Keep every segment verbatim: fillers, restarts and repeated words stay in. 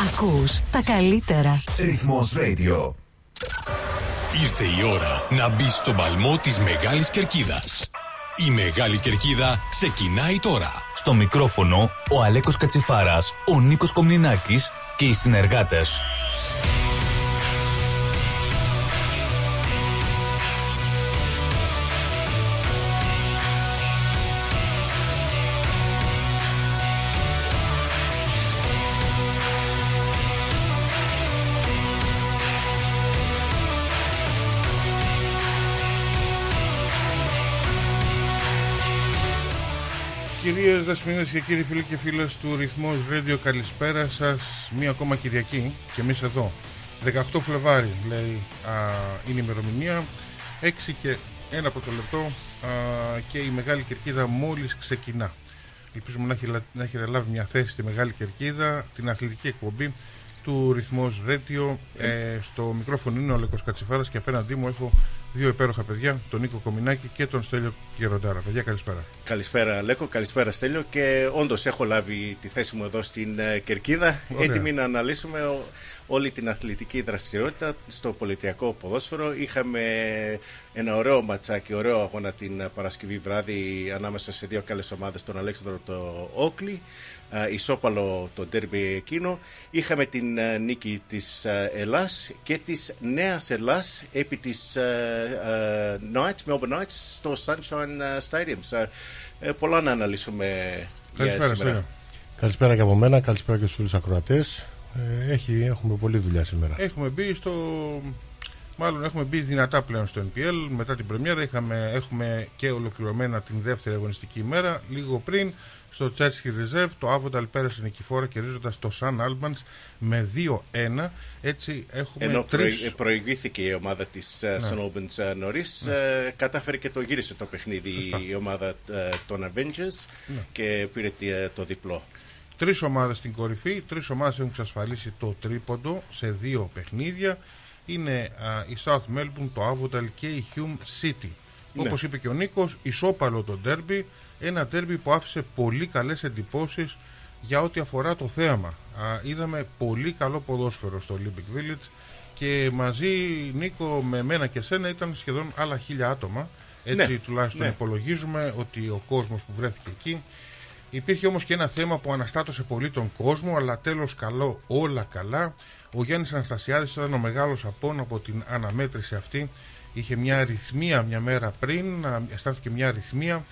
Ακούς τα καλύτερα. Ρυθμός Radio. Ήρθε η ώρα να μπεις στον παλμό της Μεγάλης Κερκίδας. Η Μεγάλη Κερκίδα ξεκινάει τώρα. Στο μικρόφωνο ο Αλέκος Κατσιφάρας, ο Νίκος Κομνηνάκης και οι συνεργάτες. Κυρίες δεσποινές και κύριοι φίλοι και φίλες του Ρυθμός Radio, καλησπέρα σας. Μία ακόμα Κυριακή και εμείς εδώ. δεκαοκτώ Φλεβάρι λέει α, είναι η ημερομηνία. έξι και ένα από το λεπτό α, και η Μεγάλη Κερκίδα μόλις ξεκινά. Ελπίζουμε να, έχει, να έχετε λάβει μια θέση στη Μεγάλη Κερκίδα, την αθλητική εκπομπή του Ρυθμός Radio. Ε, στο μικρόφωνο είναι ο Αλέκος Κατσιφάρας και απέναντί μου έχω δύο υπέροχα παιδιά, τον Νίκο Κομινάκη και τον Στέλιο Γεροντάρα. Παιδιά, καλησπέρα. Καλησπέρα, Αλέκο, καλησπέρα, Στέλιο. Και όντως έχω λάβει τη θέση μου εδώ στην Κερκίδα. Ωραία. Έτοιμοι να αναλύσουμε όλη την αθλητική δραστηριότητα στο πολιτιακό ποδόσφαιρο. Είχαμε ένα ωραίο ματσάκι, ωραίο αγώνα την Παρασκευή βράδυ ανάμεσα σε δύο καλές ομάδες, τον Αλέξανδρο το Oakley. Uh, ισόπαλο το ντέρμπι εκείνο. Είχαμε την uh, νίκη της uh, Ελλάς και της Νέας Ελλάς επί της uh, uh, Knights, Melbourne Knights στο Sunshine Stadium. Uh, πολλά να αναλύσουμε για σήμερα. Καλησπέρα και από μένα, καλησπέρα και στους φίλους ακροατές. Ε, έχει, έχουμε πολλή δουλειά σήμερα. Έχουμε μπει στο... Μάλλον έχουμε μπει δυνατά πλέον στο εν πι ελ. Μετά την πρεμιέρα είχαμε, έχουμε και ολοκληρωμένα την δεύτερη αγωνιστική ημέρα. Λίγο πριν στο Churchill Reserve το Avondale πέρασε νικηφόρα κερδίζοντας το St Albans με δύο ένα. Έτσι έχουμε ενώ τρεις... προηγήθηκε η ομάδα της ναι. St Albans νωρίς, ναι. κατάφερε και το γύρισε το παιχνίδι. Φωστά. Η ομάδα των Avengers, ναι. και πήρε το διπλό. Τρεις ομάδες στην κορυφή, τρεις ομάδες έχουν εξασφαλίσει το τρίποντο σε δύο παιχνίδια. Είναι α, η South Melbourne, το Avondale και η Hume City. Ναι. Όπως είπε και ο Νίκος, ισόπαλο το ντέρμπι. Ένα ντέρμπι που άφησε πολύ καλές εντυπώσεις για ό,τι αφορά το θέαμα. Α, είδαμε πολύ καλό ποδόσφαιρο στο Olympic Village και μαζί, Νίκο, με μένα και σένα ήταν σχεδόν άλλα χίλια άτομα. Έτσι, ναι. τουλάχιστον ναι. υπολογίζουμε ότι ο κόσμος που βρέθηκε εκεί. Υπήρχε όμως και ένα θέμα που αναστάτωσε πολύ τον κόσμο, αλλά τέλος καλό, όλα καλά. Ο Γιάννης Αναστασιάδης ήταν ο μεγάλος απόν από την αναμέτρηση αυτή. Είχε μια αρρυθμία μια μέρα πριν, στάθηκε μια αρρυθμία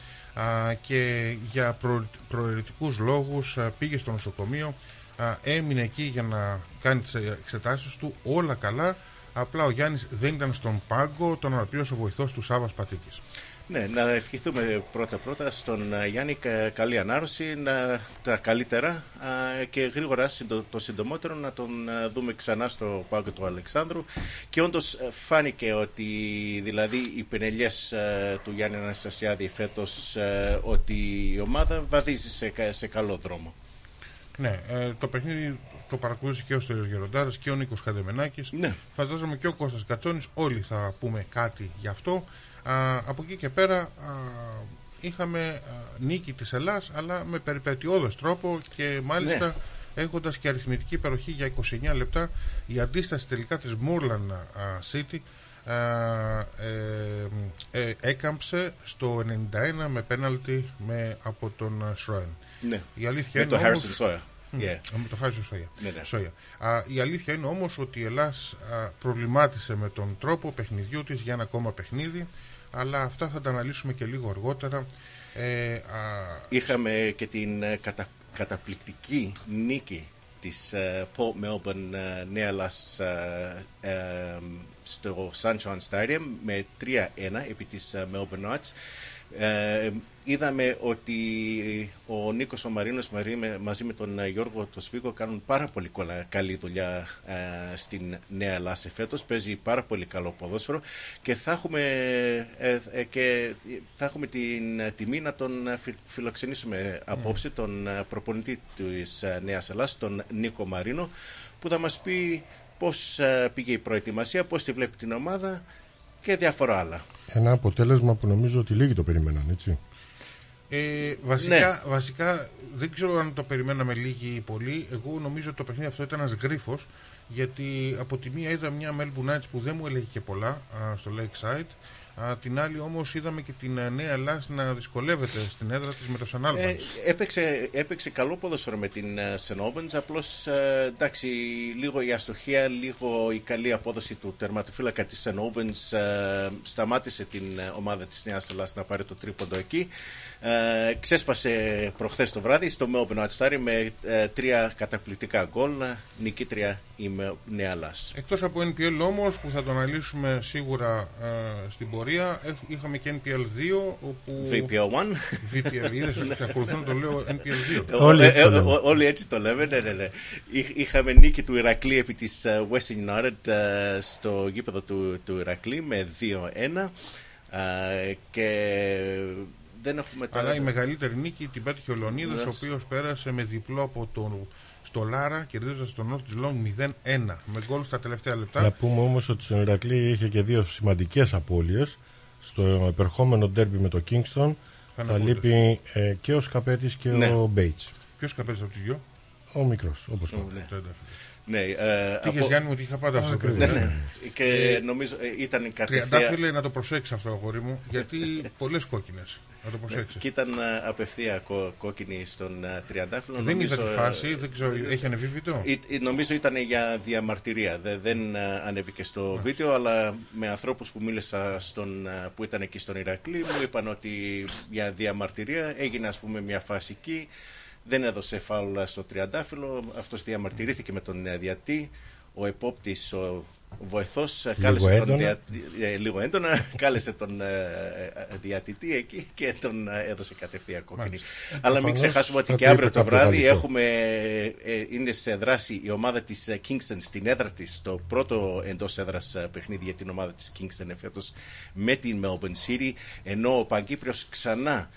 και για προ, προαιρετικούς λόγους πήγε στο νοσοκομείο, α, έμεινε εκεί για να κάνει τις εξετάσεις του, όλα καλά. Απλά ο Γιάννης δεν ήταν στον πάγκο, τον αναπλήρωσε ο βοηθός του Σάββας Πατήκης. Ναι, να ευχηθούμε πρώτα-πρώτα στον Γιάννη καλή ανάρρωση, να, τα καλύτερα α, και γρήγορα συντο, το συντομότερο να τον α, δούμε ξανά στο πάγκο του Αλεξάνδρου. Και όντως φάνηκε ότι δηλαδή οι πενελιές α, του Γιάννη Αναστασιάδη φέτος, α, ότι η ομάδα βαδίζει σε, σε καλό δρόμο. Ναι, ε, το παιχνίδι το παρακολούθησε και ο Στέλιος Γεροντάρας και ο Νίκος Χατεμενάκης. Ναι. Φαντάζομαι και ο Κώστας Κατσόνης, όλοι θα πούμε κάτι γι' αυτό. Α, από εκεί και πέρα α, είχαμε α, νίκη της Ελλάς, αλλά με περιπετειώδες τρόπο και μάλιστα ναι. έχοντας και αριθμητική υπεροχή για είκοσι εννέα λεπτά. Η αντίσταση τελικά της Moreland City α, ε, ε, έκαμψε στο ενενήντα ένα με πέναλτι με, από τον Σρόεν. Ναι. Η αλήθεια με είναι το Harrison Sawyer. Yeah. Με το Χάζιο Σόγια. Yeah, yeah. Α, η αλήθεια είναι όμως ότι η Ελλάς α, προβλημάτισε με τον τρόπο παιχνιδιού της για ένα ακόμα παιχνίδι, αλλά αυτά θα τα αναλύσουμε και λίγο αργότερα. Ε, α, Είχαμε και την κατα, καταπληκτική νίκη της uh, Port Melbourne uh, Νέα Ελλάς uh, uh, στο Sunshine Stadium με τρία ένα επί της uh, Melbourne Knights. Ε, είδαμε ότι ο Νίκος ο Μαρίνος μαζί με τον Γιώργο το Σφίγο κάνουν πάρα πολύ καλή δουλειά ε, στην Νέα Ελλάση φέτος. Παίζει πάρα πολύ καλό ποδόσφαιρο και θα έχουμε, ε, ε, και θα έχουμε την τιμή να τον φιλοξενήσουμε απόψε, τον προπονητή της Νέας Ελλάς, τον Νίκο Μαρίνο, που θα μας πει πώς πήγε η προετοιμασία, πώς τη βλέπει την ομάδα και διάφορα άλλα. Ένα αποτέλεσμα που νομίζω ότι λίγοι το περίμεναν, έτσι. Ε, βασικά, ναι. βασικά δεν ξέρω αν το περιμέναμε λίγοι ή πολύ. Εγώ νομίζω ότι το παιχνίδι αυτό ήταν ένας γρίφος, γιατί από τη μία είδα μια Melbourne Knights που δεν μου έλεγε και πολλά α, στο Lakeside. Α, την άλλη όμως είδαμε και την Νέα Λάς να δυσκολεύεται στην έδρα της με το St Albans. Ε, έπαιξε, έπαιξε καλό ποδόσφαιρο με την St Albans, απλώς ε, εντάξει, λίγο η αστοχία, λίγο η καλή απόδοση του τερματοφύλακα της St Albans ε, σταμάτησε την ομάδα της Νέας Ελλάς να πάρει το τρίποντο εκεί. Ε, ξέσπασε προχθές το βράδυ στο Melbourne Atsari με ε, τρία καταπληκτικά γκολ, νικήτρια η Νέα Λάς. Εκτός από εν πι ελ όμως που θα το αναλύσουμε σίγουρα ε, στην πορεία, είχαμε και εν πι ελ δύο όπου... βι πι ελ ένα βι πι ελ, είδες, εξακολουθούν να το λέω εν πι ελ δύο. Όλοι, ε, ε, όλοι έτσι το λέμε, ναι, ναι, ναι. Είχαμε νίκη του Ηρακλή επί της Western United ε, στο γήπεδο του, του Ηρακλή με δύο ένα ε, και... Δεν αλλά το... η μεγαλύτερη νίκη την πέτυχε ο Λεωνίδας, yes. ο οποίος πέρασε με διπλό από τον Στολάρα, κερδίζοντας τον North της Long μηδέν ένα με γκολ στα τελευταία λεπτά. Να πούμε όμως ότι στον Ηρακλή είχε και δύο σημαντικές απώλειες. Στο επερχόμενο ντέρμπι με το Kingston θα, θα λείπει ε, και ο Σκαπέτης και ναι. ο Μπέιτς. Ποιος Σκαπέτης από τους δυο? Ο μικρός, όπως oh, ναι. πάντα. Ναι, ε, τι είχες από... Γιάννη μου, τι είχα πάντα αυτό. Ακριβώς, ναι, ναι. Ναι. Και νομίζω ε, ήταν κατευθεία... Τριαντάφυλλε, να το προσέξεις αυτό, αγόρι μου, γιατί πολλές κόκκινες. Ναι, και ήταν απευθεία κο, κόκκινη στον τριαντάφυλλο. Δεν νομίζω, είδα τη φάση, δεν ξέρω, έχει ανεβεί βίντεο. Νομίζω ήταν για διαμαρτυρία. Δε, δεν ανέβηκε στο ναι. βίντεο, αλλά με ανθρώπους που μίλησα στον, που ήταν εκεί στον Ηρακλή μου είπαν ότι για διαμαρτυρία έγινε, ας πούμε, μια φάση εκεί. Δεν έδωσε φάουλα στο τριαντάφυλλο. Αυτός διαμαρτυρήθηκε με τον διατή. Ο επόπτης, ο βοηθός, λίγο έντονα, λίγο έντονα κάλεσε τον διατητή εκεί και τον έδωσε κατευθείαν κόκκινη. Αλλά μην ξεχάσουμε ότι και αύριο το βράδυ έχουμε, είναι σε δράση η ομάδα της Kingston στην έδρα της, το πρώτο εντός έδρας παιχνίδι για την ομάδα της Kingston εφέτος με την Melbourne City, ενώ ο Παγκύπριος ξανά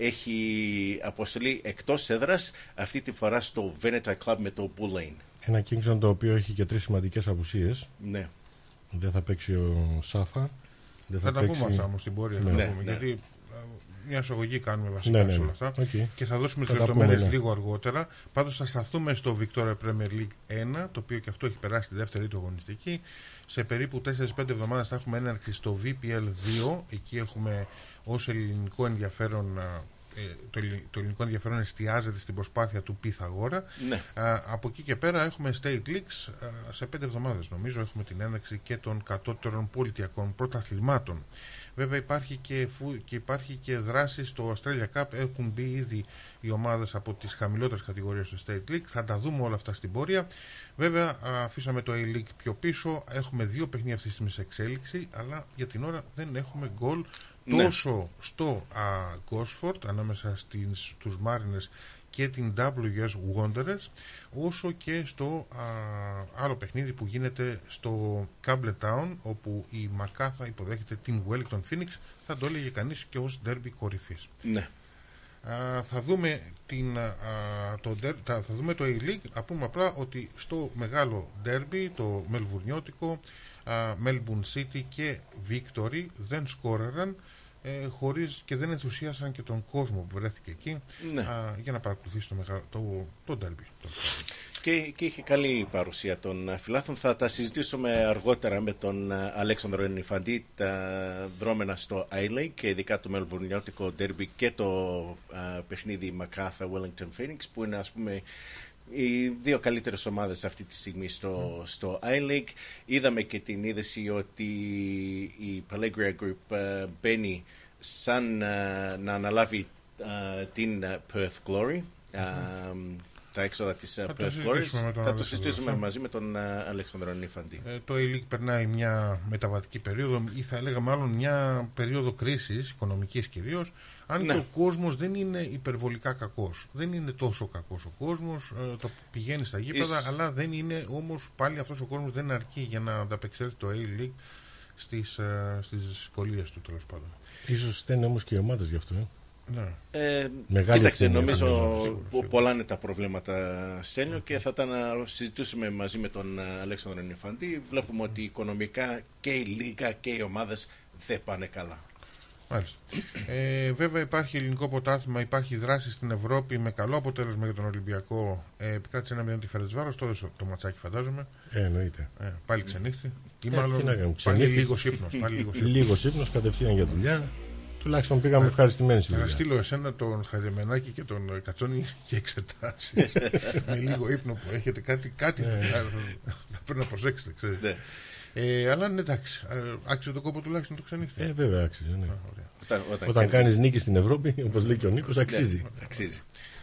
έχει αποστολή εκτός έδρας, αυτή τη φορά στο Veneta Club με το Bull Lane. Ένα Kingston το οποίο έχει και τρεις σημαντικές απουσίες. Ναι. Δεν θα παίξει ο Σάφα. Δεν θα, θα τα παίξει... πούμε αυτά όμως στην πορεία. Ναι. Θα τα πούμε, ναι. Γιατί μια εισαγωγή κάνουμε βασικά ναι, ναι. σε όλα αυτά. Okay. Και θα δώσουμε τις λεπτομέρειες ναι. λίγο αργότερα. Πάντως θα σταθούμε στο Victoria Premier League ένα, το οποίο και αυτό έχει περάσει τη δεύτερη του αγωνιστική. Σε περίπου τέσσερις με πέντε εβδομάδες θα έχουμε έναρξη στο βι πι ελ δύο. Εκεί έχουμε ως ελληνικό ενδιαφέρον. Το ελληνικό ενδιαφέρον εστιάζεται στην προσπάθεια του Πυθαγόρα. Ναι. Α, από εκεί και πέρα έχουμε State Leagues. Α, σε πέντε εβδομάδες νομίζω έχουμε την έναρξη και των κατώτερων πολιτιακών πρωταθλημάτων. Βέβαια υπάρχει και, και, υπάρχει και δράση στο Australia Cup. Έχουν μπει ήδη οι ομάδες από τις χαμηλότερες κατηγορίες του State League. Θα τα δούμε όλα αυτά στην πορεία. Βέβαια αφήσαμε το A-League πιο πίσω. Έχουμε δύο παιχνίδια αυτή τη στιγμή σε εξέλιξη, αλλά για την ώρα δεν έχουμε γκολ. Ναι. Τόσο στο Γκόσφορντ, ανάμεσα στις, στους Μάρινες και την ντάμπλιου ες Wanderers, όσο και στο α, άλλο παιχνίδι που γίνεται στο Campbell Town, όπου η Μακάθα υποδέχεται την Wellington Phoenix. Θα το έλεγε κανείς και ως ντέρμπι κορυφής. Ναι. Α, θα, δούμε την, α, το, θα δούμε το A-League. Α, πούμε απλά ότι στο μεγάλο ντέρμπι, το μελβουρνιώτικο, Uh, Melbourne City και Victory δεν σκόραραν ε, χωρίς και δεν ενθουσίασαν και τον κόσμο που βρέθηκε εκεί ναι. uh, για να παρακολουθήσει το ντέρμπι. Το, το το και, και είχε καλή παρουσία των φιλάθλων. Θα τα συζητήσουμε αργότερα με τον Αλέξανδρο Ανυφαντή τα δρόμενα στο A-League και ειδικά το μελβουρνιώτικο ντέρμπι και το uh, παιχνίδι Μακάθα Wellington Phoenix, που είναι, ας πούμε, οι δύο καλύτερες ομάδες αυτή τη στιγμή στο, mm. στο A-League. Είδαμε και την είδηση ότι η Pellegria Group uh, μπαίνει σαν uh, να αναλάβει uh, την uh, Perth Glory, uh, mm-hmm. τα έξοδα της uh, Perth Glory. Θα το συζητήσουμε μαζί με τον uh, Αλέξανδρο Ανυφαντή. Ε, το A-League περνάει μια μεταβατική περίοδο ή θα έλεγα μάλλον μια περίοδο κρίσης, οικονομικής κυρίως. Αν ναι. και ο κόσμος δεν είναι υπερβολικά κακός. Δεν είναι τόσο κακός ο κόσμος, ε, το πηγαίνει στα γήπεδα, Ίσως. αλλά δεν είναι όμως πάλι αυτός ο κόσμος δεν αρκεί για να ανταπεξέλθει το A-League στις, ε, στις δυσκολίες του, τέλος πάντων. Ίσως στέλνει όμως και οι ομάδες γι' αυτό. Ε. Ναι. Ε, κοίταξε, νομίζω πολλά είναι τα προβλήματα, Στέλνιο, okay. και θα τα συζητήσουμε μαζί με τον Αλέξανδρο Ανυφαντή. Βλέπουμε mm. ότι οικονομικά και η Λίγα και οι ομάδες δεν πάνε καλά. Μάλιστα. Ε, βέβαια υπάρχει ελληνικό ποτάθλημα, υπάρχει δράση στην Ευρώπη με καλό αποτέλεσμα για τον Ολυμπιακό. Ε, επικράτησε ένα μηδέν τη Φερετσβάρος, τώρα το ματσάκι φαντάζομαι. Ε, εννοείται. Ε, πάλι ξενύχτη. Ή ε, μάλλον πάλι, πάλι λίγο ύπνος. Λίγο ύπνος, κατευθείαν για δουλειά. Τουλάχιστον πήγαμε ευχαριστημένοι στη δουλειά. Θα στείλω εσένα τον Χαζεμενάκη και τον Κατσόνη και εξετάσεις. Με λίγο ύπνο που έχετε, κάτι, κάτι θα πρέπει να προσέξετε, ξέρετε. Ε, αλλά ναι, εντάξει, άξιζε τον κόπο τουλάχιστον το ξενύχτη. Ε, βέβαια άξιζε, ναι. Όταν, όταν, όταν κάνεις νίκη στην Ευρώπη, όπως λέει και ο Νίκος, αξίζει. Ναι, αξίζει.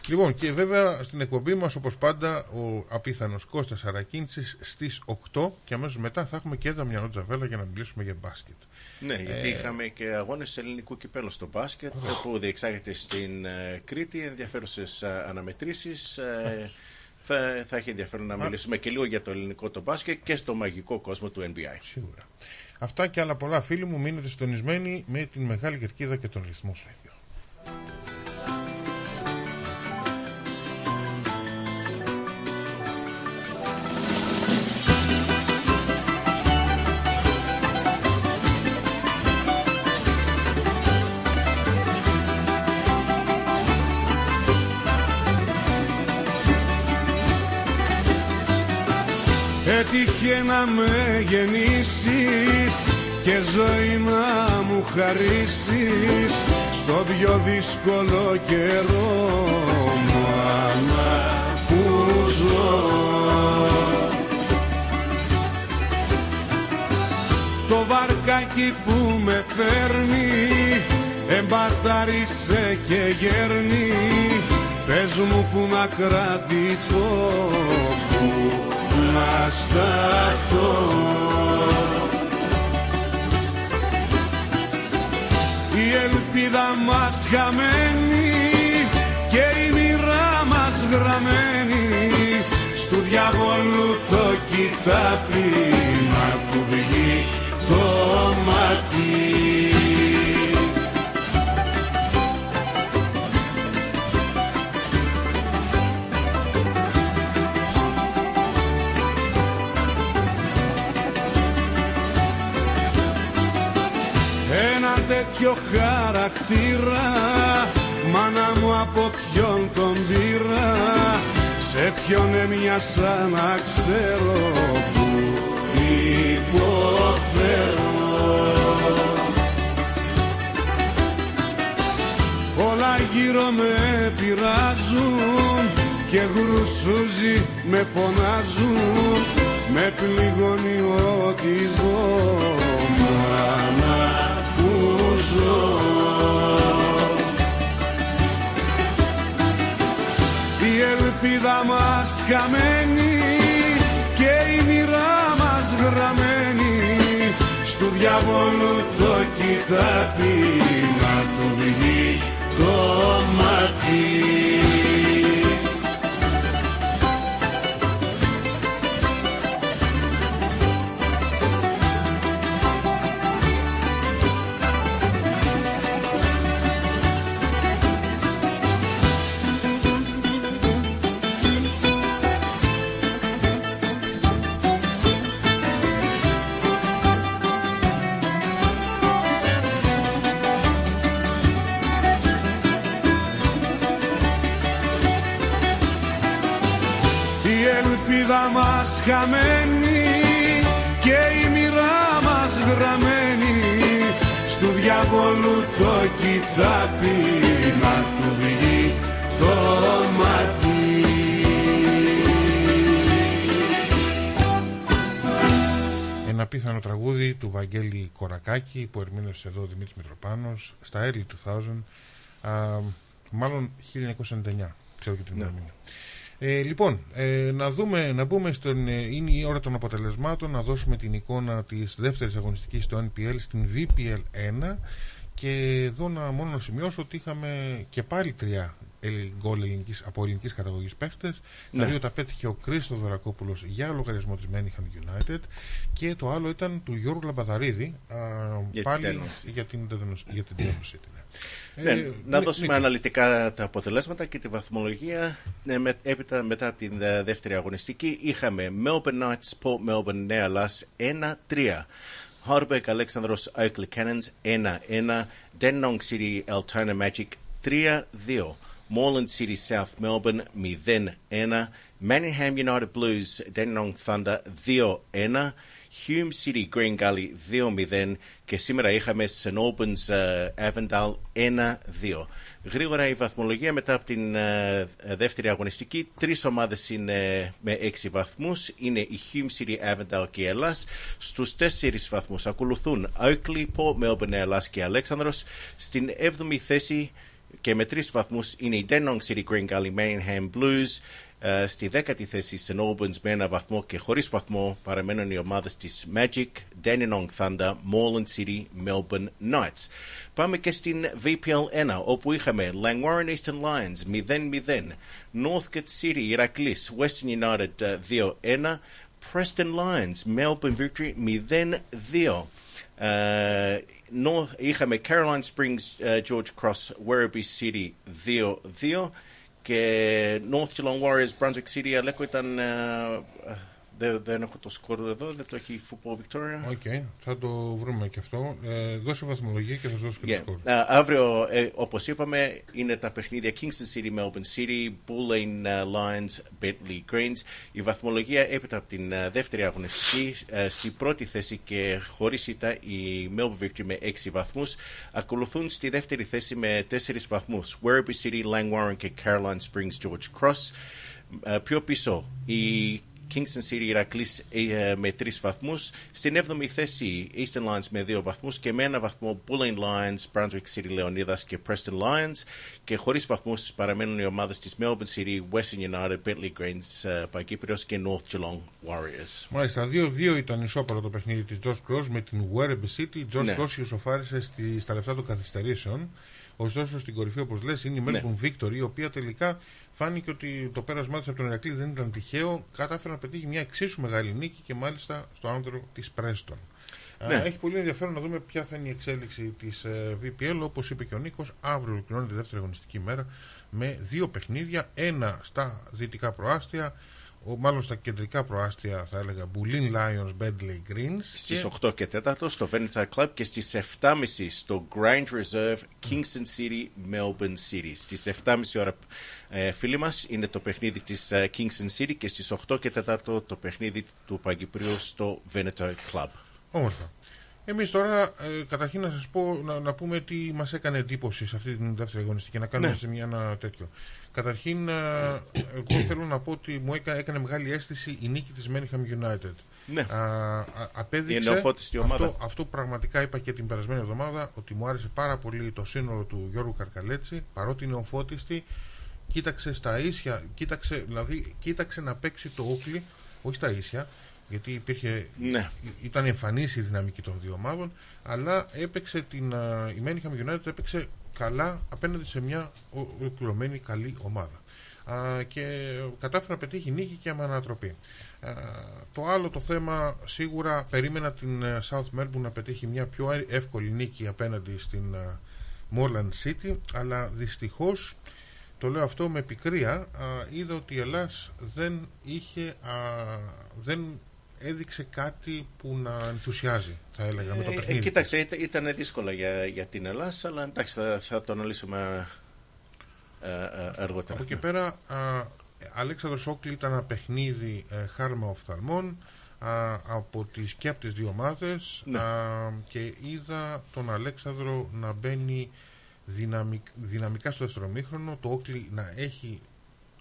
Λοιπόν, και βέβαια στην εκπομπή μας, όπως πάντα, ο απίθανος Κώστας Αρακίντσης στις οκτώ και αμέσως μετά θα έχουμε και Δαμιανό Τζαβέλα για να μιλήσουμε για μπάσκετ. Ναι, γιατί ε... είχαμε και αγώνες ελληνικού κυπέλλου στο μπάσκετ oh. που διεξάγεται στην uh, Κρήτη, ενδιαφέρουσες uh, αναμετρήσεις. Uh, oh. Θα, θα έχει ενδιαφέρον να μιλήσουμε Α. και λίγο για το ελληνικό το μπάσκετ και στο μαγικό κόσμο του εν μπι έι. Σίγουρα. Αυτά και άλλα πολλά, φίλοι μου, μείνετε συντονισμένοι με την Μεγάλη Κερκίδα και τον ρυθμό σου. Έτυχε να με γεννήσεις και ζωή να μου χαρίσεις στο πιο δύσκολο καιρό μάνα που ζω. Το βαρκάκι που με φέρνει εμπατάρισε και γέρνει, πες μου που να κρατηθώ, που να σταθώ. Η ελπίδα μας χαμένη και η μοίρα μας γραμμένη, στου διαβόλου το κοιτάπι να του βγει το μάτι. Ποιο χαρακτήρα, μάνα μου, από ποιον τον πήρα, σε ποιον έμοιασα να ξέρω, που υποφέρω. Όλα γύρω με πειράζουν και γρουσούζοι με φωνάζουν, με πληγώνει ό,τι δω, μάνα. Η ελπίδα μας χαμένη και η μοίρα μας γραμμένη, στου διαβόλου το κοιτάπι να του βγει το μάτι. Χαμένη και η μοίρα μας γραμμένη, στου διαβόλου το κοιτάπι να του βγει το μάτι. Ένα πίθανο τραγούδι του Βαγγέλη Κορακάκη που ερμήνευσε εδώ ο Δημήτρης Μητροπάνος στα early two thousand, α, μάλλον χίλια εννιακόσια ενενήντα εννιά, ξέρω και την ναι. ημερομηνία. Ε, λοιπόν, ε, να δούμε, να μπούμε στον, ε, είναι η ώρα των αποτελεσμάτων, να δώσουμε την εικόνα της δεύτερης αγωνιστικής στο εν πι ελ, στην βι πι ελ one, και εδώ να μόνο να σημειώσω ότι είχαμε και πάλι τρία γκολ ελληνικής, από ελληνικής καταγωγής παίχτες, ναι. τα δύο τα πέτυχε ο Χρήστος Δωρακόπουλος για λογαριασμό της Manningham United και το άλλο ήταν του Γιώργου Λαμπαδαρίδη, α, για πάλι την για την τέλωση. Ναι, ε, να ναι, δώσουμε ναι. αναλυτικά τα αποτελέσματα και τη βαθμολογία. Ναι, με, έπειτα μετά την δε, δεύτερη αγωνιστική είχαμε Melbourne Knights, Port Melbourne, Νέα Ελλάς, ένα τρία. Hardback Αλέξανδρος Oakley Cannons ένα ένα, Dandenong City Altona Magic τρία δύο, Moreland City South Melbourne μηδέν ένα, Manningham United Blues Dandenong Thunder δύο ένα, Hume City Green Gully δύο μηδέν και σήμερα είχαμε St Albans uh, Avondale ένα δύο. Γρήγορα η βαθμολογία μετά από την uh, δεύτερη αγωνιστική. Τρεις ομάδες είναι με έξι βαθμούς. Είναι η Hume City, Avondale και Ελλάς. Στους τέσσερις βαθμούς ακολουθούν Oakley, Port Melbourne, Ελλάς και Αλέξανδρος. Στην έβδομη θέση και με τρεις βαθμούς είναι η Dandenong City Green Gully, Manningham Blues. Uh, στη δέκατη θέση St Albans με ένα βαθμό και χωρίς βαθμό παραμένουν οι ομάδες της Magic, Dandenong Thunder, Moreland City, Melbourne Knights. Πάμε και στην βι πι ελ ένα όπου είχαμε Langwarrin Eastern Lions μηδέν μηδέν, Northcote City, Iraklis, Western United δύο ένα, Preston Lions, Melbourne Victory μηδέν δύο. Uh, North, είχαμε Caroline Springs, uh, George Cross, Werribee City δύο δύο και North Geelong Warriors, Brunswick City. Αλέκο ήταν... Uh, δεν, δεν έχω το σκορ εδώ, δεν το έχει Football Victoria. Οκ, okay, θα το βρούμε και αυτό. Ε, δώσε βαθμολογία και θα σας δώσω και yeah. το σκορ. Uh, αύριο, ε, όπως είπαμε, είναι τα παιχνίδια Kingston City, Melbourne City, Bull Lane uh, Lions, Bentley Greens. Η βαθμολογία έπειτα από την uh, δεύτερη αγωνιστική. Uh, στη πρώτη θέση και χωρίς ήττα η Melbourne Victory με έξι βαθμούς. Ακολουθούν στη δεύτερη θέση με τέσσερις βαθμούς Werribee City, Langwarrin και Caroline Springs, George Cross. Uh, πιο πίσω, η Kingston City Iraklis με τρεις βαθμούς. Στην έβδομη θέση Eastern Lions με δύο βαθμούς και με ένα βαθμό Bulleen Lions, Brunswick City Leonidas και Preston Lions και χωρίς βαθμούς παραμένουν οι ομάδες της Melbourne City, Western United, Bentley Greens, Παγκύπριος και North Geelong Warriors. Μάλιστα, δύο δύο ήταν ισόπαλο το παιχνίδι της George Cross με την Werribee City. George ναι. Cross ισοφάρισε στη, στα λεπτά των καθυστερήσεων. Ωστόσο, στην κορυφή, όπως λες, είναι η Melbourne ναι. Victory, η οποία τελικά φάνηκε ότι το πέρασμά της από τον Ηρακλή δεν ήταν τυχαίο. Κατάφερε να πετύχει μια εξίσου μεγάλη νίκη και μάλιστα στο άνδρο της Preston. Ναι. Έχει πολύ ενδιαφέρον να δούμε ποια θα είναι η εξέλιξη της βι πι ελ. Όπως είπε και ο Νίκος, αύριο ολοκληρώνεται η δεύτερη αγωνιστική μέρα με δύο παιχνίδια. Ένα στα δυτικά προάστια, ο, μάλλον στα κεντρικά προάστια θα έλεγα Bulleen Lions, Bentley Greens στις και... οκτώ και τέταρτο στο Veneta Club και στις εφτά και μισή στο Grand Reserve Kingston City, Melbourne City. Στις εφτά και μισή ώρα ε, φίλοι μας είναι το παιχνίδι της ε, Kingston City και στις οκτώ και τέταρτο το παιχνίδι του Παγκυπρίου στο Veneta Club. Όμορφα. Εμείς τώρα ε, καταρχήν να σας πω να, να πούμε τι μας έκανε εντύπωση σε αυτή την δεύτερη αγωνιστική και να κάνουμε ναι. σε μια, ένα τέτοιο. Καταρχήν, εγώ θέλω να πω ότι μου έκανε, έκανε μεγάλη αίσθηση η νίκη της Manningham United. Ναι. Α, α, απέδειξε αυτό, ομάδα. αυτό που πραγματικά είπα και την περασμένη εβδομάδα, ότι μου άρεσε πάρα πολύ το σύνολο του Γιώργου Καρκαλέτση, παρότι νεοφώτιστη, κοίταξε στα ίσια, κοίταξε, δηλαδή κοίταξε να παίξει το Oakley, όχι στα ίσια, γιατί υπήρχε, ναι. ήταν εμφανής η δυναμική των δύο ομάδων, αλλά έπαιξε την, η Manningham United έπαιξε καλά απέναντι σε μια ολοκληρωμένη καλή ομάδα. Α, και κατάφερα να πετύχει νίκη και με ανατροπή. Α, το άλλο το θέμα, σίγουρα περίμενα την South Melbourne να πετύχει μια πιο εύκολη νίκη απέναντι στην uh, Moreland City, αλλά δυστυχώς, το λέω αυτό με πικρία, α, είδα ότι η Ελλάς δεν είχε... Α, δεν έδειξε κάτι που να ενθουσιάζει, θα έλεγα, με το παιχνίδι. Ε, κοίταξε, ήταν, ήταν δύσκολα για, για την Ελλάδα, αλλά εντάξει, θα, θα το αναλύσουμε ε, ε, αργότερα. Από εκεί πέρα, α, Αλέξανδρος Oakley ήταν ένα παιχνίδι ε, χάρμα οφθαλμών α, από τις, και από τις δύο ομάδες ναι. α, και είδα τον Αλέξανδρο να μπαίνει δυναμικ, δυναμικά στο δεύτερο ημίχρονο, το Oakley να έχει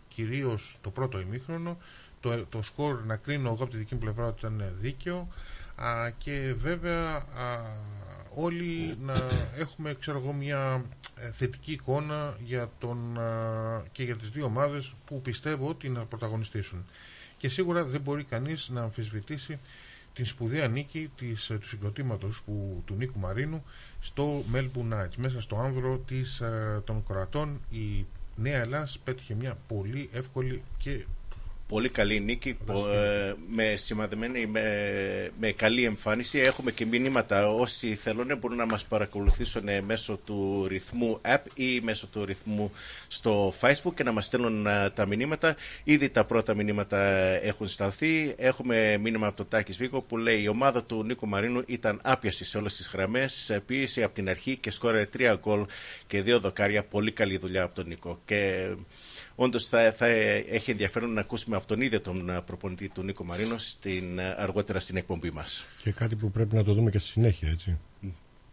κυρίως το πρώτο ημίχρονο. Το, το σκορ να κρίνω εγώ από τη δική μου πλευρά ότι ήταν δίκαιο α, και βέβαια α, όλοι να έχουμε ξέρω εγώ μια θετική εικόνα για τον, α, και για τις δύο ομάδες που πιστεύω ότι να πρωταγωνιστήσουν και σίγουρα δεν μπορεί κανείς να αμφισβητήσει την σπουδαία νίκη της, του συγκροτήματος που, του Νίκου Μαρίνου στο Melbourne Knights μέσα στο άνδρο της, α, των Κροατών. Η Νέα Ελλάς πέτυχε μια πολύ εύκολη και πολύ καλή νίκη με, σημαδεμένη, με, με καλή εμφάνιση. Έχουμε και μηνύματα, όσοι θέλουν μπορούν να μας παρακολουθήσουν μέσω του ρυθμού app ή μέσω του ρυθμού στο Facebook και να μας στέλνουν τα μηνύματα. Ήδη τα πρώτα μηνύματα έχουν σταλθεί. Έχουμε μήνυμα από τον Τάκη Σβίγκο που λέει η ομάδα του Νίκου Μαρίνου ήταν άπιαση σε όλες τις γραμμές, πίεση από την αρχή και σκόρε τρία γκολ και δύο δοκάρια. Πολύ καλή δουλειά από τον Νίκο. Και όντως θα, θα έχει ενδιαφέρον να ακούσουμε από τον ίδιο τον προπονητή του Νίκο Μαρίνο στην, αργότερα στην εκπομπή μας. Και κάτι που πρέπει να το δούμε και στη συνέχεια, έτσι.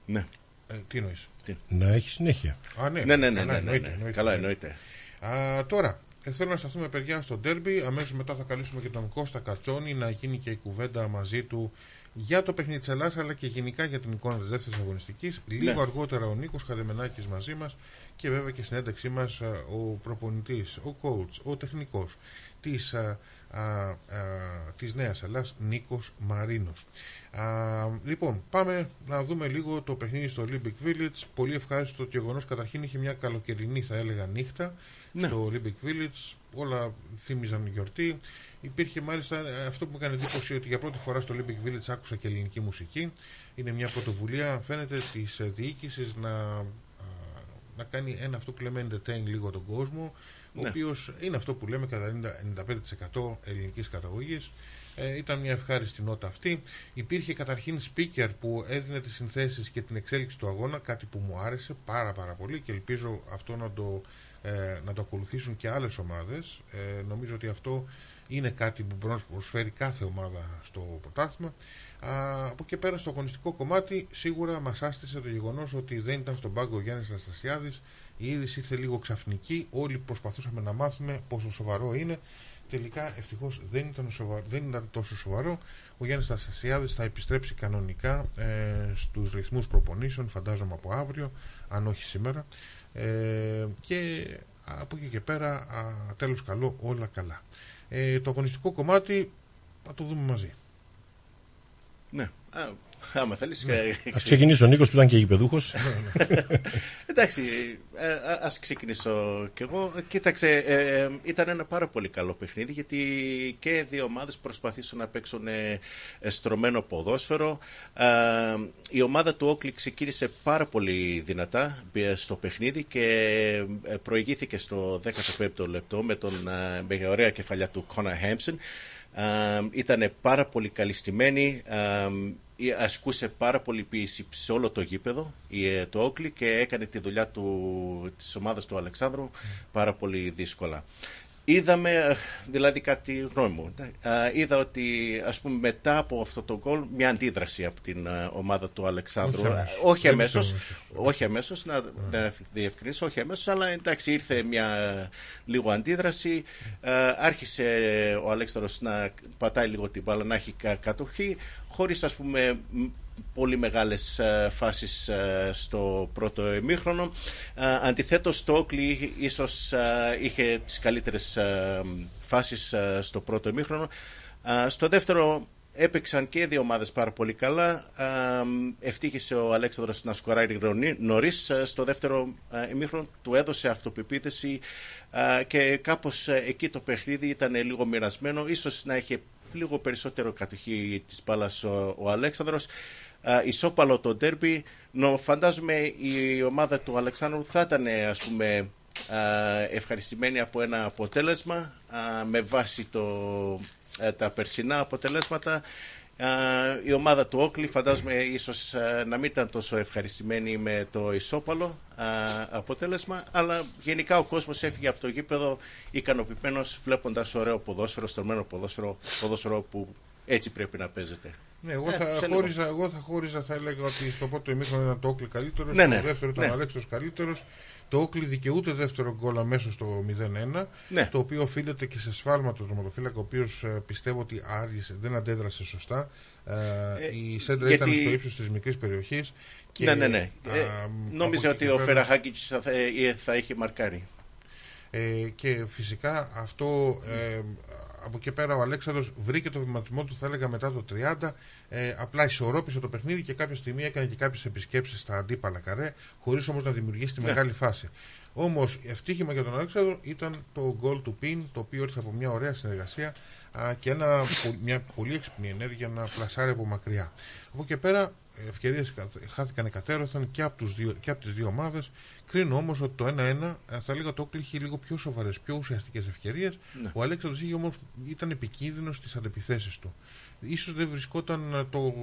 Ναι. Ε, τι εννοείς? Τι? Να έχει συνέχεια. Α, ναι, ναι, ναι, ναι, ναι, ναι, ναι. Καλά εννοείται. Α, τώρα, θέλω να σταθούμε παιδιά στο ντέρμπι. Αμέσως μετά θα καλέσουμε και τον Κώστα Κατσόνη να γίνει και η κουβέντα μαζί του για το παιχνίδι της Ελλάδας αλλά και γενικά για την εικόνα της δεύτερης αγωνιστικής. Λίγο ναι. αργότερα ο Νίκος Χαρεμενάκης μαζί μας και βέβαια και στην ένταξή μας ο προπονητής, ο coach, ο τεχνικός της, α, α, α, της Νέας Ελλάδας, Νίκος Μαρίνος. Α, λοιπόν, πάμε να δούμε λίγο το παιχνίδι στο Olympic Village. Πολύ ευχάριστο το γεγονός. Καταρχήν είχε μια καλοκαιρινή, θα έλεγα, νύχτα ναι. στο Olympic Village. Όλα θύμιζαν γιορτή. Υπήρχε μάλιστα αυτό που μου έκανε εντύπωση, ότι για πρώτη φορά στο Olympic Village άκουσα και ελληνική μουσική. Είναι μια πρωτοβουλία, φαίνεται, της διοίκησης να, να κάνει ένα αυτό που λέμε entertain λίγο τον κόσμο, ναι. ο οποίος είναι αυτό που λέμε κατά ενενήντα πέντε τοις εκατό ελληνικής καταγωγής. Ε, ήταν μια ευχάριστη νότα αυτή. Υπήρχε καταρχήν speaker που έδινε τις συνθέσεις και την εξέλιξη του αγώνα, κάτι που μου άρεσε πάρα πάρα πολύ και ελπίζω αυτό να το, ε, να το ακολουθήσουν και άλλες ομάδες. Ε, νομίζω ότι αυτό είναι κάτι που προσφέρει κάθε ομάδα στο πρωτάθλημα. Από εκεί πέρα στο αγωνιστικό κομμάτι σίγουρα μας άσκησε το γεγονός ότι δεν ήταν στον πάγκο ο Γιάννης Αναστασιάδης. Η είδηση ήρθε λίγο ξαφνική. Όλοι προσπαθούσαμε να μάθουμε πόσο σοβαρό είναι. Τελικά ευτυχώς δεν ήταν, σοβα... δεν ήταν τόσο σοβαρό. Ο Γιάννης Αναστασιάδης θα επιστρέψει κανονικά ε, στους ρυθμούς προπονήσεων, φαντάζομαι από αύριο, αν όχι σήμερα. Ε, και από εκεί και πέρα, α, τέλος καλό, όλα καλά. Ε, το αγωνιστικό κομμάτι θα το δούμε μαζί. Ναι. Α, άμα θέλεις. Ναι. Ας ξεκινήσω ο Νίκος που ήταν και γηπεδούχος. Εντάξει, ε, ας ξεκινήσω κι εγώ. Κοίταξε, ε, ήταν ένα πάρα πολύ καλό παιχνίδι γιατί και δύο ομάδες προσπαθήσαν να παίξουν ε, στρωμένο ποδόσφαιρο. Ε, η ομάδα του Oakley ξεκίνησε πάρα πολύ δυνατά στο παιχνίδι και προηγήθηκε στο δέκατο πέμπτο λεπτό με τον με ωραία κεφαλιά του Κόνορ Χέμψον. Uh, ήταν πάρα πολύ καλυστημένη, uh, ασκούσε πάρα πολύ πίεση σε όλο το γήπεδο η, το Oakley και έκανε τη δουλειά του, της ομάδας του Αλεξάνδρου mm. πάρα πολύ δύσκολα. Είδαμε, δηλαδή κάτι γνώμη μου, είδα ότι ας πούμε μετά από αυτό το γκολ μια αντίδραση από την ομάδα του Αλεξάνδρου, όχι αμέσως, όχι αμέσως, να διευκρινίσω, όχι αμέσως, αλλά εντάξει ήρθε μια λίγο αντίδραση, άρχισε ο Αλέξανδρος να πατάει λίγο την μπάλα, να έχει κατοχή, χωρίς ας πούμε πολύ μεγάλες φάσεις στο πρώτο ημίχρονο. Αντιθέτως το Oakley ίσως είχε τις καλύτερες φάσεις στο πρώτο ημίχρονο. Στο δεύτερο έπαιξαν και δύο ομάδες πάρα πολύ καλά. Ευτύχησε ο Αλέξανδρος να σκοράρει νωρίς. Στο δεύτερο ημίχρονο του έδωσε αυτοπεποίθηση και κάπως εκεί το παιχνίδι ήταν λίγο μοιρασμένο. Ίσως να είχε λίγο περισσότερο κατοχή της μπάλας ο, ο Αλέξανδρος. Uh, ισόπαλο το ντέρμπι. No, φαντάζομαι η ομάδα του Αλεξάνδρου θα ήταν ας πούμε uh, ευχαριστημένη από ένα αποτέλεσμα uh, με βάση το, uh, τα περσινά αποτελέσματα. Uh, η ομάδα του Oakley φαντάζομαι ίσως uh, να μην ήταν τόσο ευχαριστημένη με το ισόπαλο uh, αποτέλεσμα, αλλά γενικά ο κόσμος έφυγε από το γήπεδο ικανοποιημένος βλέποντας ωραίο ποδόσφαιρο, στρωμένο ποδόσφαιρο, ποδόσφαιρο που έτσι πρέπει να παίζεται. Ναι, εγώ, ε, θα χώριζα, εγώ θα χώριζα, θα έλεγα ότι στο πρώτο ημίχρονο ήταν το Oakley καλύτερος, ναι, ναι, το δεύτερο ήταν ναι. ο Αλέξανδρος καλύτερος. Το Oakley δικαιούται δεύτερο γκολ αμέσως στο μηδέν ένα, ναι. το οποίο οφείλεται και σε σφάλμα του τερματοφύλακα, ο οποίος πιστεύω ότι άργησε, δεν αντέδρασε σωστά. Ε, η σέντρα γιατί... ήταν στο ύψος της μικρής περιοχής. Και, ναι, ναι, ναι. Α, ε, νόμιζε ότι πέρα... ο Φεραχάκης θα, θα είχε μαρκάρει. Ε, και φυσικά αυτό... Ε, από εκεί πέρα ο Αλέξανδρος βρήκε το βηματισμό του, θα έλεγα, μετά το τριάντα. Ε, απλά ισορρόπησε το παιχνίδι και κάποια στιγμή έκανε και κάποιες επισκέψεις στα αντίπαλα καρέ, χωρίς όμως να δημιουργήσει τη yeah. μεγάλη φάση. Όμως ευτύχημα για τον Αλέξανδρο ήταν το goal του πιν, το οποίο ήρθε από μια ωραία συνεργασία α, και ένα, μια πολύ έξυπνη ενέργεια να πλασάρει από μακριά. Από και πέρα ευκαιρίες χάθηκαν εκατέρωθαν και από, τους δύο, και από τις δύο ομάδες. Κρίνω όμως ότι το ένα ένα στα λίγα το Oakley είχε λίγο πιο σοβαρές, πιο ουσιαστικές ευκαιρίες. Ναι. Ο Αλέξανδρος είχε όμως, ήταν επικίνδυνος στις αντεπιθέσεις του. Ίσως δεν βρισκόταν το,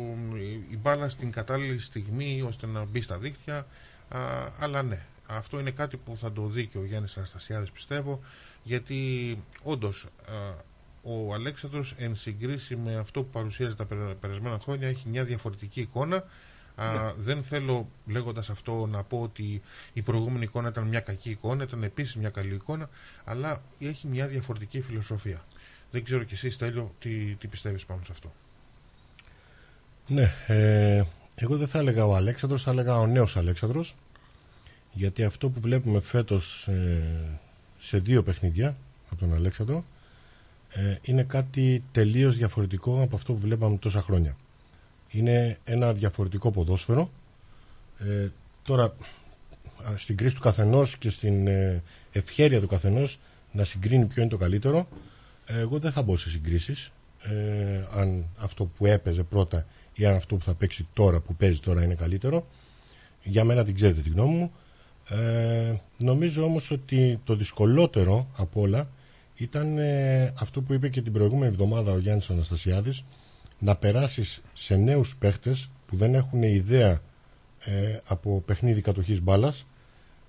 η μπάλα στην κατάλληλη στιγμή ώστε να μπει στα δίχτυα, α, αλλά ναι. Αυτό είναι κάτι που θα το δει και ο Γιάννης Αναστασιάδης, πιστεύω, γιατί όντως ο Αλέξανδρος εν συγκρίση με αυτό που παρουσίαζε τα περασμένα χρόνια έχει μια διαφορετική εικόνα. Α, δεν θέλω λέγοντας αυτό να πω ότι η προηγούμενη εικόνα ήταν μια κακή εικόνα, ήταν επίσης μια καλή εικόνα, αλλά έχει μια διαφορετική φιλοσοφία. Δεν ξέρω κι εσύ, Στέλιο, τι, τι πιστεύεις πάνω σε αυτό. Ναι, ε, εγώ δεν θα έλεγα ο Αλέξανδρος, θα έλεγα ο νέος Αλέξανδρος. Γιατί αυτό που βλέπουμε φέτος ε, σε δύο παιχνίδια από τον Αλέξανδρο ε, είναι κάτι τελείως διαφορετικό από αυτό που βλέπαμε τόσα χρόνια. Είναι ένα διαφορετικό ποδόσφαιρο. Ε, τώρα, στην κρίση του καθενός και στην ε, ευχέρεια του καθενός να συγκρίνει ποιο είναι το καλύτερο, ε, εγώ δεν θα μπω σε συγκρίσεις. Ε, αν αυτό που έπαιζε πρώτα ή αν αυτό που θα παίξει τώρα, που παίζει τώρα, είναι καλύτερο. Για μένα την ξέρετε τη γνώμη μου. Ε, νομίζω όμως ότι το δυσκολότερο από όλα ήταν ε, αυτό που είπε και την προηγούμενη εβδομάδα ο Γιάννης Αναστασιάδης, να περάσεις σε νέους παίχτες που δεν έχουν ιδέα ε, από παιχνίδι κατοχής μπάλας,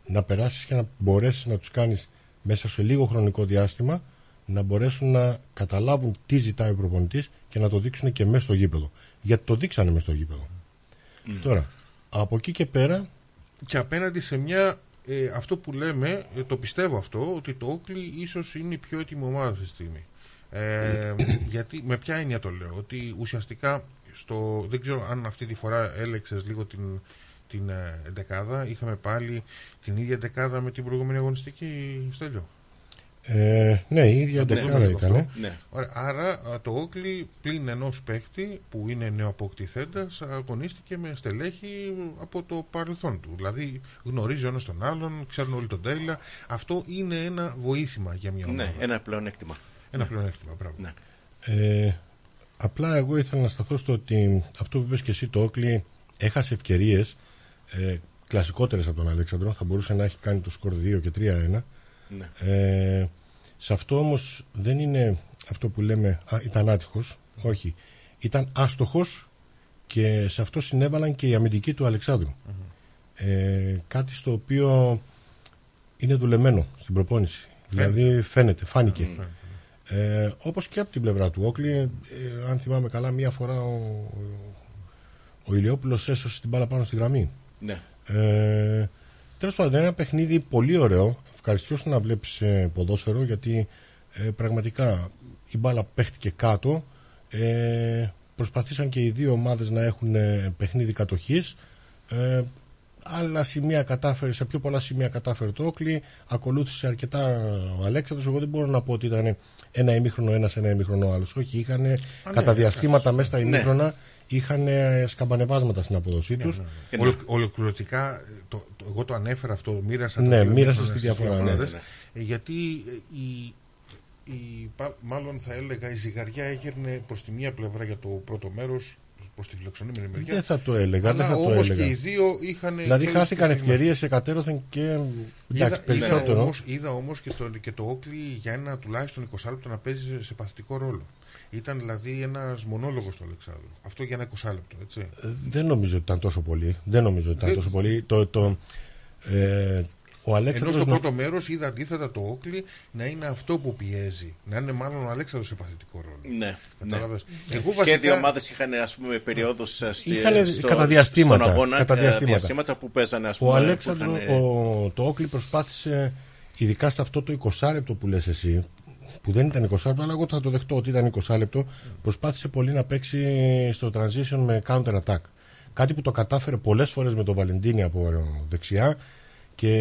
να περάσεις και να μπορέσεις να τους κάνεις μέσα σε λίγο χρονικό διάστημα να μπορέσουν να καταλάβουν τι ζητάει ο προπονητής και να το δείξουν και μέσα στο γήπεδο, γιατί το δείξανε μέσα στο γήπεδο. Mm. Τώρα, από εκεί και πέρα και απέναντι σε μια, ε, αυτό που λέμε, ε, το πιστεύω αυτό, ότι το Oakley ίσως είναι η πιο έτοιμη ομάδα αυτή τη στιγμή. Ε, γιατί, με ποια έννοια το λέω, ότι ουσιαστικά, στο, δεν ξέρω αν αυτή τη φορά έλεξες λίγο την, την ε, δεκάδα, είχαμε πάλι την ίδια δεκάδα με την προηγούμενη αγωνιστική, Στέλιο. Ε, ναι, η ίδια δεκάδα ήταν. Ναι. Ωραία, άρα το Oakley πλην ενός παίκτη που είναι νεοαποκτηθέντας αγωνίστηκε με στελέχη από το παρελθόν του. Δηλαδή γνωρίζει ο ένας τον άλλον, ξέρουν όλοι τον τέλεια. Αυτό είναι ένα βοήθημα για μια ομάδα. Ναι, ένα πλεονέκτημα. Ένα ναι. πλεονέκτημα, πράγμα. Ναι. Ε, απλά εγώ ήθελα να σταθώ στο ότι αυτό που είπες και εσύ, το Oakley έχασε ευκαιρίες ε, κλασικότερες από τον Αλέξανδρο. Θα μπορούσε να έχει κάνει το σκορ δύο και τρία ένα. Ναι. Ε, σε αυτό όμως δεν είναι αυτό που λέμε α, ήταν άτυχος, όχι, ήταν άστοχος και σε αυτό συνέβαλαν και οι αμυντικοί του Αλεξάνδρου. Mm-hmm. ε, κάτι στο οποίο είναι δουλεμένο στην προπόνηση, φαίνεται. Δηλαδή φαίνεται, φάνηκε. Mm-hmm. ε, όπως και από την πλευρά του Oakley, ε, αν θυμάμαι καλά, μία φορά ο, ο Ηλιόπουλος έσωσε την μπάλα πάνω στη γραμμή. Ναι. ε, Τέλος πάντων, ένα παιχνίδι πολύ ωραίο. Ευχαριστώ να βλέπεις ποδόσφαιρο, γιατί ε, πραγματικά η μπάλα παίχτηκε κάτω. Ε, προσπαθήσαν και οι δύο ομάδες να έχουν παιχνίδι κατοχής. Ε, άλλα σημεία κατάφερε, σε πιο πολλά σημεία κατάφερε το Oakley. Ακολούθησε αρκετά ο Αλέξανδρος. Εγώ δεν μπορώ να πω ότι ήταν ένα ημίχρονο ένας, ένα ημίχρονο άλλος. Όχι, είχαν ναι, κατά διαστήματα ναι. μέσα στα ημίχρονα. Ναι. Είχαν σκαμπανεβάσματα στην απόδοσή τους. Ναι, ναι, ναι. Ολο, ολοκληρωτικά, το, το, εγώ το ανέφερα αυτό, μοίρασα. Ναι, μοίρασα στη διαφορά. Ναι, ναι, ναι. Γιατί η, η, μάλλον θα έλεγα η ζυγαριά έγινε προς τη μία πλευρά για το πρώτο μέρος, προς τη φιλοξενούμενη μεριά. Δεν θα το έλεγα. Αλλά δεν θα όμως το έλεγα. Και οι δύο είχαν. Δηλαδή χάθηκαν ευκαιρίες, εκατέρωθεν και. Εντάξει, περισσότερο. Είδα όμως, είδα όμως και, το, και το Oakley για ένα τουλάχιστον είκοσι λεπτό να παίζει σε παθητικό ρόλο. Ήταν δηλαδή ένας μονόλογος του Αλεξάνδρου. Αυτό για ένα είκοσι λεπτό, έτσι. Ε, δεν νομίζω ότι ήταν τόσο πολύ. Δεν νομίζω ότι ήταν δεν... τόσο πολύ. Το, το, ε, ο Αλέξανδρος... Ενώ στο πρώτο μέρος είδα αντίθετα το Oakley να είναι αυτό που πιέζει. Να είναι μάλλον ο Αλέξανδρος σε παθητικό ρόλο. Ναι. Κατάλαβες. Ναι. Εγώ βασικά... Και δύο ομάδες είχαν, ας πούμε, περιόδους στη, στο, κατά διαστήματα, στον αγώνα. Κατά διαστήματα. διαστήματα που παίζανε, ας πούμε. Ο Αλέξανδρος, είχαν... ο, το Oakley προσπάθησε, ειδικά σε αυτό το είκοσι λεπτό που λες εσύ, που δεν ήταν είκοσι λεπτό, αλλά εγώ θα το δεχτώ ότι ήταν είκοσι λεπτό, προσπάθησε πολύ να παίξει στο transition με counter attack. Κάτι που το κατάφερε πολλές φορές με τον Βαλεντίνη από δεξιά και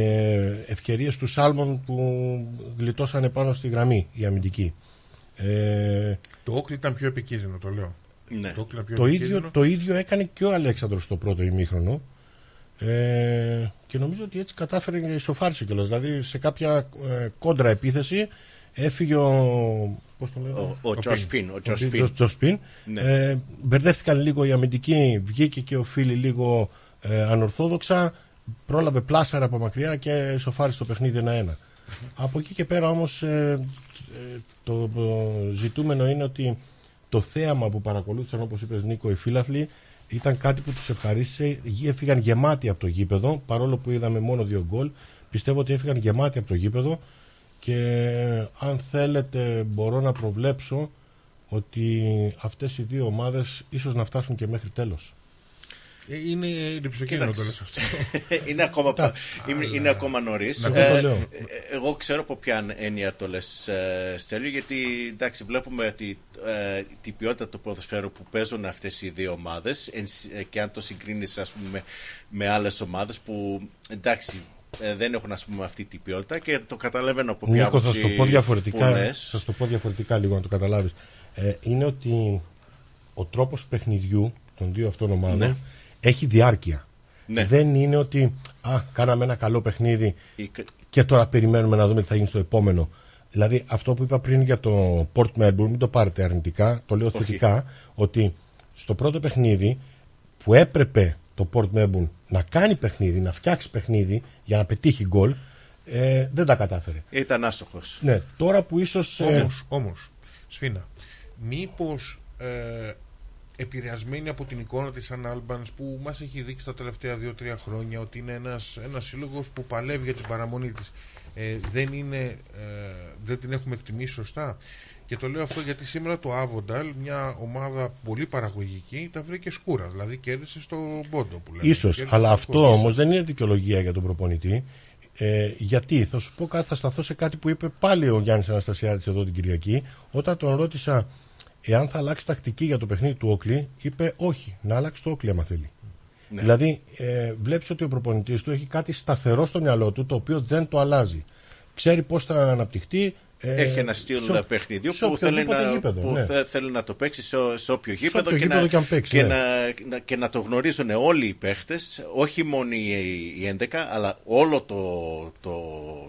ευκαιρίες του Σάλμον που γλιτώσανε πάνω στη γραμμή οι αμυντικοί. Ε... Το Oakley ήταν πιο επικίνδυνο, το λέω. Ναι. Το, πιο το, ίδιο, το ίδιο έκανε και ο Αλέξανδρος στο πρώτο ημίχρονο. Ε, και νομίζω ότι έτσι κατάφερε και ισοφάρισε κιόλας. Δηλαδή σε κάποια ε, κόντρα επίθεση έφυγε ο. Πώς το λένε, ο, ο, ο Τσοσπίν. Ναι. Ε, μπερδεύτηκαν λίγο οι αμυντικοί, βγήκε και ο Φίλι λίγο ε, ανορθόδοξα. Πρόλαβε πλάσαρα από μακριά και ισοφάρισε το παιχνίδι ένα ένα. Από εκεί και πέρα όμως ε, ε, το, το ζητούμενο είναι ότι το θέαμα που παρακολούθησαν, όπως είπες Νίκο, οι φίλαθλοι ήταν κάτι που τους ευχαρίστησε. Έφυγαν γεμάτοι από το γήπεδο, παρόλο που είδαμε μόνο δύο γκολ. Πιστεύω ότι έφυγαν γεμάτοι από το γήπεδο και αν θέλετε μπορώ να προβλέψω ότι αυτές οι δύο ομάδες ίσως να φτάσουν και μέχρι τέλος. Είναι ρυψοκίνητο να το λες αυτό. είναι ακόμα, αλλά... ακόμα νωρίς. Ε, εγώ ξέρω από ποια έννοια το λες, ε, Στέλιο, γιατί εντάξει, βλέπουμε ότι, ε, την ποιότητα του ποδοσφαίρου που παίζουν αυτές οι δύο ομάδες ε, ε, και αν το συγκρίνεις ας πούμε, με, με άλλες ομάδες που εντάξει, ε, δεν έχουν ας πούμε, αυτή την ποιότητα και το καταλαβαίνω από ποια άποψη. Νίκο, θα σου το πω διαφορετικά λίγο να το καταλάβεις. Ε, είναι ότι ο τρόπος παιχνιδιού των δύο αυτών ομάδων. Ναι. Έχει διάρκεια. Ναι. Δεν είναι ότι α, κάναμε ένα καλό παιχνίδι Η... και τώρα περιμένουμε να δούμε τι θα γίνει στο επόμενο. Δηλαδή αυτό που είπα πριν για το Port Melbourne, μην το πάρετε αρνητικά, το λέω Όχι. θετικά, ότι στο πρώτο παιχνίδι που έπρεπε το Port Melbourne να κάνει παιχνίδι, να φτιάξει παιχνίδι για να πετύχει γκολ, ε, δεν τα κατάφερε. Ήταν άστοχος. Ναι, τώρα που ίσως... Όμως, ε... όμως Σφίνα, μήπως... Ε... επηρεασμένη από την εικόνα της St Albans που μας έχει δείξει τα τελευταία δύο τρία χρόνια ότι είναι ένας, ένας σύλλογος που παλεύει για την παραμονή της. Ε, δεν, είναι, ε, δεν την έχουμε εκτιμήσει σωστά. Και το λέω αυτό γιατί σήμερα το Avondale, μια ομάδα πολύ παραγωγική, τα βρήκε σκούρα. Δηλαδή κέρδισε στο πόντο που λέμε. Ίσως, κέρδισε αλλά αυτό όμως δεν είναι δικαιολογία για τον προπονητή. Ε, γιατί, θα σου πω κάτι, θα σταθώ σε κάτι που είπε πάλι ο Γιάννης Αναστασιάδης εδώ την Κυριακή, όταν τον ρώτησα εάν θα αλλάξει τακτική για το παιχνίδι του Oakley, είπε όχι, να αλλάξει το Oakley άμα θέλει. Ναι. Δηλαδή ε, βλέπεις ότι ο προπονητής του έχει κάτι σταθερό στο μυαλό του, το οποίο δεν το αλλάζει. Ξέρει πώς θα αναπτυχθεί. Ε, έχει ένα στυλ παιχνιδιού που, θέλει να, γήπεδο, που ναι. θα, θέλει να το παίξει σε, σε όποιο γήπεδο, σε όποιο και, γήπεδο να, και, αν παίξει, και, ναι. να, και να το γνωρίζουν όλοι οι παίχτες, όχι μόνο οι έντεκα, αλλά όλο το, το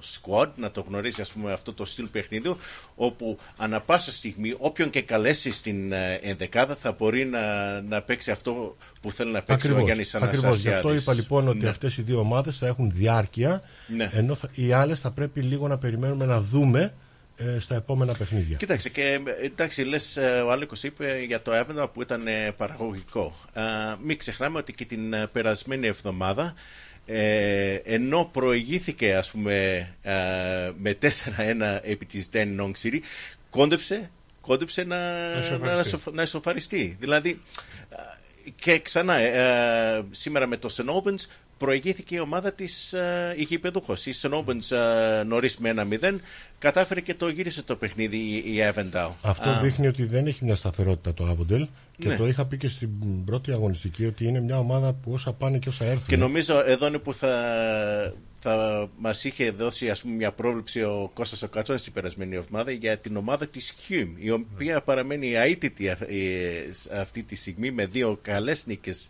squad να το γνωρίζει ας πούμε, αυτό το στυλ παιχνιδιού, όπου ανα πάσα στιγμή όποιον και καλέσει στην ενδεκάδα θα μπορεί να, να παίξει αυτό που θέλει να παίξει ακριβώς, ο Γιάννης Αναστασιάδης. Ακριβώς, γι' αυτό είπα λοιπόν ότι ναι. αυτές οι δύο ομάδες θα έχουν διάρκεια, ναι. ενώ θα, οι άλλες θα πρέπει λίγο να περιμένουμε να δούμε στα επόμενα παιχνίδια. Κοίταξε, και εντάξει, λες, ο Αλέκος είπε για το έβδομο που ήταν παραγωγικό. Μην ξεχνάμε ότι και την περασμένη εβδομάδα, ε, ενώ προηγήθηκε ας πούμε με τέσσερα ένα επί της Dandenong City, κόντεψε, κόντεψε να, να, να ισοφαριστεί. Δηλαδή, και ξανά, ε, σήμερα με το St Albans προηγήθηκε η ομάδα της ε, η γηπεδούχος. Η St Albans ε, νωρίς με ένα μηδέν κατάφερε και το γύρισε το παιχνίδι η, η Avondale. Αυτό Α. δείχνει ότι δεν έχει μια σταθερότητα το Avondale και ναι. το είχα πει και στην πρώτη αγωνιστική ότι είναι μια ομάδα που όσα πάνε και όσα έρθουν. Και νομίζω εδώ είναι που θα, θα μας είχε δώσει ας πούμε, μια πρόβλεψη ο Κώστας ο Κατσόνης την περασμένη εβδομάδα για την ομάδα της Hume, η οποία ναι. παραμένει αίτητη αυτή τη στιγμή με δύο καλές νίκες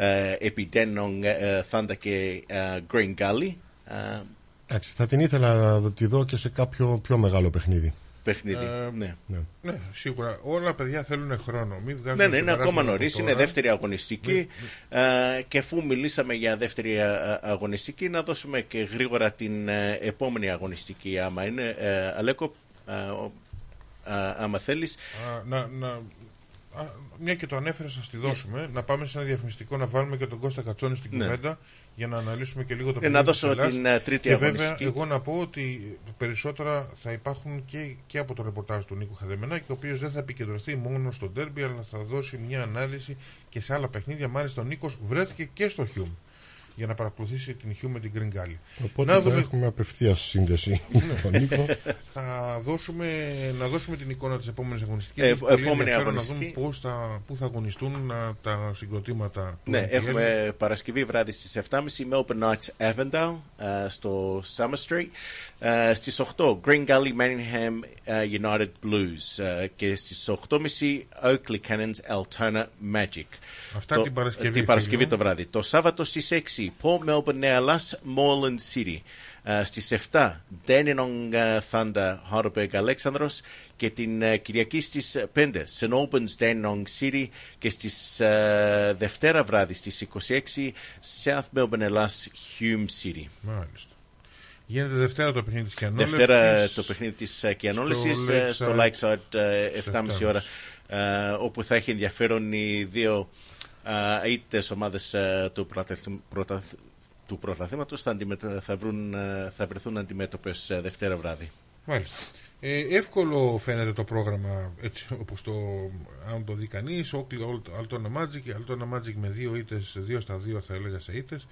Uh, επί Dandenong Thunder uh, και uh, Green Gully. Uh, Εντάξει, θα την ήθελα να τη δω και σε κάποιο πιο μεγάλο παιχνίδι. Παιχνίδι, uh, ναι. ναι. Ναι, σίγουρα. Όλα παιδιά θέλουν χρόνο. Μην ναι, ναι, είναι ακόμα νωρίς, είναι δεύτερη αγωνιστική mm. uh, και αφού μιλήσαμε για δεύτερη uh, αγωνιστική, να δώσουμε και γρήγορα την uh, επόμενη αγωνιστική άμα είναι. Uh, Αλέκο, uh, uh, άμα θέλεις. Uh, να... να... Μια και το ανέφερα, σας τη δώσουμε. Yeah. Να πάμε σε ένα διαφημιστικό, να βάλουμε και τον Κώστα Κατσόνη στην κουβέντα yeah. για να αναλύσουμε και λίγο το yeah, να δώσω της την uh, τρίτη και αγωνιστική. Βέβαια, εγώ να πω ότι περισσότερα θα υπάρχουν και, και από το ρεπορτάζ του Νίκου Χαδεμενάκη, ο οποίος δεν θα επικεντρωθεί μόνο στο ντέρμπι, αλλά θα δώσει μια ανάλυση και σε άλλα παιχνίδια. Μάλιστα, ο Νίκος βρέθηκε και στο Hume για να παρακολουθήσει την Hume με την Green Gully. Οπότε να δούμε... θα έχουμε απευθείας σύνδεση τον Νίκο. Θα δώσουμε, να δώσουμε την εικόνα της επόμενης αγωνιστικής. Ε, επόμενη αγωνιστική. Να δούμε πώς θα, πού θα αγωνιστούν τα συγκροτήματα του. Ναι, εν πι ελ. Έχουμε Παρασκευή βράδυ στις εφτά και μισή Melbourne Knights Avondale στο Summer Street. Στις οκτώ Green Gully Manningham United Blues και στις οκτώ και μισή Oakley Cannons Altona Magic. Αυτά το, την Παρασκευή, την Παρασκευή το βράδυ. Το Σάββατο στις έξι City, Port Melbourne Nailas, Moreland City. Uh, στις εφτά Dandenong Thunder, Heidelberg Αλέξανδρος, και την uh, Κυριακή στις πέντε St Albans, Dandenong City, και στις uh, Δευτέρα βράδυ στις είκοσι έξι South Melbourne Ελλάς, Hume City. Μάλιστα. Γίνεται Δευτέρα το παιχνίδι της Κιανόλευσης. Δευτέρα το παιχνίδι της Κιανόλευσης στο Lakeside, επτά και μισή ώρα, uh, όπου θα έχει ενδιαφέρον οι δύο uh, ήττες ομάδες uh, του πρωταθλήματος. του πρωταθλήματος θα, θα, θα βρεθούν αντιμέτωπες Δευτέρα βράδυ. Μάλιστα. Ε, εύκολο φαίνεται το πρόγραμμα, έτσι όπως το, αν το δει κανείς. Oakley, Altona Magic, η Altona Magic με δύο ήττες, δύο στα δύο θα έλεγα σε ήττες.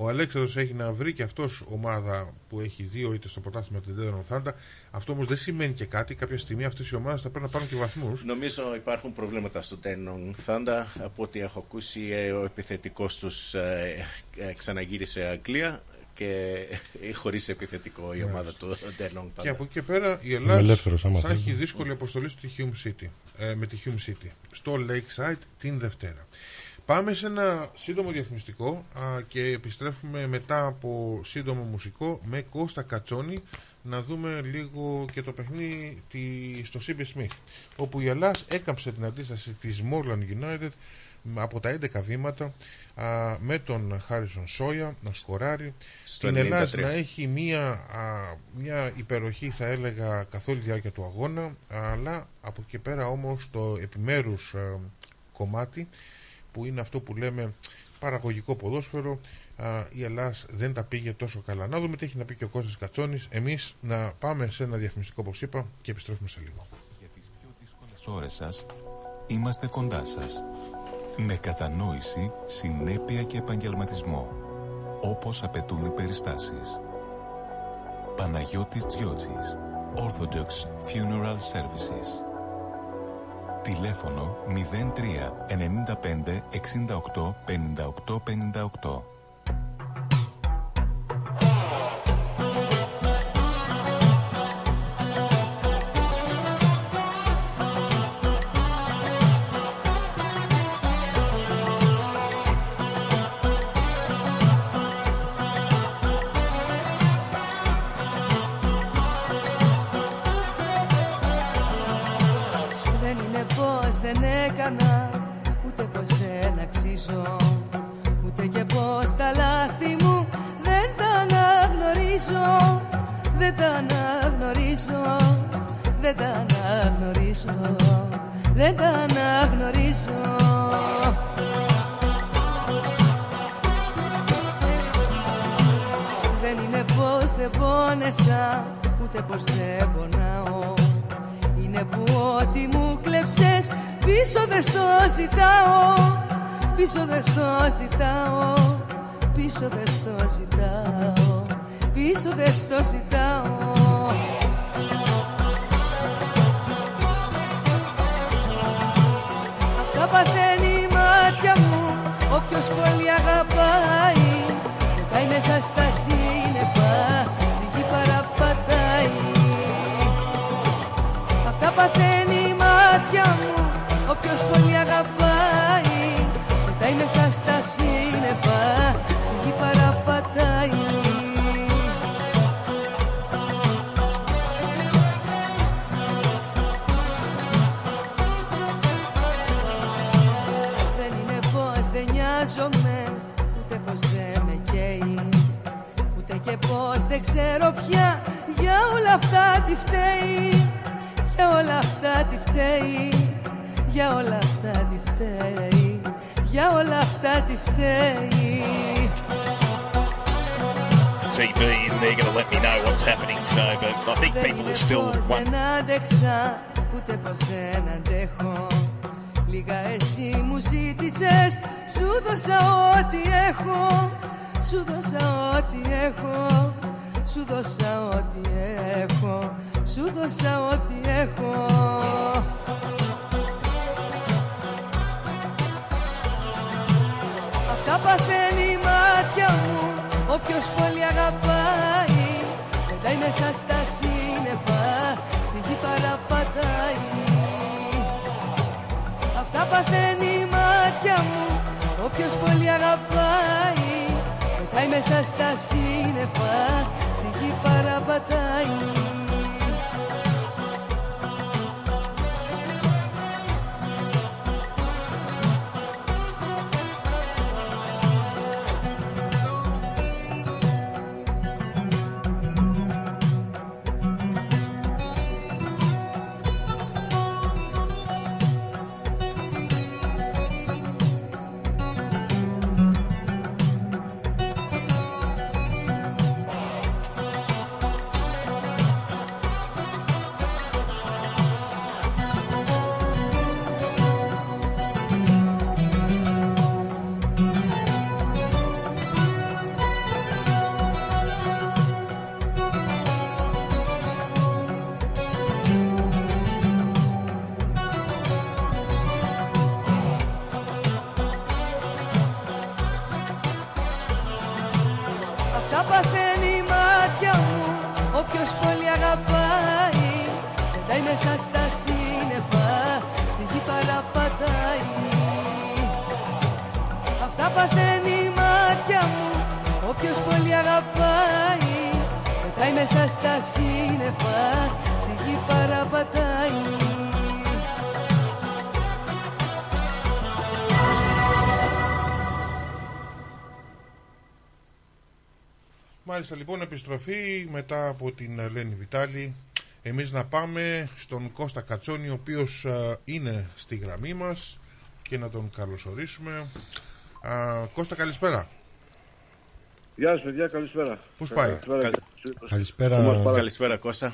Ο Αλέξανδρος έχει να βρει και αυτός ομάδα που έχει δύο ήττες στο πρωτάθλημα την Dandenong Thunder. Αυτό όμως δεν σημαίνει και κάτι. Κάποια στιγμή αυτές οι ομάδες θα πρέπει να πάρουν και βαθμούς. Νομίζω υπάρχουν προβλήματα στο Dandenong Thunder. Από ό,τι έχω ακούσει, ο επιθετικός τους ε, ε, ξαναγύρισε Αγγλία και ε, χωρίς επιθετικό η ομάδα του Dandenong Thunder. Και από εκεί και πέρα η Ελλάδα θα έχει δύσκολη αποστολή στη Hume City, ε, με τη Hume City στο Lakeside την Δευτέρα. Πάμε σε ένα σύντομο διαφημιστικό α, και επιστρέφουμε μετά από σύντομο μουσικό με Κώστα Κατσόνη να δούμε λίγο και το παιχνίδι τη, στο σι μπι ες Smith, όπου η Ελλάς έκαμψε την αντίσταση της Moreland United από τα έντεκα βήματα α, με τον Χάρισον Σόια να σκοράρει, στην Ελλάς να έχει μια, α, μια υπεροχή θα έλεγα καθ' όλη τη διάρκεια του αγώνα, αλλά από εκεί πέρα όμως το επιμέρους α, κομμάτι που είναι αυτό που λέμε παραγωγικό ποδόσφαιρο, α, η Ελλάς δεν τα πήγε τόσο καλά. Να δούμε τι έχει να πει και ο Κώστας Κατσόνης. Εμείς να πάμε σε ένα διαφημιστικό, όπως είπα, και επιστρέφουμε σε λίγο. Για τις πιο δύσκολες ώρες σας, είμαστε κοντά σας. Με κατανόηση, συνέπεια και επαγγελματισμό, όπως απαιτούν οι περιστάσεις. Παναγιώτης Τζιότσης, Orthodox Funeral Services. Τηλέφωνο μηδέν τρία εννιά πέντε εξήντα οκτώ πενήντα οκτώ πενήντα οκτώ. Τα παθαίνει η μάτια μου, όποιος πολύ αγαπάει, Πάει μέσα στα σύννεφα, στη γη παραπατάει. Μάλιστα, λοιπόν, επιστροφή μετά από την Ελένη Βιτάλη. Εμείς να πάμε στον Κώστα Κατσόνη, ο οποίος α, είναι στη γραμμή μας και να τον καλωσορίσουμε. Α, Κώστα, καλησπέρα. Γεια σας, παιδιά, καλησπέρα. Πώς πάει? Καλησπέρα, καλησπέρα. καλησπέρα Κώστα.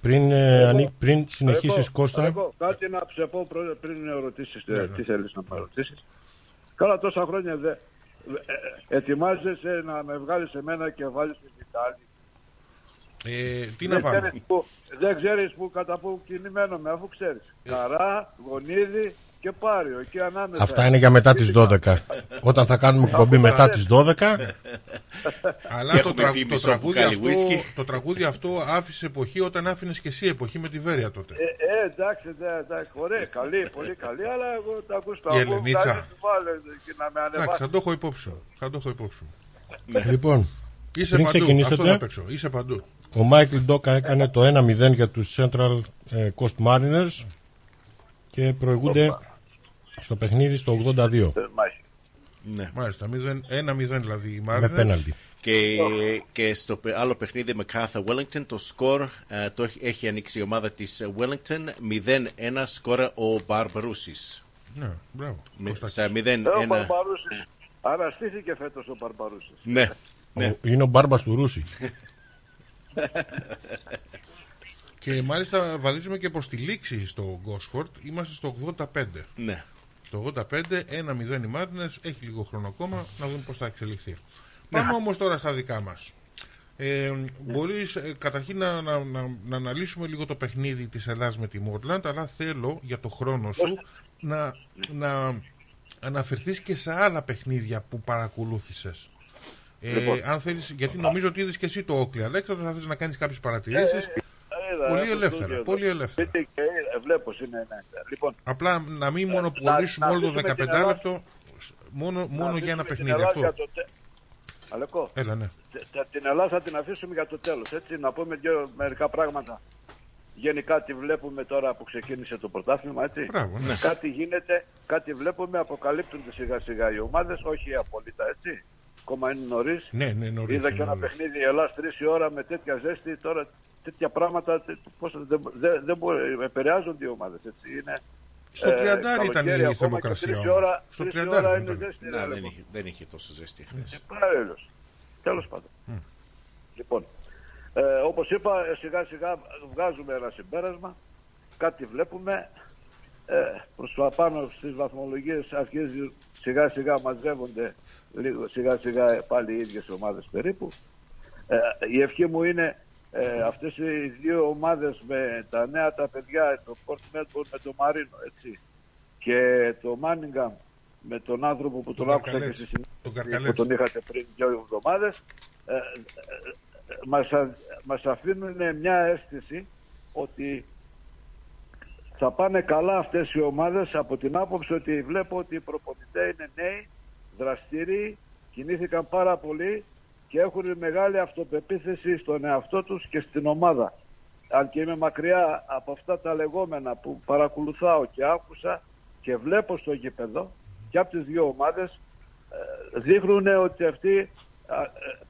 Πριν, ε, αν, πριν συνεχίσεις, Κώστα. Εγώ, κάτι να ψεπώ πριν ερωτήσεις, ναι, ναι. Τι θέλεις να με ερωτήσεις. Καλά, τόσα χρόνια δεν... Ε, ετοιμάζεσαι να με βγάλεις εμένα και βάλεις την Ιταλή. Ε, τι να πάμε. Δεν ξέρεις που, κατά πού κινημένομαι, αφού ξέρεις. Ε. Καρά, Γονίδι και Πάριο. Εκεί ανάμεσα. Αυτά είναι για μετά τις δώδεκα. Όταν θα κάνουμε εκπομπή μετά τις δώδεκα. Αλλά το, τρα, το, τραγούδι αυτό, το τραγούδι αυτό άφησε εποχή όταν άφηνες και εσύ εποχή με τη Βέρεια τότε. Ε, ε, εντάξει, εντάξει, ωραία, καλή, πολύ καλή, αλλά εγώ τα ακούσταω. Η Ελενίτσα. Εντάξει, θα το έχω υπόψη. Θα το έχω υπόψη. Λοιπόν, είσαι παντού, αυτό να παίξω, είσαι παντού. Ο Μάικλ Ντόκα έκανε το ένα μηδέν για τους Central Coast Mariners και προηγούνται στο παιχνίδι στο ογδόντα δύο. Ναι. Μάλιστα, ένα μηδέν δηλαδή με πέναλτι. Και, και στο άλλο παιχνίδι με Cartha Wellington το σκορ το έχει ανοίξει η ομάδα της Wellington μηδέν ένα σκορ ο Μπαρμπαρούσης. Ναι, μπράβο. Στα μηδέν ένα. Αναστήθηκε φέτος ο Μπαρμπαρούσης. Ναι, ναι. Είναι ο Μπάρμπας του Ρούση. Και μάλιστα βαδίζουμε και προς τη λήξη στο Γκόσφορντ. Είμαστε στο ογδόντα πέντε. Ναι. Στο ογδόντα πέντε, ένα μηδέν οι Μάρτινες, έχει λίγο χρόνο ακόμα, να δούμε πώς θα εξελιχθεί. Ναι. Πάμε όμως τώρα στα δικά μας. Ε, μπορείς ε, καταρχήν να, να, να, να αναλύσουμε λίγο το παιχνίδι της Ελλάδας με τη Μόρτλαντ, αλλά θέλω για το χρόνο σου να, να αναφερθείς και σε άλλα παιχνίδια που παρακολούθησες. Ε, λοιπόν. Αν θέλεις, γιατί νομίζω ότι είδες και εσύ το Oakley, Αλέξανδρο, αν θέλεις να κάνεις κάποιες παρατηρήσεις. Πολύ ελεύθερα, πολύ ελεύθερα. Βλέπω, είναι, ναι. Λοιπόν, απλά να μην μονοπολίσουμε όλο το δεκαπέντε λεπτό, μόνο, μόνο για ένα παιχνίδι. Αυτό. Το... Αλεκό, έλα, ναι. Την Ελλάδα θα την αφήσουμε για το τέλος, έτσι, να πούμε δύο μερικά πράγματα. Γενικά τη βλέπουμε τώρα που ξεκίνησε το πρωτάθλημα, έτσι. Μπράβο, ναι. Κάτι γίνεται, κάτι βλέπουμε, αποκαλύπτονται σιγά σιγά οι ομάδες, όχι απόλυτα, έτσι. Ακόμα είναι νωρίς. Ναι, ναι, νωρίς. Είδα και ένα παιχνίδι Ελλάς τρεις η ώρα με τέτοια ζέστη τώρα. Τέτοια πράγματα δεν δε, δε επηρεάζονται οι ομάδες. Στο τριάντα ε, ήταν η θερμοκρασία. Στο τριάντα ήταν. Ναι, δεν, είχε, δεν είχε τόσο ζεστή. Ε, Παράλληλος. Τέλος πάντων. Mm. Λοιπόν, ε, όπως είπα, σιγά σιγά βγάζουμε ένα συμπέρασμα. Κάτι βλέπουμε. Ε, προς τα πάνω στις βαθμολογίες αρχίζει σιγά σιγά μαζεύονται. Λίγο, σιγά σιγά πάλι οι ίδιες ομάδες περίπου. Ε, η ευχή μου είναι... Ε, αυτές οι δύο ομάδες με τα νέα τα παιδιά, το Port Melbourne με το Μαρίνο, έτσι, και το Μάνιγκαμ με τον άνθρωπο που τον, τον άκουσα και στη συνέχεια που τον είχατε πριν δύο εβδομάδες, ε, ε, ε, μας, α, μας αφήνουν μια αίσθηση ότι θα πάνε καλά αυτές οι ομάδες από την άποψη ότι βλέπω ότι οι προπονητές είναι νέοι, δραστήριοι, κινήθηκαν πάρα πολύ και έχουν μεγάλη αυτοπεποίθηση στον εαυτό τους και στην ομάδα. Αν και είμαι μακριά από αυτά τα λεγόμενα που παρακολουθάω και άκουσα και βλέπω στο γήπεδο και από τις δύο ομάδες, δείχνουν ότι αυτοί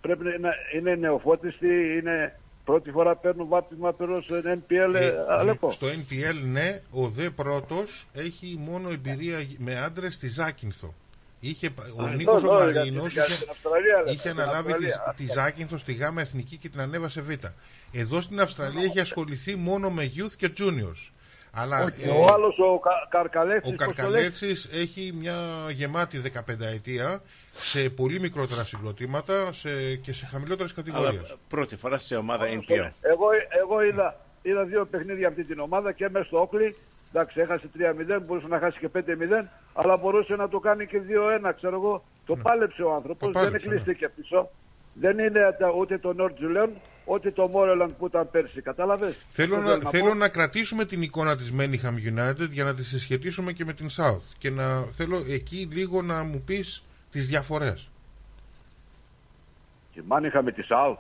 πρέπει να είναι νεοφώτιστοι, είναι πρώτη φορά παίρνουν βάπτισμα πυρός στο εν πι ελ. Ε, Αλέκο. Στο εν πι ελ, ναι, ο δε πρώτος έχει μόνο εμπειρία με άντρες στη Ζάκυνθο. Είχε, ο Νίκος ο Μαρίνος είχε αναλάβει τη Ζάκυνθο στη Γ' Εθνική και την ανέβασε Β. Εδώ στην Αυστραλία έχει ασχοληθεί μόνο με youth και juniors. Αλλά, okay. ε, ο άλλος ο Καρκαλέτσης, ο Καρκαλέτσης έχει μια γεμάτη δεκαπενταετία σε πολύ μικρότερα συγκροτήματα σε, και σε χαμηλότερες κατηγορίες. Αλλά πρώτη φορά σε ομάδα εν πι ελ. Εγώ, εγώ είδα, είδα δύο παιχνίδια αυτή την ομάδα και μέσα στο Oakley. Εντάξει, έχασε τρία μηδέν, μπορούσε να χάσει και πέντε μηδέν, αλλά μπορούσε να το κάνει και δύο ένα, ξέρω εγώ. Το ναι. πάλεψε ο άνθρωπος, δεν ναι. κλείστηκε πίσω. Δεν είναι ούτε το North Zealand, ούτε το Moreland που ήταν πέρσι. Κατάλαβες. Θέλω, να, να, θέλω να κρατήσουμε την εικόνα της Manningham United για να τη συσχετίσουμε και με την South. Και να θέλω εκεί λίγο να μου πεις τις διαφορές. Τη Manningham με τη South.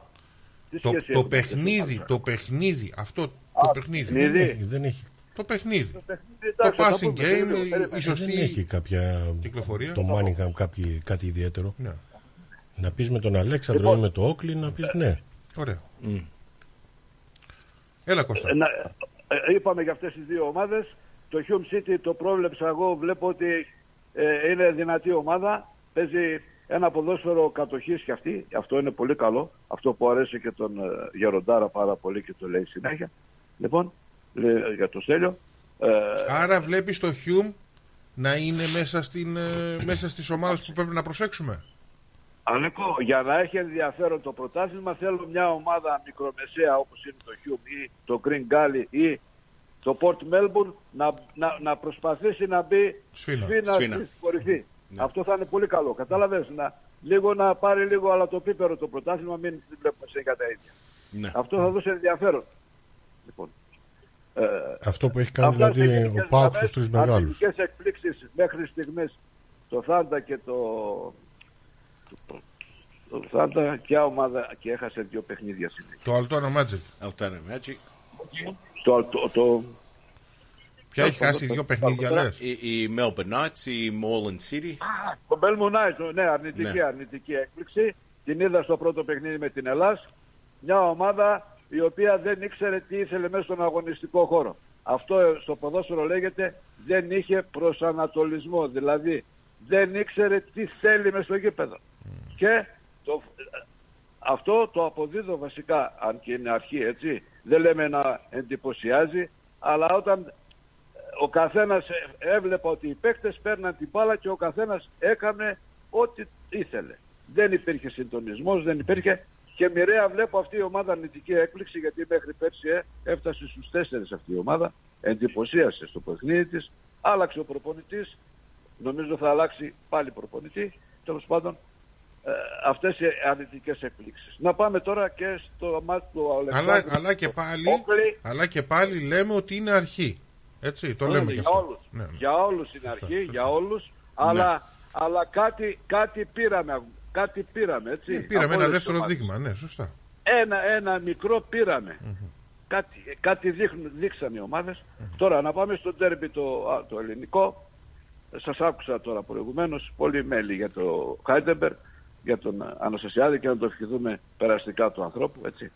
Τι το, το, παιχνίδι, το παιχνίδι, αυτό Α, το παιχνίδι. παιχνίδι. Δεν έχει. Το παιχνίδι. Το, παιχνίδι, το passing game, η σωστή. Δεν έχει κάποια κυκλοφορία. Το Manningham κάποιοι, κάτι ιδιαίτερο. Ναι. Να πεις με τον Αλέξανδρο λοιπόν, ή με το Oakley, να πεις ναι. Ωραία. Mm. Έλα Κώστα. Ε, ε, είπαμε για αυτές τις δύο ομάδες. Το Hume City το πρόβλεψα εγώ. Βλέπω ότι ε, είναι δυνατή ομάδα. Παίζει ένα ποδόσφαιρο κατοχής και αυτή. Αυτό είναι πολύ καλό. Αυτό που αρέσει και τον ε, Γεροντάρα πάρα πολύ και το λέει συνέχεια. Λοιπόν, ε, για το Στέλιο. Ε, Άρα βλέπεις το Hume να είναι μέσα, στην, ε, μέσα στις ομάδες που πρέπει να προσέξουμε. Αλέκο, για να έχει ενδιαφέρον το πρωτάθλημα, θέλω μια ομάδα μικρομεσαία όπως είναι το Hume ή το Green Gully ή το Port Melbourne να, να, να προσπαθήσει να μπει σφήνα, σφήνα, σφήνα. Στη κορυφή. Ναι. Αυτό θα είναι πολύ καλό. Κατάλαβες, να, λίγο να πάρει λίγο αλλά το πίπερο το πρωτάθλημα, μην τη βλέπουμε σε κατά ίδια. Ναι. Αυτό θα δώσει ενδιαφέρον. Λοιπόν, ε, αυτό που έχει κάνει δηλαδή ο Πάουκ στους τρεις μεγάλους. Αυτές οι εκπλήξεις μέχρι στιγμές το Θάντα και το... Θάντα και ομάδα και έχασε δύο παιχνίδια συνέχεια. Το Altona Magic. Altona Magic. Το, το, το... Ποια έχει χάσει δύο παιχνίδια, λες? Η Melbourne Knights, η Moreland City. Το Melbourne Knights, ναι, αρνητική, αρνητική έκπληξη. Την είδα στο πρώτο παιχνίδι με την Ελλάς. Μια ομάδα η οποία δεν ήξερε τι ήθελε μέσα στον αγωνιστικό χώρο. Αυτό στο ποδόσφαιρο λέγεται δεν είχε προσανατολισμό. Δηλαδή δεν ήξερε τι θέλει μέσα στο γήπεδο. Και το, αυτό το αποδίδω βασικά, αν και είναι αρχή έτσι, δεν λέμε να εντυπωσιάζει, αλλά όταν ο καθένας έβλεπα ότι οι παίκτες παίρναν την μπάλα και ο καθένας έκανε ό,τι ήθελε. Δεν υπήρχε συντονισμός, δεν υπήρχε και μοιραία βλέπω αυτή η ομάδα αρνητική έκπληξη, γιατί μέχρι πέρσι έφτασε στους τέσσερις αυτή η ομάδα, εντυπωσίασε στο παιχνίδι της, άλλαξε ο προπονητής, νομίζω θα αλλάξει πάλι προπονητή, τέλος πάντων. Αυτές οι αρνητικές εκπλήξεις. Να πάμε τώρα και στο μάτι του Αλεξάνδρου. Αλλά, αλλά, και πάλι, αλλά και πάλι λέμε ότι είναι αρχή. Έτσι, το λέμε, λέμε και για αυτό. Όλους. Ναι, ναι. Για όλους είναι αρχή, Φυστά, για όλους. Ναι. Αλλά, αλλά κάτι, κάτι πήραμε. Κάτι πήραμε, έτσι. Ναι, πήραμε ένα δεύτερο μάτι. Δείγμα, ναι, σωστά. Ένα, ένα μικρό πήραμε. Mm-hmm. Κάτι, κάτι δείχνουν, δείξαν οι ομάδες. Mm-hmm. Τώρα να πάμε στο ντέρμπι το, το ελληνικό. Σας άκουσα τώρα προηγουμένως. Πολύ μέλη για το Heidelberg, για τον Αναστασιάδη και να το ευχηθούμε περαστικά του ανθρώπου, έτσι.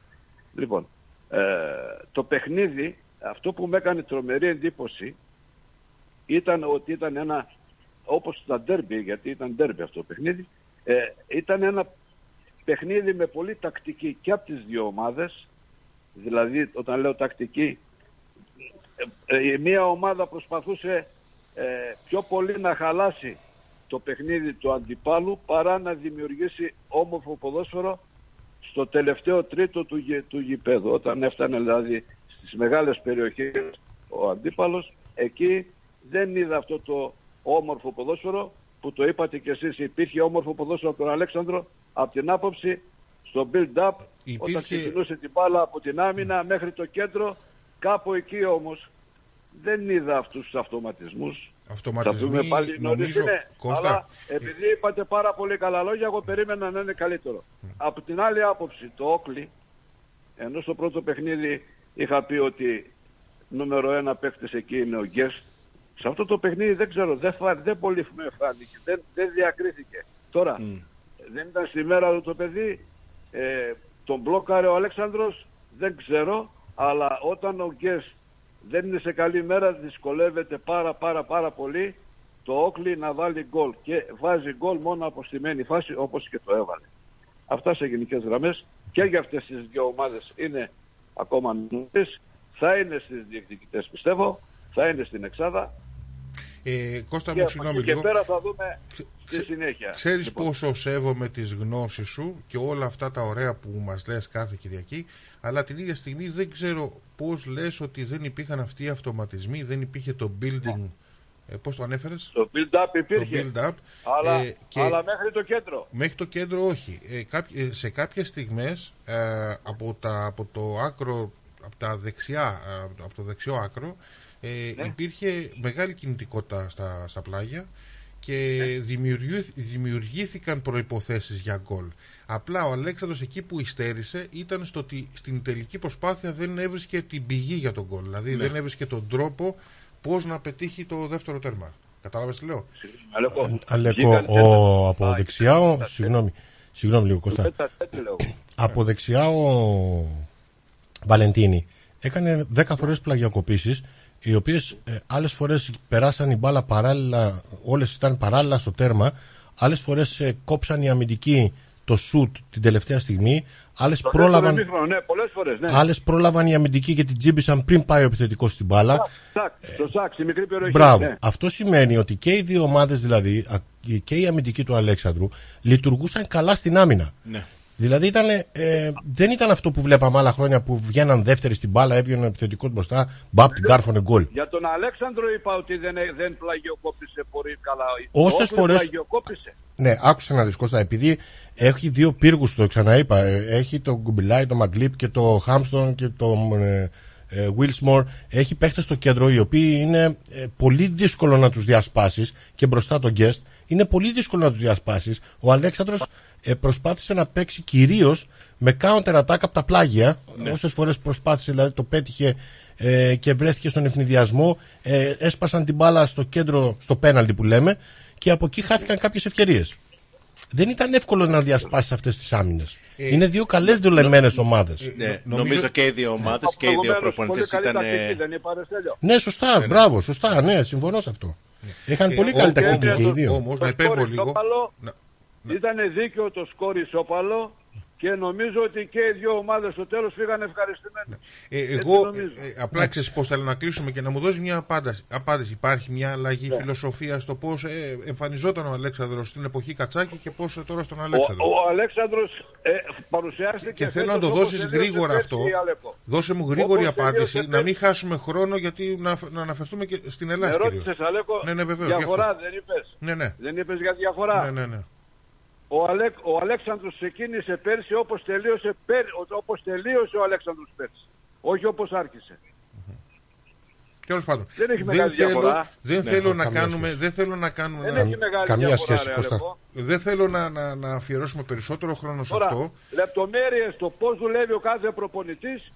Λοιπόν, ε, το παιχνίδι, αυτό που με έκανε τρομερή εντύπωση ήταν ότι ήταν ένα, όπως τα ντέρμπι, γιατί ήταν ντέρμπι αυτό το παιχνίδι, ε, ήταν ένα παιχνίδι με πολύ τακτική και από τις δύο ομάδες, δηλαδή όταν λέω τακτική, ε, ε, μία ομάδα προσπαθούσε ε, πιο πολύ να χαλάσει το παιχνίδι του αντιπάλου παρά να δημιουργήσει όμορφο ποδόσφαιρο στο τελευταίο τρίτο του, γε, του γηπέδου. Όταν έφτανε δηλαδή στις μεγάλες περιοχές ο αντίπαλος, εκεί δεν είδα αυτό το όμορφο ποδόσφαιρο που το είπατε κι εσείς. Υπήρχε όμορφο ποδόσφαιρο από τον Αλέξανδρο από την άποψη στο build-up. Υπήρχε... όταν ξεκινούσε την μπάλα από την άμυνα μέχρι το κέντρο, κάπου εκεί όμως δεν είδα αυτούς τους αυτοματισμούς. Αυτοματισμοί, θα πάλι νομίζω, είναι, Κώστα... αλλά επειδή είπατε πάρα πολύ καλά λόγια, εγώ περίμενα να είναι καλύτερο. Mm. Από την άλλη άποψη, το Όκλι, ενώ στο πρώτο παιχνίδι είχα πει ότι νούμερο ένα παίχτης εκεί είναι ο Γκέστ, σε αυτό το παιχνίδι δεν ξέρω, δεν, φα... δεν πολύ με φάνηκε, δεν, δεν διακρίθηκε. Τώρα, mm. δεν ήταν στη μέρα του το παιδί, ε, τον μπλόκαρε ο Αλέξανδρος, δεν ξέρω, αλλά όταν ο Γκέστ δεν είναι σε καλή μέρα, δυσκολεύεται πάρα πάρα πάρα πολύ το Όκλι να βάλει γκολ. Και βάζει γκολ μόνο από στημένη φάση, όπως και το έβαλε. Αυτά σε γενικές γραμμές, και για αυτές τις δύο ομάδες είναι ακόμα νωρίς. Θα είναι στις διεκδικητές, πιστεύω, θα είναι στην Εξάδα. Ε, Κώστα μου, συγγνώμη λίγο. Και πέρα θα δούμε στη συνέχεια. Ξέρεις λοιπόν πόσο σέβομαι τις γνώσεις σου και όλα αυτά τα ωραία που μας λες κάθε Κυριακή, αλλά την ίδια στιγμή δεν ξέρω πώς λες ότι δεν υπήρχαν αυτοί οι αυτοματισμοί, δεν υπήρχε το building. Yeah. Ε, πώς το ανέφερες? Το build-up υπήρχε. Το build-up, αλλά, ε, και αλλά μέχρι το κέντρο. Μέχρι το κέντρο όχι. Ε, κάποιες, σε κάποιες στιγμές ε, από, τα, από το άκρο, από, τα δεξιά, από το δεξιό άκρο, Ε, ναι. υπήρχε μεγάλη κινητικότητα στα, στα πλάγια και ναι. δημιουργή, δημιουργήθηκαν προϋποθέσεις για γκολ. Απλά ο Αλέξανδρος εκεί που υστέρησε ήταν στο ότι στην τελική προσπάθεια δεν έβρισκε την πηγή για τον γκολ. Δηλαδή ναι. δεν έβρισκε τον τρόπο πώς να πετύχει το δεύτερο τέρμα. Κατάλαβες τι λέω? Αλέκο, Αλέκο ο, από δεξιά ο... Συγγνώμη, συγγνώμη λίγο Κώστα. Από δεξιά ο Βαλεντίνη έκανε δέκα φορές πλαγιακοποίησεις, οι οποίες ε, άλλες φορές περάσαν η μπάλα παράλληλα, όλες ήταν παράλληλα στο τέρμα, άλλες φορές ε, κόψαν οι αμυντικοί το σουτ την τελευταία στιγμή, άλλες πρόλαβαν, μήχρονο, ναι, πολλές φορές, ναι. άλλες πρόλαβαν οι αμυντικοί και την τζίμπησαν πριν πάει ο επιθετικός στην μπάλα. Σάκ, ε, το σάκ, στη μικρή περιοχή. Μπράβο. Ναι. Αυτό σημαίνει ότι και οι δύο ομάδες, δηλαδή και οι αμυντικοί του Αλέξανδρου, λειτουργούσαν καλά στην άμυνα. Ναι. Δηλαδή ήταν, ε, δεν ήταν αυτό που βλέπαμε άλλα χρόνια που βγαίναν δεύτεροι στην μπάλα, έβγαινε ο επιθετικός μπροστά, μπαπ, την κάρφωνε γκολ. Για τον Αλέξανδρο είπα ότι δεν, δεν πλαγιοκόπησε πολύ καλά. Όσες φορές. Ναι, άκουσα να δεις Κώστα, επειδή έχει δύο πύργους, το ξαναείπα. Έχει τον Κουμπιλάι, τον Μαγκλίπ και τον Χάμστον και τον ε, ε, Βίλσμορ. Έχει παίχτες στο κέντρο οι οποίοι είναι ε, πολύ δύσκολο να τους διασπάσεις και μπροστά τον Γκέστ. Είναι πολύ δύσκολο να τους διασπάσεις. Ο Αλέξανδρος ε, προσπάθησε να παίξει κυρίως με counter attack από τα πλάγια. Ναι. Όσες φορές προσπάθησε, δηλαδή το πέτυχε ε, και βρέθηκε στον ευνηδιασμό, ε, έσπασαν την μπάλα στο κέντρο, στο πέναλτι που λέμε, και από εκεί χάθηκαν κάποιες ευκαιρίες. Δεν ήταν εύκολο να διασπάσεις αυτές τις άμυνες. Ε, Είναι δύο καλές δουλεμένες νο, ομάδες. Ναι, νομίζω... νομίζω και οι δύο ομάδες ναι. και οι δύο προπονητές ήταν. Ναι, σωστά, ναι. μπράβο, σωστά, ναι, συμφωνώ σε αυτό. Είχαν ε, πολύ καλή τακτική και οι δύο. Όμως, να υπέβω λίγο. Να, ναι. Ήταν δίκαιο το σκόρ ισόπαλο και νομίζω ότι και οι δύο ομάδες στο τέλος φύγαν ευχαριστημένοι. Ε, εγώ ε, απλά ξέρεις πώς θέλω να κλείσουμε και να μου δώσει μια απάντηση. απάντηση. Υπάρχει μια αλλαγή ναι. φιλοσοφία στο πώς ε, εμφανιζόταν ο Αλέξανδρος στην εποχή Κατσάκη και πώς τώρα στον Αλέξανδρο. Ο, ο Αλέξανδρος ε, παρουσιάστηκε. Και, και θέλω να το δώσεις γρήγορα αυτό. Δώσε μου γρήγορη όπως απάντηση, να μην χάσουμε χρόνο γιατί να, να αναφερθούμε και στην Ελλάδα. Με ρώτησες, Αλέκο, ναι, ναι, βεβαίως, διαφορά δεν είπες. Ναι, ναι. Δεν είπες για διαφορά. Ναι, ναι, ναι. Ο, Αλέκ, ο Αλέξανδρος ξεκίνησε πέρσι όπως τελείωσε, πέρ, όπως τελείωσε ο Αλέξανδρος πέρσι. Όχι όπως άρχισε. Τέλος πάντων. Δεν έχει μεγάλη διαφορά. Δεν θέλω να κάνουμε... Δεν θέλω να κάνουμε... Δεν έχει μεγάλη διαφορά. Δεν θέλω να αφιερώσουμε περισσότερο χρόνο σε αυτό. Λεπτομέρειες το πώς δουλεύει ο κάθε προπονητής.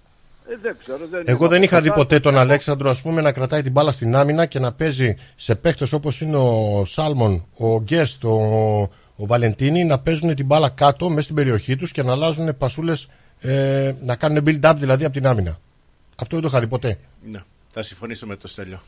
Ε, δεν ξέρω, δεν Εγώ δεν είχα δει ποτέ τον Αλέξανδρο, ας πούμε, να κρατάει την μπάλα στην άμυνα και να παίζει σε παίχτες όπως είναι ο Σάλμον, ο Γκέστ, ο... ο Βαλεντίνη, να παίζουν την μπάλα κάτω μέσα στην περιοχή τους και να αλλάζουν πασούλες, ε, να κάνουν build-up δηλαδή από την άμυνα. Αυτό δεν το είχα δει ποτέ. Ναι, θα συμφωνήσω με το Στέλιο.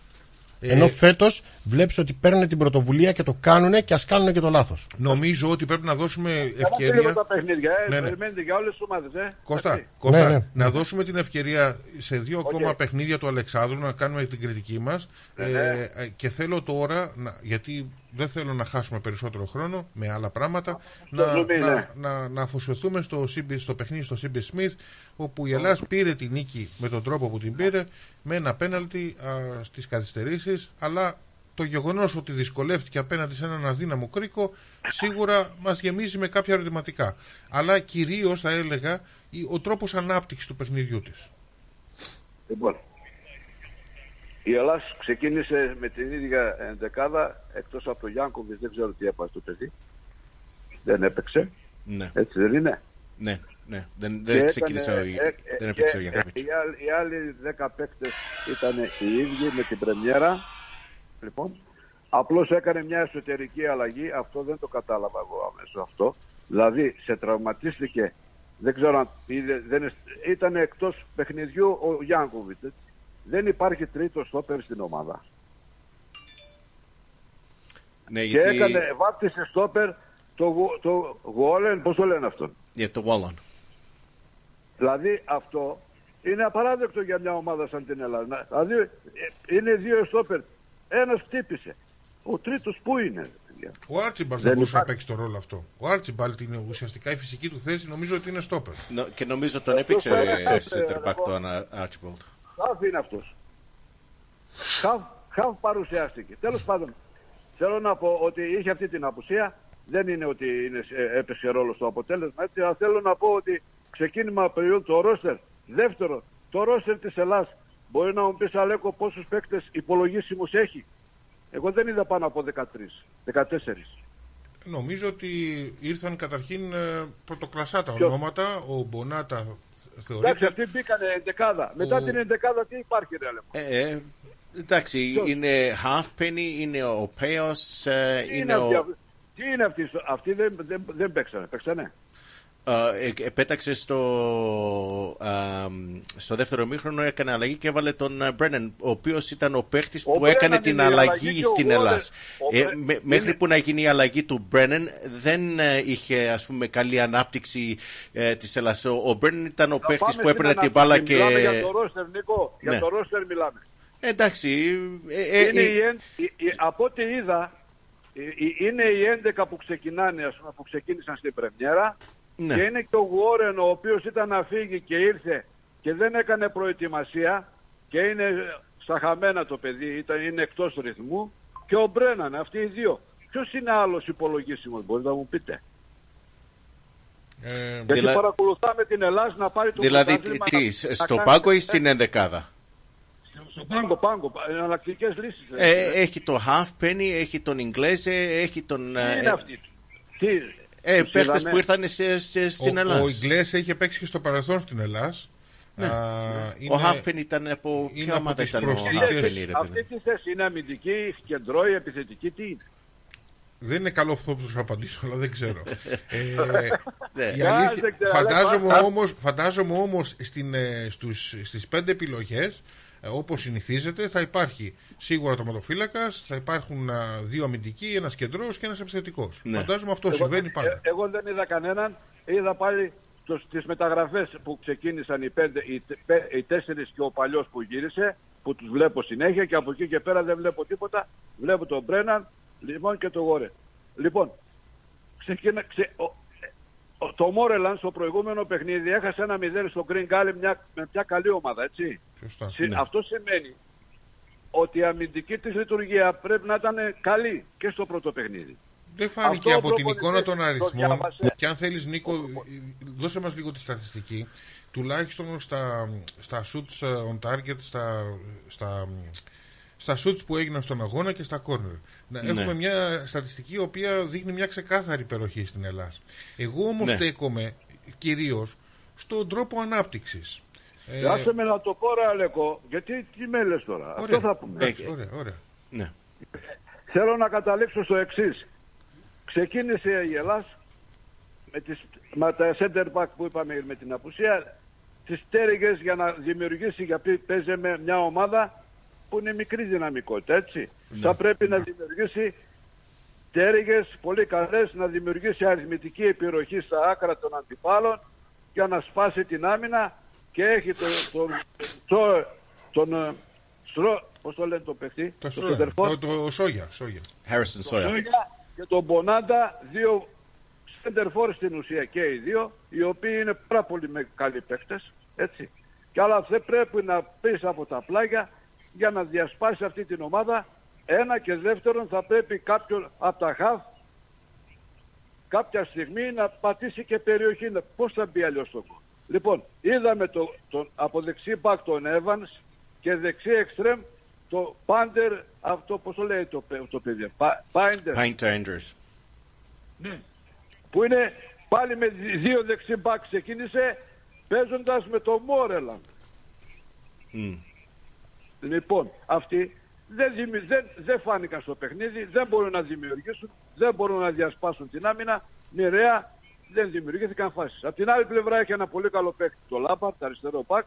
Ενώ ε... φέτος βλέπεις ότι παίρνουν την πρωτοβουλία και το κάνουνε και ας κάνουνε και το λάθος. Νομίζω ότι πρέπει να δώσουμε ευκαιρία. Καλά τα παιχνίδια, ε. ναι, ναι. περιμένετε για όλες τις ομάδες. Ε. Κώστα, Κώστα ναι, ναι. να δώσουμε την ευκαιρία σε δύο ακόμα okay. παιχνίδια του Αλεξάνδρου να κάνουμε την κριτική μας. Ναι, ναι. Ε, και θέλω τώρα, να, γιατί δεν θέλω να χάσουμε περισσότερο χρόνο με άλλα πράγματα, να, δούμε, να, ναι. να, να αφοσιωθούμε στο, στο παιχνίδι στο Σίμπι Σμιθ, όπου η Ελλάδα πήρε την νίκη με τον τρόπο που την πήρε, με ένα πέναλτι α, στις καθυστερήσεις, αλλά το γεγονός ότι δυσκολεύτηκε απέναντι σε έναν αδύναμο κρίκο σίγουρα μας γεμίζει με κάποια ερωτηματικά. Αλλά κυρίως θα έλεγα ο τρόπος ανάπτυξης του παιχνιδιού της. Λοιπόν, Η Ελλάς ξεκίνησε με την ίδια ενδεκάδα, εκτός από τον Γιάνκοβιτς, δεν ξέρω τι έπασε το παιδί. Δεν έπαιξε. Ναι. Έτσι δεν είναι. Ναι, ναι. Δεν, δεν ξεκίνησε ο Γιάνκοβιτς. Οι άλλοι δέκα παίκτες ήταν οι ίδιοι με την πρεμιέρα. Λοιπόν, απλώς έκανε μια εσωτερική αλλαγή. Αυτό δεν το κατάλαβα εγώ αμέσως αυτό. Δηλαδή, σε τραυματίστηκε, δεν ξέρω αν ήταν εκτός παιχνιδιού ο Γιάνκοβιτς. Δεν υπάρχει τρίτο στόπερ στην ομάδα. Ναι, και γιατί... έκανε βάπτιση στόπερ το, το Γουόλεν, πώς το λένε αυτόν. Για yeah, το Γουόλεν. Δηλαδή αυτό είναι απαράδεκτο για μια ομάδα σαν την Ελλάδα. Δηλαδή είναι δύο στόπερ. Ένας χτύπησε. Ο τρίτος πού είναι? Ο Άρτσιμπαλτ δεν μπορούσε να παίξει τον ρόλο αυτό. Ο Άρτσιμπαλτ είναι ουσιαστικά η φυσική του θέση. Νομίζω ότι είναι στόπερ. No, και νομίζω τον έπαιξε center back τον Άρτσιμπαλτ. Χαφ είναι αυτός. Χαφ, χαφ παρουσιάστηκε. Τέλος πάντων, θέλω να πω ότι είχε αυτή την απουσία. Δεν είναι ότι είναι, έπεσε ρόλο στο αποτέλεσμα. Έτσι, αλλά θέλω να πω ότι ξεκίνημα Απριλίου το ρόστερ. Δεύτερο, το ρόστερ της Ελλάς. Μπορεί να μου πεις, Αλέκο, πόσους παίκτες υπολογίσιμους έχει? Εγώ δεν είδα πάνω από δεκατρία, δεκατέσσερα. Νομίζω ότι ήρθαν καταρχήν πρωτοκλασσά τα ονόματα. Ο Μπονάτα... Θεωρείται... Εντάξει, αυτοί μπήκανε εντεκάδα. Μετά ο... την εντεκάδα τι υπάρχει, ρε Αλέμα? Ε, ε, εντάξει, Ποιος? είναι Halfpenny, είναι ο Πέος, ε, είναι, είναι ο... Αυτοί, τι είναι αυτοί, αυτοί δεν, δεν, δεν παίξανε, παίξανε. Ε, ε, πέταξε στο, ε, στο δεύτερο μήχρονο, έκανε αλλαγή και έβαλε τον Μπρένεν, ο οποίος ήταν ο παίχτης που Brennan έκανε την αλλαγή, αλλαγή στην Ελλάς. Ε, ε, με, μέχρι που να γίνει η αλλαγή του Μπρένεν δεν ε, είχε, ας πούμε, καλή ανάπτυξη ε, της Ελλάς. Ο Μπρένεν ήταν ο παίχτης που έπαιρνε την μπάλα και... Μιλάμε για το ρόστερ, Νίκο, ναι. Για το ρόστερ μιλάμε. Ε, εντάξει. Ε, ε, είναι ε, ε... Η, η, από ό,τι είδα, η, η, είναι οι έντεκα που ξεκινάνε, ας πούμε, που ξεκίνησαν στην πρεμιέρα. Ναι. Και είναι και ο Γουόρεν, ο οποίος ήταν να φύγει και ήρθε και δεν έκανε προετοιμασία και είναι στα χαμένα το παιδί, ήταν, είναι εκτός ρυθμού, και ο Μπρέναν, αυτοί οι δύο. Ποιος είναι άλλος υπολογίσιμος, μπορείτε να μου πείτε? Ε, Γιατί δηλα... παρακολουθάμε την Ελλάδα να πάρει το δηλαδή, πρωτάθλημα. Δηλαδή, στο πάγκο ή στην ενδεκάδα? Στο πάγκο, πάγκο, εναλλακτικές λύσεις. Ε, έχει το Halfpenny, έχει τον Ιγκλέζε, έχει τον... Τι είναι αυτή? Τι... Ε, παίχτες που ήρθαν σε, σε, στην Ελλάδα. Ο Ιγκλές είχε παίξει και στο παρελθόν στην Ελλάδα. Ναι. Ο Χάφπεν ήταν από ποια ομάδα ήταν ο Χάφπεν? Αυτή τη θέση είναι αμυντική, κεντρώη, επιθετική, τι είναι? Δεν είναι καλό αυτό που τους απαντήσω, αλλά δεν ξέρω. ε, η αλήθεια, φαντάζομαι, όμως, φαντάζομαι όμως στην, στους, στις πέντε επιλογές, όπως συνηθίζεται, θα υπάρχει σίγουρα τροματοφύλακας, θα υπάρχουν δύο αμυντικοί, ένας κεντρός και ένας επιθετικός. Ναι. Φαντάζομαι αυτό εγώ, συμβαίνει πάντα. Ε, εγώ δεν είδα κανέναν. Είδα πάλι τις μεταγραφές που ξεκίνησαν οι, πέντε, οι, πέ, οι τέσσερις και ο παλιός που γύρισε, που τους βλέπω συνέχεια, και από εκεί και πέρα δεν βλέπω τίποτα. Βλέπω τον Μπρέναν, λοιπόν, και τον Γόρε. Λοιπόν, ξεκίνα, ξε, ο, το Μόρελαν στο προηγούμενο παιχνίδι έχασε ένα μηδέν στο Green Gully μια, με μια καλή ομάδα, έτσι. Σωστά, Συ, ναι. Αυτό σημαίνει ότι η αμυντική της λειτουργία πρέπει να ήταν καλή και στο πρώτο παιχνίδι. Δεν φάνηκε από την εικόνα των αριθμών. Και αν θέλεις, Νίκο, δώσε μας λίγο τη στατιστική. Τουλάχιστον στα, στα shoots on target, στα, στα, στα shoots που έγιναν στον αγώνα και στα corner. Να ναι. Έχουμε μια στατιστική η οποία δείχνει μια ξεκάθαρη υπεροχή στην Ελλάδα. Εγώ όμως ναι. στέκομαι κυρίως στον τρόπο ανάπτυξης. Ε... Άσε με να το πω, ρε Αλέκο, γιατί τι με λες τώρα? Ωραία. Αυτό θα πούμε. Έχει. Ωραία, ωραία. Ναι. Θέλω να καταλήξω στο εξής. Ξεκίνησε η Ελλάς με, τις, με τα center back που είπαμε, με την απουσία, τις τέριγες για να δημιουργήσει, γιατί παίζει με μια ομάδα που είναι μικρή δυναμικότητα, έτσι. Ναι. Θα πρέπει ναι. να δημιουργήσει τέριγες πολύ καλές, να δημιουργήσει αριθμητική επιρροχή στα άκρα των αντιπάλων για να σπάσει την άμυνα. Και έχει τον, τον, τον, τον στρο, πώς το λένε το παιχνίδι, το, το, το, το Σόγια, Σόγια. Harrison Σόγια. Σόγια και τον Μπονάντα, δύο σεντερφόρ στην ουσία και οι δύο, οι οποίοι είναι πάρα πολύ καλοί παίκτες, έτσι. Και αλλά δεν πρέπει να πεις από τα πλάγια για να διασπάσει αυτή την ομάδα. Ένα και δεύτερον, θα πρέπει κάποιον από τα χαφ κάποια στιγμή να πατήσει και περιοχή. Πώς θα μπει αλλιώς το κόμμα? Λοιπόν, είδαμε το, το, από δεξί μπακ τον Evans και δεξί εξτρέμ το Πάντερ, αυτό πώς το λέει το, το παιδί, Paint Andrews. Ναι. Που είναι πάλι με δύο δεξιμπάκ, ξεκίνησε παίζοντας με το Moreland. Mm. Λοιπόν, αυτοί δεν, δεν, δεν φάνηκαν στο παιχνίδι, δεν μπορούν να δημιουργήσουν, δεν μπορούν να διασπάσουν την άμυνα, μοιραία δεν δημιουργήθηκαν φάσεις. Απ' την άλλη πλευρά έχει ένα πολύ καλό παίκτη, το Λάμπαρτ, αριστερό μπακ,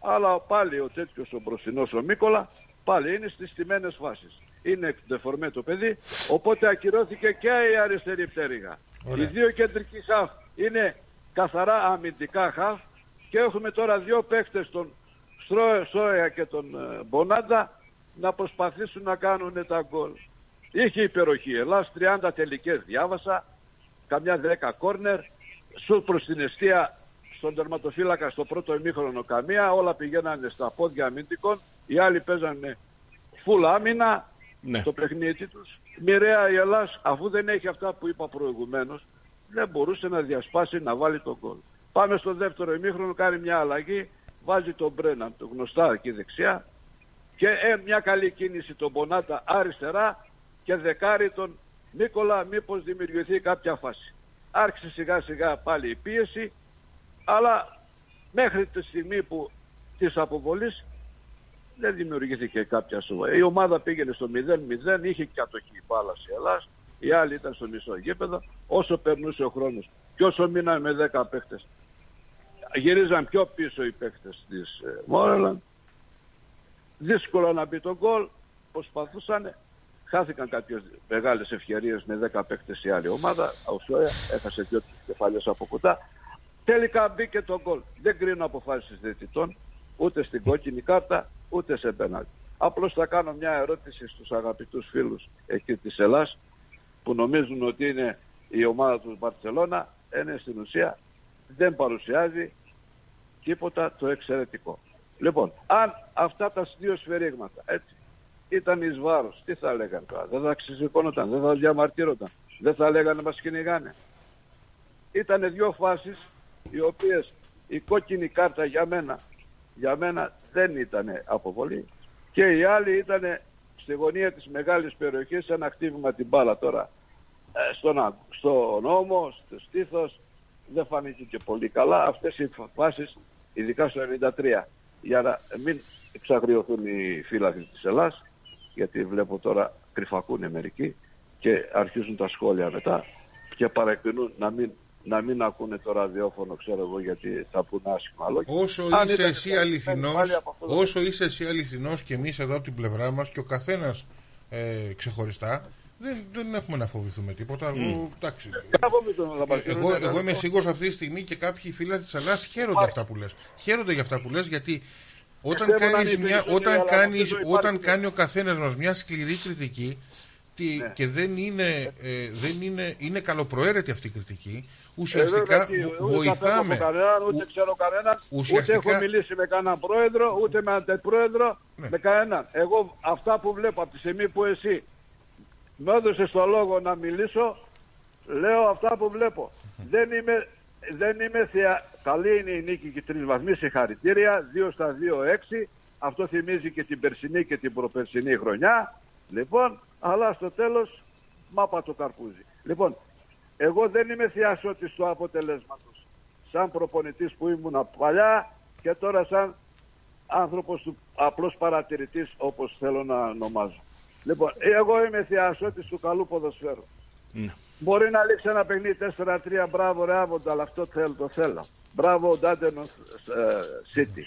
αλλά πάλι ο τέτοιος ο μπροστινός ο Μίκολα, πάλι είναι στις στιμένες φάσεις. Είναι δεφορμέ το παιδί, οπότε ακυρώθηκε και η αριστερή πτέρυγα. Οι δύο κεντρικοί χαφ είναι καθαρά αμυντικά χαφ και έχουμε τώρα δύο παίκτες, τον Στρόια και τον Μπονάντα, να προσπαθήσουν να κάνουν τα γκολ. Είχε υπεροχή Ελλάς, τριάντα τελικές διάβασα, καμιά δέκα κόρνερ, σου προς την εστία στον τερματοφύλακα στο πρώτο ημίχρονο καμία, όλα πηγαίνανε στα πόδια αμυντικών, οι άλλοι παίζανε φουλ άμυνα, ναι, το παιχνίδι τους. Μοιραία η Ελλάς, αφού δεν έχει αυτά που είπα προηγουμένως, δεν μπορούσε να διασπάσει να βάλει τον γκολ. Πάμε στο δεύτερο ημίχρονο, κάνει μια αλλαγή, βάζει τον Μπρέναν, τον γνωστά εκεί δεξιά, και ε, μια καλή κίνηση τον Μπονάτα αριστερά και δεκάρι τον Νίκολα, μήπως δημιουργηθεί κάποια φάση. Άρχισε σιγά σιγά πάλι η πίεση, αλλά μέχρι τη στιγμή που της αποβολής δεν δημιουργήθηκε κάποια σοβαρή. Η ομάδα πήγαινε στο μηδέν μηδέν, είχε και ατοχή η μπάλα σε Ελλάς, η άλλη ήταν στο μισό γήπεδο. Όσο περνούσε ο χρόνος και όσο μείναμε με δέκα παίχτες, γυρίζαν πιο πίσω οι παίχτες της Moreland. Δύσκολο να μπει το γκολ, προσπαθούσαν. Χάθηκαν κάποιες μεγάλες ευκαιρίες με δέκα παίκτες η άλλη ομάδα. Αουσόια έχασε δυο τις κεφάλιες από κοντά. Τελικά μπήκε το γκολ. Δεν κρίνω αποφάσεις διαιτητών, ούτε στην κόκκινη κάρτα, ούτε σε πενάλτι. Απλώς θα κάνω μια ερώτηση στους αγαπητούς φίλους εκεί της Ελλάς, που νομίζουν ότι είναι η ομάδα του Μπαρτσελώνα. Είναι στην ουσία, δεν παρουσιάζει τίποτα το εξαιρετικό. Λοιπόν, αν αυτά τα δύο σφαιρίγματα, έτσι, ήταν εις βάρος, τι θα λέγανε τώρα? Δεν θα ξεσηκώνονταν, δεν θα διαμαρτύρονταν, δεν θα λέγανε μας κυνηγάνε. Ήτανε δύο φάσεις οι οποίες η κόκκινη κάρτα για μένα, για μένα δεν ήτανε αποβολή, και η άλλη ήτανε στη γωνία της μεγάλης περιοχής, ένα χτύπημα την μπάλα τώρα στον, στον ώμο, στο στήθος, δεν φάνηκε και πολύ καλά αυτές οι φάσεις, ειδικά στο ενενήντα τρία, για να μην εξαγριωθούν οι φίλαθλοι της Ελλάς, γιατί βλέπω τώρα κρυφακούνε μερικοί και αρχίζουν τα σχόλια μετά και παρακινούν να μην, να μην ακούνε το ραδιόφωνο, ξέρω εγώ, γιατί θα πούνε άσχημα λόγια. Όσο, είσαι εσύ, αληθινός, όσο είσαι εσύ αληθινός και εμείς εδώ από την πλευρά μας και ο καθένας ε, ξεχωριστά, δεν, δεν έχουμε να φοβηθούμε τίποτα. Mm. Εγώ, εντάξει, ε, εγώ, εγώ είμαι σίγουρος αυτή τη στιγμή και κάποιοι φίλοι της Ελλάς χαίρονται, αυτά που λες. χαίρονται για αυτά που λες, γιατί Όταν, κάνεις μια, όταν, κάνεις, όταν κάνει ο καθένας μας μια σκληρή κριτική, τι, ναι, και δεν είναι, ε, δεν είναι, είναι καλοπροαίρετη αυτή η κριτική, ουσιαστικά ε, βέβαια, βοηθάμε. Ούτε, κανένα, ούτε ξέρω κανέναν, ουσιαστικά... ούτε έχω μιλήσει με κανέναν πρόεδρο, ούτε με αντιπρόεδρο, ναι, με κανέναν. Εγώ αυτά που βλέπω από τη στιγμή που εσύ με έδωσες το λόγο να μιλήσω, λέω αυτά που βλέπω. Mm-hmm. Δεν είμαι... Δεν είμαι θεα... Καλή είναι η νίκη και τρεις βαθμοί, συγχαρητήρια, δύο στα δύο έξι. Αυτό θυμίζει και την περσινή και την προπερσινή χρονιά. Λοιπόν, αλλά στο τέλος μάπα το καρπούζι. Λοιπόν, εγώ δεν είμαι θεασότης του αποτελέσματος, σαν προπονητής που ήμουν παλιά και τώρα σαν άνθρωπος του απλός παρατηρητής, όπως θέλω να ονομάζω. Λοιπόν, εγώ είμαι θεασότης του καλού ποδοσφαίρου. Mm. Μπορεί να λήξει ένα παιχνίδι τέσσερα τρία, μπράβο ρε Avondale, αλλά αυτό θέλω, το θέλω. Μπράβο Dandenong City.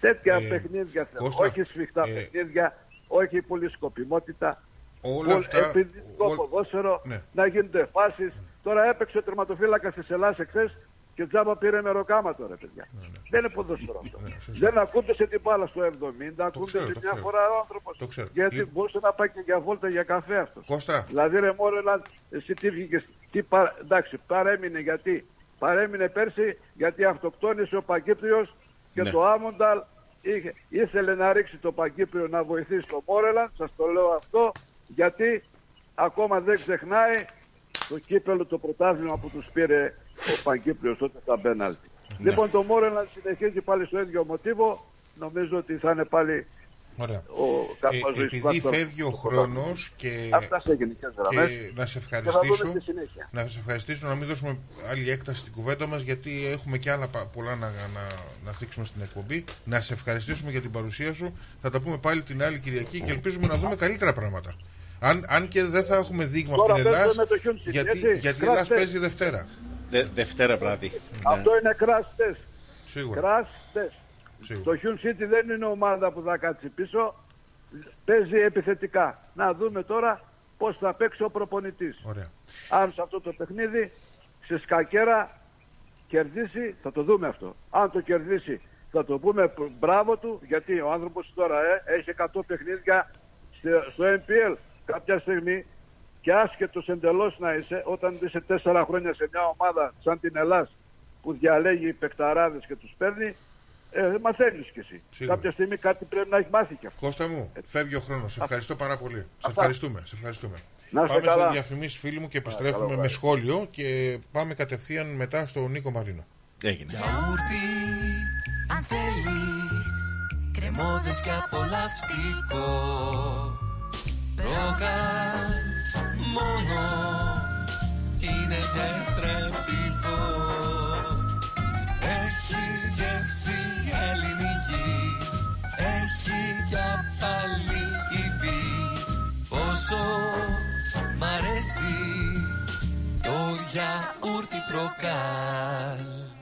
Τέτοια ε, παιχνίδια θέλω, Κώστα, όχι σφιχτά ε, παιχνίδια, όχι πολύ σκοπιμότητα. Όλα αυτά, επειδή το ό, ποδόσφαιρο, ναι, να γίνονται φάσεις. Τώρα έπαιξε ο τερματοφύλακας της Ελλάς εχθές και τζάμπα πήρε με ροκάματο, ρε παιδιά. Ναι, ναι. Δεν είναι ποδόσφαιρο αυτό. Ναι, δεν ακούμπησε την μπάλα στο εβδομήντα, ακούμπησε μια φορά ο άνθρωπος. Γιατί Λί... μπορούσε να πάει και για βόλτα για καφέ αυτός. Κώστα. Δηλαδή ρε Moreland, εσύ τι βγήκες, τι πα... εντάξει, παρέμεινε γιατί. Παρέμεινε πέρσι γιατί αυτοκτόνησε ο Παγκύπριος και ναι, το Avondale είχε... ήθελε να ρίξει το Παγκύπριο να βοηθήσει το Moreland, σας το λέω αυτό, γιατί ακόμα δεν ξεχνάει το κύπελο, το πρωτάθλημα που τους πήρε ο Παγκύπριος τότε στα πέναλτι. Ναι. Λοιπόν, το Moreland συνεχίζει πάλι στο ίδιο μοτίβο. Νομίζω ότι θα είναι πάλι Ωραία. Ε, επειδή φεύγει ο χρόνος και, και να σε ευχαριστήσω, να σε ευχαριστήσω να μην δώσουμε άλλη έκταση στην κουβέντα μας, γιατί έχουμε και άλλα πολλά να, να, να θίξουμε στην εκπομπή. Να σε ευχαριστήσουμε για την παρουσία σου. Θα τα πούμε πάλι την άλλη Κυριακή και ελπίζουμε να δούμε καλύτερα πράγματα. Αν, αν και δεν θα έχουμε δείγμα από την Ελλάδα, γιατί, γιατί η Ελλάδα παίζει Δευτέρα. Δε, Δευτέρα βράδυ. Αυτό είναι crash test. Σίγουρα. Crash test. Σίγουρα. Το Hume City δεν είναι ομάδα που θα κάτσει πίσω. Παίζει επιθετικά. Να δούμε τώρα πώς θα παίξει ο προπονητής. Ωραία. Αν σε αυτό το παιχνίδι, σε σκακέρα, κερδίσει, θα το δούμε αυτό. Αν το κερδίσει, θα το πούμε μπράβο του, γιατί ο άνθρωπος τώρα ε, έχει εκατό παιχνίδια στο εν πι ελ. Κάποια στιγμή, και άσχετος εντελώς να είσαι, όταν είσαι τέσσερα χρόνια σε μια ομάδα σαν την Ελλάς που διαλέγει παικταράδες και τους παίρνει, ε, μαθαίνεις κι εσύ. Σίγουρα. Κάποια στιγμή κάτι πρέπει να έχει μάθει κι αυτό. Κώστα μου, ε, φεύγει ο χρόνος. Σε ευχαριστώ πάρα πολύ. Αυτά. Σε ευχαριστούμε. Σε ευχαριστούμε. Να πάμε καλά. Σε διαφημίσεις, φίλοι μου, και επιστρέφουμε. Α, καλό, με σχόλιο και πάμε κατευθείαν μετά στον Νίκο Μαρίνο. Έγινε. Γιαούρτι, αν θέλεις, κρεμόδες και απολαυστικό. Ρόγαν μόνο είναι τετρεπτικό. Έχει γεύση ελληνική, έχει για πάλι υφή. Πόσο μ' αρέσει το γιαούρτι προκάλ.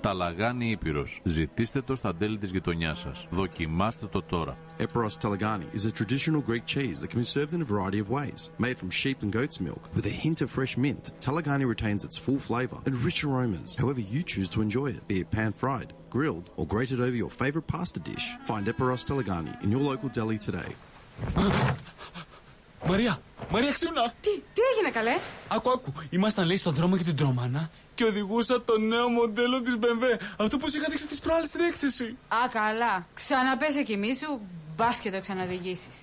Ταλαγάνι Ήπειρος. Ζητήστε το στα τέλη της γειτονιάς σας. Δοκιμάστε το τώρα. Eperos Talagani is a traditional Greek cheese that can be served in a variety of ways. Made from sheep and goat's milk with a hint of fresh mint, Talagani retains its full flavor and rich aromas, however you choose to enjoy it, be it pan-fried, grilled, or grated over your favorite pasta dish. Find Eperos Talagani in your local deli today. Μαρία! Μαρία, ξύπνα! Τι, τι έγινε, καλέ? Άκου, άκου. Ήμασταν, λέει, στον δρόμο για την Τρομάνα και οδηγούσα το νέο μοντέλο της μπι εμ ντάμπλιου. Αυτό που σου είχα δείξει της προάλλης στην έκθεση. Α, καλά. Ξαναπέσαι κι εμείς σου, μπας και το ξαναδηγήσεις.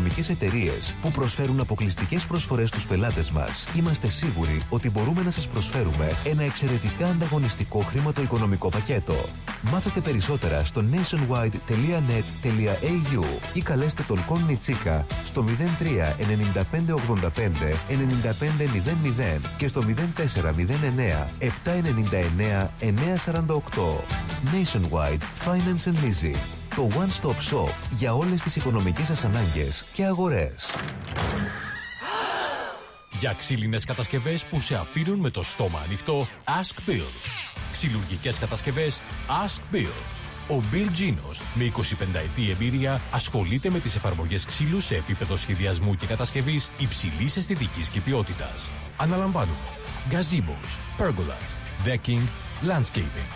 εταιρείες που προσφέρουν αποκλειστικές προσφορές στους πελάτες μας, είμαστε σίγουροι ότι μπορούμε να σας προσφέρουμε ένα εξαιρετικά ανταγωνιστικό χρηματοοικονομικό πακέτο. Μάθετε περισσότερα στο nationwide τελεία net τελεία a u ή καλέστε τον Κόνι Τσίκα στο μηδέν τρία εννιά πέντε οκτώ πέντε εννιά πέντε μηδέν μηδέν και στο μηδέν τέσσερα μηδέν εννιά επτακόσια ενενήντα εννέα εννιακόσια σαράντα οκτώ. Nationwide Finance and Leasing, το One Stop Shop για όλες τις οικονομικές σας ανάγκες και αγορές. Για ξύλινες κατασκευές που σε αφήνουν με το στόμα ανοιχτό, Ask Bill. Ξυλουργικές κατασκευές, Ask Bill. Ο Bill Ginos, με εικοσιπενταετή εμπειρία, ασχολείται με τις εφαρμογές ξύλου σε επίπεδο σχεδιασμού και κατασκευής υψηλής αισθητικής και ποιότητας. Αναλαμβάνουμε gazebos, pergolas, decking, landscaping.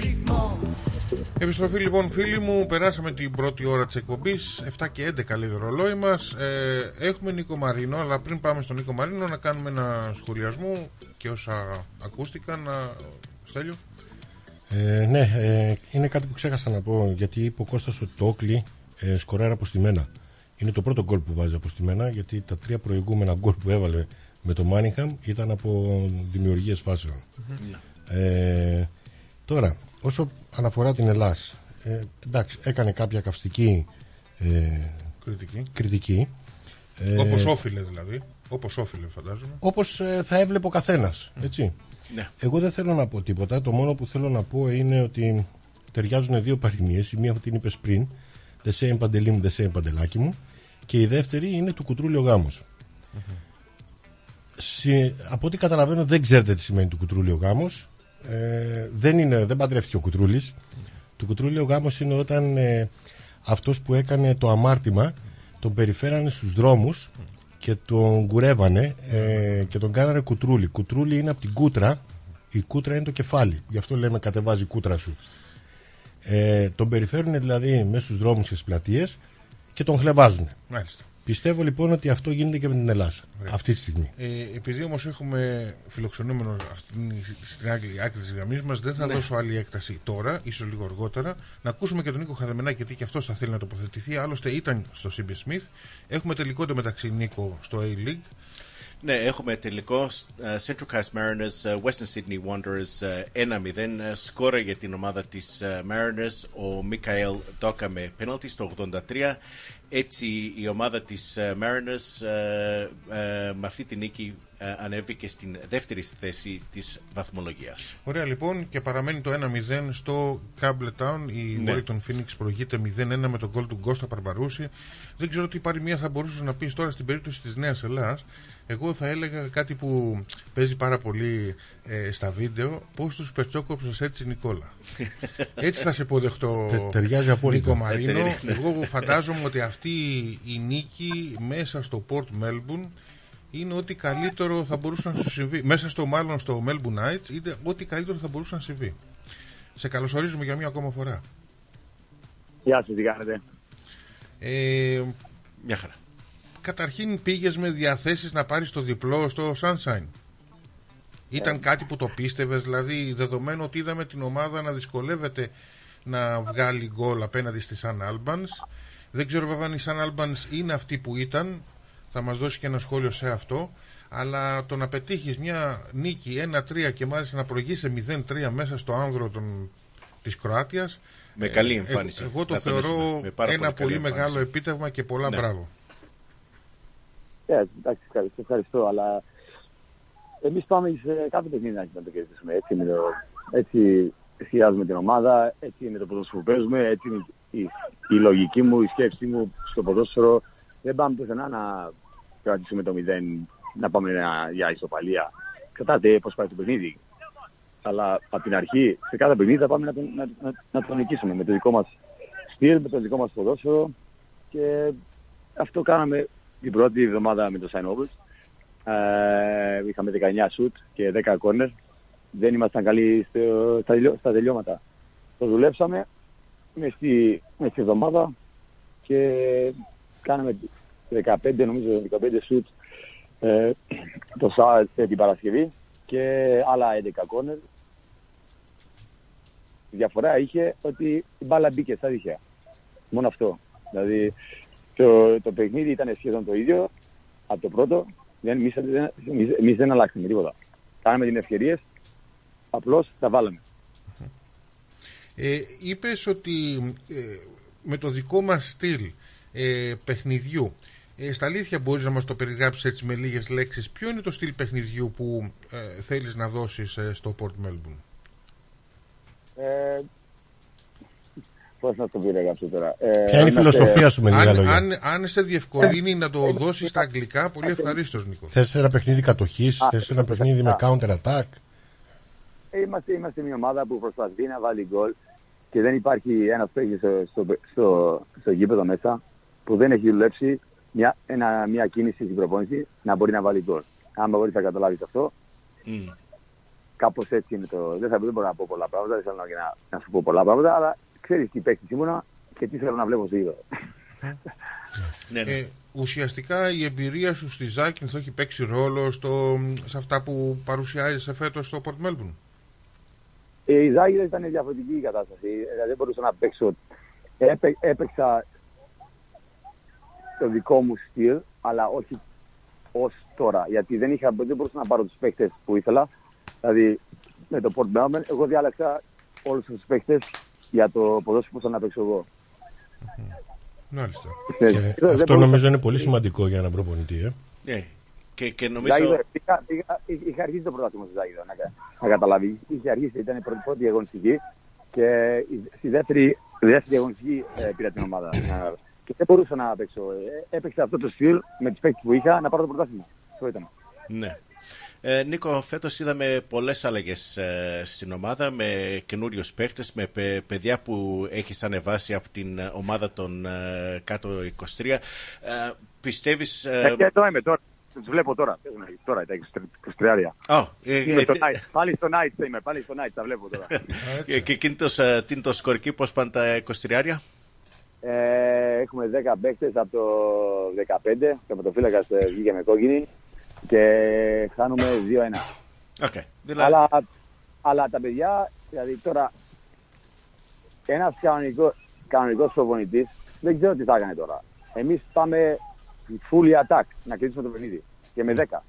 Ρυθμό. Επιστροφή λοιπόν, φίλοι μου, περάσαμε την πρώτη ώρα της εκπομπής, επτά και έντεκα λέει το ρολόι μας. Ε, έχουμε Νίκο Μαρίνο, αλλά πριν πάμε στον Νίκο Μαρίνο να κάνουμε ένα σχολιασμό και όσα ακούστηκαν. Να... Στέλιο. Ε, ναι, ε, είναι κάτι που ξέχασα να πω, γιατί είπε ο Κώστας ότι το Oakley ε, σκοράρει αποστημένα. Είναι το πρώτο γκολ που βάζει αποστημένα, γιατί τα τρία προηγούμενα γκολ που έβαλε με το Μάνιγχαμ ήταν από δημιουργίες φάσεων. Mm-hmm. Ε, τώρα, όσο αναφορά την Ελλάς, ε, εντάξει, έκανε κάποια καυστική ε, κριτική. κριτική. Ε, όπως όφιλε δηλαδή, όπως όφιλε φαντάζομαι. Όπως ε, θα έβλεπε ο καθένας, mm. έτσι. Ναι. Εγώ δεν θέλω να πω τίποτα. Το μόνο που θέλω να πω είναι ότι ταιριάζουν δύο παροιμίες. Η μία την είπες πριν, δε σε παντελή μου, δε σε παντελάκι μου. Και η δεύτερη είναι του κουτρούλιο γάμος. Mm-hmm. Συ, από ό,τι καταλαβαίνω, δεν ξέρετε τι σημαίνει του κουτρούλιο γάμος. Ε, δεν, είναι, δεν παντρεύτηκε ο Κουτρούλης. Το κουτρούλιο γάμος είναι όταν ε, αυτός που έκανε το αμάρτημα τον περιφέρανε στους δρόμους και τον κουρεύανε ε, και τον κάνανε κουτρούλι. Κουτρούλι είναι από την κούτρα, η κούτρα είναι το κεφάλι, γι' αυτό λέμε κατεβάζει κούτρα σου. Ε, τον περιφέρουνε δηλαδή μέσα στους δρόμους και στις πλατείες και τον χλεβάζουνε. Μάλιστα. Πιστεύω λοιπόν ότι αυτό γίνεται και με την Ελλάδα αυτή τη στιγμή. Ε, επειδή όμως έχουμε φιλοξενούμενο αυτή, στην άκρη της γραμμής μας, δεν θα ναι. δώσω άλλη έκταση τώρα, ίσως λίγο αργότερα. Να ακούσουμε και τον Νίκο Χαραμενάκη, γιατί και αυτός θα θέλει να τοποθετηθεί. Άλλωστε ήταν στο Σίμπι Σμιθ. Έχουμε τελικό το μεταξύ Νίκο στο A-League. Ναι, έχουμε τελικό uh, Central Coast Mariners, uh, Western Sydney Wanderers uh, ένα μηδέν. Σκόρα για την ομάδα της uh, Mariners ο Μικαέλ Ντόκα με πέναλτι στο ογδόντα τρία. Έτσι η ομάδα της uh, Mariners uh, uh, με αυτή την νίκη uh, ανέβηκε στην δεύτερη θέση της βαθμολογίας. Ωραία λοιπόν, και παραμένει το ένα μηδέν στο Cabletown. Η ναι. Wellington Phoenix προηγείται μηδέν ένα με τον γκολ του Κώστα Παρμπαρούση. Δεν ξέρω τι παροιμία θα μπορούσες να πεις τώρα στην περίπτωση της Νέας Ελλάδας. Εγώ θα έλεγα κάτι που παίζει πάρα πολύ ε, στα βίντεο. Πώς τους πετσόκοψες έτσι, Νικόλα. Έτσι θα σε υποδεχτώ, Νίκο Μαρίνο. Εγώ φαντάζομαι ότι αυτή η νίκη μέσα στο Port Melbourne είναι ό,τι καλύτερο θα μπορούσε να σου συμβεί. Μέσα στο μάλλον στο Melbourne Knights είναι ό,τι καλύτερο θα μπορούσε να συμβεί. Σε καλωσορίζουμε για μία ακόμα φορά. Γεια σας, τι κάνετε. Ε, μια χαρά. Καταρχήν πήγες με διαθέσεις να πάρεις το διπλό στο Sunshine. Ήταν κάτι που το πίστευες, δηλαδή δεδομένου ότι είδαμε την ομάδα να δυσκολεύεται να βγάλει γκολ απέναντι στη St Albans. Δεν ξέρω βέβαια αν η St Albans είναι αυτή που ήταν, θα μας δώσει και ένα σχόλιο σε αυτό, αλλά το να πετύχεις μια νίκη ένα τρία και μάλιστα να προηγείσαι μηδέν τρία μέσα στο άνδρο των... της Κροάτιας, με καλή εμφάνιση. Ε, εγώ το θεωρώ ένα πολύ, πολύ, πολύ μεγάλο επίτευγμα και πολλά ναι. μπράβο. Yeah, εντάξει, ευχαριστώ, ευχαριστώ, αλλά εμείς πάμε σε κάθε παιχνίδι να το κερδίσουμε. Έτσι, το... έτσι σχεδιάζουμε την ομάδα, έτσι είναι το ποδόσφαιρο που παίζουμε, έτσι είναι η... η λογική μου, η σκέψη μου στο ποδόσφαιρο. Δεν πάμε πουθενά να κρατήσουμε το μηδέν, να πάμε για ισοπαλία. Κρατάτε πώς πάει το παιχνίδι. Αλλά από την αρχή, σε κάθε παιχνίδι θα πάμε να τον, να, να, να τον νικήσουμε με το δικό μας στυλ, με το δικό μας ποδόσφαιρο, και αυτό κάναμε. Την πρώτη εβδομάδα με το St Albans ε, είχαμε δεκαεννιά σουτ και δέκα κόρνερ. Δεν ήμασταν καλοί στο, στα, τελειώ, στα τελειώματα. Το δουλέψαμε μες στη, μες στη εβδομάδα και κάναμε δεκαπέντε νομίζω δεκαπέντε σουτ ε, το Σάββατο, την Παρασκευή, και άλλα έντεκα κόρνερ. Η διαφορά είχε ότι η μπάλα μπήκε στα δίχτυα. Μόνο αυτό. Δηλαδή, Το, το παιχνίδι ήταν σχεδόν το ίδιο από το πρώτο. Εμείς δεν, δεν, δεν αλλάξαμε τίποτα. Κάναμε τις ευκαιρίες, απλώς τα βάλαμε. Ε, είπες ότι ε, με το δικό μας στυλ ε, παιχνιδιού, ε, στα αλήθεια μπορείς να μας το περιγράψεις έτσι με λίγες λέξεις, ποιο είναι το στυλ παιχνιδιού που ε, θέλεις να δώσεις ε, στο Port Melbourne? Ε, Πώς να το περιγράψω τώρα. Ποια είναι η φιλοσοφία σου με λίγα λόγια? Αν, αν σε διευκολύνει να το δώσεις στα αγγλικά, πολύ ευχαρίστως, Νίκο. Θες ένα παιχνίδι κατοχής, θες ένα παιχνίδι με counter attack? Είμαστε, είμαστε μια ομάδα που προσπαθεί να βάλει γκολ και δεν υπάρχει ένας παίκτης στο, στο, στο, στο γήπεδο μέσα που δεν έχει δουλέψει μια, ένα, μια κίνηση στην προπόνηση να μπορεί να βάλει γκολ. Αν μπορείς να καταλάβεις αυτό, mm. κάπως έτσι είναι το. Δεν, θα, δεν μπορώ να πω πολλά πράγματα, δεν θέλω να, να σου πω πολλά πράγματα, αλλά ξέρεις τι παίκτης ήμουνα και τι θέλω να βλέπω στο γήπεδο. Ναι, ναι. Ε, ουσιαστικά η εμπειρία σου στη Ζάκιν θα έχει παίξει ρόλο στο, σε αυτά που παρουσιάζεσαι φέτος στο Port Melbourne. Ε, η Ζάκιν ήταν διαφορετική η κατάσταση. Ε, δεν μπορούσα να παίξω. Έπαι, έπαιξα το δικό μου στυλ, αλλά όχι ως τώρα. Γιατί δεν, είχα, δεν μπορούσα να πάρω τους παίκτες που ήθελα. Δηλαδή με το Port Melbourne, εγώ διάλεξα όλους τους παίκτες για το ποδόσφαιρο που ήθελα να παίξω εγώ. Mm-hmm. Μάλιστα. Και και αυτό μπορούσα... νομίζω είναι πολύ σημαντικό για έναν προπονητή. Ε. Ναι. Και, και νομίζω... Ζάγιδο, είχα, είχα, είχα αρχίσει το πρωτάθλημα στη Ζάγιδο, να, να καταλάβει. Είχε αρχίσει, ήταν η πρώτη, πρώτη αγωνιστική και στη δεύτερη, δεύτερη αγωνιστική ε, πήρα την ομάδα. Και δεν μπορούσα να παίξω. Έπαιξα αυτό το στυλ με τις παίκτες που είχα να πάρω το πρωτάθλημα. Αυτό ήταν. Ναι. Ε, Νίκο, φέτος είδαμε πολλές αλλαγές ε, στην ομάδα με καινούριους παίκτες, με παι, παιδιά που έχεις ανεβάσει από την ομάδα των ε, κάτω είκοσι τρία. Ε, πιστεύεις... Ε, ε, εδώ είμαι τώρα, τους βλέπω τώρα, τώρα τα είκοσι τρία. Πάλι στο Nights είμαι, πάλι στο Nights τα βλέπω τώρα. Και εκείνη το σκορκή πώς πάνε τα είκοσι τρία? Έχουμε δέκα παίκτες από το δεκαπέντε, τερματοφύλακας βγήκε με κόκκινη. Και χάνουμε δύο ένα. Okay, δηλαδή... αλλά, αλλά τα παιδιά, δηλαδή τώρα ένας κανονικός, κανονικός προπονητής δεν ξέρω τι θα έκανε τώρα. Εμείς πάμε full attack να κερδίσουμε το παιχνίδι. Και με δέκα.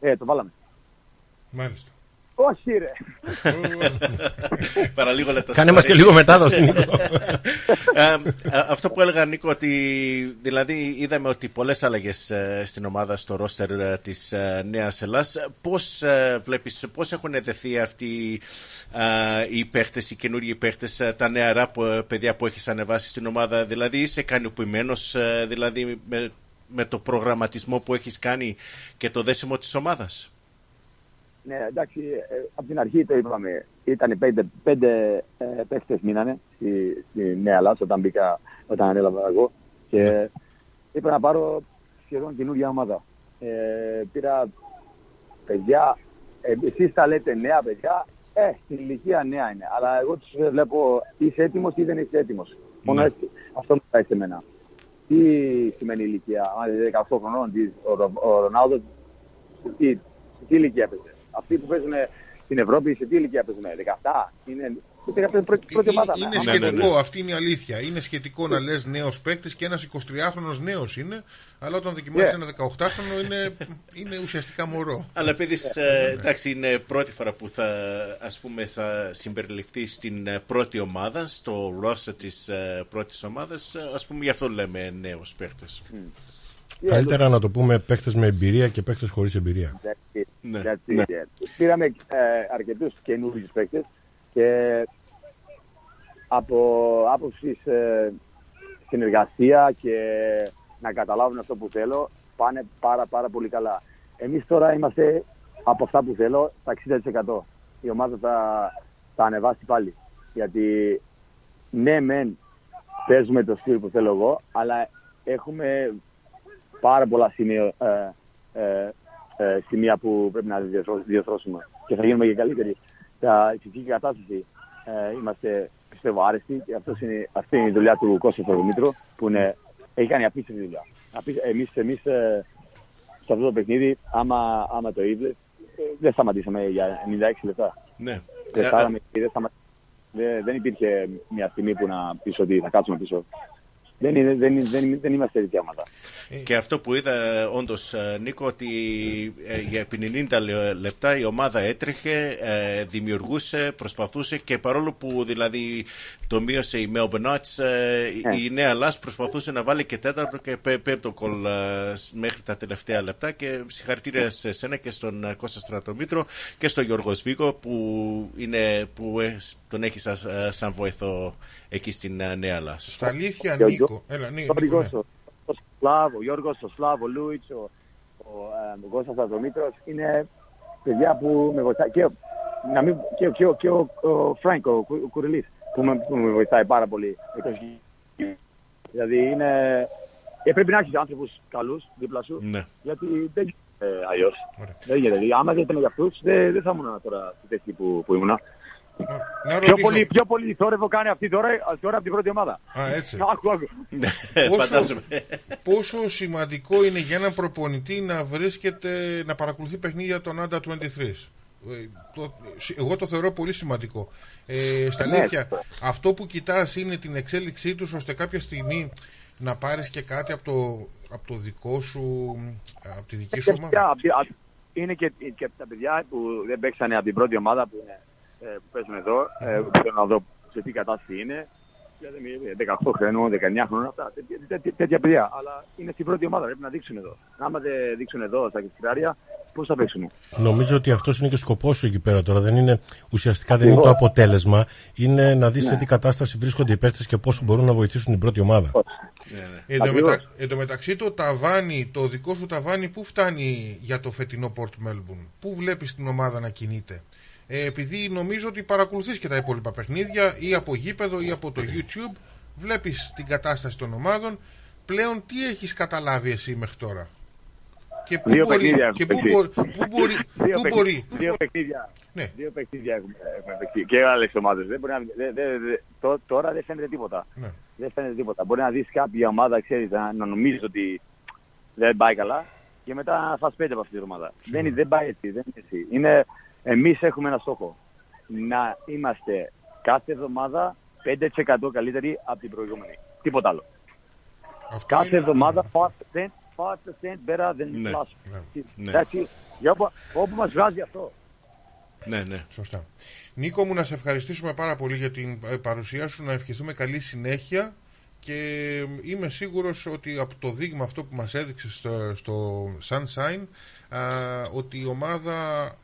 Ε, το βάλαμε. Μάλιστα. Όχι ρε. Κάνε μας και λίγο μετάδοση, Νίκο. Αυτό που έλεγα, Νίκο, ότι δηλαδή είδαμε ότι πολλές αλλαγές στην ομάδα, στο ρόστερ της Νέας Ελλάς. Πώς βλέπεις, πώς έχουν δεθεί αυτοί οι παίχτες, οι καινούργιοι παίχτες, τα νεαρά παιδιά που έχεις ανεβάσει στην ομάδα? Δηλαδή είσαι ικανοποιημένος δηλαδή με το προγραμματισμό που έχεις κάνει και το δέσιμο της ομάδας? Ναι, εντάξει, από την αρχή το είπαμε. Ήταν πέντε, πέντε ε, παίκτες μείνανε στη, στη Νέα Ελλάς όταν μπήκα, όταν ανέλαβα εγώ. Και είπα να πάρω σχεδόν καινούργια ομάδα. Ε, πήρα παιδιά, ε, εσείς τα λέτε νέα παιδιά, ε, στην ηλικία νέα είναι. Αλλά εγώ τους βλέπω, είσαι έτοιμος ή δεν είσαι έτοιμος. Μόνο ναι. Αυτό μου πάει σε μένα. Τι σημαίνει ηλικία, αν είσαι δεκαοκτώ χρονών, ο Ρονάλντο, τι ηλικία παίζει? Αυτοί που παίζουν στην Ευρώπη, σε τι ηλικία παίζουν? δεκαεπτά. Είναι, πρώτη ομάδα, είναι ναι. σχετικό, ναι. Αυτή είναι η αλήθεια. Είναι σχετικό να λες νέος παίκτης και ένας εικοσιτριάχρονος νέος είναι, αλλά όταν δοκιμάζεις yeah. ένα δεκαοκτάχρονο είναι, είναι ουσιαστικά μωρό. Αλλά επειδή εντάξει, είναι πρώτη φορά που θα, ας πούμε, θα συμπεριληφθεί στην πρώτη ομάδα, στο roster της πρώτης ομάδας, ας πούμε, γι' αυτό λέμε νέος παίκτης. Mm. Καλύτερα yeah, να το πούμε παίχτες με εμπειρία και παίχτες χωρίς εμπειρία. That's it. Ναι. That's it. Yeah. Πήραμε ε, αρκετούς καινούριους παίχτες και από άποψη ε, συνεργασία και να καταλάβουν αυτό που θέλω πάνε πάρα πάρα πολύ καλά. Εμείς τώρα είμαστε από αυτά που θέλω τα εξήντα τοις εκατό. Η ομάδα θα, θα ανεβάσει πάλι. Γιατί ναι μεν παίζουμε το στυλ που θέλω εγώ, αλλά έχουμε πάρα πολλά σημεία, ε, ε, ε, σημεία που πρέπει να διορθώσουμε και θα γίνουμε και καλύτεροι. Η φυσική κατάσταση ε, είμαστε, πιστεύω, άρεστοι και αυτός είναι, αυτή είναι η δουλειά του Κώστα Τρογμήτρου που είναι, έχει κάνει απίστευτη δουλειά. Εμείς, εμείς ε, σε αυτό το παιχνίδι, άμα, άμα το είδε, δεν σταματήσαμε για ενενήντα έξι λεπτά. Ναι. Δεν, στάραμε, δεν, σταμα... δεν, δεν υπήρχε μια στιγμή που να πεις ότι θα κάτσουμε πίσω. Δεν, είναι, δεν, δεν, δεν είμαστε δικαιώματα. Και αυτό που είδα όντως, Νίκο, ότι για επί ενενήντα λεπτά η ομάδα έτρεχε, δημιουργούσε, προσπαθούσε και παρόλο που δηλαδή το μείωσε η Melbourne Knights, yeah. η Νέα Ελλάς προσπαθούσε να βάλει και τέταρτο και πέμπτο κολ μέχρι τα τελευταία λεπτά. Και συγχαρητήρια σε σένα και στον Κώστα Στρατομήτρο και στον Γιώργο Σβίγκο που, είναι, που τον έχει σαν βοηθό εκεί στην Νέα Ελλάς. Στα αλήθεια, Νίκο. Έλα, ναι, Νίκο, ναι. Ο, Σλάβο, ο Γιώργος, ο Σλάβο, ο Λούιτς, ο, ο, ο Κώστας Αδομήτρος είναι παιδιά που με βοηθάει και, να μην, και, και, και ο, ο Φρανκ, ο, ο Κουρελής που με, που με βοηθάει πάρα πολύ. Δηλαδή είναι, ε, πρέπει να έχεις άνθρωπους καλούς δίπλα σου, ναι. γιατί δεν γίνεται ε, αλλιώς. Ωραία. Δεν γίνεται, δηλαδή, άμα δεν ήταν για αυτούς δεν, δεν θα ήμουν τώρα στη θέση που, που ήμουνα. Να, πιο, πολύ, πιο πολύ θόρυβο κάνει αυτή τώρα, τώρα από την πρώτη ομάδα. Α, έτσι. Άκου, άκου. Πόσο, πόσο σημαντικό είναι για έναν προπονητή να βρίσκεται, να παρακολουθεί παιχνίδια των Άντα είκοσι τρία. Εγώ το θεωρώ πολύ σημαντικό. Ε, στα αλήθεια, αυτό που κοιτάς είναι την εξέλιξή τους, ώστε κάποια στιγμή να πάρεις και κάτι από το, από το δικό σου, από τη δική σου ομάδα. Είναι και, και τα παιδιά που δεν παίξανε από την πρώτη ομάδα που, είναι, που παίζουν εδώ. Θέλω να δω σε τι κατάσταση είναι. δεκαοκτώ χρονών, δεκαεννιά χρονών, αυτά. Τέτοια παιδιά. Αλλά είναι στην πρώτη ομάδα. Πρέπει να δείξουν εδώ. Άμα δεν δείξουν εδώ στα κεφτάρια, πώς θα παίξουν. Νομίζω ότι αυτός είναι και ο σκοπός σου εκεί πέρα τώρα. Δεν είναι, ουσιαστικά δεν είναι το αποτέλεσμα. Είναι να δεις σε τι κατάσταση βρίσκονται οι παίκτες και πώς μπορούν να βοηθήσουν την πρώτη ομάδα. Εν τω μεταξύ, το ταβάνι, το δικό σου ταβάνι, πού φτάνει για το φετινό Port Melbourne? Πού βλέπεις την ομάδα να κινείται? Ε, επειδή νομίζω ότι παρακολουθείς και τα υπόλοιπα παιχνίδια ή από γήπεδο ή από το YouTube, βλέπεις την κατάσταση των ομάδων. Πλέον τι έχεις καταλάβει εσύ μέχρι τώρα? Και πού μπορεί, και πού μπορεί, πού μπορεί, δύο, πού μπορεί. Δύο παιχνίδια, ναι. Δύο παιχνίδια έχουμε παιχθεί και άλλες ομάδες. Δεν μπορεί να, δε, δε, δε, το, τώρα δεν φαίνεται τίποτα. Ναι. Δεν φαίνεται τίποτα. Μπορεί να δεις κάποια ομάδα, ξέρεις, να, να νομίζεις ότι δεν πάει καλά και μετά να φας πέντε από αυτή την ομάδα. Δεν, δεν πάει έτσι, δεν είναι έτσι. Είναι, εμείς έχουμε ένα στόχο. Να είμαστε κάθε εβδομάδα πέντε τοις εκατό καλύτεροι από την προηγούμενη. Τίποτα άλλο. Αυτό κάθε είναι... εβδομάδα φάτε five percent better than ναι, last year. Ναι, ναι. Όπου, όπου μας βγάζει αυτό. Ναι, ναι. Σωστά. Νίκο μου, να σε ευχαριστήσουμε πάρα πολύ για την παρουσία σου, να ευχηθούμε καλή συνέχεια και είμαι σίγουρος ότι από το δείγμα αυτό που μας έδειξε στο, στο Sunshine, α, ότι η ομάδα,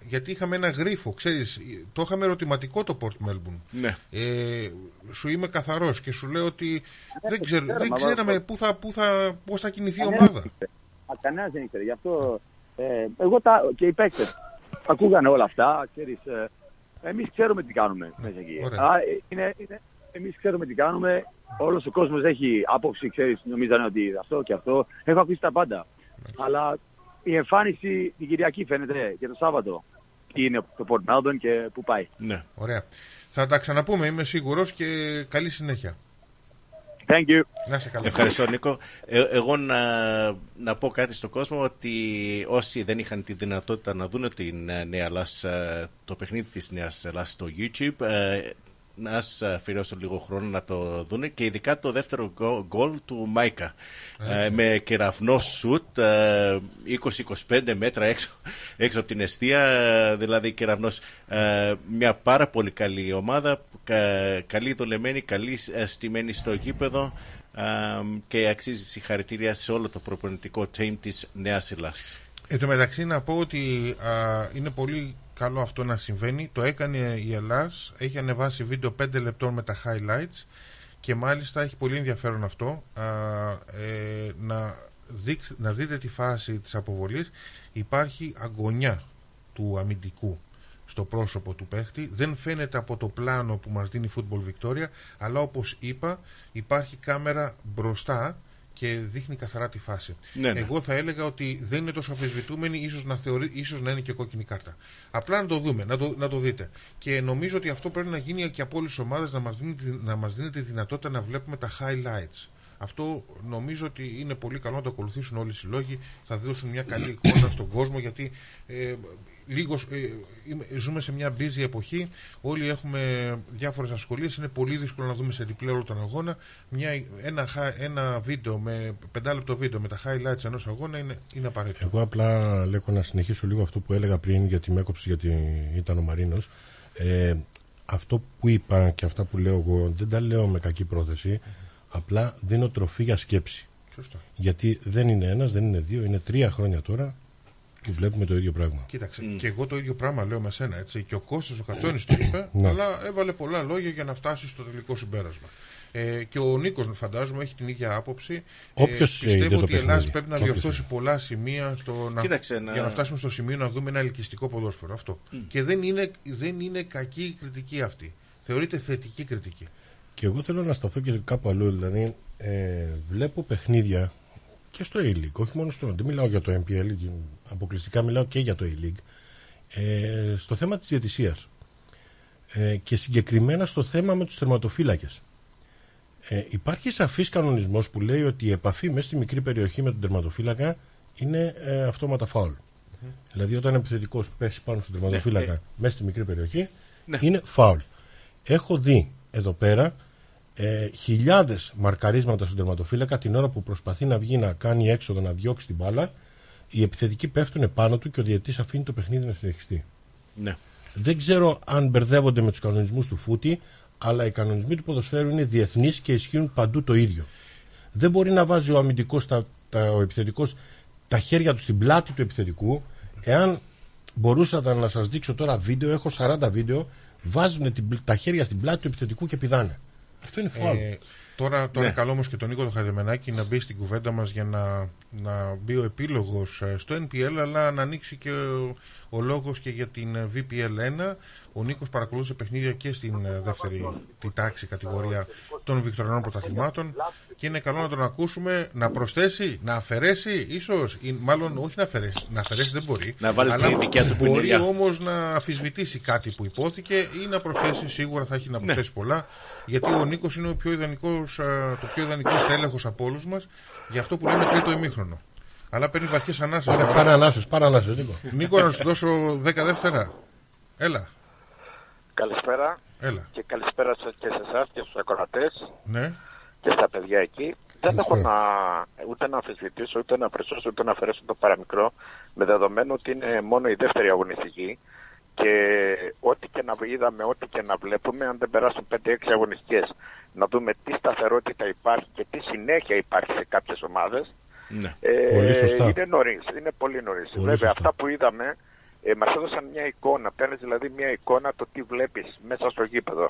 γιατί είχαμε ένα γρίφο, ξέρεις, το είχαμε ερωτηματικό το Port Melbourne. Ναι. Ε, σου είμαι καθαρός και σου λέω ότι ναι, δεν, ξέρω, ξέρω, δεν ξέραμε πού θα, πού θα, πώς θα κινηθεί η ομάδα. Κανένας δεν ήξερε, γι' αυτό ε, εγώ τα, και οι παίκτες ακούγανε όλα αυτά, ξέρεις, ε, εμείς ξέρουμε τι κάνουμε μέσα εκεί. Α, είναι, είναι, εμείς ξέρουμε τι κάνουμε, όλος ο κόσμος έχει άποψη, ξέρεις, νομίζανε ότι αυτό και αυτό, έχω ακούσει τα πάντα. Ναι. Αλλά η εμφάνιση την Κυριακή φαίνεται και το Σάββατο. Τι είναι το Port Melbourne και πού πάει. Ναι, ωραία. Θα τα ξαναπούμε, είμαι σίγουρος και καλή συνέχεια. Thank you. Να σε καλά. Ευχαριστώ, Νίκο. Ε, εγώ να, να πω κάτι στον κόσμο, ότι όσοι δεν είχαν τη δυνατότητα να δουν την Νέα Ελλάς, το παιχνίδι της Νέας Ελλάς στο YouTube, ε, να σας αφιερώσω λίγο χρόνο να το δούνε, και ειδικά το δεύτερο γκολ του Μάικα ε, με κεραυνό σουτ ε, είκοσι με είκοσι πέντε μέτρα έξω, έξω από την εστία, δηλαδή κεραυνός. Ε, μια πάρα πολύ καλή ομάδα, κα, καλή δουλεμένη, καλή στημένη στο γήπεδο ε, και αξίζει συγχαρητήρια σε όλο το προπονητικό team της Νέας Ελλάς. Εν τω μεταξύ να πω ότι α, είναι πολύ καλό αυτό να συμβαίνει. Το έκανε η Ελλάς, έχει ανεβάσει βίντεο πέντε λεπτών με τα highlights και μάλιστα έχει πολύ ενδιαφέρον αυτό, α, ε, να, δείξ, να δείτε τη φάση της αποβολής. Υπάρχει αγωνιά του αμυντικού στο πρόσωπο του παίχτη, δεν φαίνεται από το πλάνο που μας δίνει η Football Victoria, αλλά όπως είπα υπάρχει κάμερα μπροστά και δείχνει καθαρά τη φάση. Ναι, ναι. Εγώ θα έλεγα ότι δεν είναι τόσο αμφισβητούμενη, ίσως να, θεωρεί, ίσως να είναι και κόκκινη κάρτα. Απλά να το δούμε, να το, να το δείτε. Και νομίζω ότι αυτό πρέπει να γίνει και από όλες τις ομάδες, να μας δίνει, να μας δίνει τη δυνατότητα να βλέπουμε τα highlights. Αυτό νομίζω ότι είναι πολύ καλό να το ακολουθήσουν όλοι οι συλλόγοι, θα δώσουν μια καλή εικόνα στον κόσμο, γιατί ε, λίγος, ε, ζούμε σε μια busy εποχή, όλοι έχουμε διάφορες ασχολίες, είναι πολύ δύσκολο να δούμε σε replay όλο τον αγώνα. Μια, ένα, ένα βίντεο, με, πεντάλεπτο βίντεο με τα highlights ενός αγώνα είναι, είναι απαραίτητο. Εγώ απλά, Λέκο, να συνεχίσω λίγο αυτό που έλεγα πριν, γιατί με έκοψε, γιατί ήταν ο Μαρίνος. Ε, αυτό που είπα και αυτά που λέω εγώ δεν τα λέω με κακή πρόθεση. Απλά δίνω τροφή για σκέψη. Σωστό. Γιατί δεν είναι ένας, δεν είναι δύο, είναι τρία χρόνια τώρα που βλέπουμε το ίδιο πράγμα. Κοίταξε, mm. και εγώ το ίδιο πράγμα λέω με σένα, έτσι. Και ο Κώστας ο Κατσόνης το είπε, ναι. αλλά έβαλε πολλά λόγια για να φτάσει στο τελικό συμπέρασμα. Ε, και ο Νίκος, φαντάζομαι, έχει την ίδια άποψη. Όποιος ε, πιστεύω ότι η Ελλάδα πρέπει να διορθώσει πολλά σημεία στο να... Κοίταξε, να... για να φτάσουμε στο σημείο να δούμε ένα ελκυστικό ποδόσφαιρο. Αυτό. Mm. Και δεν είναι, δεν είναι κακή η κριτική αυτή. Θεωρείται θετική κριτική. Και εγώ θέλω να σταθώ και κάπου αλλού. Δηλαδή, ε, βλέπω παιχνίδια και στο A-League, όχι μόνο στο. Δεν μιλάω για το εν πι ελ, αποκλειστικά μιλάω και για το A-League. Ε, στο θέμα της διαιτησίας. ε, και συγκεκριμένα στο θέμα με τους τερματοφύλακες. Ε, υπάρχει σαφής κανονισμός που λέει ότι η επαφή μέσα στη μικρή περιοχή με τον τερματοφύλακα είναι ε, αυτόματα φάουλ. Mm-hmm. Δηλαδή όταν ο επιθετικός πέσει πάνω στον τερματοφύλακα, mm-hmm, μέσα στη μικρή περιοχή, mm-hmm, είναι φάουλ. Έχω δει εδώ πέρα ε, χιλιάδες μαρκαρίσματα στον τερματοφύλακα την ώρα που προσπαθεί να βγει να κάνει έξοδο, να διώξει την μπάλα. Οι επιθετικοί πέφτουν πάνω του και ο διαιτητής αφήνει το παιχνίδι να συνεχιστεί. Ναι. Δεν ξέρω αν μπερδεύονται με τους κανονισμούς του φούτη, αλλά οι κανονισμοί του ποδοσφαίρου είναι διεθνείς και ισχύουν παντού το ίδιο. Δεν μπορεί να βάζει ο αμυντικός, τα, τα, ο επιθετικός, τα χέρια του στην πλάτη του επιθετικού. Εάν μπορούσατε να σας δείξω τώρα βίντεο, έχω σαράντα βίντεο, βάζουν την, τα χέρια στην πλάτη του επιθετικού και πηδάνε. Αυτό είναι φάουλ. Ε, τώρα τώρα ναι. Καλό όμως και τον Νίκο τον Χαριμενάκη να μπει στην κουβέντα μας για να, να μπει ο επίλογος στο εν πι ελ, αλλά να ανοίξει και ο, ο λόγος και για την βι πι ελ ένα. Ο Νίκος παρακολούθησε παιχνίδια και στην δεύτερη τη τάξη κατηγορία των Βικτωριανών Πρωταθλημάτων και είναι καλό να τον ακούσουμε να προσθέσει, να αφαιρέσει, ίσως, ή, μάλλον όχι να αφαιρέσει, να αφαιρέσει δεν μπορεί, να βάλει αλλά την μπορεί όμως να αμφισβητήσει κάτι που υπόθηκε ή να προσθέσει, σίγουρα θα έχει να προσθέσει, ναι, πολλά, γιατί ο Νίκος είναι ο πιο ιδανικός, το πιο ιδανικός τέλεχος από όλους μας για αυτό που λέμε τρίτο ημίχρονο. Αλλά παίρνει βαθιές ανάσες. Πάρα ανάσες, πάρα ανάσες, Νίκο. Νίκο, να σου δώσω δέκα δεύτερα. Έλα. Καλησπέρα. Έλα. Και καλησπέρα και σε εσάς και στους ακροατές, ναι, και στα παιδιά εκεί. Δεν έχω να, ούτε να αμφισβητήσω, ούτε να αφαιρέσω, ούτε να αφαιρέσω το παραμικρό, με δεδομένο ότι είναι μόνο η δεύτερη αγωνιστική και ό,τι και να είδαμε, ό,τι και να βλέπουμε, αν δεν περάσουν πέντε έξι αγωνιστικές, να δούμε τι σταθερότητα υπάρχει και τι συνέχεια υπάρχει σε κάποιες ομάδες. Ναι. Ε, πολύ σωστά. Είναι νωρίς, είναι πολύ νωρίς. Πολύ Βέβαια, σωστά. Αυτά που είδαμε, Ε, μας έδωσαν μια εικόνα, παίρνεις δηλαδή μια εικόνα το τι βλέπεις μέσα στο γήπεδο,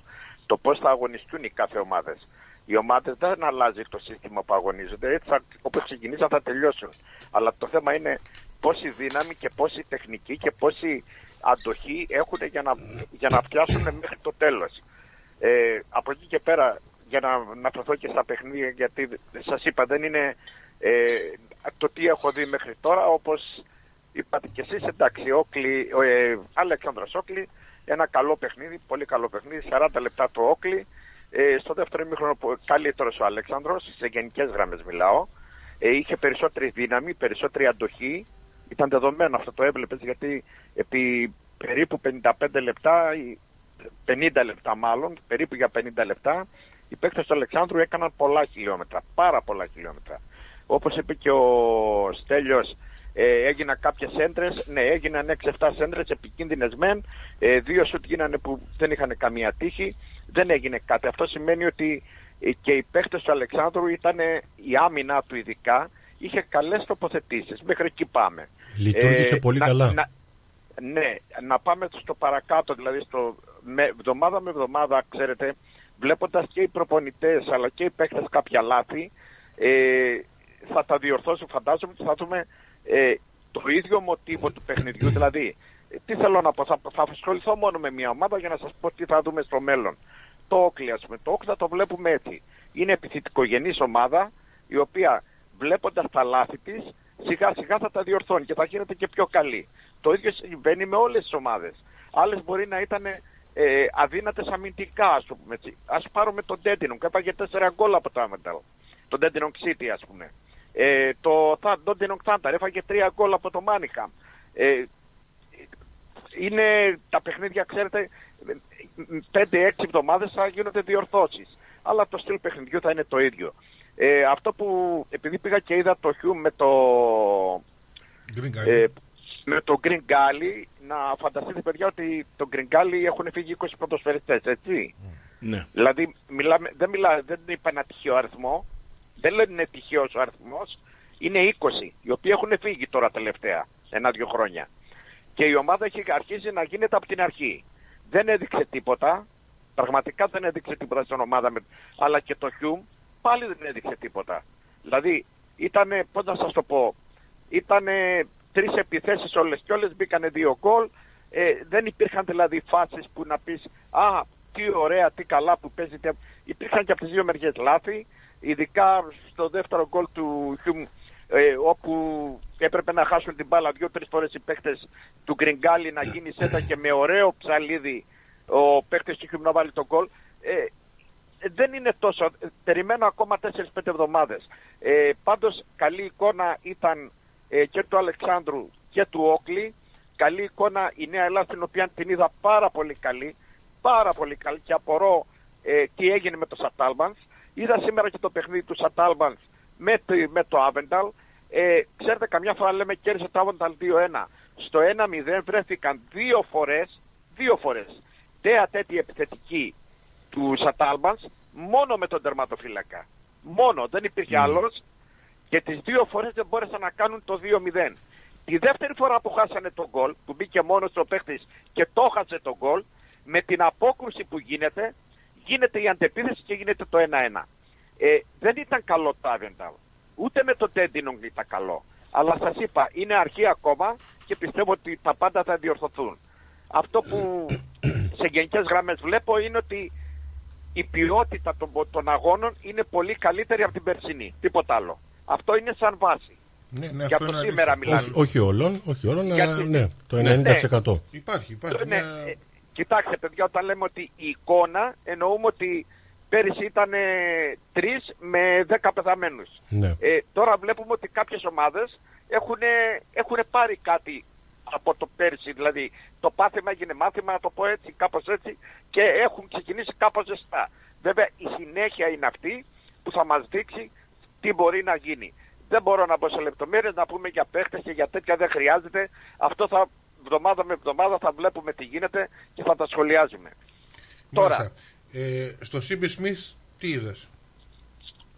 το πώς θα αγωνιστούν οι κάθε ομάδες. Οι ομάδες δεν αλλάζει το σύστημα που αγωνίζονται, έτσι όπως ξεκινήσαν θα τελειώσουν. Αλλά το θέμα είναι πόση δύναμη και πόση τεχνική και πόση αντοχή έχουν για να, για να πιάσουν μέχρι το τέλος. Ε, από εκεί και πέρα, για να αναφερθώ και στα παιχνίδια, γιατί σας είπα δεν είναι ε, το τι έχω δει μέχρι τώρα, όπως είπατε και εσείς, εντάξει, Oakley, ο ε, Αλέξανδρος Oakley, ένα καλό παιχνίδι, πολύ καλό παιχνίδι, σαράντα λεπτά το Oakley. Ε, στο δεύτερο ημίχρονο καλύτερος ο Αλέξανδρος, σε γενικές γραμμές μιλάω. Ε, είχε περισσότερη δύναμη, περισσότερη αντοχή. Ήταν δεδομένο αυτό, το έβλεπες, γιατί επί περίπου πενήντα πέντε λεπτά, πενήντα λεπτά μάλλον, περίπου για πενήντα λεπτά, οι παίκτες του Αλεξάνδρου έκαναν πολλά χιλιόμετρα, πάρα πολλά χιλιόμετρα. Όπως είπε και ο Στέλιος, Ε, έγιναν κάποιες σέντρες, ναι, έγιναν έξι εφτά σέντρες επικίνδυνες μεν, ε, δύο σουτ γίνανε που δεν είχαν καμία τύχη, δεν έγινε κάτι. Αυτό σημαίνει ότι και οι παίχτες του Αλεξάνδρου ήταν, η άμυνα του ειδικά, είχε καλές τοποθετήσεις, μέχρι εκεί πάμε. Λειτουργήσε ε, πολύ να, καλά. Να, ναι, να πάμε στο παρακάτω, δηλαδή στο, με, εβδομάδα με εβδομάδα, ξέρετε, βλέποντας και οι προπονητές αλλά και οι παίχτες κάποια λάθη, ε, θα τα διορθώσουν, φαντάζομαι, θα δούμε Ε, το ίδιο μοτίβο του παιχνιδιού. Δηλαδή, τι θέλω να πω, θα, θα ασχοληθώ μόνο με μια ομάδα για να σας πω τι θα δούμε στο μέλλον. Το Oakley, ας πούμε, το Oakley θα το βλέπουμε έτσι. Είναι επιθετικογενής ομάδα, η οποία βλέποντας τα λάθη της, σιγά σιγά θα τα διορθώνει και θα γίνεται και πιο καλή. Το ίδιο συμβαίνει με όλες τις ομάδες. Άλλες μπορεί να ήταν ε, αδύνατες αμυντικά, ας το πούμε έτσι. Ας πάρουμε τον Dandenong, έπαγε τέσσερα γκολ από το Avondale. Τον Dandenong City, ας πούμε. Ε, το Dandenong Thunder έφαγε τρία γκολ από το Μάνιχαμ. Ε, είναι τα παιχνίδια, ξέρετε, πέντε έξι εβδομάδες θα γίνονται διορθώσεις. Αλλά το στυλ παιχνιδιού θα είναι το ίδιο. Ε, αυτό που, επειδή πήγα και είδα το Hume με το Green Gully, ε, με το Green Gully, να φανταστείτε, παιδιά, ότι το Green Gully έχουν φύγει είκοσι πρωτοσφαιριστές, έτσι. Ναι. Δηλαδή, μιλάμε, δεν, μιλά, δεν είπα ένα τυχαίο αριθμό. Δεν λένε είναι τυχαίος ο αριθμός, είναι είκοσι, οι οποίοι έχουν φύγει τώρα τελευταία, ένα-δύο χρόνια. Και η ομάδα έχει αρχίσει να γίνεται από την αρχή. Δεν έδειξε τίποτα, πραγματικά δεν έδειξε τίποτα στην ομάδα, αλλά και το Hume πάλι δεν έδειξε τίποτα. Δηλαδή, ήτανε, πώς να σας το πω, ήτανε τρεις επιθέσεις όλες και όλες, μπήκανε δύο γκολ, ε, δεν υπήρχαν δηλαδή φάσεις που να πεις, α, τι ωραία, τι καλά που παίζει, υπήρχαν και από τις δύο μεριές λάθη. Ειδικά στο δεύτερο γκολ του Hume, ε, όπου έπρεπε να χάσουν την μπάλα δύο-τρεις φορές οι παίκτες του Green Gully, να γίνει σέντα και με ωραίο ψαλίδι ο παίκτης συγκεκριμένο να βάλει τον γκολ. Ε, δεν είναι τόσο. Περιμένω ακόμα τέσσερις πέντε εβδομάδες. Ε, πάντως καλή εικόνα ήταν ε, και του Αλεξάνδρου και του Όκλη. Καλή εικόνα η Νέα Ελλάδα, την οποία την είδα πάρα πολύ καλή. Πάρα πολύ καλή και απορώ ε, τι έγινε με το St Albans. Είδα σήμερα και το παιχνίδι του St Albans με, με το Avondale. Ε, ξέρετε, καμιά φορά λέμε κέρδισε το Avondale δύο ένα. Στο ένα μηδέν βρέθηκαν δύο φορές, δύο φορές, τέα τέτοι επιθετικοί του St Albans, μόνο με τον τερματοφύλακα. Μόνο, δεν υπήρχε άλλος. Και τις δύο φορές δεν μπόρεσαν να κάνουν το δύο μηδέν. Τη δεύτερη φορά που χάσανε τον γκολ, που μπήκε μόνος ο παίχτης και το χάσε τον γκολ, με την απόκρουση που γίνεται, γίνεται η αντεπίθεση και γίνεται το ένα ένα. Ε, δεν ήταν καλό το Avondale. Ούτε με το Dandenong ήταν καλό. Αλλά σας είπα, είναι αρχή ακόμα και πιστεύω ότι τα πάντα θα διορθωθούν. Αυτό που σε γενικές γραμμές βλέπω είναι ότι η ποιότητα των, των αγώνων είναι πολύ καλύτερη από την περσινή. Τίποτα άλλο. Αυτό είναι σαν βάση. Ναι, ναι, για αυτό σήμερα μιλάμε. Όχι όλων, όχι όλων, αλλά ναι, το ενενήντα τοις εκατό. Ναι, υπάρχει, υπάρχει. Ναι, μια... Κοιτάξτε, παιδιά, όταν λέμε ότι η εικόνα, εννοούμε ότι πέρυσι ήταν τρεις με δέκα πεθαμένους. Ναι. Ε, τώρα βλέπουμε ότι κάποιες ομάδες έχουν πάρει κάτι από το πέρυσι. Δηλαδή, το πάθημα έγινε μάθημα, να το πω έτσι, κάπως έτσι, και έχουν ξεκινήσει κάπως ζεστά. Βέβαια, η συνέχεια είναι αυτή που θα μας δείξει τι μπορεί να γίνει. Δεν μπορώ να μπω σε λεπτομέρειες, να πούμε για παίχτες και για τέτοια δεν χρειάζεται. Αυτό θα, εβδομάδα με εβδομάδα θα βλέπουμε τι γίνεται και θα τα σχολιάζουμε. Μάλιστα. Τώρα... Ε, στο Σίμπι Σμιθ τι είδες?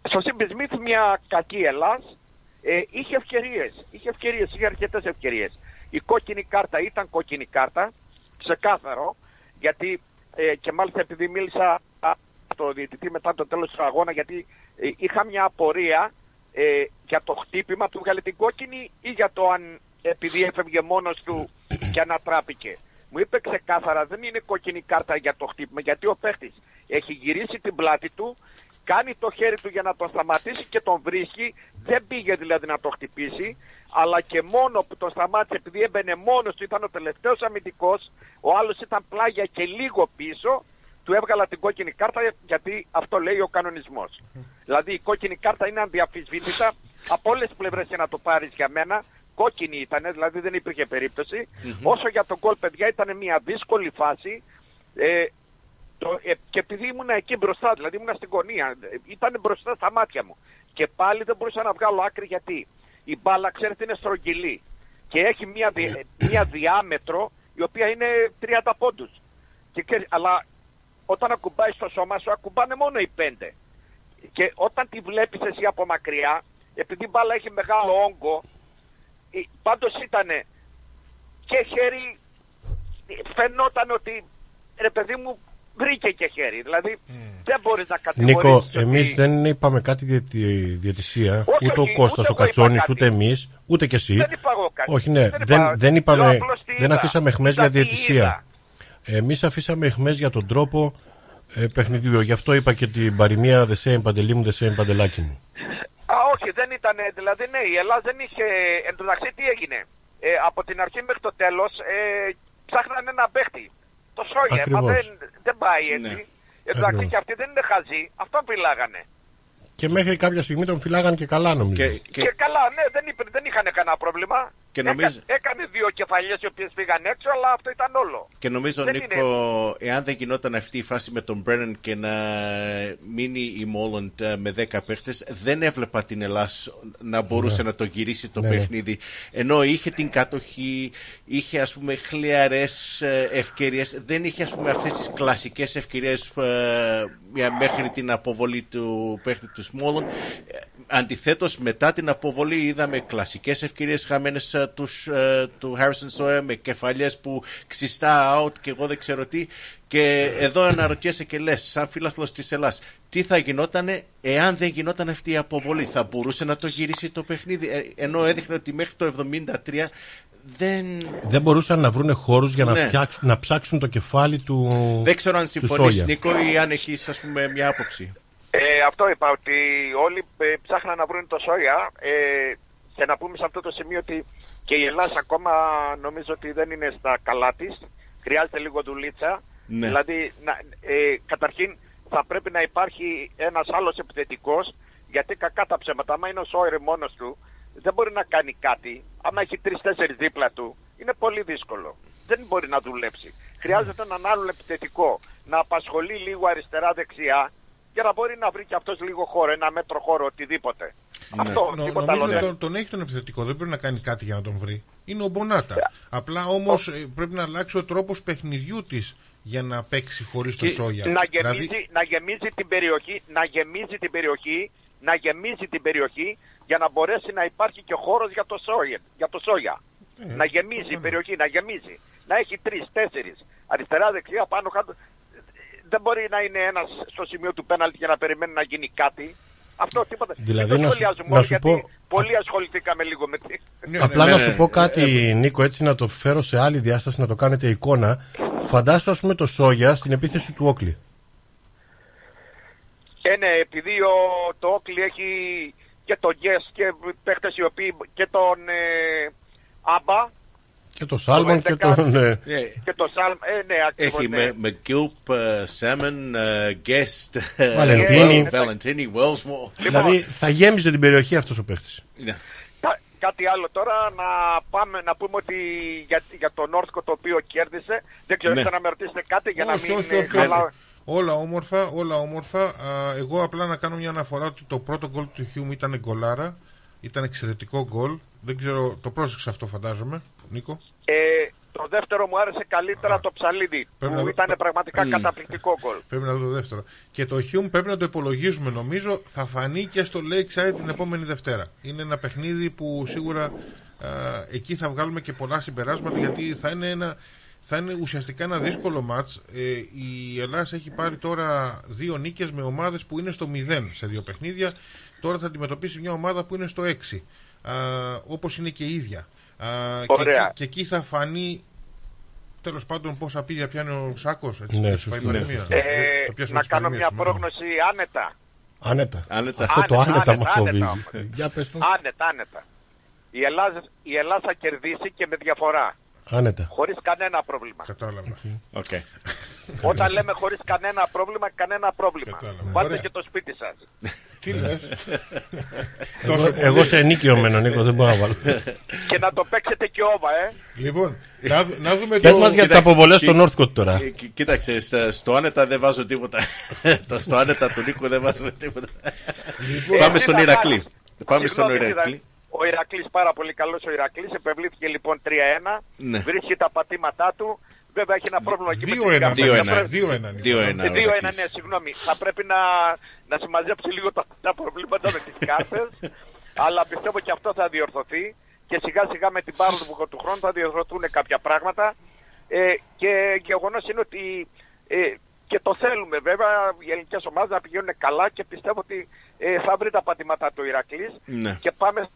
Στο Σίμπι Σμιθ μια κακή Ελλάς. ε, Είχε ευκαιρίες, είχε ευκαιρίες, είχε αρκετές ευκαιρίες. Η κόκκινη κάρτα ήταν κόκκινη κάρτα, ξεκάθαρο. Γιατί ε, και μάλιστα επειδή μίλησα στο διαιτητή μετά το τέλος του αγώνα, γιατί ε, είχα μια απορία ε, για το χτύπημα του, βγάλε την κόκκινη ή για το αν επειδή έφευγε μόνος του και ανατράπηκε. Μου είπε ξεκάθαρα, δεν είναι κόκκινη κάρτα για το χτύπημα, γιατί ο παίχτης έχει γυρίσει την πλάτη του, κάνει το χέρι του για να τον σταματήσει και τον βρίσκει, δεν πήγε δηλαδή να τον χτυπήσει, αλλά και μόνο που τον σταμάτησε, επειδή έμπαινε μόνος του, ήταν ο τελευταίος αμυντικός, ο άλλος ήταν πλάγια και λίγο πίσω, του έβγαλα την κόκκινη κάρτα, γιατί αυτό λέει ο κανονισμός. Δηλαδή η κόκκινη κάρτα είναι ανδιαφυσβήτητα, από όλες τις πλευρές για να το πάρεις για μένα. Κόκκινη ήταν, δηλαδή δεν υπήρχε περίπτωση. Mm-hmm. Όσο για τον γκολ, παιδιά, ήταν μια δύσκολη φάση. Ε, το, ε, και επειδή ήμουν εκεί μπροστά, δηλαδή ήμουν στην γωνία, ε, ήταν μπροστά στα μάτια μου. Και πάλι δεν μπορούσα να βγάλω άκρη, γιατί η μπάλα, ξέρετε, είναι στρογγυλή. Και έχει μια, δι, μια διάμετρο, η οποία είναι τριάντα πόντους. Και, και, αλλά όταν ακουμπάει στο σώμα σου, ακουμπάνε μόνο οι πέντε. Και όταν τη βλέπεις εσύ από μακριά, επειδή η μπάλα έχει μεγάλο όγκο. Πάντως ήταν και χέρι, φαινόταν ότι ρε παιδί μου βρήκε και χέρι, δηλαδή mm. δεν μπορείς να κατηγορήσεις. Νίκο, ότι... εμείς δεν είπαμε κάτι για τη διαιτησία, ούτε, ούτε ο Κώστας ο Κατσόνης, ούτε εμείς, ούτε κι εσύ. Δεν είπα εγώ κάτι. Όχι, ναι, δεν, δεν, είπα... δεν, είπαμε, δεν αφήσαμε αιχμές για διαιτησία. Εμείς αφήσαμε αιχμές για τον τρόπο ε, παιχνιδιού, γι' αυτό είπα και την παροιμία «Δε σε Παντελή μου, δε σε Παντελάκι μου». Α, όχι, δεν ήταν, δηλαδή, ναι, η Ελλάδα δεν είχε, εν τω μεταξύ τι έγινε, ε, από την αρχή μέχρι το τέλος ε, ψάχνανε ένα παίχτη, το Σόγερ, μα δεν, δεν πάει έτσι, ναι. Εν τω μεταξύ και αυτοί δεν είναι χαζοί, αυτό φυλάγανε. Και μέχρι κάποια στιγμή τον φυλάγανε και καλά, νομίζω. Και, και... και καλά, ναι, δεν, υπε, δεν είχαν κανένα πρόβλημα, και νομίζω... Έκα, έκανε δύο κεφαλιές οι οποίες πήγαν έξω, αλλά αυτό ήταν όλο. Και νομίζω, δεν Νίκο, είναι... εάν δεν γινόταν αυτή η φάση με τον Μπρένεν και να μείνει η Μόλοντ με δέκα παίχτες, δεν έβλεπα την Ελλάς να μπορούσε ναι. να το γυρίσει το ναι. παιχνίδι. Ενώ είχε την κατοχή, είχε ας πούμε χλιαρές ευκαιρίες, δεν είχε ας πούμε αυτές τις κλασικές ευκαιρίες μέχρι την αποβολή του παίχτη του Μόλοντ. Αντιθέτως, μετά την αποβολή είδαμε κλασικές ευκαιρίες χαμένες uh, τους, uh, του Harrison Sawyer με κεφαλιές που ξιστά out και εγώ δεν ξέρω τι. Και εδώ αναρωτιέσαι και λες, σαν φίλαθλος της Ελλάς, τι θα γινότανε εάν δεν γινόταν αυτή η αποβολή? Θα μπορούσε να το γυρίσει το παιχνίδι, ενώ έδειχνε ότι μέχρι το εβδομήντα τρία δεν... δεν μπορούσαν να βρουν χώρους για να, ναι. φτιάξουν, να ψάξουν το κεφάλι του Sawyer. Δεν ξέρω αν συμφωνείς, Νίκο, ή αν έχεις ας πούμε μια άποψη. Ε, αυτό είπα, ότι όλοι ε, ψάχναν να βρουν το Σόγια ε, και να πούμε σε αυτό το σημείο ότι και η Ελλάδα ακόμα νομίζω ότι δεν είναι στα καλά της. Χρειάζεται λίγο δουλίτσα. Ναι. Δηλαδή, να, ε, καταρχήν θα πρέπει να υπάρχει ένας άλλος επιθετικός, γιατί κακά τα ψέματα, άμα είναι ο Σόιρε μόνος του, δεν μπορεί να κάνει κάτι. Άμα έχει τρεις-τέσσερις δίπλα του, είναι πολύ δύσκολο. Δεν μπορεί να δουλέψει. Χρειάζεται έναν άλλο επιθετικό, να απασχολεί λίγο αριστερά-δεξιά, για να μπορεί να βρει και αυτός λίγο χώρο, ένα μέτρο χώρο, οτιδήποτε. Ναι. Αυτό, Νο, τίποτα νομίζω άλλο. Τον, τον έχει τον επιθετικό, δεν πρέπει να κάνει κάτι για να τον βρει. Είναι ο Μπονάτα. Yeah. Απλά όμως oh. πρέπει να αλλάξει ο τρόπος παιχνιδιού της για να παίξει χωρίς το Σόγια. Να γεμίζει, δηλαδή... να γεμίζει την περιοχή, να γεμίζει την περιοχή, να γεμίζει την περιοχή για να μπορέσει να υπάρχει και χώρος για το Σόγια. Για το Σόγια. Yeah. Να γεμίζει yeah. η περιοχή, να γεμίζει. Να έχει τρεις, τέσσερις, αριστερά, δεξιά, πάνω, κάτω. Δεν μπορεί να είναι ένας στο σημείο του πέναλτι για να περιμένει να γίνει κάτι. Αυτό τίποτα. Δηλαδή, δεν το σχολιάζουμε όλοι, γιατί πω... πολύ ασχοληθήκαμε λίγο με τη... Απλά ναι, ναι, ναι. να σου πω κάτι, Νίκο, έτσι να το φέρω σε άλλη διάσταση, να το κάνετε εικόνα. Φαντάσου, ας πούμε, το Σόγια στην επίθεση του Oakley. Ε, ναι, επειδή ο, το Oakley έχει και τον Γκες και παίχτες οι οποίοι και τον ε, Άμπα. Και το Σάλμον και τον... Και το Σάλμον, ε, ναι, ακριβώς. Έχει McGilp, Salmon, Guest, Valentini, Wellsmore. Δηλαδή θα γέμιζε την περιοχή αυτός ο παίχτης. Κάτι άλλο τώρα, να πάμε να πούμε ότι για τον Νόρθκο το οποίο κέρδισε, δεν ξέρω να με ρωτήσετε κάτι για να μην χαλάω. Όλα όμορφα, όλα όμορφα. Εγώ απλά να κάνω μια αναφορά ότι το πρώτο γκολ του Hume ήταν γκολάρα. Ήταν εξαιρετικό γκολ. Δεν ξέρω, το πρόσεξε αυτό φαντάζομαι, Νίκο. Ε, το δεύτερο μου άρεσε καλύτερα Α, το ψαλίδι, που να... ήταν πραγματικά Λ. καταπληκτικό γκολ. Πρέπει να δω το δεύτερο. Και το Hume πρέπει να το υπολογίζουμε, νομίζω, θα φανεί και στο Lakeside την επόμενη Δευτέρα. Είναι ένα παιχνίδι που σίγουρα α, εκεί θα βγάλουμε και πολλά συμπεράσματα, γιατί θα είναι, ένα, θα είναι ουσιαστικά ένα δύσκολο μάτς. Ε, η Ελλάδα έχει πάρει τώρα δύο νίκες με ομάδες που είναι στο μηδέν σε δύο παιχνίδια. Τώρα θα αντιμετωπίσει μια ομάδα που είναι στο έξι, α, όπως είναι και η ίδια. Α, και, και εκεί θα φανεί, τέλος πάντων, πόσα πίδια πιάνει ο Σάκος. Έτσι, ναι, σωστή, ναι, σωστή. Ε, ε, να κάνω μια πρόγνωση άνετα. Άνετα. Άνετα. Αυτό άνετα, το άνετα, άνετα μας φοβίζει. Άνετα, άνετα. Η Ελλάδα, η Ελλάδα θα κερδίσει και με διαφορά. Άνετα. Χωρίς κανένα πρόβλημα. Κατάλαβα. Okay. Okay. Όταν λέμε χωρίς κανένα πρόβλημα, κανένα πρόβλημα. Κατάλαβα. Πάτε Ωραία. και το σπίτι σας. Τι λες? Εγώ, εγώ σε ενίκιο μένω, Νίκο, δεν μπορώ να βάλω. Και να το παίξετε και όβα, ε. Λοιπόν, να, να δούμε το... Πες μας για τις αποβολές στο Northcote τώρα. Κοίταξε, στο άνετα δεν βάζω τίποτα. Στο άνετα του Νίκου δεν βάζω τίποτα. Πάμε στον Ηρακλή. Πάμε στον Ηρακλή. Ο Ηρακλής, πάρα πολύ καλός ο Ηρακλής, επευλήθηκε λοιπόν τρία ένα, ναι. βρίσκει τα πατήματά του, βέβαια έχει ένα πρόβλημα εκεί με την καφέ. δύο ένα, ναι, συγγνώμη, θα πρέπει να, να συμμαζέψει λίγο τα, τα προβλήματα με τις κάρτες, αλλά πιστεύω και αυτό θα διορθωθεί και σιγά σιγά με την πάροδο του χρόνου θα διορθωθούν κάποια πράγματα ε, και γεγονός είναι ότι... Ε, και το θέλουμε βέβαια οι ελληνικές ομάδες να πηγαίνουν καλά και πιστεύω ότι ε, θα βρει τα πατήματά του Ηρακλής. Ναι. Και πάμε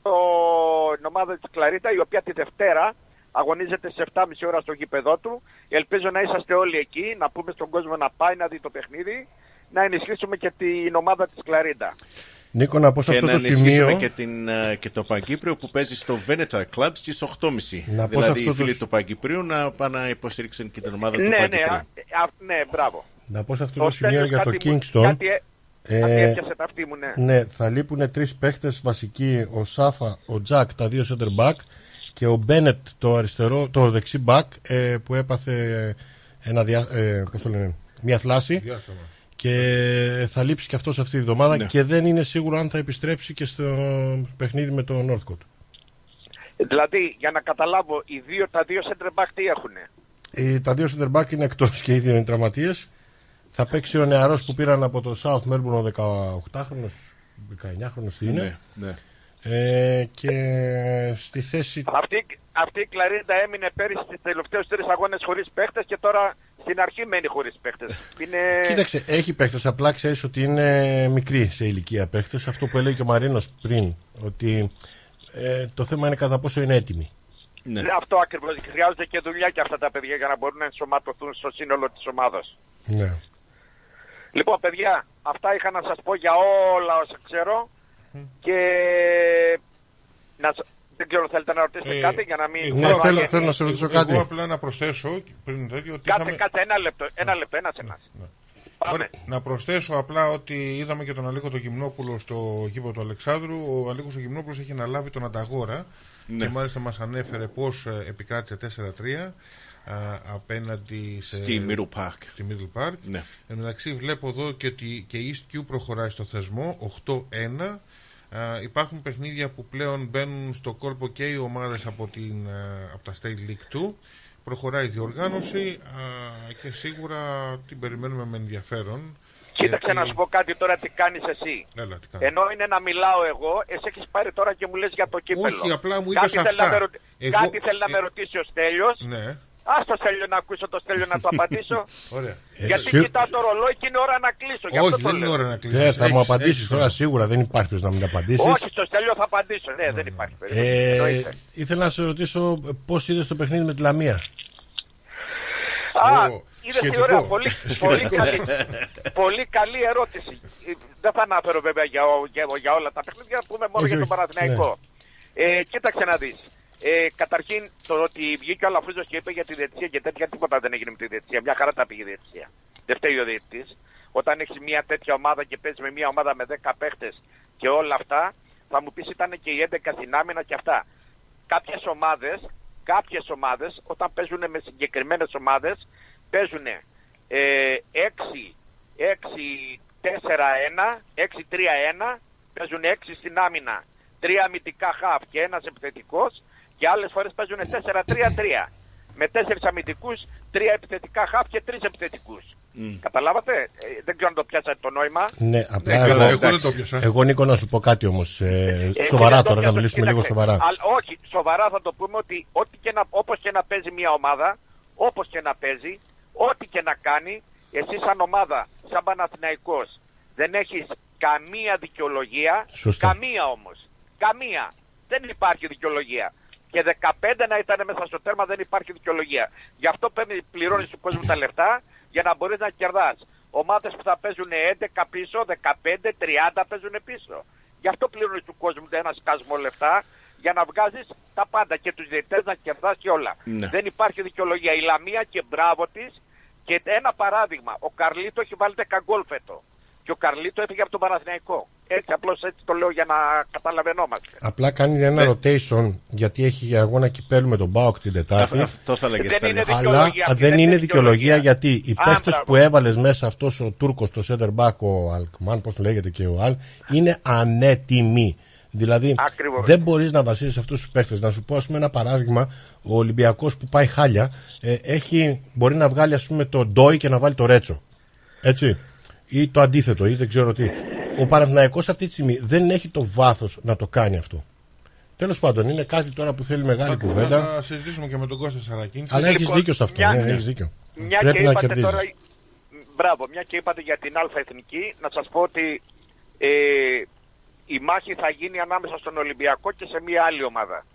στην ομάδα της Κλαρίτα, η οποία τη Δευτέρα αγωνίζεται στις εφτάμιση ώρα στο γήπεδό του. Ελπίζω να είσαστε όλοι εκεί, να πούμε στον κόσμο να πάει να δει το παιχνίδι, να ενισχύσουμε και την ομάδα της Κλαρίτα. Νίκο, να πω σε αυτό το σημείο και, την, και το Παγκύπριο που παίζει στο Veneta Club στις οκτώ και μισή. Δηλαδή οι φίλοι το... του Παγκυπρίου να πάνε να υποστηρίξουν και την ομάδα ναι, του Παγκυπρίου. Ναι, α, ναι, μπράβο. Να πω σε αυτό το σημείο για το Kingston. Κάτι, ε, κάτι έπιασε τα αυτή μου, ναι. Ναι, θα λείπουν τρεις παίχτες βασικοί, ο Σάφα, ο Τζακ, τα δύο center back και ο Μπένετ, το αριστερό, το δεξί back ε, που έπαθε ένα διά, ε, πώς το λένε, μια θλάση. Διάσταμα. Και θα λείψει και αυτός αυτή τη βδομάδα, ναι. Και δεν είναι σίγουρο αν θα επιστρέψει και στο παιχνίδι με τον Northcote. Δηλαδή, για να καταλάβω, οι δύο, τα δύο center back τι έχουνε? Ε, τα δύο center back είναι εκτός και οι δύο είναι τραυματίες. Θα παίξει ο νεαρός που πήραν από το South Melbourne, ο δεκαοχτάχρονος, δεκαεννιάχρονος είναι. Ναι, ναι. Ε, και στη θέση... Αυτή, αυτή η Κλαρίντα έμεινε πέρυσι στις τελευταίες τρεις αγώνες χωρίς παίχτες και τώρα στην αρχή μένει χωρίς παίχτες. Είναι... Κοίταξε, έχει παίχτες, απλά ξέρεις ότι είναι μικρή σε ηλικία παίχτες. Αυτό που έλεγε και ο Μαρίνος πριν, ότι ε, το θέμα είναι κατά πόσο είναι έτοιμοι. Ναι. Αυτό ακριβώς. Χρειάζεται και δουλειά και αυτά τα παιδιά για να μπορούν να ενσωματωθούν στο σύνολο της ομάδας. Ναι. Λοιπόν, παιδιά, αυτά είχα να σας πω για όλα όσα ξέρω. Και να, Δεν ξέρω, θέλετε να ρωτήσετε ε, κάτι για να μην... Εγώ θέλω, θέλω, θέλω να σε ρωτήσω κάτι. Εγώ απλά να προσθέσω πριν τέτοιο... Ότι κάτσε, είχαμε... κάτσε, ένα λεπτό, ένα λεπτό, ένας, ένας. Ναι, ναι. Ωραία, να προσθέσω απλά ότι είδαμε και τον Αλέκο τον Γυμνόπουλο στο γήπεδο του Αλεξάνδρου. Ο Αλέκος ο Γυμνόπουλος έχει αναλάβει τον Ανταγόρα, ναι, και μάλιστα μας ανέφερε πώς επικράτησε τέσσερα τρία α, απέναντι σε... στη Middle Park. Στη Middle Park. Ναι. Εν μεταξύ βλέπω εδώ και ότι και η East Q προχωράει στο θεσμό οκτώ ένα. Uh, υπάρχουν παιχνίδια που πλέον μπαίνουν στο κόλπο και οι ομάδες από, την, uh, από τα State League δύο. Προχωράει η διοργάνωση uh, και σίγουρα την περιμένουμε με ενδιαφέρον. Κοίταξε γιατί... να σου πω κάτι τώρα, τι κάνεις εσύ. Έλα, τι κάνεις. Ενώ είναι να μιλάω εγώ, εσύ έχεις πάρει τώρα και μου λες για το κύπελο. Όχι, απλά μου είπες κάτι αυτά. Ρω... Εγώ... Κάτι θέλει ε... να με ρωτήσει ο Στέλιος. Ναι. Ας το Στέλιο να ακούσω, το Στέλιο να το απαντήσω. Ωραία. Γιατί ε, κοιτάω το ρολόι και είναι ώρα να κλείσω. Όχι, αυτό δεν το είναι ώρα να κλείσω. Ε, θα έχεις, μου απαντήσεις τώρα ναι. Σίγουρα, δεν υπάρχει να μην απαντήσεις. Όχι, στο Στέλιο θα απαντήσω. Ναι, δεν υπάρχει. Ε, ε, ήθελα να σε ρωτήσω πώς είδες το παιχνίδι με τη Λαμία. Α, oh. Είδες τι ωραία, πολύ, πολύ, καλή, πολύ καλή ερώτηση. Δεν θα αναφέρω βέβαια για, για, για όλα τα παιχνίδια, πούμε μόνο okay. για τον Παναθηναϊκό. Ναι. Ε, κοίταξε να δεις. Ε, καταρχήν το ότι βγήκε ο Αλαφούζος και είπε για τη διαιτησία και τέτοια, τίποτα δεν έγινε με τη διαιτησία. Μια χαρά τα πήγε η διαιτησία. Δεν φταίει ο διαιτητής. Όταν έχεις μια τέτοια ομάδα και παίζεις με μια ομάδα με δέκα παίχτες και όλα αυτά, θα μου πεις ήταν και οι έντεκα στην άμυνα και αυτά. Κάποιες ομάδες, κάποιες ομάδες όταν παίζουν με συγκεκριμένες ομάδες, παίζουν ε, έξι τέσσερα ένα, έξι τρία ένα, παίζουν έξι στην άμυνα, τρία αμυντικά χαφ και ένας επιθετικός. Και άλλες φορές παίζουν τέσσερα τρία τρία. Με τέσσερις αμυντικούς, τρία επιθετικά χαφ και τρεις επιθετικούς. Mm. Καταλάβατε, ε, δεν ξέρω αν το πιάσατε το νόημα. Ναι, απλά ναι, εγώ, εγώ, εγώ δεν το πιάσα. Εγώ, Νίκο, να σου πω κάτι όμως. Ε, σοβαρά ε, τώρα, πιάσω, να μιλήσουμε κοίταξε, λίγο σοβαρά. Α, όχι, σοβαρά θα το πούμε ότι ό,τι και να, όπως και να παίζει μια ομάδα, όπως και να παίζει, ό,τι και να κάνει, εσύ σαν ομάδα, σαν Παναθηναϊκός, δεν έχεις καμία δικαιολογία. Σωστά. Καμία όμως. Καμία. Δεν υπάρχει δικαιολογία. Και δεκαπέντε να ήταν μέσα στο τέρμα, δεν υπάρχει δικαιολογία. Γι' αυτό πληρώνεις του κόσμου τα λεφτά για να μπορείς να κερδάς. Ομάδες που θα παίζουν έντεκα πίσω, δεκαπέντε, τριάντα παίζουν πίσω. Γι' αυτό πληρώνεις του κόσμου ένα σκάσμο λεφτά για να βγάζεις τα πάντα και τους διαιτητές να κερδάς και όλα. Ναι. Δεν υπάρχει δικαιολογία. Η Λαμία και μπράβο της. Και ένα παράδειγμα, ο Καρλίτο έχει βάλει δέκα γκολ φέτο. Και ο Καρλίτο έφυγε από τον Παναθηναϊκό. Έτσι, απλώς έτσι το λέω για να καταλαβαίνόμαστε. Απλά κάνει ένα ναι. rotation γιατί έχει αγώνα κυπέλλου με τον ΠΑΟΚ την Τετάρτη. Αυτό θα λέγε Στέλιο. Αλλά δεν είναι δικαιολογία γιατί οι παίχτες που έβαλες μέσα, αυτός ο Τούρκος, το center back, ο Αλκμάν, πώς λέγεται και ο Αλ, είναι ανέτοιμοι. Δηλαδή ακριβώς. Δεν μπορείς να βασίζεις αυτούς τους παίχτες. Να σου πω ας πούμε ένα παράδειγμα, ο Ολυμπιακός που πάει χάλια, ε, έχει, μπορεί να βγάλει ας πούμε το Ντόι και να βάλει το Ρέτσο. Έτσι. Ή το αντίθετο, ή δεν ξέρω τι. Ο Παναθηναϊκός αυτή τη στιγμή δεν έχει το βάθος να το κάνει αυτό. Τέλος πάντων, είναι κάτι τώρα που θέλει μεγάλη κουβέντα. Θα συζητήσουμε και με τον Κώστα Σαρακίνη. Αλλά λοιπόν, έχεις δίκιο σε αυτό. Μια... Ναι, έχεις δίκιο. Μια πρέπει να κερδίσεις. Τώρα... Μπράβο, μια και είπατε για την Α' Εθνική, να σας πω ότι ε, η μάχη θα γίνει ανάμεσα στον Ολυμπιακό και σε μια άλλη ομάδα.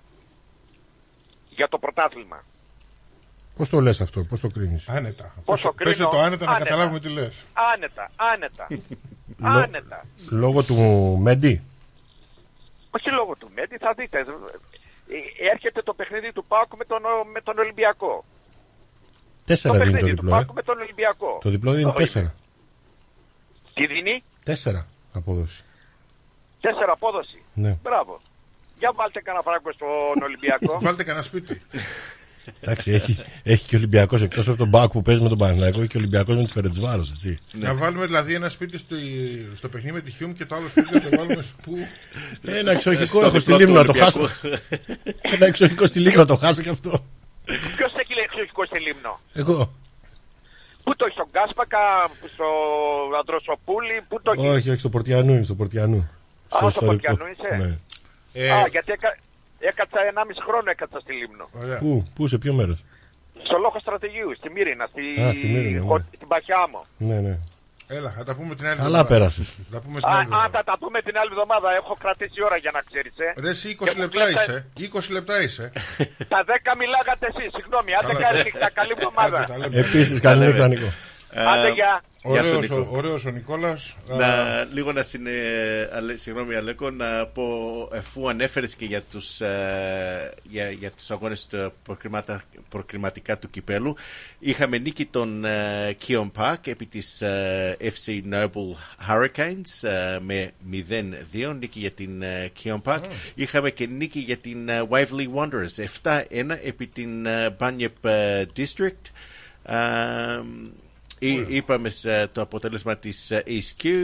Για το πρωτάθλημα. Πώς το λες αυτό, πώς το κρίνεις? Άνετα. Πώς το κρίνω, πέσε το άνετα, άνετα να καταλάβουμε τι λες. Άνετα, άνετα. Άνετα. Λόγω του Μέντι. Όχι λόγω του Μέντι, θα δείτε. Έρχεται το παιχνίδι του ΠΑΟΚ με τον, με τον Ολυμπιακό. Τέσσερα το δίνει το διπλό. Το παιχνίδι του ΠΑΟΚ με τον Ολυμπιακό. Το διπλό δίνει τέσσερα. Τι δίνει? Τέσσερα απόδοση. Τέσσερα απόδοση. Ναι. Μπράβο. Για βάλτε κανένα φράγκο στον Ολυμπιακό. Βάλτε κανένα σπίτι. Εντάξει, έχει, έχει και ο Ολυμπιακός εκτός από τον ΠΑΟΚ που παίζει με τον Παναθηναϊκό, έχει και ο Ολυμπιακός με τη Φερεντσβάρος. Ναι. Να βάλουμε δηλαδή ένα σπίτι στο, στο παιχνίδι με τη Χιούμ και το άλλο σπίτι να το βάλουμε που... Ένα εξοχικό έχω στη Λίμνο να το χάσω. Ένα εξοχικό στη Λίμνο να το χάσω και αυτό. Ποιο έχει εξοχικό στη Λίμνο? Εγώ. Πού το έχει, στον Κάσπακα, στο Αντροσοπούλη, πού το έχει? Όχι, όχι, στο Πορτιανού είναι, στο Πορτιανού. Α, στο Πορτιανού είσαι. Α, γιατί έκανε. Έκατσα ενάμιση χρόνο έκατσα στη Λίμνο. Πού, πού, σε ποιο μέρος? Στο Λόγο Στρατηγίου, στη Μύρινα, στη... Α, στη Μύρινα, ναι. Στην Παχιάμο. Ναι, ναι. Έλα, θα τα πούμε την άλλη εβδομάδα. Καλά πέρασες. Θα πούμε την άλλη α, α, θα τα πούμε την άλλη εβδομάδα. Έχω κρατήσει ώρα για να ξέρεις. Ε. Ρε, εσύ είκοσι λεπτά είσαι. είκοσι λεπτά είσαι. Τα δέκα μιλάγατε εσείς, συγγνώμη. Άντε καλή νύχτα, καλή εβδομάδα. Επίσης, καλή νύχτα, Νίκο. Άντε, γεια. Ωραίος ο, ωραίος ο Νικόλας. Να, α... Λίγο να συνε... Συγγνώμη Αλέκο, να πω, εφού ανέφερες και για τους, ε, για, για τους αγώνες προκριματικά του Κυπέλου, είχαμε νίκη των ε, Kion Park επί της ε, εφ σι Noble Hurricanes ε, με μηδέν δύο, νίκη για την ε, Kion Park. Oh. Είχαμε και νίκη για την ε, Waverley Wanderers εφτά ένα επί την ε, Bunyip ε, District. ε, Ή, είπαμε το αποτέλεσμα της ι ες κιου,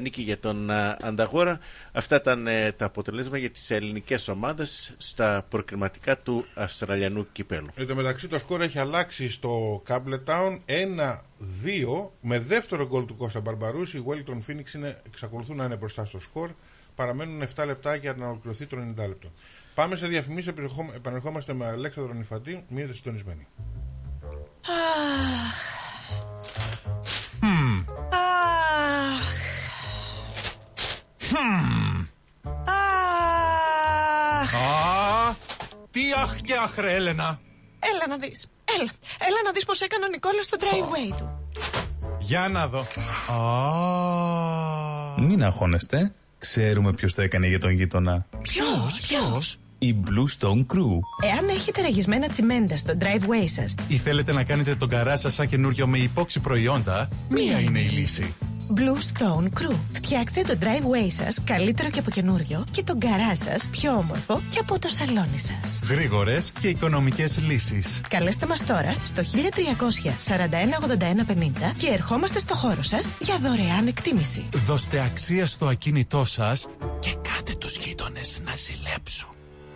νίκη για τον Ανταγόρα. Αυτά ήταν τα αποτελέσματα για τις ελληνικές ομάδες στα προκριματικά του Αυστραλιανού Κυπέλου. Εν τω μεταξύ το σκορ έχει αλλάξει στο Campbelltown ένα δύο με δεύτερο γκολ του Κώστα Μπαρμπαρούς. Οι Wellington Phoenix είναι, εξακολουθούν να είναι μπροστά στο σκορ. Παραμένουν εφτά λεπτά για να ολοκληρωθεί το ενενήντα λεπτό. Πάμε σε διαφημίσεις, επανερχόμαστε με Αλέξανδρο Ανυφαντή. Μείνετε συντονισμένοι. Χμ. Αχ. Χμ. Αχ. Α, τι αχ και αχ ρε Έλενα. Έλα να δεις. Έλα. Έλα να δεις πως έκανε ο Νικόλας στο driveway του. Για να δω. Α. Μην αγχώνεστε. Ξέρουμε ποιος το έκανε για τον γείτονα. Ποιος, ποιος. Η Blue Stone Crew. Εάν έχετε ραγισμένα τσιμέντα στο driveway σας ή θέλετε να κάνετε τον καρά σας σαν καινούριο με υπόξι προϊόντα, μία είναι η λύση. Blue Stone Crew. Φτιάξτε το driveway σας καλύτερο και από καινούριο και τον καρά σας πιο όμορφο και από το σαλόνι σας. Γρήγορες και οικονομικές λύσεις. Καλέστε μας τώρα στο χίλια τριακόσια σαράντα ένα ογδόντα ένα πενήντα και ερχόμαστε στο χώρο σας για δωρεάν εκτίμηση. Δώστε αξία στο ακίνητό σας και κάτε τους γείτονες να ζηλέψουν.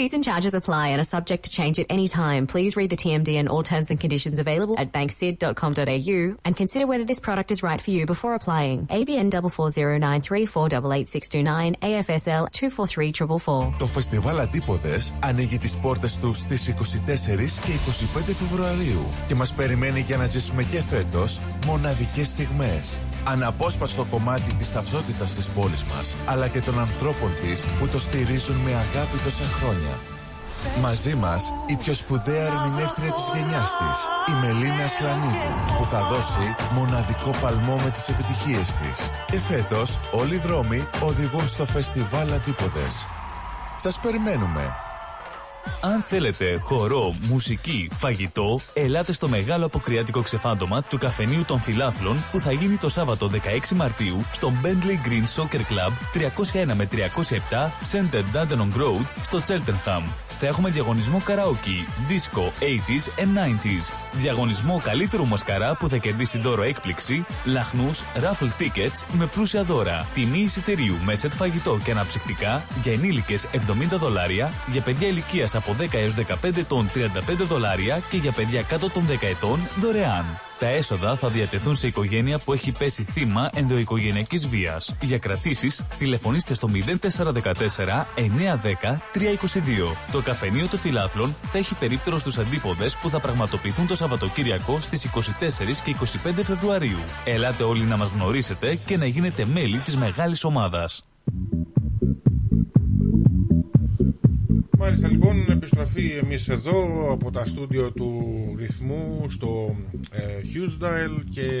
Fees and charges apply and are subject to change at any time. Please read the T M D and all terms and conditions available at bank sid dot com dot a u and consider whether this product is right for you before applying. έι μπι εν four four zero nine three four eight eight six two nine έι εφ ες ελ two four three four four. Το Φεστιβάλ Αντίποδες ανοίγει τις πόρτες του στις είκοσι τέσσερις και είκοσι πέντε Φεβρουαρίου και μας περιμένει για να ζήσουμε και φέτος μοναδικές στιγμές. Αναπόσπαστο κομμάτι της ταυτότητας της πόλης μας, αλλά και των ανθρώπων της που το στηρίζουν με αγάπη τόσα χρόνια. Μαζί μας η πιο σπουδαία ερμηνεύτρια της γενιάς της, η Μελίνα Σλανίδου, που θα δώσει μοναδικό παλμό με τις επιτυχίες της. Εφέτος όλοι οι δρόμοι οδηγούν στο Φεστιβάλ Αντίποδες. Σας περιμένουμε! Αν θέλετε χορό, μουσική, φαγητό, ελάτε στο μεγάλο αποκριάτικο ξεφάντωμα του καφενείου των Φιλάθλων που θα γίνει το Σάββατο δεκαέξι Μαρτίου στο Bentley Green Soccer Club τριακόσια ένα με τριακόσια επτά Center Dandenong Road στο Cheltenham. Θα έχουμε διαγωνισμό καραόκι, disco ογδόντα και ενενήντα. Διαγωνισμό καλύτερου μασκαρά που θα κερδίσει δώρο έκπληξη, λαχνούς, raffle tickets με πλούσια δώρα. Τιμή εισιτηρίου με σετ φαγητό και αναψυκτικά για ενήλικες εβδομήντα δολάρια, για παιδιά ηλικίας από δέκα έως δεκαπέντε ετών τριάντα πέντε δολάρια και για παιδιά κάτω των δέκα ετών δωρεάν. Τα έσοδα θα διατεθούν σε οικογένεια που έχει πέσει θύμα ενδοοικογενειακής βίας. Για κρατήσεις, τηλεφωνήστε στο μηδέν τέσσερα ένα τέσσερα εννιά ένα μηδέν τρία δύο δύο. Το καφενείο των Φιλάθλων θα έχει περίπτερο στους Αντίποδες που θα πραγματοποιηθούν το Σαββατοκύριακο στις είκοσι τέσσερις και είκοσι πέντε Φεβρουαρίου. Ελάτε όλοι να μας γνωρίσετε και να γίνετε μέλη της μεγάλης ομάδας. Μάλιστα, λοιπόν, επιστροφή εμείς εδώ από τα στούντιο του Ρυθμού στο Χιούσνταελ ε, και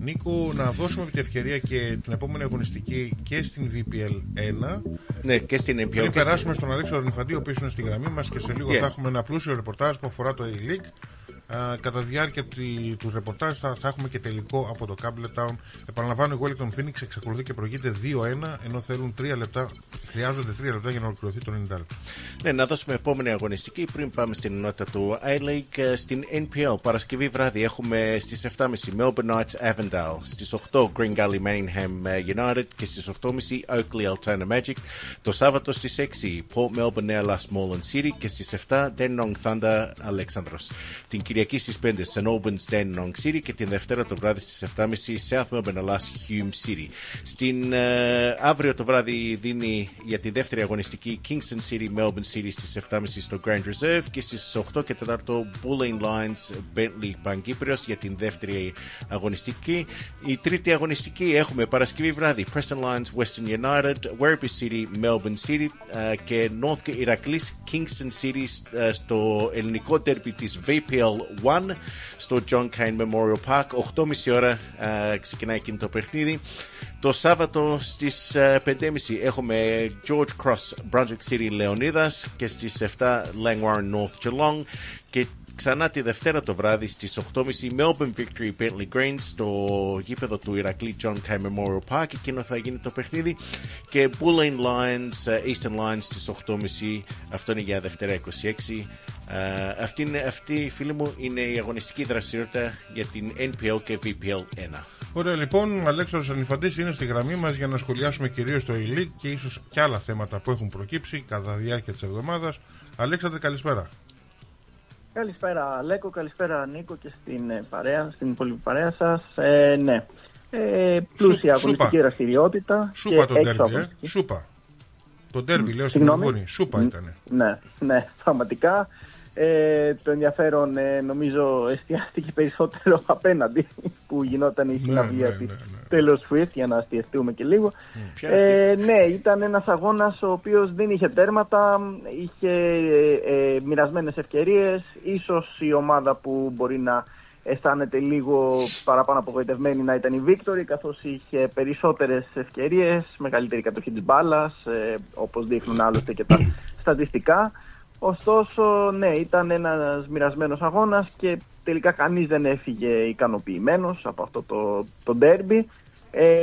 Νίκο, να δώσουμε την ευκαιρία και την επόμενη αγωνιστική και στην βι πι ελ ένα. Ναι, και στην εν πι ελ. Πριν περάσουμε στον Αλέξανδρο Ανυφαντή, ο οποίος είναι στη γραμμή μας και σε λίγο yeah. θα έχουμε ένα πλούσιο ρεπορτάζ που αφορά το A-League. Uh, κατά τη διάρκεια του ρεπορτάζ θα, θα έχουμε και τελικό από το Campbelltown. Επαναλαμβάνω, η Wellington Phoenix εξακολουθεί και προηγείται δύο ένα, ενώ θέλουν τρία λεπτά, χρειάζονται τρία λεπτά για να ολοκληρωθεί το ενενήντα. Ναι, να δώσουμε επόμενη αγωνιστική πριν πάμε στην ενότητα του A-League. Στην εν πι ελ Παρασκευή βράδυ έχουμε στις εφτά και μισή Melbourne Knights Avondale, στις οκτώ Green Gully Manningham United και στις οκτώ και μισή Oakley Altona Magic. Το Σάββατο στις έξι Port Melbourne Moreland City και στις εφτά Dandenong Thunder Αλέξανδρος. Την κυρία Κυριακή στις πέντε St Albans Dandenong City και την Δευτέρα το βράδυ στις εφτά και τριάντα South Melbourne Hume City. Στην, ε, αύριο το βράδυ δίνει για τη δεύτερη αγωνιστική Kingston City Melbourne City στις εφτά και τριάντα στο Grand Reserve και στις οκτώ και τέσσερα Bulleen Lines Bentley Παγκύπριος για την δεύτερη αγωνιστική. Η τρίτη αγωνιστική έχουμε Παρασκευή βράδυ Preston Lions Western United, Werribee City Melbourne City ε, και North Iraklis Kingston City ε, στο ελληνικό derby της βι πι ελ ένα στο John Cain Memorial Park. οκτώ και τριάντα ώρα ε, ξεκινάει εκείνο το παιχνίδι. Το Σάββατο στις πέντε και τριάντα έχουμε George Cross Brunswick City Leonidas και στις εφτά Langwarrin North Geelong και ξανά τη Δευτέρα το βράδυ στις οκτώ και τριάντα Melbourne Victory Bentley Greens στο γήπεδο του Ηρακλή John Cain Memorial Park, εκείνο θα γίνει το παιχνίδι, και Bulleen Lions Eastern Lions στις οκτώ και τριάντα, αυτό είναι για Δευτέρα είκοσι έξι. Uh, αυτή, είναι, αυτή φίλοι μου είναι η αγωνιστική δραστηριότητα για την εν πι ελ και βι πι ελ ένα. Ωραία, λοιπόν, ο Αλέξανδρος Ανυφαντής είναι στη γραμμή μας για να σχολιάσουμε κυρίως το A-League και ίσως και άλλα θέματα που έχουν προκύψει κατά διάρκεια της εβδομάδας. Αλέξανδρε, καλησπέρα. Καλησπέρα Αλέκο, καλησπέρα Νίκο και στην παρέα, στην υπόλοιπη παρέα σας. ε, Ναι, ε, πλούσια Σου, αγωνιστική σούπα. δραστηριότητα. Σούπα το ντέρμπι, ε, σούπα. Το ντέρμπι, λέω στην Μελβούρνη, σούπα ήταν. Ναι, ναι, πραγματικά. Ε, το ενδιαφέρον ε, νομίζω εστιάστηκε περισσότερο απέναντι που γινόταν η συναυλία ναι, ναι, ναι, ναι. Τέλος Swift, για να αστιαστούμε και λίγο. Mm. Ε, ναι, ήταν ένας αγώνας ο οποίος δεν είχε τέρματα, είχε ε, ε, μοιρασμένες ευκαιρίες, ίσως η ομάδα που μπορεί να αισθάνεται λίγο παραπάνω απογοητευμένη να ήταν η Victory, καθώς είχε περισσότερες ευκαιρίες, μεγαλύτερη κατοχή της μπάλας, ε, όπως δείχνουν άλλωστε και τα στατιστικά. Ωστόσο, ναι, ήταν ένας μοιρασμένος αγώνας και τελικά κανείς δεν έφυγε ικανοποιημένος από αυτό το, το ντέρμπι. Ε,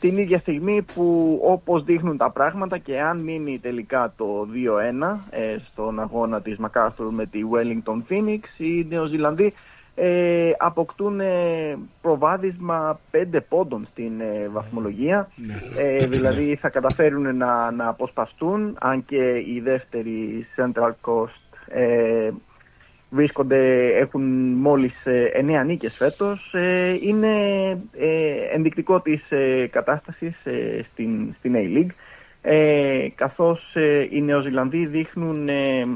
την ίδια στιγμή που, όπως δείχνουν τα πράγματα, και αν μείνει τελικά το δύο ένα ε, στον αγώνα της Μακάρθουρ με τη Wellington Phoenix, οι Νεοζηλανδοί ε, αποκτούν ε, προβάδισμα πέντε πόντων στην ε, βαθμολογία. ε, δηλαδή θα καταφέρουν να, να αποσπαστούν, αν και οι δεύτεροι Central Coast ε, βρίσκονται, έχουν μόλις εννέα νίκες φέτος. ε, είναι ε, ενδεικτικό της ε, κατάστασης ε, στην, στην A-League, ε, καθώς ε, οι Νεοζηλανδοί δείχνουν, ε,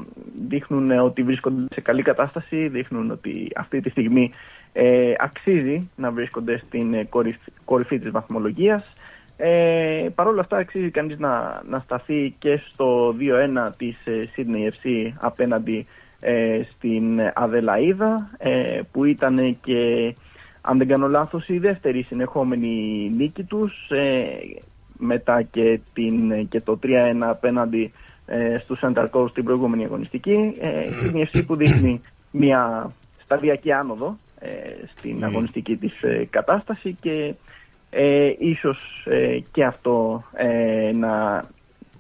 δείχνουν ότι βρίσκονται σε καλή κατάσταση, δείχνουν ότι αυτή τη στιγμή Ε, αξίζει να βρίσκονται στην κορυφ, κορυφή της βαθμολογίας. Ε, Παρ' όλα αυτά αξίζει κανείς να, να σταθεί και στο δύο ένα της ε, Sydney εφ σι απέναντι ε, στην Αδελαΐδα, ε, που ήταν και, αν δεν κάνω λάθος, η δεύτερη συνεχόμενη νίκη τους, ε, μετά και, την, και το τρία ένα απέναντι ε, στους Central Coast στην προηγούμενη αγωνιστική. Ε, Sydney εφ σι που δείχνει μια σταδιακή άνοδο στην mm. αγωνιστική της ε, κατάσταση και ε, ίσως ε, και, αυτό, ε, να,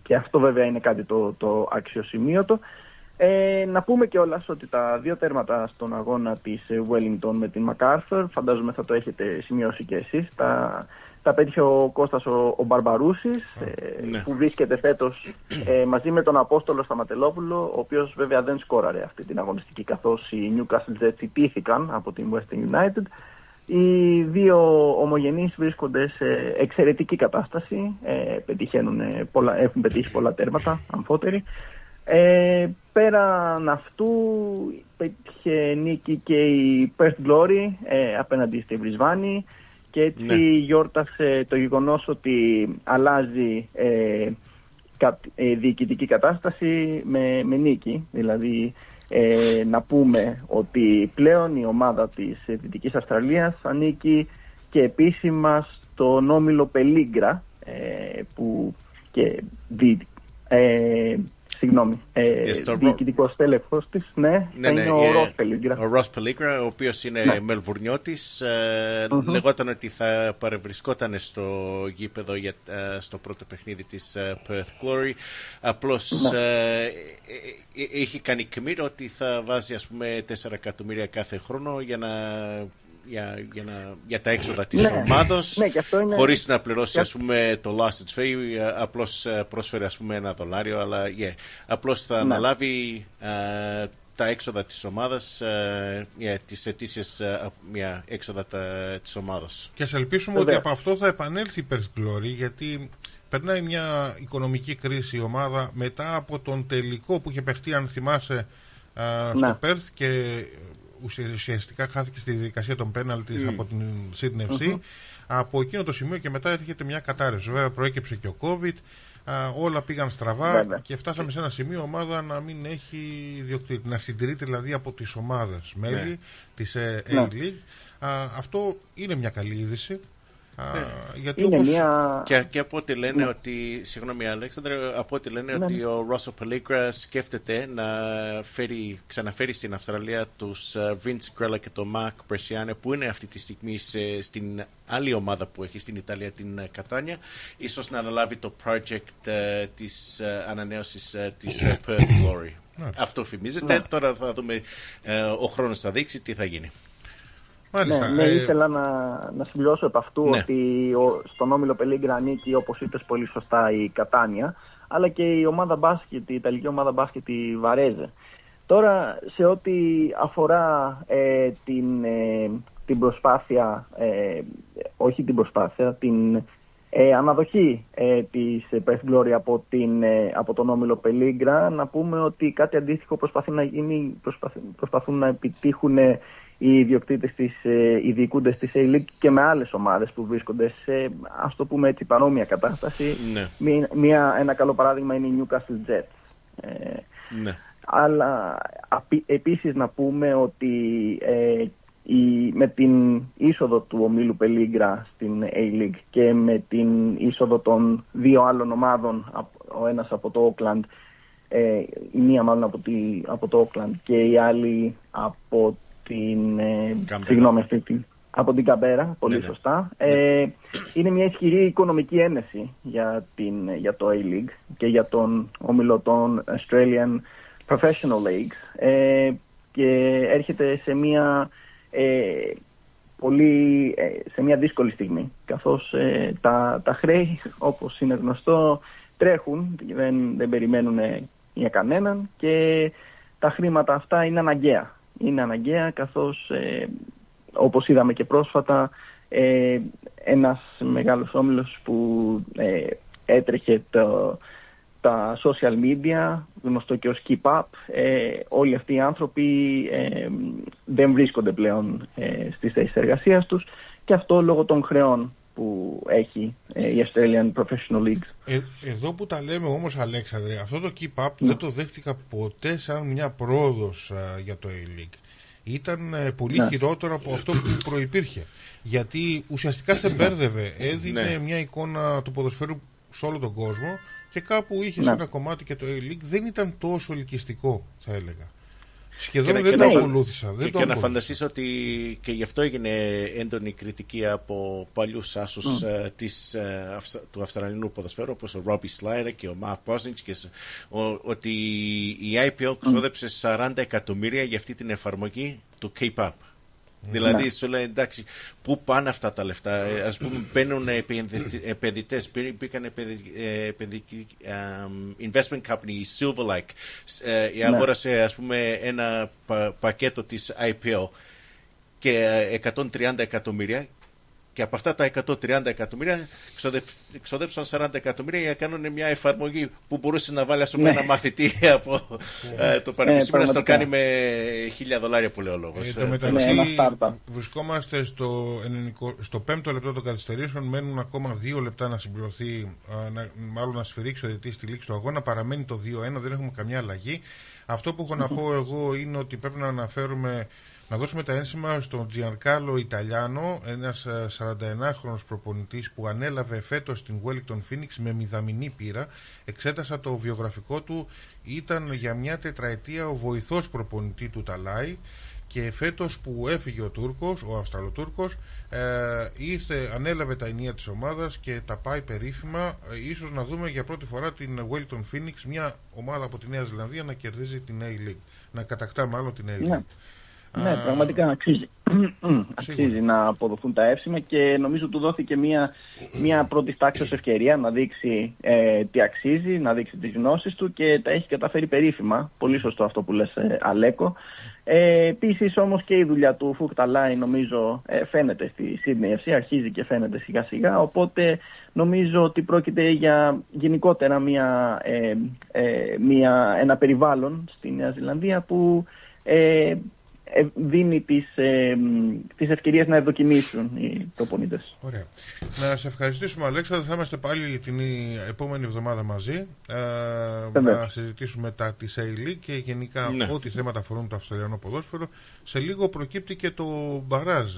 και αυτό βέβαια είναι κάτι το, το αξιοσημείωτο. Ε, να πούμε κιόλας ότι τα δύο τέρματα στον αγώνα της Wellington με την MacArthur, φαντάζομαι θα το έχετε σημειώσει και εσείς, τα, τα πέτυχε ο Κώστας ο, ο Μπαρμπαρούσης, oh, ε, ναι. που βρίσκεται φέτος ε, μαζί με τον Απόστολο Σταματελόπουλο, ο οποίος βέβαια δεν σκόραρε αυτή την αγωνιστική, καθώς οι Newcastle Jets ιτήθηκαν από την Western United. Οι δύο ομογενείς βρίσκονται σε εξαιρετική κατάσταση, ε, πετυχαίνουν, ε, πολλά, έχουν πετύχει πολλά τέρματα, αμφότεροι. Ε, πέραν αυτού πέτυχε νίκη και η Perth Glory ε, απέναντι στη Βρισβάνη και έτσι ναι. γιόρτασε το γεγονός ότι αλλάζει ε, κα, ε, διοικητική κατάσταση με, με νίκη. Δηλαδή ε, να πούμε ότι πλέον η ομάδα της Δυτικής Αυστραλίας ανήκει και επίσημα στον όμιλο Πελίγκρα ε, που και ε, Συγγνώμη, ε, yeah, διοικητικός τέλεχος της, ναι, ναι, είναι ναι, ο yeah, Ρος Πελίγκρα. Ο Ρος Πελίγκρα, ο οποίος είναι ναι. Μελβουρνιώτης, ε, mm-hmm. λεγόταν ότι θα παρευρισκόταν στο γήπεδο για, ε, στο πρώτο παιχνίδι της ε, Perth Glory, απλώς ναι. ε, ε, ε, έχει κάνει κμήρο ότι θα βάζει ας πούμε τέσσερα εκατομμύρια κάθε χρόνο για να... Για, για, να, για τα έξοδα της ναι, ομάδος ναι, είναι... χωρίς να πληρώσει yeah. ας πούμε, το last fee, απλώς πρόσφερε ας πούμε, ένα δολάριο, αλλά yeah, απλώς θα ναι. αναλάβει α, τα έξοδα της ομάδας, ε, yeah, τις αιτήσεις ε, yeah, έξοδα ε, της ομάδας. Και ας ελπίσουμε Λέβαια. ότι από αυτό θα επανέλθει η Perth Glory, γιατί περνάει μια οικονομική κρίση η ομάδα μετά από τον τελικό που είχε παιχτεί, αν θυμάσαι, ε, στο ναι. Perth, και ουσιαστικά χάθηκε στη διαδικασία των πέναλτις mm. από την Sydney εφ σι. Mm-hmm. Από εκείνο το σημείο και μετά έρχεται μια κατάρρευση. Βέβαια προέκυψε και ο COVID, α, όλα πήγαν στραβά Βέβαια. και φτάσαμε σε ένα σημείο ομάδα να μην έχει διοκτήτη, να συντηρείται δηλαδή από τις ομάδες μέλη ναι. της ε, ναι. A-League. Α, αυτό είναι μια καλή είδηση. Α, ναι. γιατί όπως... μια... και, και από ό,τι λένε ναι. ότι, συγγνώμη Αλέξανδρε, από ό,τι λένε ναι. ότι ο Russell Peligre σκέφτεται να φέρει, ξαναφέρει στην Αυστραλία τους Vince Grella και τον Mark Bresciano, που είναι αυτή τη στιγμή σε, στην άλλη ομάδα που έχει στην Ιταλία, την Κατάνια, ίσως να αναλάβει το project uh, της uh, ανανέωσης uh, της uh, Perth Glory. Ναι. Αυτό φημίζεται, ναι. τώρα θα δούμε, uh, ο χρόνος θα δείξει τι θα γίνει. Μάλιστα, ναι, ναι, ήθελα να, να συμπληρώσω επ' αυτού ναι. ότι ο, στον Όμιλο Peligre ανήκει, όπως είπες πολύ σωστά, η Κατάνια, αλλά και η ομάδα μπάσκετ, η ιταλική ομάδα μπάσκετ, η Βαρέζε. Τώρα, σε ό,τι αφορά ε, την, ε, την προσπάθεια, ε, όχι την προσπάθεια, την ε, αναδοχή ε, της Perth Glory από, την, ε, από τον Όμιλο Peligre, να πούμε ότι κάτι αντίστοιχο προσπαθεί να γίνει, προσπαθ, προσπαθούν να επιτύχουν ε, οι ιδιοκτήτες της, οι διοικούντες της A-League και με άλλες ομάδες που βρίσκονται σε, ας το πούμε έτσι, παρόμοια κατάσταση. Ναι. Μια, μια, ένα καλό παράδειγμα είναι η Newcastle Jets. Ε, ναι. Αλλά απει, επίσης να πούμε ότι ε, η, με την είσοδο του ομίλου Peligre στην A-League και με την είσοδο των δύο άλλων ομάδων, ο ένας από το Auckland, ε, η μία μάλλον από, τη, από το Auckland και η άλλη από την, συγγνώμη, από την Καμπέρα, πολύ ναι, ναι. σωστά. Ε, είναι μια ισχυρή οικονομική ένεση για, την, για το A-League και για τον όμιλο των Australian Professional Leagues, ε, και έρχεται σε μια, ε, πολύ, ε, σε μια δύσκολη στιγμή, καθώς ε, τα, τα χρέη, όπως είναι γνωστό, τρέχουν, δεν, δεν περιμένουν για κανέναν και τα χρήματα αυτά είναι αναγκαία. Είναι αναγκαία, καθώς ε, όπως είδαμε και πρόσφατα, ε, ένας μεγάλος όμιλος που ε, έτρεχε το, τα social media, γνωστό και ως Keep Up, ε, όλοι αυτοί οι άνθρωποι ε, δεν βρίσκονται πλέον ε, στις θέσεις εργασίας τους, και αυτό λόγω των χρεών που έχει ε, η Australian Professional League. Ε, εδώ που τα λέμε όμως, Αλέξανδρε, αυτό το keep-up ναι. δεν το δέχτηκα ποτέ σαν μια πρόοδος α, για το A-League. Ήταν ε, πολύ ναι. χειρότερο από αυτό που προϋπήρχε. Γιατί ουσιαστικά σε μπέρδευε, έδινε ναι. μια εικόνα του ποδοσφαίρου σε όλο τον κόσμο, και κάπου είχε ναι. ένα κομμάτι και το A-League δεν ήταν τόσο ελκυστικό, θα έλεγα. Σχεδόν και δεν το ακολούθησα. Και, δεν και, το και να φανταστείς ότι και γι' αυτό έγινε έντονη κριτική από παλιούς άσους mm. της, του αυστραλινού ποδοσφαίρου, όπως ο Ρόμπι Σλάιρε και ο Μαρκ Μπόσνιτς, και ο, ότι η άι πι ο ξόδεψε mm. σαράντα εκατομμύρια για αυτή την εφαρμογή του K-Pop. Mm. Δηλαδή, yeah. σου λέει, εντάξει, πού πάνε αυτά τα λεφτά. Mm. Ας πούμε, μπαίνουν επενδυτές, μπήκαν επενδυτικοί investment company, η Silverlake, η αγόρασε yeah. ας πούμε ένα πα, πακέτο της άι πι ο και εκατόν τριάντα εκατομμύρια, και από αυτά τα εκατόν τριάντα εκατομμύρια ξοδέψαν σαράντα εκατομμύρια για να κάνουν μια εφαρμογή που μπορούσε να βάλει, ας πούμε, ναι. ένα μαθητή από ναι. το πανεπιστήμιο ναι, να το κάνει με χίλια δολάρια που λέει ο λόγος. Εν τω μεταξύ ναι, βρισκόμαστε στο, στο πέμπτο λεπτό των καθυστερήσεων, μένουν ακόμα δύο λεπτά να συμπληρωθεί, να, μάλλον να σφυρίξει ο διαιτητής στη λήξη του αγώνα, παραμένει το δύο ένα, δεν έχουμε καμιά αλλαγή. Αυτό που έχω να πω εγώ είναι ότι πρέπει να αναφέρουμε, να δώσουμε τα ένσημα στον Giancarlo Ιταλιάνο, ένας σαρανταενάχρονος προπονητής που ανέλαβε φέτος την Wellington Phoenix με μηδαμινή πείρα. Εξέτασα το βιογραφικό του, ήταν για μια τετραετία ο βοηθός προπονητή του Ταλάι, και φέτος που έφυγε ο Τούρκος, ο Αυστραλοτούρκος, ε, ήρθε, ανέλαβε τα ενία της ομάδας και τα πάει περίφημα. Ίσως να δούμε για πρώτη φορά την Wellington Phoenix, μια ομάδα από τη Νέα Ζηλανδία, να κερδίζει την A-League, να κατακτά μάλλον την A-League. Yeah. Ναι, uh... πραγματικά αξίζει. Αξίζει να αποδοθούν τα εύσημα και νομίζω του δόθηκε μια, μια πρώτη τάξη ως ευκαιρία να δείξει ε, τι αξίζει, να δείξει τις γνώσεις του και τα έχει καταφέρει περίφημα. Πολύ σωστό αυτό που λες, ε, Αλέκο. Ε, Επίσης όμως και η δουλειά του Φουκταλάι νομίζω ε, φαίνεται στη Sydney εφ σι, αρχίζει και φαίνεται σιγά σιγά, οπότε νομίζω ότι πρόκειται για γενικότερα μια, ε, ε, μια, ένα περιβάλλον στη Νέα Ζηλανδία που ε, δίνει τις, ε, τις ευκαιρίες να ευδοκιμήσουν οι προπονητές. Ωραία. Να σε ευχαριστήσουμε, Αλέξανδρο. Θα είμαστε πάλι την επόμενη εβδομάδα μαζί. Ε, να συζητήσουμε τα της A-League και γενικά ναι. ό,τι θέματα αφορούν το αυστραλιανό ποδόσφαιρο. Σε λίγο προκύπτει και το μπαράζ,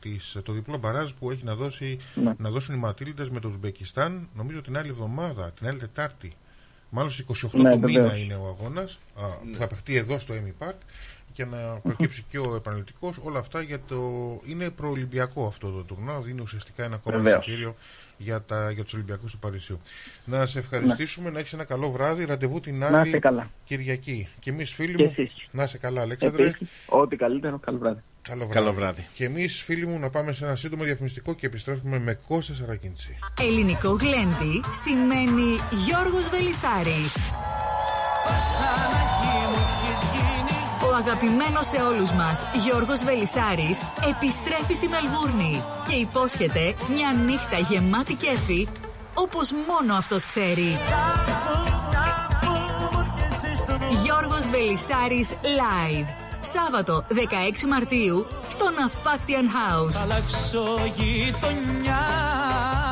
της, το διπλό μπαράζ που έχει να, δώσει, ναι. να δώσουν οι Ματίλντες με το Ουσμπεκιστάν, νομίζω την άλλη εβδομάδα, την άλλη Τετάρτη. Μάλλον στις είκοσι οκτώ ναι, του μήνα είναι ο αγώνας ναι. που θα παιχτεί εδώ στο Amy Park. Και να προκύψει και ο επαναληπτικός, όλα αυτά για το... είναι προολυμπιακό αυτό το τουρνά, δίνει ουσιαστικά ένα ακόμα εισιτήριο για, τα... για τους Ολυμπιακούς του Παρισιού. Να σε ευχαριστήσουμε, να, να έχεις ένα καλό βράδυ, ραντεβού την άλλη Κυριακή. Και εμείς φίλοι και μου, εσείς. Να είσαι καλά, Αλέξανδρε. Ό,τι καλύτερο, καλό βράδυ. Καλό βράδυ. Καλό βράδυ. Και εμείς φίλοι μου να πάμε σε ένα σύντομο διαφημιστικό και επιστρέφουμε με Κώστα Σαρακίνηση. Ελληνικό γλέντι σημαίνει Γιώργος Βελισάρης. Ο αγαπημένος σε όλους μας Γιώργος Βελισάρης επιστρέφει στη Μελβούρνη και υπόσχεται μια νύχτα γεμάτη κέφι, όπως μόνο αυτός ξέρει. Γιώργος Βελισάρης live, Σάββατο δεκαέξι Μαρτίου στο Ναυπάκτιαν House.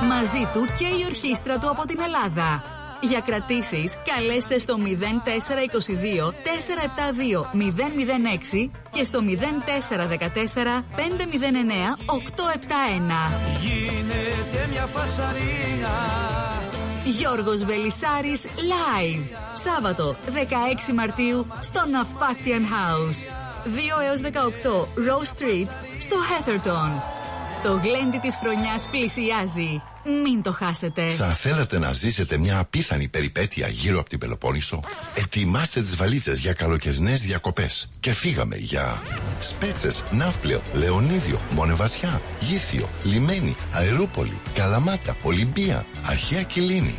Μαζί του και η ορχήστρα του από την Ελλάδα. Για κρατήσεις, καλέστε στο μηδέν τέσσερα δύο δύο τέσσερα επτά δύο μηδέν μηδέν έξι και στο μηδέν τέσσερα ένα τέσσερα πέντε μηδέν εννέα οκτώ επτά ένα. Γιώργος Βελισάρης live, Σάββατο δεκαέξι Μαρτίου στο Ναυπάκτιαν House, δύο έως δεκαοκτώ Rose Street στο Heatherton. Το γλέντι της χρονιάς πλησιάζει. Μην το χάσετε. Θα θέλατε να ζήσετε μια απίθανη περιπέτεια γύρω από την Πελοπόννησο? Ετοιμάστε τις βαλίτσες για καλοκαιρινές διακοπές. Και φύγαμε για Σπέτσες, Ναύπλαιο, Λεωνίδιο, Μονεβασιά, Γήθιο, Λιμένη, Αερούπολη, Καλαμάτα, Ολυμπία, Αρχαία Κιλίνη.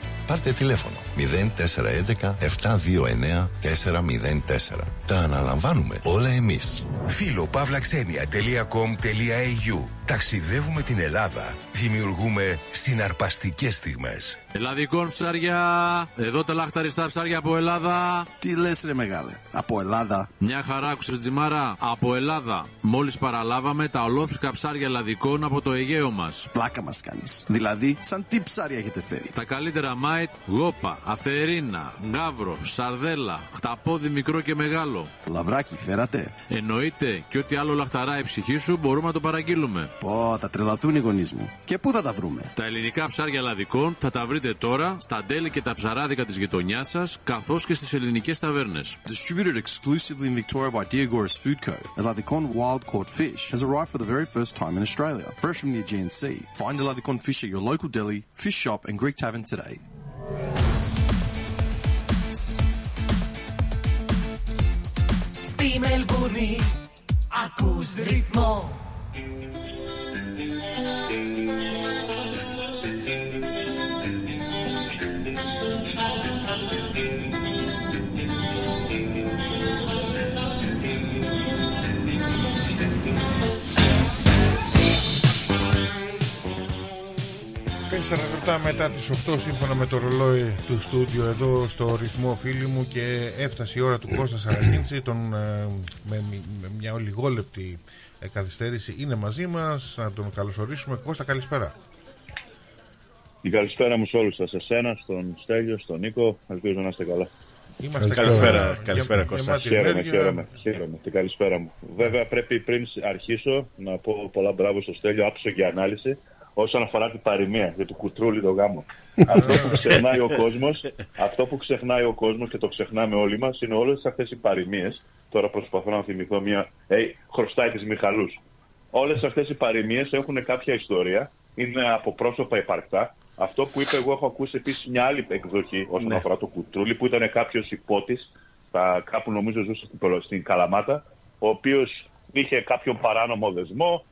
Πάρτε τηλέφωνο μηδέν τέσσερα ένα ένα επτά δύο εννέα τέσσερα μηδέν τέσσερα. Τα αναλαμβάνουμε όλα εμείς. Φίλο παύλα ξένια τελεία κομ.au. Ταξιδεύουμε την Ελλάδα. Δημιουργούμε συναρπαστικές στιγμές. Ελλαδικών ψάρια. Εδώ τα λαχταριστά ψάρια από Ελλάδα. Τι λες ρε μεγάλε? Από Ελλάδα. Μια χαρά άκουσες, Τζιμάρα. Από Ελλάδα. Μόλις παραλάβαμε τα ολόφρυκα ψάρια ελλαδικών από το Αιγαίο μας. Πλάκα μας κάνεις. Δηλαδή σαν τι ψάρια έχετε φέρει? Τα καλύτερα μάιτ, γόπα, αθερίνα, γάβρο, σαρδέλα, χταπόδι μικρό και μεγάλο. Λαβράκι φέρατε? Εννοείται. Και ό,τι άλλο λαχταρά η ψυχή σου μπορούμε να το παραγγείλουμε. Πω, θα τρελαθούν οι γονείς μου. Και πού θα τα βρούμε? Τα ελληνικά ψάρια ελλαδικών θα τα βρείτε τώρα στα ντέλη και τα ψαράδικα της γειτονιάς σας, καθώς και στις ελληνικές ταβέρνες. Distributed exclusively in Victoria by Diagoras Food Co. Eladicon wild caught fish has arrived for the very first time in Australia, fresh from the Aegean Sea. Find Eladicon fish at your local deli, fish shop and Greek tavern today. Στη Μελβούρνη ακούς ρυθμό. τέσσερα λεπτά μετά τις οκτώ σύμφωνα με το ρολόι του στούντιο εδώ στο ρυθμό, φίλοι μου, και έφτασε η ώρα του Κώστα Σαρακίνηση, τον, με, με μια ολιγόλεπτη καθυστέρηση είναι μαζί μας, να τον καλωσορίσουμε. Κώστα, καλησπέρα. Η καλησπέρα μου σε όλους σας, εσένα, στον Στέλιο, στον Νίκο, ελπίζω να είστε καλά. Είμαστε καλησπέρα, καλησπέρα Κώστα. Χαίρομαι, χαίρομαι, χαίρομαι. Την καλησπέρα μου. Βέβαια πρέπει πριν αρχίσω να πω πολλά μπράβο στο Στέλιο, άψογη για ανάλυση όσον αφορά την παροιμία για το κουτρούλι το γάμο. αυτό που ξεχνάει ο κόσμος, αυτό που ξεχνάει ο κόσμος και το ξεχνάμε όλοι μας είναι όλες αυτές οι παροιμίες. Τώρα προσπαθώ να θυμηθώ μια hey, χρωστάει της Μιχαλούς. Όλες αυτές οι παροιμίες έχουν κάποια ιστορία, είναι από πρόσωπα υπαρκτά. Αυτό που είπε, εγώ έχω ακούσει επίσης μια άλλη εκδοχή όσον ναι. αφορά το κουτρούλι, που ήταν κάποιος υπότης, τα, κάπου νομίζω ζούσε στην Καλαμάτα, ο οποίος είχε κάποιον παράνομο δεσμό,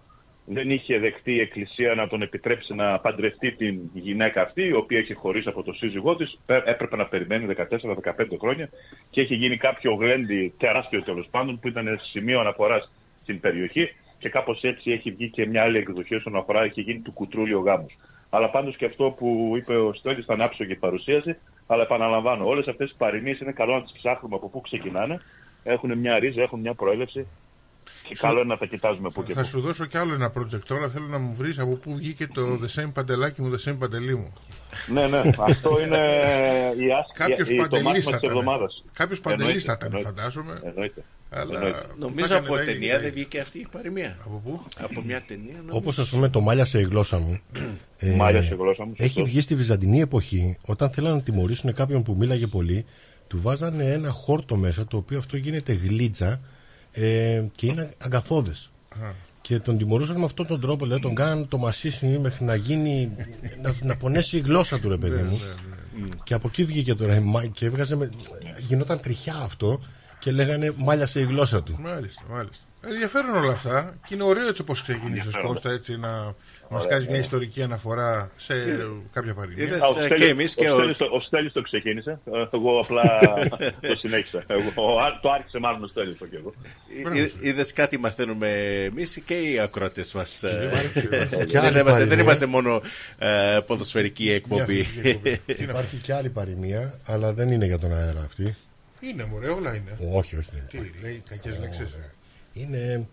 δεν είχε δεχτεί η εκκλησία να τον επιτρέψει να παντρευτεί την γυναίκα αυτή, η οποία είχε χωρίσει από το σύζυγό της, έπρεπε να περιμένει δεκατέσσερα δεκαπέντε χρόνια και είχε γίνει κάποιο γλέντι τεράστιο τέλος πάντων, που ήταν σημείο αναφοράς στην περιοχή και κάπως έτσι έχει βγει και μια άλλη εκδοχή όσον αφορά, έχει γίνει του κουτρούλι ο γάμος. Αλλά πάντως και αυτό που είπε ο Στέλιος ήταν άψογη παρουσίαση. Αλλά επαναλαμβάνω, όλες αυτές οι παροιμίες είναι καλό να τις ψάχνουμε από πού ξεκινάνε. Έχουν μια ρίζα, έχουν μια προέλευση. Και σου... καλό είναι να τα κοιτάζουμε πού και πού. Θα σου δώσω κι άλλο ένα project τώρα. Θέλω να μου βρεις από πού βγήκε το The Same Παντελάκι μου, The Same Παντελή μου. ναι, ναι, αυτό είναι η άσκηση τη εβδομάδα. Κάποιο παντελή θα ήταν, φαντάζομαι. Εννοείται. Αλλά... νομίζω από ταινία έγινε... δεν βγήκε αυτή η παροιμία. Από πού? Από μια ταινία. Νομίζω... όπως ας πούμε το μάλιασε η γλώσσα μου. ε, μάλιασε η γλώσσα μου. Έχει βγει στη Βυζαντινή εποχή, όταν θέλανε να τιμωρήσουν κάποιον που μίλαγε πολύ, του βάζανε ένα χόρτο μέσα, το οποίο αυτό γίνεται γλίτσα ε, και είναι αγκαθώδες. Και τον τιμωρούσαν με αυτόν τον τρόπο, δηλαδή τον κάνανε το μασίσινι μέχρι να γίνει, να, να πονέσει η γλώσσα του, ρε παιδί μου. Και από εκεί βγήκε τώρα, και έβγαζε με, γινόταν τριχιά αυτό. Και λέγανε μάλιασε η γλώσσα του. Μάλιστα, μάλιστα. Ενδιαφέρον όλα αυτά. Και είναι ωραίο έτσι όπως ξεκίνησες, Κώστα, έτσι να μας κάνεις μια ιστορική αναφορά σε κάποια παροιμία. Ο Στέλιος το ξεκίνησε. Εγώ απλά το συνέχισα. Το άρχισε μάλλον ο Στέλιος το κέντρο. Είδες κάτι μαθαίνουμε εμείς και οι ακροατές μας. Δεν είμαστε μόνο ποδοσφαιρική εκπομπή. Υπάρχει και άλλη παροιμία, αλλά δεν είναι για τον αέρα αυτή. Είναι μωρέ, όλα είναι. Όχι, όχι. Τι λέει, κακές oh. λέξεις. Είναι,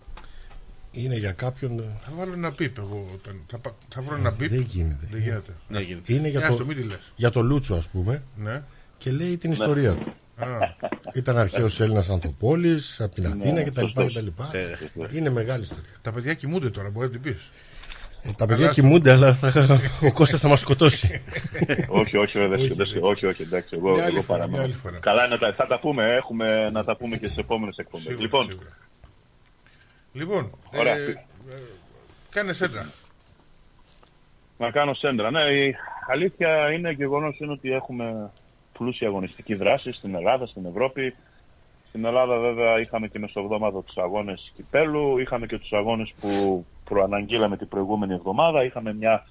είναι για κάποιον. Θα βάλω ένα μπιπ εγώ. Θα, θα βρω ένα μπιπ. Δεν γίνεται. Δεν γίνεται. Δεν γίνεται. Είναι για, Άστο, το, για το Λούτσο, ας πούμε. Ναι. Και λέει την ναι. ιστορία του. Α. Ήταν αρχαίος Έλληνας Ανθοπόλης, από την Αθήνα κτλ. Είναι μεγάλη ιστορία. Τα παιδιά κοιμούνται τώρα, μπορεί να την πεις. Τα παιδιά κοιμούνται, αλλά θα... ο Κώστας θα μας σκοτώσει. όχι, όχι, όχι, όχι, εντάξει, εγώ, εγώ παραμένω. Καλά, να τα, θα τα πούμε, έχουμε να τα πούμε και στις επόμενες εκπομπές. Λοιπόν, λοιπόν ε, ε, κάνε σέντρα. Να κάνω σέντρα. Ναι, η αλήθεια είναι, γεγονός είναι ότι έχουμε πλούσια αγωνιστική δράση στην Ελλάδα, στην Ευρώπη. Στην Ελλάδα, βέβαια, είχαμε και μεσοβδόμαδο τους αγώνες Κυπέλλου, είχαμε και τους αγώνες που προαναγγείλαμε την προηγούμενη εβδομάδα, είχαμε μια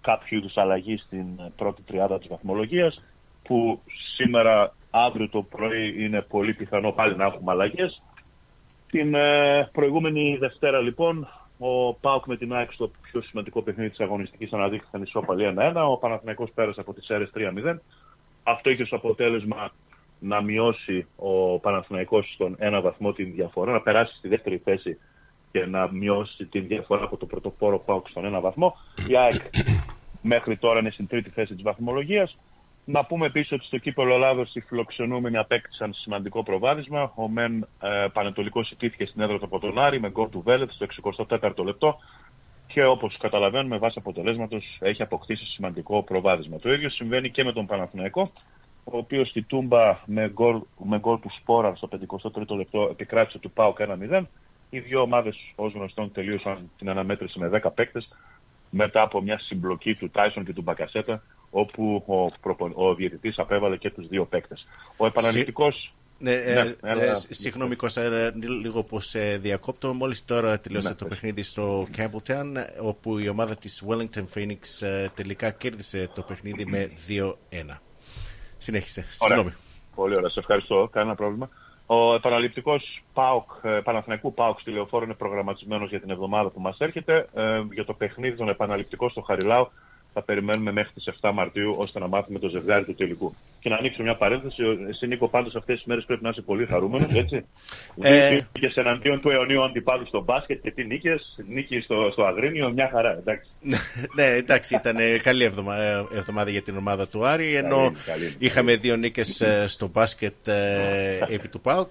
κάποιο είδους αλλαγή στην πρώτη τριάδα της βαθμολογίας, που σήμερα, αύριο το πρωί, είναι πολύ πιθανό πάλι να έχουμε αλλαγές. Την ε, προηγούμενη Δευτέρα, λοιπόν, ο ΠΑΟΚ με την ΑΕΚ στο πιο σημαντικό παιχνίδι της αγωνιστικής αναδείχθηκε στην ισόπαλη ένα ένα, ο Παναθηναϊκός πέρασε από τις Σέρρες τρία μηδέν. Αυτό είχε ως αποτέλεσμα να μειώσει ο Παναθηναϊκός στον ένα βαθμό την διαφορά, να περάσει στη δεύτερη θέση και να μειώσει την διαφορά από το πρωτοπόρο ΠΑΟΚ στον ένα βαθμό. Η ΑΕΚ μέχρι τώρα είναι στην τρίτη θέση της βαθμολογίας. Να πούμε επίσης ότι στο κύπελλο Ελλάδος οι φιλοξενούμενοι απέκτησαν σημαντικό προβάδισμα. Ο ΜΕΝ ε, Πανετολικός ιτήθηκε στην έδρα του από τον Άρη με γκολ του Βέλετ στο εξηκοστό τέταρτο λεπτό και όπως καταλαβαίνουμε βάσει αποτελέσματος έχει αποκτήσει σημαντικό προβάδισμα. Το ίδιο συμβαίνει και με τον Παναθηναϊκό, ο οποίος στη Τούμπα με γκολ, με γκολ του Σπόρα στο πενηκοστό τρίτο λεπτό επικράτησε του ΠΑΟΚ ένα μηδέν. Οι δύο ομάδες ως γνωστόν τελείωσαν την αναμέτρηση με δέκα παίκτες μετά από μια συμπλοκή του Τάισον και του Μπακασέτα, όπου ο, προπο... ο διαιτητής απέβαλε και τους δύο παίκτες. Ο επαναληπτικός... Ναι, ναι, ε, ένα... ε, συγγνώμη Κώστα, λίγο πως ε, διακόπτω. Μόλις τώρα τελειώσε ναι, το παιχνίδι στο Campbelltown, όπου η ομάδα της Wellington Phoenix ε, τελικά κέρδισε το παιχνίδι με δύο ένα. Συνέχισε, συγγνώμη. Πολύ ωραία, σε ευχαριστώ, κανένα πρόβλημα. Ο επαναληπτικός Παναθηναϊκού ΠΑΟΚ στη Λεωφόρο είναι προγραμματισμένος για την εβδομάδα που μας έρχεται. Ε, για το παιχνίδι των επαναληπτικών στο Χαριλάου θα περιμένουμε μέχρι τις εφτά Μαρτίου ώστε να μάθουμε το ζευγάρι του τελικού. Και να ανοίξω μια παρένθεση. Εσύ, Νίκο, πάντως αυτές τις μέρες πρέπει να είσαι πολύ χαρούμενος, έτσι. Ε... Νίκες εναντίον του αιωνίου αντιπάλου στο μπάσκετ και τι νίκες. Νίκη στο, στο Αγρίνιο, μια χαρά, εντάξει. Ναι, εντάξει, ήταν καλή εβδομα... εβδομάδα για την ομάδα του Άρη. Ενώ είχαμε δύο νίκες στο μπάσκετ επί του ΠΑΟΚ.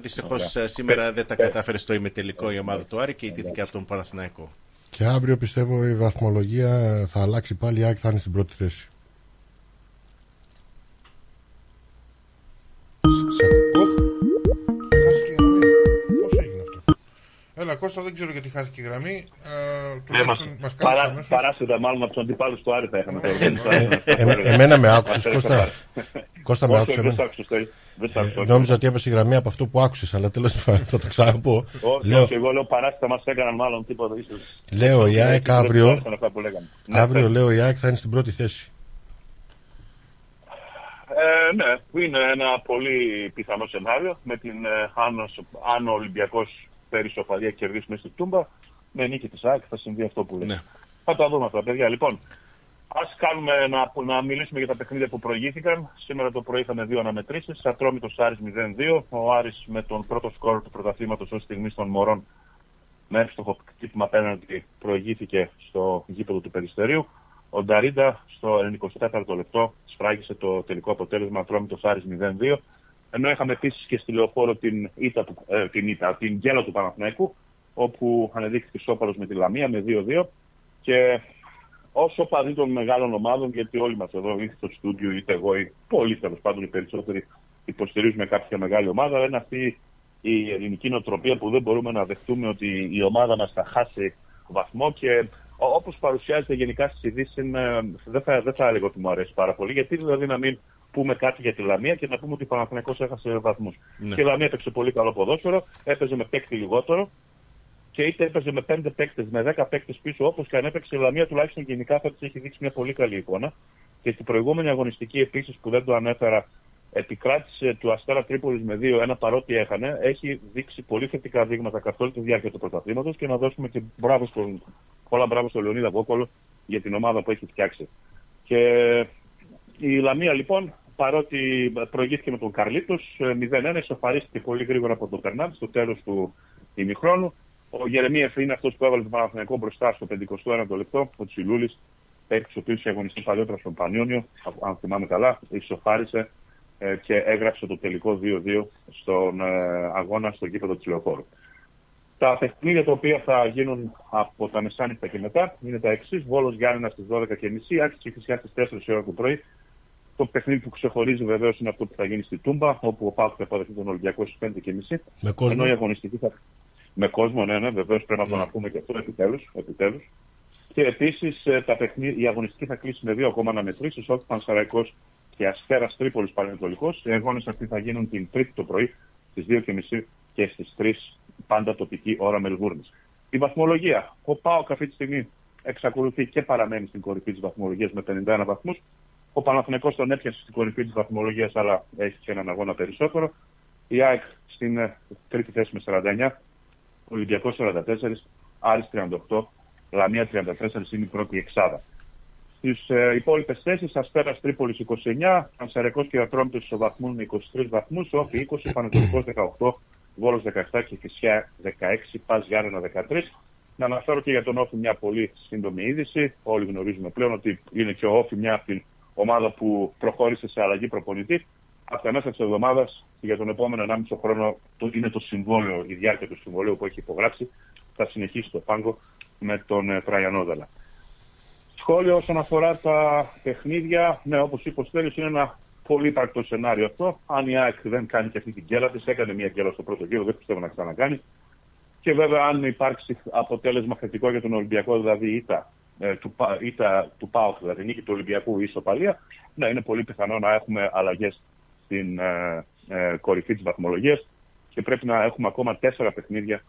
Δυστυχώς σήμερα δεν τα κατάφερε στο ημιτελικό η ομάδα του Άρη και ιτήθηκε από τον Παναθηναϊκό. Και αύριο πιστεύω η βαθμολογία θα αλλάξει πάλι, η ΑΕΚ θα είναι στην πρώτη θέση. Πώς έγινε αυτό? Έλα Κώστα, δεν ξέρω γιατί χάθηκε η γραμμή. Παράσιτα μάλλον από τους αντιπάλους του Άρη θα είχαμε. Εμένα με άκουσες Κώστα? Κώστα με άκουσες? Νόμιζα ότι έπεσε η γραμμή από αυτό που άκουσες, αλλά τέλος πάντων θα το ξαναπώ. Όχι, εγώ λέω παράσιτα μας έκαναν μάλλον τίποτα. Λέω η ΑΕΚ αύριο, αύριο λέω η ΑΕΚ θα είναι στην πρώτη θέση. Ε, ναι, είναι ένα πολύ πιθανό σενάριο. Με την ε, αν ο Ολυμπιακός φέρει σοφαρία και κερδίσει μέσα στην Τούμπα, με νίκη της ΑΕΚ θα συμβεί αυτό που λέει. Ναι. Θα τα δούμε αυτά, παιδιά. Λοιπόν, ας κάνουμε να, να μιλήσουμε για τα παιχνίδια που προηγήθηκαν. Σήμερα το πρωί είχαμε δύο αναμετρήσεις. Ατρόμητος Άρης μηδέν δύο. Ο Άρης με τον πρώτο σκόρ του πρωταθλήματος ως στιγμή των Μωρών με εύστοχο χτύπημα πέναλτι προηγήθηκε στο γήπεδο του Περιστερίου. Ο Νταρίντα στο ενενηκοστό τέταρτο λεπτό σφράγισε το τελικό αποτέλεσμα Ατρόμητος Άρης μηδέν δύο. Ενώ είχαμε επίσης και στη Λεωφόρο την ήττα, του, ε, την, ήττα την γκέλα του Παναθηναϊκού, όπου ανεδείχθηκε ισόπαλος με τη Λαμία με δύο δύο. Και όσο οπαδοί των μεγάλων ομάδων, γιατί όλοι μας εδώ, είτε στο στούντιο, είτε εγώ, ή πολλοί τέλος πάντων οι περισσότεροι υποστηρίζουμε κάποια μεγάλη ομάδα, είναι αυτή η ελληνική νοοτροπία που δεν μπορούμε να δεχτούμε ότι η ομάδα μας θα χάσει βαθμό. Και όπως παρουσιάζεται γενικά στις ειδήσεις, δεν θα, δεν θα έλεγα ότι μου αρέσει πάρα πολύ. Γιατί δηλαδή να μην πούμε κάτι για τη Λαμία και να πούμε ότι ο Παναθηναϊκός έχασε βαθμούς. Ναι. Και η Λαμία έπαιξε πολύ καλό ποδόσφαιρο, έπαιζε με παίκτη λιγότερο και είτε έπαιζε με πέντε παίκτες, με δέκα παίκτες πίσω, όπως και αν έπαιξε η Λαμία, τουλάχιστον γενικά θα της έχει δείξει μια πολύ καλή εικόνα. Και στην προηγούμενη αγωνιστική επίσης που δεν το ανέφερα, επικράτησε του Αστέρα Τρίπολης με δύο ένα παρότι έχανε, έχει δείξει πολύ θετικά δείγματα καθ' όλη τη διάρκεια του πρωταθλήματος και να δώσουμε και μπράβο στον, πολλά μπράβο στον Λεωνίδα Βόκολο για την ομάδα που έχει φτιάξει. Και η Λαμία λοιπόν, παρότι προηγήθηκε με τον Καρλίτος μηδέν ένα, εξαφανίστηκε πολύ γρήγορα από τον Περνάντ στο τέλος του ημιχρόνου. Ο Γερεμίεφ είναι αυτός που έβαλε τον Παναθηναϊκό μπροστά στο πενηκοστό ένατο λεπτό, ο Τσιλούλης, παίκτης ο οποίος είχε αγωνιστεί παλιότερα στον Πανιόνιο, αν θυμάμαι καλά, εξοφάρισε και έγραψε το τελικό δύο δύο στον αγώνα στο γήπεδο της Λεωφόρου. Τα παιχνίδια τα οποία θα γίνουν από τα μεσάνυχτα και μετά είναι τα εξής. Βόλος Γιάννηνα στις δώδεκα και τριάντα, Άκης Κηφισιά στις τέσσερις η ώρα το πρωί. Το παιχνίδι που ξεχωρίζει βεβαίως είναι αυτό που θα γίνει στη Τούμπα, όπου ο Πάοκ θα παραδεχτεί τον Ολυμπιακό στις πέντε και τριάντα. Με κόσμο. Ενώ η αγωνιστική θα... Με κόσμο, ναι, ναι, βεβαίως πρέπει να το yeah. να πούμε και αυτό επιτέλους. επιτέλους. Και επίσης παιχνίδι... η αγωνιστική θα κλείσει με δύο ακόμα αναμετρήσεις, όπου Πανσεραϊκός και Αστέρας Τρίπολης Πανετολικός. Οι αγώνες αυτοί θα γίνουν την Τρίτη το πρωί στις δύο και τριάντα και στις τρεις, πάντα τοπική ώρα Μελβούρνης. Η βαθμολογία. Ο ΠΑΟΚ αυτή τη στιγμή εξακολουθεί και παραμένει στην κορυφή της βαθμολογίας με πενήντα ένα βαθμούς. Ο Παναθηναϊκός τον έπιασε στην κορυφή της βαθμολογίας, αλλά έχει και έναν αγώνα περισσότερο. Η ΑΕΚ στην τρίτη θέση με σαράντα εννέα, Ολυμπιακός σαράντα τέσσερα, Άρης τριάντα οκτώ, Λαμία τριάντα τέσσερα είναι η πρώτη εξάδα. Στις ε, υπόλοιπες θέσεις, Αστέρας Τρίπολης είκοσι εννέα, Πανσεραϊκός και Ατρόμητος ισοβαθμούν με είκοσι τρεις βαθμούς, Όφη είκοσι, Πανετολικός δεκαοκτώ, Βόλος δεκαεπτά και Κηφισιά δεκαέξι, Πας Γιάννενα δεκατρία. Να αναφέρω και για τον Όφη μια πολύ σύντομη είδηση. Όλοι γνωρίζουμε πλέον ότι είναι και ο Όφη μια από την ομάδα που προχώρησε σε αλλαγή προπονητή. Από τα μέσα της εβδομάδας και για τον επόμενο ενάμιση χρόνο είναι το συμβόλαιο, η διάρκεια του συμβολέου που έχει υπογράψει. Θα συνεχίσει το πάγκο με τον Τραγιανόδαλα. Σχόλιο όσον αφορά τα παιχνίδια, ναι, όπως είπε ο Στέλιος, είναι ένα πολύ υπαρκτό σενάριο αυτό. Αν η ΑΕΚ δεν κάνει και αυτή την γκέλα της, έκανε μια γκέλα στο πρώτο γύρο, δεν πιστεύω να ξανακάνει. Και βέβαια, αν υπάρξει αποτέλεσμα θετικό για τον Ολυμπιακό, δηλαδή ήττα ε, του, του ΠΑΟΚ, δηλαδή νίκη του Ολυμπιακού ή ισοπαλία, ναι, είναι πολύ πιθανό να έχουμε αλλαγές στην ε, ε, κορυφή της βαθμολογίας και πρέπει να έχουμε ακόμα τέσσερα παιχνίδια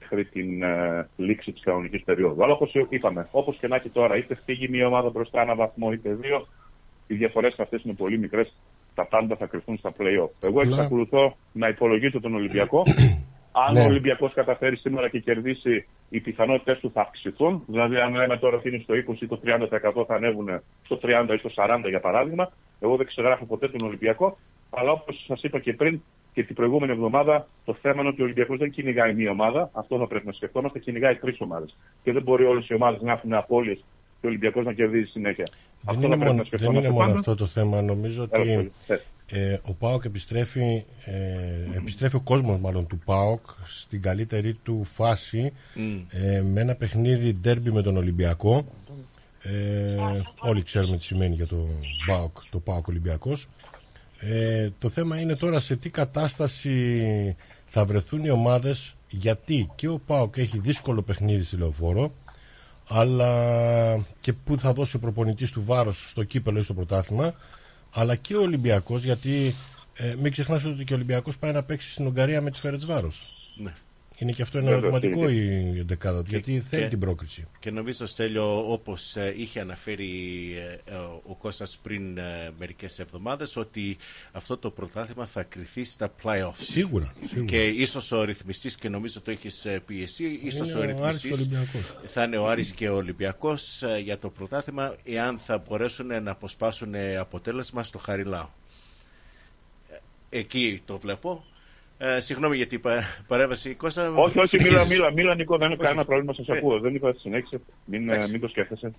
μέχρι την ε, λήξη της κανονικής περίοδου. Αλλά όπως είπαμε, όπως και να έχει τώρα, είτε φύγει μια ομάδα μπροστά ένα βαθμό, είτε δύο, οι διαφορές αυτές είναι πολύ μικρές. Τα πάντα θα κρυφθούν στα play-off. Εγώ εξακολουθώ να υπολογίζω τον Ολυμπιακό. Αν ο Ολυμπιακός καταφέρει σήμερα και κερδίσει οι πιθανότητες του θα αυξηθούν. Δηλαδή, αν λέμε τώρα ότι είναι στο είκοσι ή το τριάντα τοις εκατό, θα ανέβουν στο τριάντα ή στο σαράντα τοις εκατό για παράδειγμα. Εγώ δεν ξεγράφω ποτέ τον Ολυμπιακό, αλλά όπως σας είπα και πριν και την προηγούμενη εβδομάδα, το θέμα είναι ότι ο Ολυμπιακός δεν κυνηγάει μία ομάδα. Αυτό θα πρέπει να σκεφτόμαστε. Κυνηγάει τρεις ομάδες. Και δεν μπορεί όλες οι ομάδες να έχουν απώλειες και ο Ολυμπιακός να κερδίζει συνέχεια. Δεν αυτό είναι, μόνο, να δεν είναι μόνο αυτό το θέμα. Νομίζω ότι ε, ο ΠΑΟΚ επιστρέφει, ε, επιστρέφει ο κόσμος μάλλον του ΠΑΟΚ στην καλύτερη του φάση mm. ε, με ένα παιχνίδι ντέρμπι με τον Ολυμπιακό. Ε, όλοι ξέρουμε τι σημαίνει για τον ΠΑΟΚ, το ΠΑΟΚ Ολυμπιακός. Ε, το θέμα είναι τώρα σε τι κατάσταση θα βρεθούν οι ομάδες, γιατί και ο ΠΑΟΚ έχει δύσκολο παιχνίδι στη Λεωφόρο, αλλά και που θα δώσει ο προπονητής του βάρος στο κύπελο ή στο πρωτάθλημα, αλλά και ο Ολυμπιακός, γιατί ε, μην ξεχνάς ότι και ο Ολυμπιακός πάει να παίξει στην Ουγγαρία με τη Φερετσβάρος. Ναι. Είναι και αυτό ένα ερωτηματικό η δεκάδα του, γιατί θέλει και την πρόκριση. Και νομίζω, Στέλιο, όπως είχε αναφέρει ο Κώστας πριν μερικές εβδομάδες, ότι αυτό το πρωτάθλημα θα κριθεί στα play-offs. Σίγουρα, σίγουρα. Και ίσως ο ρυθμιστής, και νομίζω το έχεις πει εσύ, ίσως ο, ο ρυθμιστής θα είναι ο Άρης και ο Ολυμπιακός για το πρωτάθλημα, εάν θα μπορέσουν να αποσπάσουν αποτέλεσμα στο Χαριλάου. Εκεί το βλέπω. Ε, συγγνώμη γιατί πα, παρέμβαση, Κώστα. Όχι, όχι, μίλα, μίλα, μίλα, Νίκο, δεν έχω κανένα πρόβλημα, σας ακούω. Δεν είπα, συνέχισε, μην, μην το σκέφτεσαι.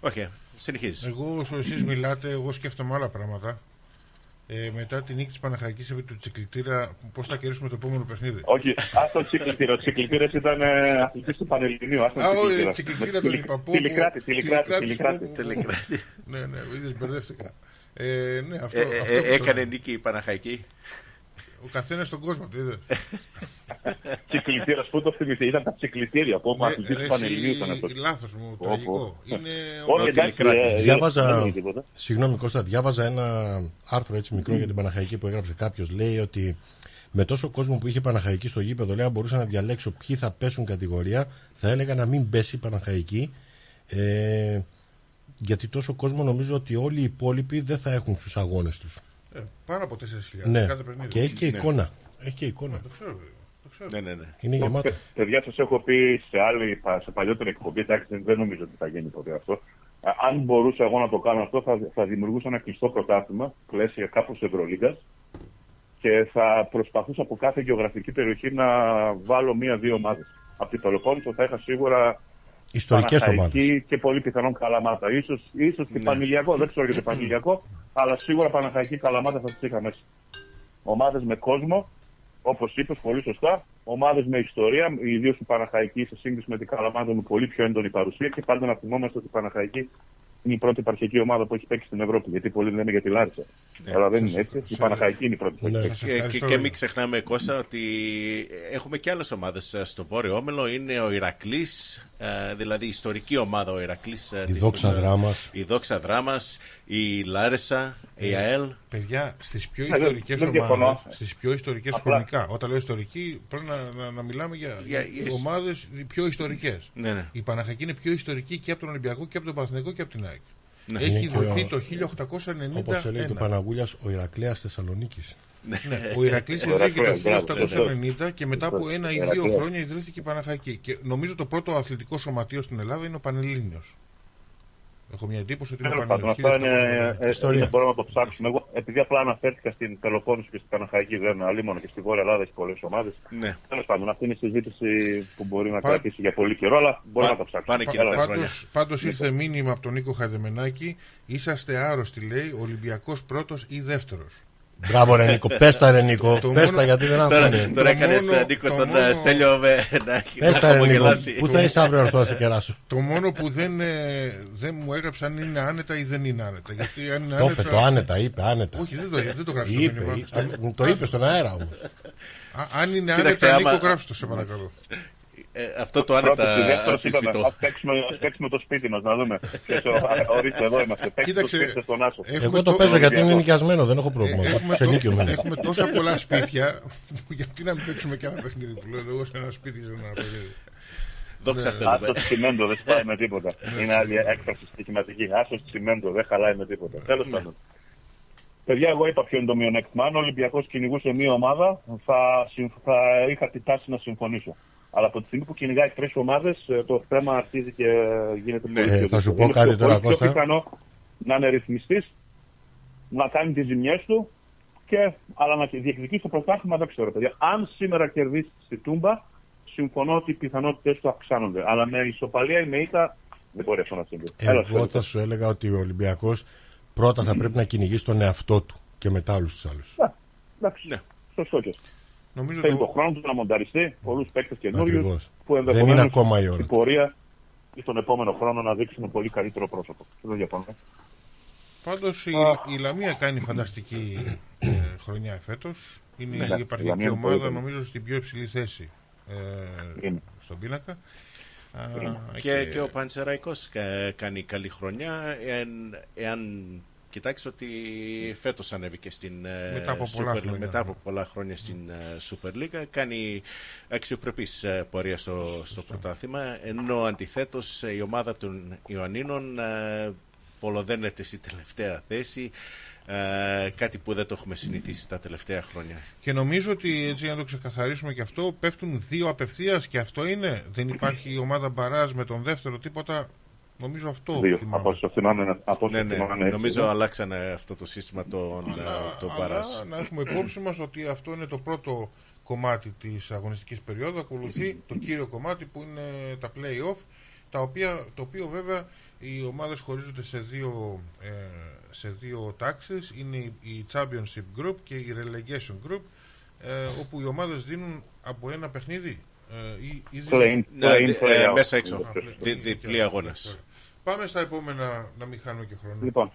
Όχι, okay, συνεχίζεις. Εγώ, όσο εσείς μιλάτε, εγώ σκέφτομαι άλλα πράγματα. Ε, μετά την νίκη της Παναχαϊκής επί του τσικλητήρα, πώς θα κερδίσουμε το επόμενο παιχνίδι. Όχι, ας το τσικλητήρα. Ο τσικλητήρας ήταν ε, αθλητής του Πανελληνίου. Α, το τσικλητήρα του Λιπαπού. Τηλικράτη, τηλικράτη, τηλικράτη. Ναι, ναι, είδες, μπερδεύτηκα. Έκανε νίκη η Παναχαϊκή. Ο καθένας στον κόσμο του, είδε. Τσικλητήρας, πού το θυμηθεί, ήταν τα τσικλητήρια από όπου αθλητής του Πανελληνίου ήταν αυτό. Λάθος μου, τραγικό. Είναι ο Τηλικράτης. Διάβαζα, συγγνώμη Κώστα, διάβαζα ένα άρθρο έτσι μικρό για την Παναχαϊκή που έγραψε κάποιος. Λέει ότι με τόσο κόσμο που είχε Παναχαϊκή στο γήπεδο, λέει, αν μπορούσα να διαλέξω ποιοι θα πέσουν κατηγορία, θα έλεγα να μην πέσει η Παναχαϊκή. Ε, γιατί τόσο κόσμο νομίζω ότι όλοι οι υπόλοιποι δεν θα έχουν στους αγώνες τους. Ε, πάνω από τέσσερις χιλιάδες. Ναι. Και έχει και εικόνα. Ναι. Έχει και εικόνα. Α, το ξέρω. Το ξέρω. Ναι, ναι, ναι. Είναι γεμάτο. Παιδιά, σας έχω πει σε, άλλη, σε παλιότερη εκπομπή, εντάξει, δεν νομίζω ότι θα γίνει ποτέ αυτό. Αν μπορούσα εγώ να το κάνω αυτό, θα, θα δημιουργούσα ένα κλειστό πρωτάθλημα, πλαίσια κάπως Ευρωλίγκας, και θα προσπαθούσα από κάθε γεωγραφική περιοχή να βάλω μία-δύο ομάδες. Από την Πελοπόννησο θα είχα σίγουρα ιστορικές ομάδες και πολύ πιθανόν Καλαμάτα. Ίσως, ίσως και ναι. Πανηλιακό, δεν ξέρω για το Πανηλιακό, αλλά σίγουρα Παναχαϊκή, Καλαμάτα θα τις είχα μέσα. Ομάδες με κόσμο, όπως είπες πολύ σωστά, ομάδες με ιστορία, ιδίως η Παναχαϊκή σε σύγκριση με την Καλαμάτα με πολύ πιο έντονη παρουσία, και πάντα να θυμόμαστε ότι η Παναχαϊκή είναι η πρώτη επαρχιακή ομάδα που έχει παίξει στην Ευρώπη. Γιατί πολλοί λέμε για τη Λάρισα. Ναι, αλλά δεν σας, είναι έτσι. Σας, η Παναχαϊκή είναι η πρώτη που έχει παίξει. Και, και, και μην ξεχνάμε, Κώστα, ότι έχουμε και άλλες ομάδες στο Βόρειο Όμελο. Είναι ο Ηρακλής, δηλαδή η ιστορική ομάδα ο Ηρακλής. Η της, Δόξα Δράμας. Η Δόξα Δράμας, η Λάρισα, η ΑΕΛ. Παιδιά, στις πιο ιστορικές ομάδες, στις πιο ιστορικές χρονικά. Όταν λέω ιστορική, πρέπει να, να, να μιλάμε για, για ομάδες πιο ιστορικές. Ναι, ναι. Η Παναχαϊκή είναι πιο ιστορική και από τον Ολυμπιακό και από τον Παναθηναϊκό και από την ΑΕΚ. Ναι. Έχει δοθεί το χίλια οκτακόσια ενενήντα ένα. Όπως έλεγε και ο Παναγούλιας, ο Ηρακλέας Θεσσαλονίκης. Ναι, ο Ηρακλής ιδρύθηκε το χίλια οκτακόσια ενενήντα και μετά από ένα ή δύο χρόνια ιδρύθηκε η Παναχαϊκή. Και νομίζω το πρώτο αθλητικό σωματείο στην Ελλάδα είναι ο Πανελλήνιος. Έχω μια εντύπωση ότι είναι πανελληνικό. Δεν μπορούμε να το ψάξουμε. Εγώ, επειδή απλά αναφέρθηκα στην Πελοπόννησο και στην Παναχαϊκή, δεν αλίμονο, και στη Βόρεια Ελλάδα έχει πολλές ομάδες. Ναι. Τέλος πάντων, αυτή είναι η συζήτηση που μπορεί να Πα... κρατήσει για πολύ καιρό, αλλά μπορεί Πα... να το ψάξουμε. Πάντως ήρθε μήνυμα από τον Νίκο Χαδεμενάκη: είσαστε άρρωστοι, λέει, Ολυμπιακός πρώτος ή δεύτερος. Μπράβο, ρε Νίκο, πέστα ρε Νίκο, πέστα γιατί δεν αφήνει. Τώρα έκανες Νίκο τον Στέλιο να χαμογελάσει. Πού θα είσαι αύριο ορθώ να σε κεράσω. Το μόνο που δεν μου έγραψε αν είναι άνετα ή δεν είναι άνετα. Το είπε το άνετα, είπε άνετα. Όχι, δεν το γράψε. Το είπε στον αέρα όμως. Αν είναι άνετα, Νίκο, γράψε το, σε παρακαλώ. Ε, αυτό το άνετα αφισβητώ. Ας παίξουμε το σπίτι μας να δούμε. Ορίστε, εδώ είμαστε. Κοίταξε, εγώ το παίζω γιατί είναι νοικιασμένο, δεν έχω πρόβλημα. Έχουμε τόσα πολλά σπίτια, γιατί να μην παίξουμε και ένα παιχνίδι που λέω εγώ σε ένα σπίτι, σε ένα παιχνίδι. Δόξα Θεώ. Άστο τσιμέντο, δεν σπάει με τίποτα. Είναι άλλη έκφραση στοιχηματική. Άστο τσιμέντο, δεν χαλάει με τίποτα. Τέλος πάντων. Παιδιά, εγώ είπα ποιο είναι το μειονέκτημα. Αν ο Ολυμπιακός κυνηγούσε μία ομάδα, θα είχα τη τάση να συμφωνήσω. Αλλά από τη στιγμή που κυνηγάει τρεις ομάδες, το θέμα αρχίζει και γίνεται πολύ ε, πιο. Θα σου πω κάτι τώρα, Κώστα. Είναι πιθανό να είναι ρυθμιστής, να κάνει τις ζημιές του, και, αλλά να διεκδικήσει το πρωτάθλημα δεν ξέρω. Παιδιά. Αν σήμερα κερδίσει τη Τούμπα, συμφωνώ ότι οι πιθανότητες του αυξάνονται. Αλλά με ισοπαλία ή με ήττα δεν μπορεί αυτό να συμβεί. Εγώ θα σου έλεγα ότι ο Ολυμπιακός πρώτα θα πρέπει να κυνηγήσει τον εαυτό του και μετά όλους τους άλλους. Ναι, εντάξει. Ναι. Σωστό και. Νομίζω θέλει το... τον χρόνο του να μονταριστεί, πολλούς παίκτες καινούριους που ενδεχομένως η πορεία ή τον επόμενο χρόνο να δείξουν πολύ καλύτερο πρόσωπο. Πάντως η, η Λαμία κάνει φανταστική ε, χρονιά φέτος. Είναι ναι, η επαρχιακή ομάδα πολύ, νομίζω στην πιο υψηλή θέση ε, στον πίνακα. Α, και, και ο Πανσεραϊκός κάνει καλή χρονιά. Εάν, εάν κοιτάξτε ότι φέτος ανέβηκε στην μετά από πολλά, Super, χρόνια, μετά από πολλά χρόνια στην Super League, κάνει αξιοπρεπής πορεία στο, στο πρωτάθλημα, ενώ αντιθέτως η ομάδα των Ιωαννίνων βολοδένεται στη τελευταία θέση, ε, κάτι που δεν το έχουμε συνηθίσει τα τελευταία χρόνια. Και νομίζω ότι, έτσι για να το ξεκαθαρίσουμε και αυτό, πέφτουν δύο απευθείας και αυτό είναι. Δεν υπάρχει η ομάδα μπαράζ με τον δεύτερο τίποτα. Νομίζω αυτό δύο. Θυμάμαι. Από όσο θυμάμαι, από ναι, ναι, θυμάμαι νομίζω ναι. Αλλάξανε αυτό το σύστημα των μπαράζ. Να έχουμε υπόψη μας ότι αυτό είναι το πρώτο κομμάτι της αγωνιστικής περίοδου. Ακολουθεί το κύριο κομμάτι που είναι τα play-off, τα οποία, το οποίο βέβαια οι ομάδες χωρίζονται σε δύο, ε, σε δύο τάξεις. Είναι η Championship Group και η Relegation Group, ε, όπου οι ομάδες δίνουν από ένα παιχνίδι ε, ή, ή πλέον, πλέον, πλέον, μέσα έξω διπλή αγώνες. Πάμε στα επόμενα, να μην χάνουμε και χρόνο. Λοιπόν,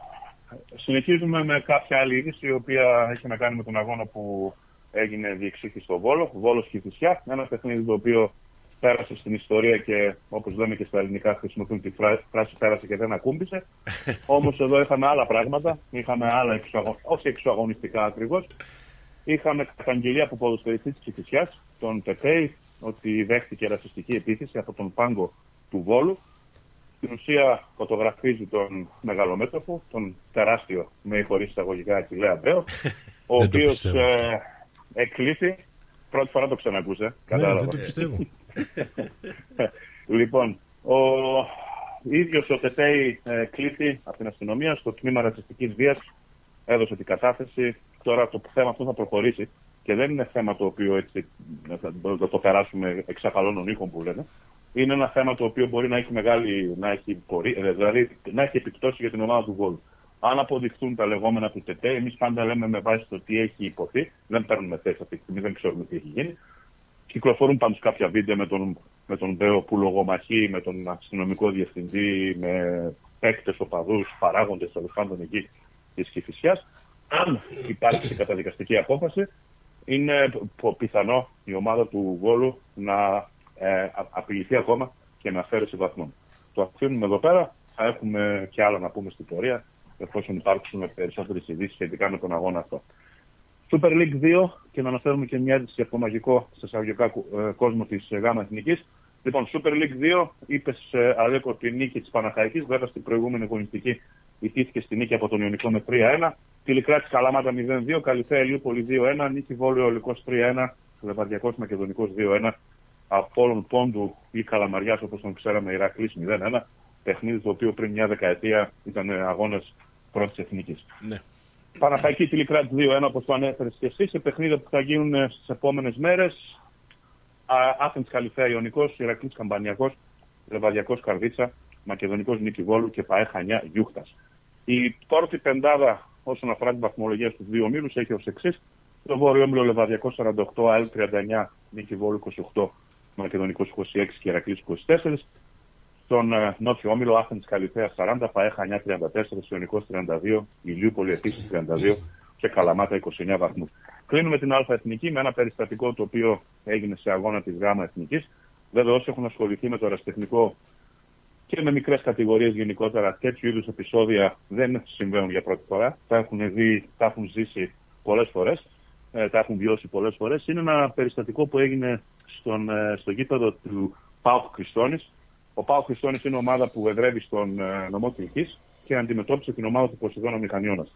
συνεχίζουμε με κάποια άλλη είδηση η οποία έχει να κάνει με τον αγώνα που έγινε διεξήχθη στο Βόλο, Βόλος και Κηφισιά, ένα παιχνίδι το οποίο πέρασε στην ιστορία και όπως λέμε και στα ελληνικά χρησιμοποιούν τη φράση πέρασε και δεν ακούμπησε. Όμως εδώ είχαμε άλλα πράγματα, είχαμε άλλα εξωαγων... όχι εξωαγωνιστικά ακριβώς. Είχαμε καταγγελία από ποδοσφαιριστή της Κηφισιάς, τον Πετέη, ότι δέχτηκε ρατσιστική επίθεση από τον πάγκο του Βόλου. Στην ουσία φωτογραφίζει τον μεγαλομέτωπο, τον τεράστιο με χωρίς εισαγωγικά Αχιλλέα Αμπραίο, ο οποίος ε, εκλήθη, πρώτη φορά το ξανακούσε, κατάλαβα. Λοιπόν, ο ίδιος ο Τετέι ε, κλήθη από την αστυνομία στο τμήμα ρατσιστικής βίας, έδωσε την κατάθεση. Τώρα το θέμα αυτό θα προχωρήσει και δεν είναι θέμα το οποίο έτσι, θα, θα το περάσουμε εξαφαλώνων ήχων που λένε. Είναι ένα θέμα το οποίο μπορεί να έχει μεγάλη, να έχει, δηλαδή, να έχει επιπτώσει για την ομάδα του Βόλου. Αν αποδειχθούν τα λεγόμενα του Τετέι, εμείς πάντα λέμε με βάση το τι έχει υποθεί, δεν παίρνουμε θέση αυτή τη στιγμή, δεν ξέρουμε τι έχει γίνει. Κυκλοφορούν πάντως κάποια βίντεο με τον, με τον Μπέο που λογομαχεί, με τον αστυνομικό διευθυντή, με παίκτες, οπαδούς, παράγοντες, τέλος πάντων εκεί της Κηφισιάς. Αν υπάρξει καταδικαστική απόφαση, είναι πιθανό η ομάδα του Βόλου να ε, απειληθεί ακόμα και να αφαίρεση βαθμών. Το αφήνουμε εδώ πέρα, θα έχουμε και άλλα να πούμε στην πορεία, εφόσον υπάρξουν περισσότερες ειδήσεις σχετικά με τον αγώνα αυτό. Super League δύο, και να αναφέρουμε και μια αίτηση από μαγικό σε εισαγωγικά κόσμο της ΓΑΜΑ Εθνικής. Λοιπόν, Super League δύο, είπες Αλέκο την νίκη της Παναχαϊκής, βέβαια στην προηγούμενη αγωνιστική ιτήθηκε στη νίκη από τον Ιωνικό με τρία ένα, Τηλικράτης Καλαμάτα μηδέν δύο, Καλυθέα Ηλιούπολη δύο ένα, νίκη Βόλου Ολικός τρία ένα, Λεβαδιακός Μακεδονικός δύο ένα, Απόλλων Πόντου ή Καλαμαριάς όπως τον ξέραμε Ιρακlis μηδέν ένα, παιχνίδι το οποίο πριν μια δεκαετία ήταν αγώνας πρώτης εθνικής. Ναι. Παναθαϊκή Τηλικράτη δύο ένα, όπως το ανέφερες και εσύ, σε παιχνίδια που θα γίνουν στις επόμενες μέρες. Άθενς Καλυθέα Ιωνικός, Ηρακλής Καμπανιακός, Λεβαδιακός Καρδίτσα, Μακεδονικός Νίκη Βόλου και ΠΑΕ Χανιά Γιούχτας. Η πρώτη πεντάδα όσον αφορά την βαθμολογία στους δύο ομίλους έχει ως εξής: το Βόρειο Όμιλο Λεβαδιακός σαράντα οκτώ, ΑΕΛ τριάντα εννέα, Νίκη Βόλου είκοσι οκτώ, Μακεδονικός είκοσι έξι και Ηρακλής είκοσι τέσσερα. Στον Νότιο Όμιλο, Άθενς Καλυθέα σαράντα, ΠΑΕ Χανιά τριάντα τέσσερα, Ιωνικός τριάντα δύο, Ηλιούπολη επίσης τριάντα δύο και Καλαμάτα είκοσι εννέα βαθμούς. Κλείνουμε την Α' Εθνική με ένα περιστατικό το οποίο έγινε σε αγώνα της Γ' Εθνικής. Βέβαια, όσοι έχουν ασχοληθεί με το ερασιτεχνικό και με μικρές κατηγορίες γενικότερα, τέτοιου είδους επεισόδια δεν συμβαίνουν για πρώτη φορά. Τα έχουν δει, τα έχουν ζήσει πολλές φορές, τα έχουν βιώσει πολλές φορές. Είναι ένα περιστατικό που έγινε στον, στο γήπεδο του ΠΑΟΚ Χριστόνης. Ο ΠΑΟΚ Χριστόνης είναι ομάδα που εδρεύει στον νομό Κυλκής και αντιμετώπισε την ομάδα του Ποσειδώνα Μηχανιώνας.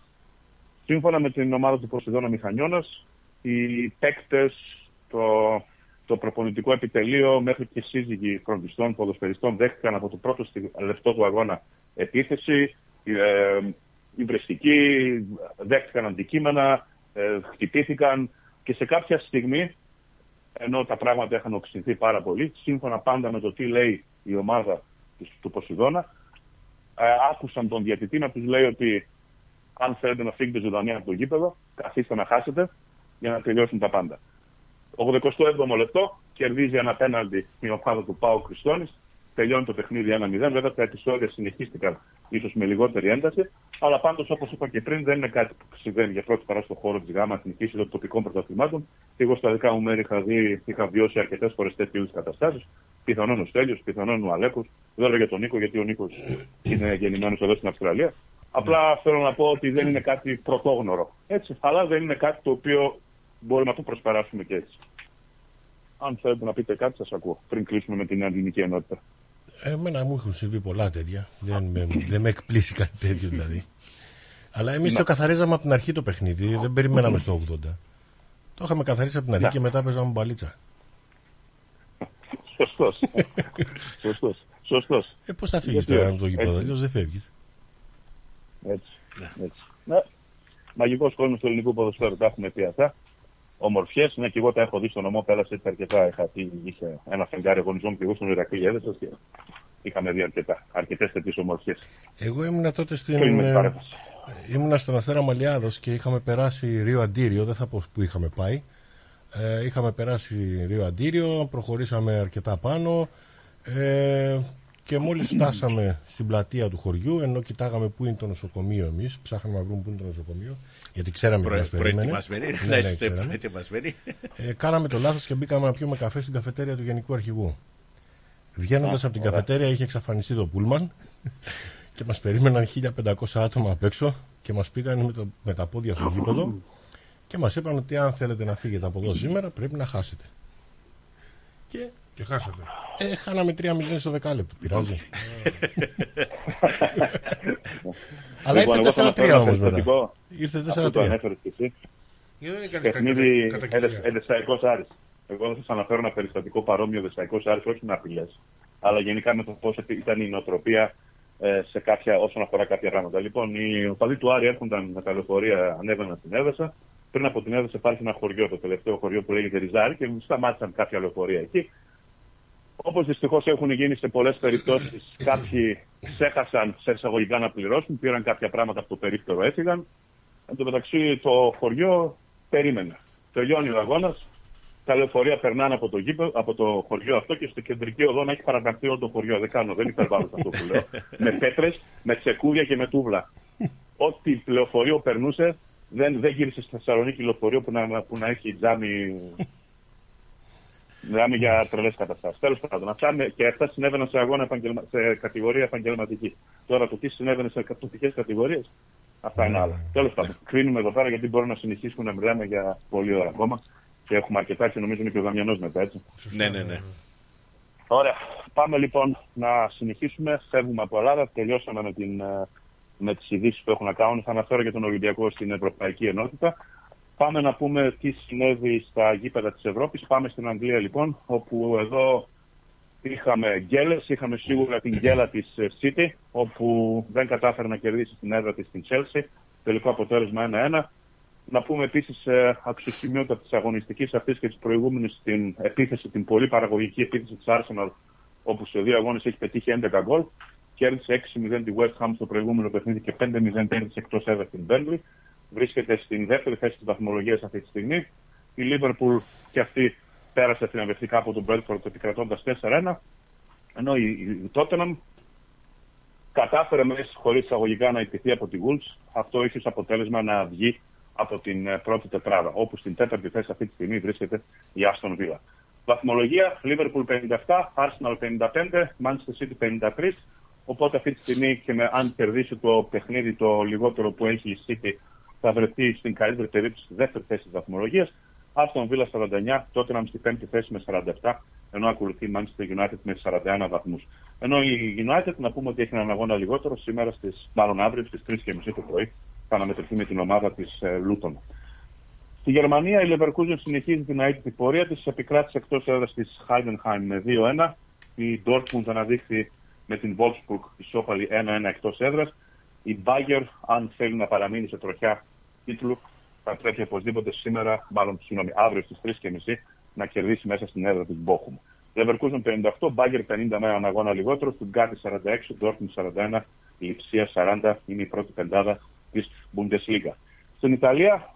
Σύμφωνα με την ομάδα του Ποσειδώνα Μηχανιώνας, οι παίκτες, το το προπονητικό επιτελείο μέχρι και σύζυγοι φροντιστών, ποδοσφαιριστών δέχτηκαν από το πρώτο λεπτό του αγώνα επίθεση. Ε, οι βρεστικοί δέχτηκαν αντικείμενα, ε, χτυπήθηκαν και σε κάποια στιγμή, ενώ τα πράγματα είχαν οξυνθεί πάρα πολύ, σύμφωνα πάντα με το τι λέει η ομάδα του Ποσειδώνα, ε, άκουσαν τον διαιτητή να τους λέει ότι αν θέλετε να φύγετε ζωντανή από το γήπεδο, καθίστε να χάσετε για να τελειώσουν τα πάντα. ογδοηκοστό έβδομο λεπτό, κερδίζει ένα πέναλτι η ομάδα του Πάου Χριστόνης, τελειώνει το παιχνίδι ένα μηδέν. Βέβαια τα επεισόδια συνεχίστηκαν ίσως με λιγότερη ένταση, αλλά πάντως όπως είπα και πριν, δεν είναι κάτι που συμβαίνει για πρώτη φορά στον χώρο της ΓΑΜΑ Εθνικής ή των τοπικών πρωταθλημάτων. Εγώ στα δικά μου μέρη είχα, δει, είχα βιώσει αρκετές φορές τέτοιες καταστάσεις. Πιθανόν ο Στέλιος, πιθανόν ο Αλέκος. Δεν λέω για τον Νίκο, γιατί ο Νίκος είναι γεννημένος εδώ στην Αυστραλία. Απλά θέλω να πω ότι δεν είναι κάτι πρωτόγνωρο. Έτσι, αλλά δεν είναι κάτι το οποίο μπορούμε να το προσπεράσουμε και έτσι. Αν θέλετε να πείτε κάτι, σας ακούω πριν κλείσουμε με την ελληνική ενότητα. Εμένα μου έχουν συμβεί πολλά τέτοια. Δεν με, δεν με εκπλήσει κάτι τέτοιο δηλαδή. Αλλά εμείς το καθαρίζαμε από την αρχή το παιχνίδι. Δεν περιμέναμε στο ογδόντα. Το είχαμε καθαρίσει από την αρχή και μετά παίζαμε μπαλίτσα. Σωστός. Σωστός. Σωστός. Ε, πώς θα φύγεις τώρα από το γήπεδο, αλλιώς δεν φεύγεις. Έτσι. Έτσι. Ναι. Μαγικός κόσμος του ελληνικού ποδοσφαίρου, τα έχουμε πει αυτά. Ομορφιές, ναι, και εγώ τα έχω δει στον νομό, πέρασε έτσι αρκετά. Είχα, είχε ένα φεγγάρι αγωνιζόμου και εγώ στον Ηρακλή, έδεσα και είχαμε δει αρκετά. Αρκετές τέτοιες ομορφιές. Εγώ ήμουνα τότε στην. Ε, ήμουνα στον Αστέρα Μαλιάδος και είχαμε περάσει Ρίο Αντίριο, δεν θα πω που είχαμε πάει. Ε, είχαμε περάσει Ρίο Αντίριο, προχωρήσαμε αρκετά πάνω. Ε, Και μόλις φτάσαμε στην πλατεία του χωριού, ενώ κοιτάγαμε πού είναι το νοσοκομείο εμείς, ψάχναμε να βρούμε πού είναι το νοσοκομείο, γιατί ξέραμε Προ, τι μας περίμενε. Ναι, ναι, ε, κάναμε το λάθος και μπήκαμε να πιούμε καφέ στην καφετέρια του Γενικού Αρχηγού. Βγαίνοντας από την ωραία. Καφετέρια είχε εξαφανιστεί το πούλμαν και μας περίμεναν χίλια πεντακόσια άτομα απ' έξω και μας πήγαν με, το, με τα πόδια στο γήπεδο και μας είπαν ότι αν θέλετε να φύγετε από εδώ σήμερα πρέπει να χάσετε. Και... Και χάσατε. Ε, χάναμε τρία μηδέν στο δεκάλεπτο. Πειράζει. Αλλά ήρθε τέσσερα τρία όμως μετά. Ήρθε τέσσερα τρία. Αυτό το ανέφερες και εσύ. Παιχνίδι εδεσαϊκός Άρης. Εγώ θα σας αναφέρω ένα περιστατικό παρόμοιο εδεσαϊκός Άρης, όχι με απειλές. Αλλά γενικά με το πώς ήταν η νοοτροπία σε κάποια, όσον αφορά κάποια πράγματα. Λοιπόν, οι οπαδοί του Άρη έρχονταν με τα λεωφορεία, ανέβαιναν στην Έβεσα. Πριν από την Έβεσα υπάρχει ένα χωριό, το τελευταίο χωριό που λέγεται Ριζάρι, και σταμάτησαν κάποια λεωφορεία εκεί. Όπως δυστυχώς έχουν γίνει σε πολλές περιπτώσεις, κάποιοι ξέχασαν σε εισαγωγικά να πληρώσουν, πήραν κάποια πράγματα από το περίπτερο, έφυγαν. Εν τω μεταξύ το χωριό περίμενε. Τελειώνει ο αγώνας, τα λεωφορεία περνάνε από το, γήπεδο, από το χωριό αυτό και στο κεντρική οδό να έχει παραταχθεί όλο το χωριό. Δεν κάνω, δεν υπερβάλλω αυτό που λέω. Με πέτρες, με τσεκούρια και με τούβλα. Ό,τι λεωφορείο περνούσε, δεν, δεν γύρισε στη Θεσσαλονίκη λεωφορείο που να, που να έχει τζάμι. Μιλάμε για τρελές καταστάσεις. Τέλος πάντων, αυτά και αυτά συνέβαιναν σε, αγώνα, σε κατηγορία επαγγελματική. Τώρα το τι συνέβαινε σε τοπικές κατηγορίες, αυτά είναι άλλα. Τέλος πάντων, κρίνουμε εδώ πέρα γιατί μπορούμε να συνεχίσουμε να μιλάμε για πολλή ώρα ακόμα. Και έχουμε αρκετά και νομίζω είναι και ο Δαμιανός μετά, έτσι. Ναι, ναι, ναι. Ωραία. Πάμε λοιπόν να συνεχίσουμε. Φεύγουμε από Ελλάδα. Τελειώσαμε με, την, με τις ειδήσεις που έχουν να κάνουν. Θα αναφέρω για τον Ολυμπιακό στην Ευρωπαϊκή Ενότητα. Πάμε να πούμε τι συνέβη στα γήπεδα της Ευρώπης. Πάμε στην Αγγλία λοιπόν, όπου εδώ είχαμε γκέλες. Είχαμε σίγουρα την γκέλα της City, όπου δεν κατάφερε να κερδίσει την έδρα της στην Chelsea. Τελικό αποτέλεσμα ένα ένα. Να πούμε επίσης αξιοσημείωτα της αγωνιστικής αυτής και της προηγούμενης την επίθεση, την πολύ παραγωγική επίθεση της Arsenal, όπου σε δύο αγώνες έχει πετύχει έντεκα γκολ. Κέρδισε έξι μηδέν τη West Ham στο προηγούμενο παιχνίδι και πέντε μηδέν κέρδισε εκτός έδρα την Burnley. Βρίσκεται στην δεύτερη θέση της βαθμολογίας αυτή τη στιγμή. Η Λίβερπουλ και αυτή πέρασε θριαμβευτικά από τον Μπρέντφορντ επικρατώντας τέσσερα ένα. Ενώ η Τότεναμ κατάφερε μέσα χωρίς εισαγωγικά να ιτηθεί από τη Wolves. Αυτό είχε ως αποτέλεσμα να βγει από την πρώτη τετράδα, όπου στην τέταρτη θέση αυτή τη στιγμή βρίσκεται η Άστον Βίλα. Βαθμολογία Λίβερπουλ πενήντα επτά, Arsenal πενήντα πέντε, Manchester City πενήντα τρία. Οπότε αυτή τη στιγμή και με, αν κερδίσει το παιχνίδι το λιγότερο που έχει η City, θα βρεθεί στην καλύτερη περίπτωση στη δεύτερη θέση της βαθμολογίας. Άστον Βίλα σαράντα εννιά, Τότεναμ στην πέμπτη θέση με σαράντα επτά, ενώ ακολουθεί η Manchester United με σαράντα ένα βαθμούς. Ενώ η United, να πούμε ότι έχει έναν αγώνα λιγότερο, σήμερα, στις, μάλλον αύριο, στις τρεις και μισή το πρωί, θα αναμετρηθεί με την ομάδα της Luton. Στη Γερμανία η Leverkusen συνεχίζει την αίτητη πορεία της, επικράτησε εκτός έδρας της Heidenheim με δύο ένα. Η Dortmund αναδείχθη με την Wolfsburg ισόπαλη ένα ένα εκτός έδρας. Η Bayer, αν θέλει να παραμείνει σε τροχιά τίτλου, θα πρέπει οπωσδήποτε σήμερα, μάλλον συγγνώμη, αύριο στις τρεις και μισή να κερδίσει μέσα στην έδρα της Bochum. Leverkusen πενήντα οκτώ, Bayer πενήντα με έναν αγώνα λιγότερο, Stuttgart σαράντα έξι, Dortmund σαράντα ένα, Λιψία σαράντα είναι η πρώτη πεντάδα της Bundesliga. Στην Ιταλία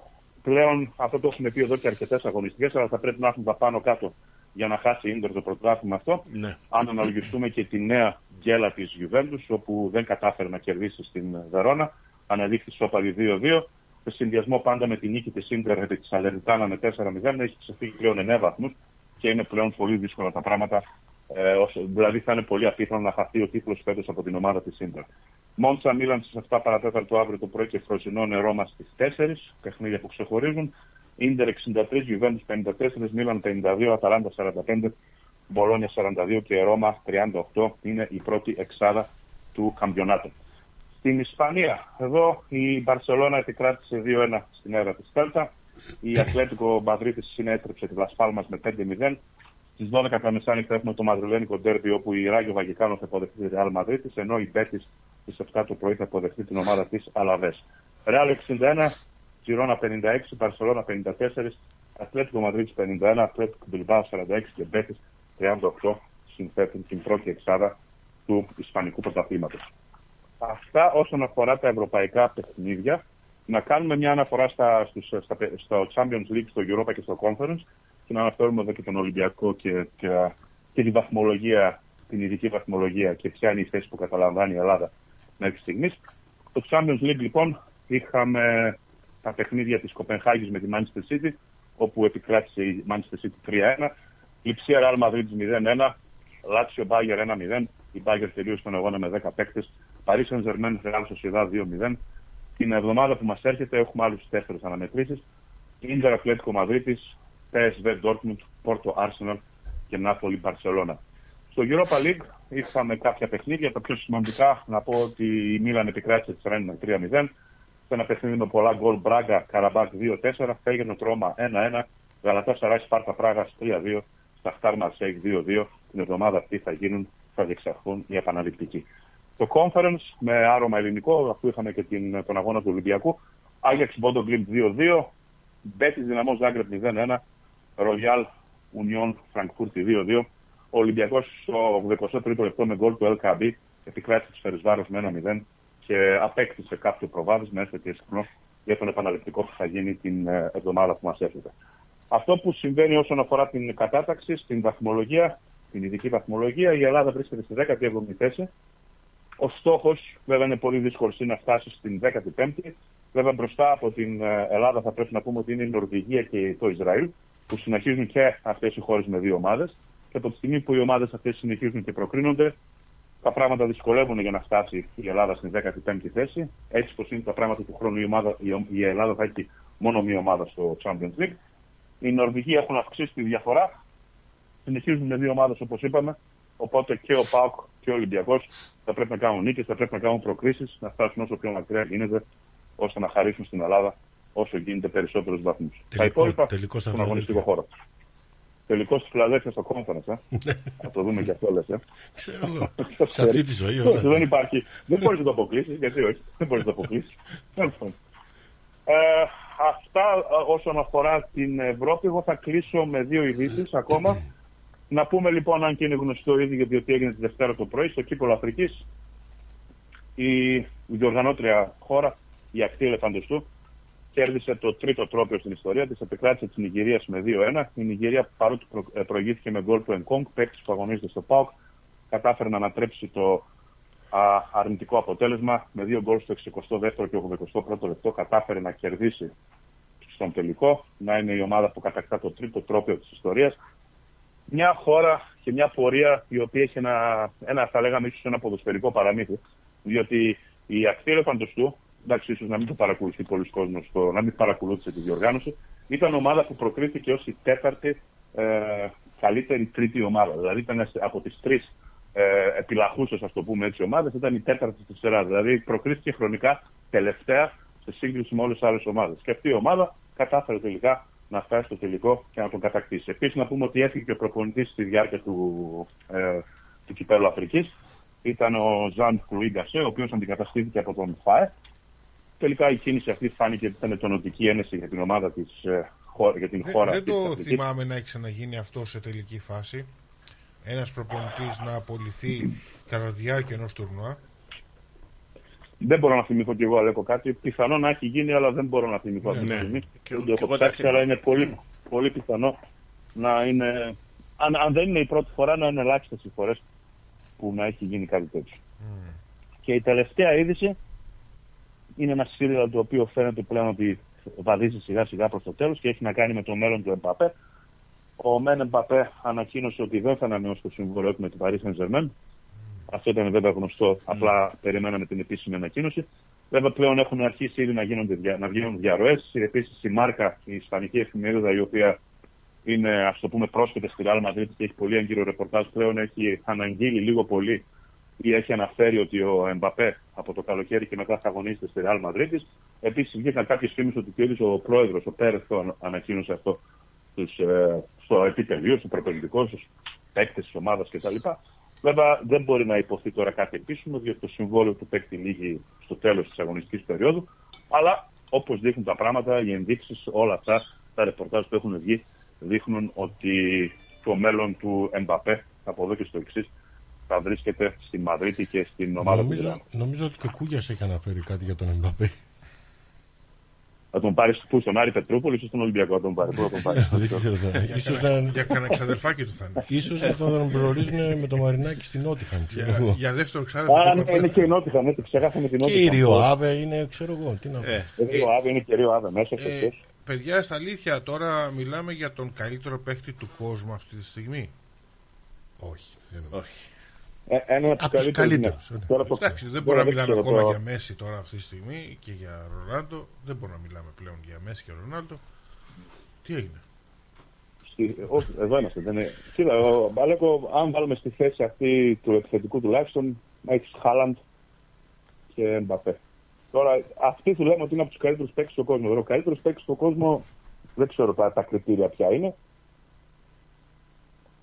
πλέον αυτό το έχουμε πει εδώ και αρκετές αγωνιστικές, αλλά θα πρέπει να έχουν τα πάνω κάτω για να χάσει η Ίντερ το πρωτάθλημα αυτό. Ναι. Αν αναλογιστούμε και τη νέα γκέλα της Γιουβέντους, όπου δεν κατάφερε να κερδίσει στην Βερόνα, αναδείχθη σόπαλη δύο δύο. Σε συνδυασμό πάντα με τη νίκη της Ίντερ επί της Σαλερνιτάνα με τέσσερα μηδέν, έχει ξεφύγει πλέον εννέα βαθμούς και είναι πλέον πολύ δύσκολα τα πράγματα. Ε, όσο, δηλαδή θα είναι πολύ απίθανο να χαθεί ο τίτλος φέτος από την ομάδα της Ίντερ. Μόντσα Μίλαν στις επτά παρά τέταρτο αύριο το πρωί και Φροζινό νερό μας στις τέσσερις, παιχνίδια που ξεχωρίζουν. Ίντερ εξήντα τρία, Γιουβέντους πενήντα τέσσερα, Μίλαν πενήντα δύο, Αταλάντα σαράντα πέντε, Μπολόνια σαράντα δύο και Ρώμα τριάντα οκτώ είναι η πρώτη εξάδα του καμπιονάτου. Στην Ισπανία, εδώ η Μπαρσελόνα επικράτησε δύο ένα στην έδρα της Τέλτα. Η Ατλέτικο Μαδρίτης συνέτρεψε τη Λασπάλμας με πέντε μηδέν. Στις δώδεκα τα μεσάνυχτα έχουμε το μαδριλένικο ντέρμπι όπου η Ράγιο Βαγικάνο θα υποδεχτεί τη Ρεάλ Μαδρίτης, ενώ η Μπέτις στις επτά το πρωί θα υποδεχτεί την ομάδα της Αλαβές. Ρεάλ εξήντα ένα, Τζιρόνα πενήντα έξι, Μπαρσελόνα πενήντα τέσσερα, Ατλέτικο Μαδρίτης πενήντα ένα, Ατλέτικο Μπιλμπάο σαράντα έξι και Μπέτις τριάντα οκτώ συνθέτουν την πρώτη εξάδα του Ισπανικού πρωταθλήματος. Αυτά όσον αφορά τα ευρωπαϊκά παιχνίδια. Να κάνουμε μια αναφορά στα, στους, στα, στο Champions League, στο Europa και στο Conference και να αναφέρουμε εδώ και τον Ολυμπιακό και, και, και την βαθμολογία, την ειδική βαθμολογία και ποια είναι η θέση που καταλαμβάνει η Ελλάδα μέχρι στιγμής. Στο Champions League λοιπόν είχαμε τα παιχνίδια της Κοπενχάγης με τη Manchester City, όπου επικράτησε η Manchester City τρία ένα, Λιψία Real Madrid μηδέν ένα, Λάτσιο Bayern ένα μηδέν, η Bayern τελείωσε τον αγώνα με δέκα παίκτες, Paris Saint-Germain Real Sociedad δύο μηδέν. Την εβδομάδα που μας έρχεται έχουμε άλλους τέσσερις αναμετρήσεις. Ίντερ Ατλέτικο Μαδρίτης, πι ες βι Dortmund, Porto Arsenal και Νάπολη Μπαρσελόνα. Στο Europa League είχαμε κάποια παιχνίδια. Τα πιο σημαντικά να πω ότι η Μίλαν επικράτησε τη Ρεν με τρία μηδέν. Σε ένα παιχνίδι με πολλά γκολ Μπράγκα, Καραμπάκ δύο τέσσερα, Φέγενορντ Ρώμα ένα ένα, Γαλατασαράι Σπάρτα Πράγας τρία δύο, Σταχτάρ Μαρσέιγ δύο δύο. Την εβδομάδα αυτή θα γίνουν, θα διεξαχθούν οι επαναληπτικοί. Το conference με άρωμα ελληνικό, αφού είχαμε και την, τον αγώνα του Ολυμπιακού. Άγιαξ Μπόντο Γκλιμπ δύο δύο, Μπέτις Δυναμό Ζάγκρεπ μηδέν ένα, Ρογιάλ Ουνιόν Φραγκφούρτη δύο δύο. Ο Ολυμπιακός στο ογδοηκοστό τρίτο λεπτό με γκολ του Ελ Κέι Μπι επικράτησε του Φερεσβάρους με ένα μηδέν και απέκτησε κάποιο προβάδισμα έστω και εσπνό για τον επαναληπτικό που θα γίνει την εβδομάδα που μας έρχεται. Αυτό που συμβαίνει όσον αφορά την κατάταξη, στην βαθμολογία, την ειδική βαθμολογία, η Ελλάδα βρίσκεται στη δέκατη έβδομη θέση. Ο στόχος βέβαια είναι πολύ δύσκολος να φτάσει στην δέκατη πέμπτη. Βέβαια μπροστά από την Ελλάδα θα πρέπει να πούμε ότι είναι η Νορβηγία και το Ισραήλ, που συνεχίζουν και αυτές οι χώρες με δύο ομάδες. Και από τη στιγμή που οι ομάδες αυτές συνεχίζουν και προκρίνονται, τα πράγματα δυσκολεύουν για να φτάσει η Ελλάδα στην δέκατη πέμπτη θέση. Έτσι πως είναι τα πράγματα του χρόνου, η, ομάδα, η Ελλάδα θα έχει μόνο μία ομάδα στο Champions League. Οι Νορβηγοί έχουν αυξήσει τη διαφορά. Συνεχίζουν με δύο ομάδες όπως είπαμε. Οπότε και ο ΠΑΟΚ και ο Ολυμπιακός θα πρέπει να κάνουν νίκες, θα πρέπει να κάνουν προκρίσεις, να φτάσουν όσο πιο μακριά γίνεται, ώστε να χαρίσουν στην Ελλάδα όσο γίνεται περισσότερους βαθμούς. Τα υπόλοιπα στον αγωνιστικό χώρο. Τελικός της Φιλαδέλφειας στο Conference, ε. Να το δούμε και αυτό, λες, ε. Ξέρω εγώ. Σε αυτή τη ζωή, όλα. Δεν υπάρχει. Δεν μπορείς να το αποκλείσεις, γιατί όχι. Δεν μπορείς να το αποκλείσεις. Αυτά όσον αφορά την Ευρώπη. Εγώ θα κλείσω με δύο ειδήσεις ακόμα. Να πούμε λοιπόν, αν και είναι γνωστό ήδη, διότι έγινε τη Δευτέρα το πρωί, στο κύπελλο Αφρικής, η διοργανώτρια χώρα, η Ακτή Ελεφαντοστού, κέρδισε το τρίτο τρόπαιο στην ιστορία της, επικράτησε της Νιγηρίας με δύο ένα. Η Νιγηρία, παρότι προ, προηγήθηκε με γκολ του Ενκόνγκ, παίκτης που αγωνίζεται στο ΠΑΟΚ, κατάφερε να ανατρέψει το α, αρνητικό αποτέλεσμα με δύο γκολ στο εξηκοστό δεύτερο και ογδοηκοστό πρώτο λεπτό. Κατάφερε να κερδίσει στον τελικό, να είναι η ομάδα που κατακτά το τρίτο τρόπαιο της ιστορίας. Μια χώρα και μια πορεία η οποία έχει ένα, ένα θα λέγαμε, ίσως ένα ποδοσφαιρικό παραμύθι, διότι η Ακτή Ελεφαντοστού, εντάξει, ίσως να μην το παρακολουθεί πολλοί κόσμος, το, να μην παρακολούθησε τη διοργάνωση, ήταν ομάδα που προκρίθηκε ως η τέταρτη ε, καλύτερη τρίτη ομάδα. Δηλαδή ήταν από τις τρεις ε, επιλαχούσες, ας το πούμε έτσι, ομάδες, ήταν η τέταρτη στη σειρά. Δηλαδή προκρίθηκε χρονικά τελευταία σε σύγκριση με όλες τις άλλες ομάδες. Και αυτή η ομάδα κατάφερε τελικά να φτάσει στο τελικό και να τον κατακτήσει. Επίσης, να πούμε ότι έφυγε και ο προπονητής στη διάρκεια του, ε, του Κυπέλλου Αφρικής. Ήταν ο Ζαν Κρουίγκασε, ο οποίος αντικαταστήθηκε από τον Φάε. Τελικά η κίνηση αυτή φάνηκε ότι ήταν τονωτική ένεση για την ομάδα της, για την Δε, χώρα. Δεν το Αφρικής. Θυμάμαι να έχει ξαναγίνει αυτό σε τελική φάση. Ένας προπονητής να απολυθεί κατά τη διάρκεια ενός τουρνουά. Δεν μπορώ να θυμηθώ κι εγώ, Αλέκο, κάτι. Πιθανό να έχει γίνει, αλλά δεν μπορώ να θυμηθώ αυτή τη στιγμή. Και ούτε έχω ψάξει, αλλά είναι πολύ, πολύ πιθανό να είναι. Αν, αν δεν είναι η πρώτη φορά, να είναι ελάχιστες οι φορές που να έχει γίνει κάτι τέτοιο. Mm. Και η τελευταία είδηση είναι ένα σύριαλ το οποίο φαίνεται πλέον ότι βαδίζει σιγά-σιγά προς το τέλος και έχει να κάνει με το μέλλον του Εμπαπέ. Ο Μεν Εμπαπέ ανακοίνωσε ότι δεν θα ανανεώσει το συμβόλαιο με την Paris Saint-Germain. Αυτό ήταν βέβαια γνωστό, απλά περιμέναμε την επίσημη ανακοίνωση. Βέβαια πλέον έχουν αρχίσει ήδη να, γίνονται, να βγαίνουν διαρροές. Επίσης η Μάρκα, η ισπανική εφημερίδα, η οποία είναι, ας το πούμε, πρόσφατα στη Real Madrid και έχει πολύ έγκυρο ρεπορτάζ, πλέον έχει αναγγείλει λίγο πολύ ή έχει αναφέρει ότι ο Εμπαπέ από το καλοκαίρι και μετά θα αγωνίζεται στη Real Madrid. Επίσης βγήκαν κάποιες φήμες ότι και ο πρόεδρος, ο Πέρεθ, το ανακοίνωσε αυτό στους, ε, στο επιτελείο, στο προπονητικό, στους παίκτες της ομάδας κτλ. Βέβαια δεν μπορεί να υποθεί τώρα κάτι επίσημο, διότι το συμβόλαιο του παίκτη λύγει στο τέλος της αγωνιστικής περίοδου. Αλλά όπως δείχνουν τα πράγματα, οι ενδείξεις, όλα αυτά τα ρεπορτάζ που έχουν βγει, δείχνουν ότι το μέλλον του Εμπαπέ από εδώ και στο εξής θα βρίσκεται στη Μαδρίτη και στην ομάδα του Μιλάνου. Νομίζω ότι και ο Κούγιας έχει αναφέρει κάτι για τον Εμπαπέ. Θα τον πάρει πού, στον Άρη Πετρούπολη ή στον Ολυμπιακό? Θα τον πάρει. Δεν ξέρω τώρα. Για κανένα ξαδερφάκι του θα είναι. Ίσως να τον προορίζουν με το Μαρινάκι στην Νότιχαμ. Για δεύτερο ξαδερφάκι. Αν είναι και η Νότιχαμ, έτσι ξεχάσαμε την Νότιχαμ. Κύριο Άβε είναι, ξέρω εγώ. Κύριο Άβε είναι, κύριο Άβε μέσα. Παιδιά, στα αλήθεια τώρα μιλάμε για τον καλύτερο παίκτη του κόσμου αυτή τη στιγμή. Όχι. Από τους καλύτερους. Εντάξει, δεν μπορούμε να μιλάμε ακόμα για Μέση τώρα αυτή τη στιγμή και για Ρονάλντο. Δεν μπορούμε να μιλάμε πλέον για Μέση και Ρονάλντο. Τι έγινε? Όχι, εδώ είμαστε. Κοίτα, Αλέκο, αν βάλουμε στη θέση αυτή του επιθετικού τουλάχιστον, έχεις Χάλαντ και Εμπαπέ. Τώρα, αυτοί του λέμε ότι είναι από τους καλύτερους παίκτες στον κόσμο. Ο καλύτερος παίκτης στον κόσμο, δεν ξέρω τα κριτήρια ποια είναι.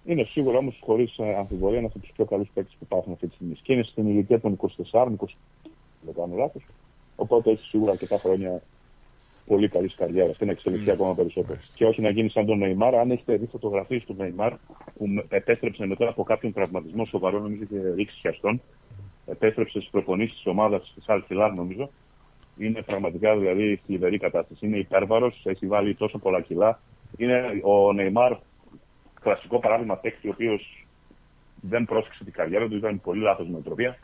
Είναι σίγουρα όμως χωρίς αμφιβολία ένας από τους πιο καλούς παίκτες που υπάρχουν αυτή τη στιγμή. Και είναι στην ηλικία των είκοσι τεσσάρων είκοσι, δεν κάνω λάθος. Οπότε έχει σίγουρα αρκετά χρόνια πολύ καλής καριέρας και να εξελιχθεί mm. ακόμα περισσότερο. Mm. Και όχι να γίνει σαν τον Νεϊμάρ. Αν έχετε δει φωτογραφίες του Νεϊμάρ που επέστρεψε μετά από κάποιον τραυματισμό σοβαρό, νομίζω και ρήξη χιαστών, επέστρεψε στις προπονήσεις της ομάδας της Αλ-Χιλάλ, νομίζω. Είναι πραγματικά δηλαδή θλιβερή κατάσταση. Είναι υπέρβαρος, έχει βάλει τόσο πολλά κιλά. Είναι ο Νεϊμάρ. Κλασικό παράδειγμα παίκτη, ο οποίος δεν πρόσεξε την καριέρα του, ήταν πολύ λάθος νοοτροπία.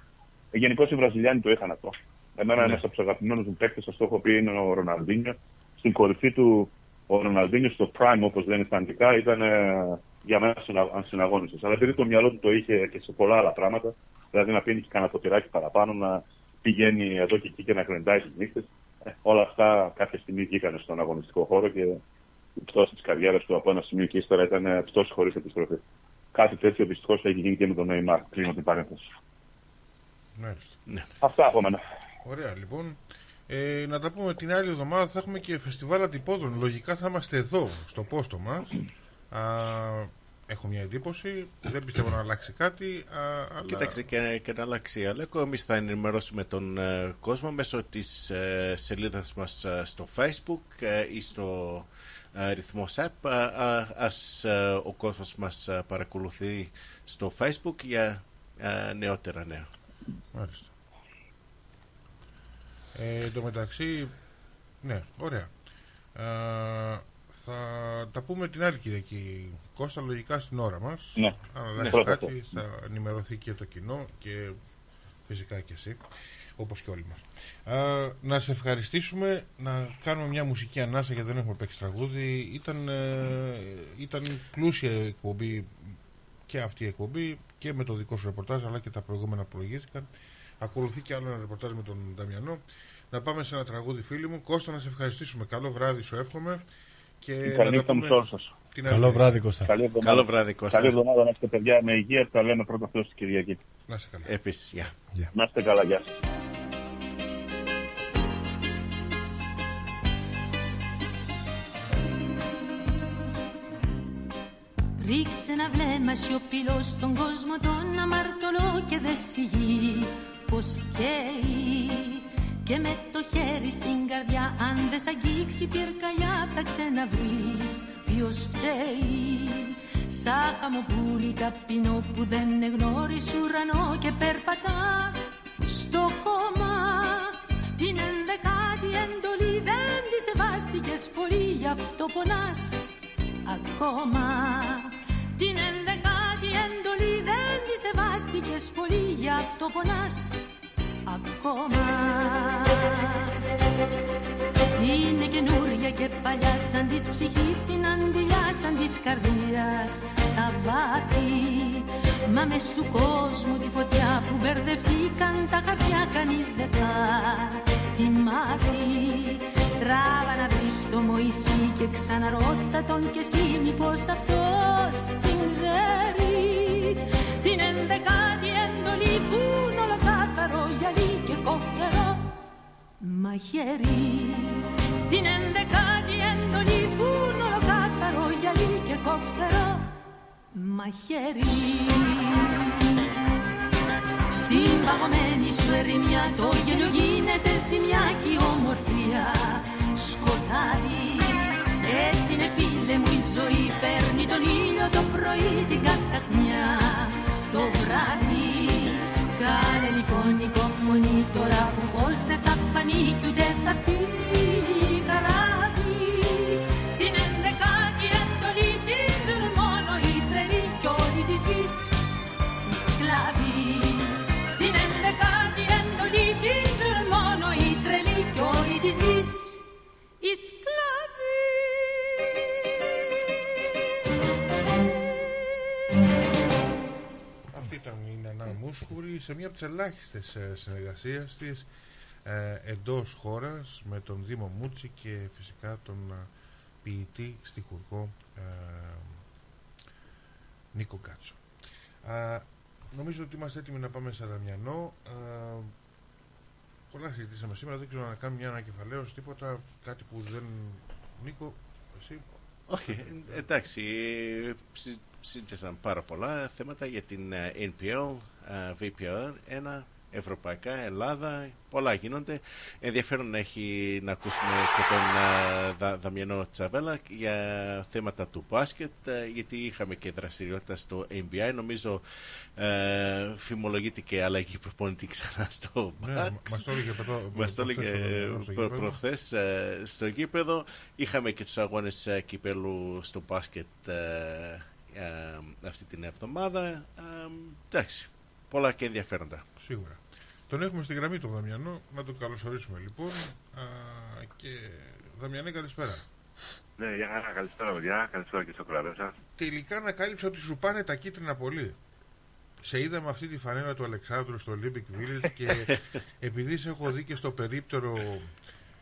Γενικώς οι Βραζιλιάνοι το είχαν αυτό. Εμένα ναι. ένας από τους αγαπημένους μου παίκτες, σας το έχω πει, είναι ο Ροναλντίνιο. Στην κορυφή του, ο Ροναλντίνιο στο prime, όπως λένε στα αγγλικά, ήταν ε, για μένα συναγώνιστος. Αλλά επειδή το μυαλό του το είχε και σε πολλά άλλα πράγματα, δηλαδή να πίνει και κανένα ποτηράκι παραπάνω, να πηγαίνει εδώ και εκεί και να κρεντάει τις νύχτες, ε, όλα αυτά κάποια στιγμή βγήκαν στον αγωνιστικό χώρο. Και η πτώση τη καριέρα του από ένα σημείο και ύστερα ήταν πτώση χωρίς επιστροφή. Κάτι τέτοιο δυστυχώς θα έχει γίνει και με τον Νεϊμάρ. Κλείνω την παρένθεση. Ναι. Αυτά από μένα. Ωραία, λοιπόν. Ε, να τα πούμε την άλλη εβδομάδα. Θα έχουμε και φεστιβάλ αντιπόδων. Λογικά θα είμαστε εδώ, στο πόστο μας. Έχω μια εντύπωση. Δεν πιστεύω να αλλάξει κάτι. Α, αλλά... Κοίταξε και, και να αλλάξει. Αλέκο, εμείς θα ενημερώσουμε τον ε, κόσμο μέσω της ε, σελίδας μας ε, στο Facebook ε, ή στο. Ρυθμός app. Ας ο κόσμος μας παρακολουθεί στο Facebook για νεότερα νέα. Μάλιστα. Ε, εν τω μεταξύ, ναι, ωραία. Ε, θα τα πούμε την άλλη Κυριακή, Κώστα, λογικά στην ώρα μας. Ναι. Αν αλλάξει ναι, κάτι, πρώτα. Θα ενημερωθεί και το κοινό και φυσικά και εσύ. Όπως και όλοι μας. Α, να σε ευχαριστήσουμε, να κάνουμε μια μουσική ανάσα γιατί δεν έχουμε παίξει τραγούδι. Ήταν, ε, ήταν πλούσια εκπομπή και αυτή η εκπομπή και με το δικό σου ρεπορτάζ, αλλά και τα προηγούμενα προηγήθηκαν. Ακολουθεί και άλλο ένα ρεπορτάζ με τον Δαμιανό. Να πάμε σε ένα τραγούδι, φίλοι μου. Κώστα, να σε ευχαριστήσουμε. Καλό βράδυ, σου εύχομαι. Και καλή νύχτα με όλους σας. Καλό βράδυ, Κώστα. Καλή εβδομάδα να είστε, παιδιά, με υγεία. Τα λέμε πρώτα Θεός την Κυριακή. Να είστε καλά. Επίσης, γεια. Yeah. Να είστε καλά, γεια. Ρίξε ένα βλέμμα σιωπηλό στον κόσμο τον αμαρτωλό και δε σιγεί πως καίει. Και με το χέρι στην καρδιά αν δε σ' αγγίξει πυρκαγιά ψάξε να βρεις ποιος φταίει. Σαν χαμοπούλι ταπεινό που δεν εγνώρισε ουρανό και περπατά στο χώμα. Την ενδεκάτη εντολή δεν τη σεβάστηκες πολύ, γι' αυτό πονάς ακόμα. Την ενδεκάτη εντολή δεν τη σεβάστηκες πολύ, γι' αυτό πονάς ακόμα. Είναι καινούρια και παλιά, σαν της ψυχής την αντιλιά, σαν της καρδίας τα βάθη. Μα μες του κόσμου τη φωτιά που μπερδευτήκαν τα χαρτιά κανείς δεν θα τη μάθει. Τράβα να βρεις το Μωυσή και ξαναρώτα τον κι εσύ μήπως αυτός την ξέρει. Την ενδεκάτη εντολή που είναι ολοκάθαρο γυαλί και κόφτερο μαχαίρι. Την ενδεκάτη εντολή που είναι ολοκάθαρο γυαλί και κόφτερο μαχαίρι. Στην παγωμένη σου ερημιά το γέλιο γίνεται ζημιά και η ομορφία σκοτάδι. Έτσι είναι φίλε μου η ζωή, παίρνει τον ήλιο το πρωί, την καταχνιά το βράδυ. Κάνε λοιπόν υπομονή τώρα που φως δεν θα φανεί κι ούτε θα έρθει καράβι. Την ενδεκάτη εντολή τη ζουν μόνο οι τρελοί κι όλοι της γης οι σκλάβοι. Την ενδεκάτη εντολή τη ζουν μόνο οι τρελοί κι όλοι της γης οι σκλάβοι. Αυτή ήταν η Νανά Μούσχουρη σε μία από τις ελάχιστες συνεργασίες της ε, εντός χώρας με τον Δήμο Μούτσι και φυσικά τον ποιητή στιχουργό ε, Νίκο Κάτσο. Ε, νομίζω ότι είμαστε έτοιμοι να πάμε σε Δαμιανό. Ε, πολλά συζητήσαμε σήμερα, δεν ξέρω να κάνουμε μια ανακεφαλαίωση, τίποτα, κάτι που δεν... Νίκο, εσύ... Όχι, okay, εντάξει, συζήτησαν πάρα πολλά θέματα για την εν πι ελ, βι πι ελ ένα, Ευρωπαϊκά, Ελλάδα, πολλά γίνονται. Ενδιαφέρον έχει να ακούσουμε και τον Δα, Δαμιανό Τζαβέλα για θέματα του μπάσκετ, γιατί είχαμε και δραστηριότητα στο εν μπι έι. Νομίζω ε, φημολογείται και αλλαγή προπονητή ξανά στο μπαξ. Μας το έλεγε προχθές στο γήπεδο. Είχαμε και τους αγώνες κυπέλου στο μπάσκετ ε, ε, αυτή την εβδομάδα. Ε, εντάξει, πολλά και ενδιαφέροντα. Σίγουρα. Τον έχουμε στη γραμμή του Δαμιανό, να τον καλωσορίσουμε λοιπόν. Α, και Δαμιανέ, καλησπέρα. Ναι, για χαρά, καλησπέρα παιδιά, καλησπέρα και στο κουραβέ σας. Τελικά ανακάλυψα ότι σου πάνε τα κίτρινα πολύ. Σε είδα με αυτή τη φανέλα του Αλεξάνδρου στο Olympic Village και επειδή σε έχω δει και στο περίπτερο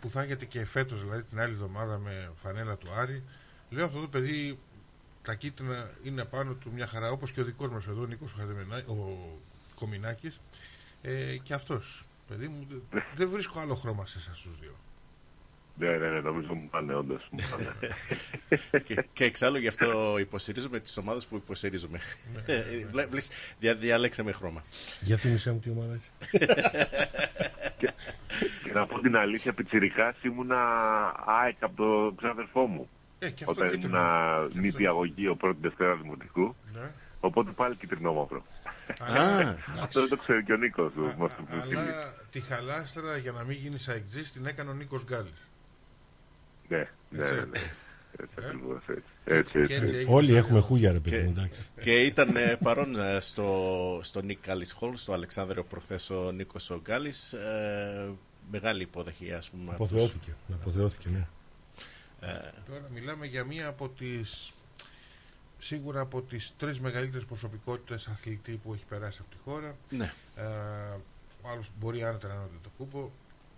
που θα έχετε και φέτος, δηλαδή την άλλη εβδομάδα με φανέλα του Άρη, λέω αυτό το παιδί τα κίτρινα είναι πάνω του μια χαρά, όπως και ο δικός μας εδώ, Νίκος ο Κομινάκης. Ε, και αυτός, παιδί μου, δεν δε βρίσκω άλλο χρώμα σε εσάς τους δύο. Ναι, ναι, ναι, νομίζω μου πάνε όντως. και, και εξάλλου γι' αυτό υποστηρίζουμε τις ομάδες που υποστηρίζουμε. Ναι, ναι, ναι. Δια, διαλέξαμε χρώμα. Για θύμισέ μου τι ομάδα έτσι. και, και να πω την αλήθεια, πιτσιρικάς ήμουνα ΑΕΚ από τον ξαδερφό μου. Ε, και αυτό όταν ήμουν μη διαγωγή ο πρώτη Δευτέρα Δημοτικού. Ναι. Οπότε πάλι κυτρινό μαύρο. Αυτό δεν το ξέρει και ο Νίκος. Αλλά τη χαλάστρα για να μην γίνει αεξής την έκανε ο Νίκος Γκάλης. Ναι, ναι, ναι. Όλοι έχουμε χούγια ρε παιδί. Και ήταν παρόν στο Νίκ Γκάλης Χολ, στο Αλεξάνδριο προχθές ο Νίκος ο Γκάλης. Μεγάλη υποδοχή ας πούμε. Αποθεώθηκε, ναι. Τώρα μιλάμε για μία από τις... Σίγουρα από τις τρεις μεγαλύτερες προσωπικότητες αθλητή που έχει περάσει από τη χώρα. Ναι. Ε, ο άλλος μπορεί άνετα να ανέβει το κούπο.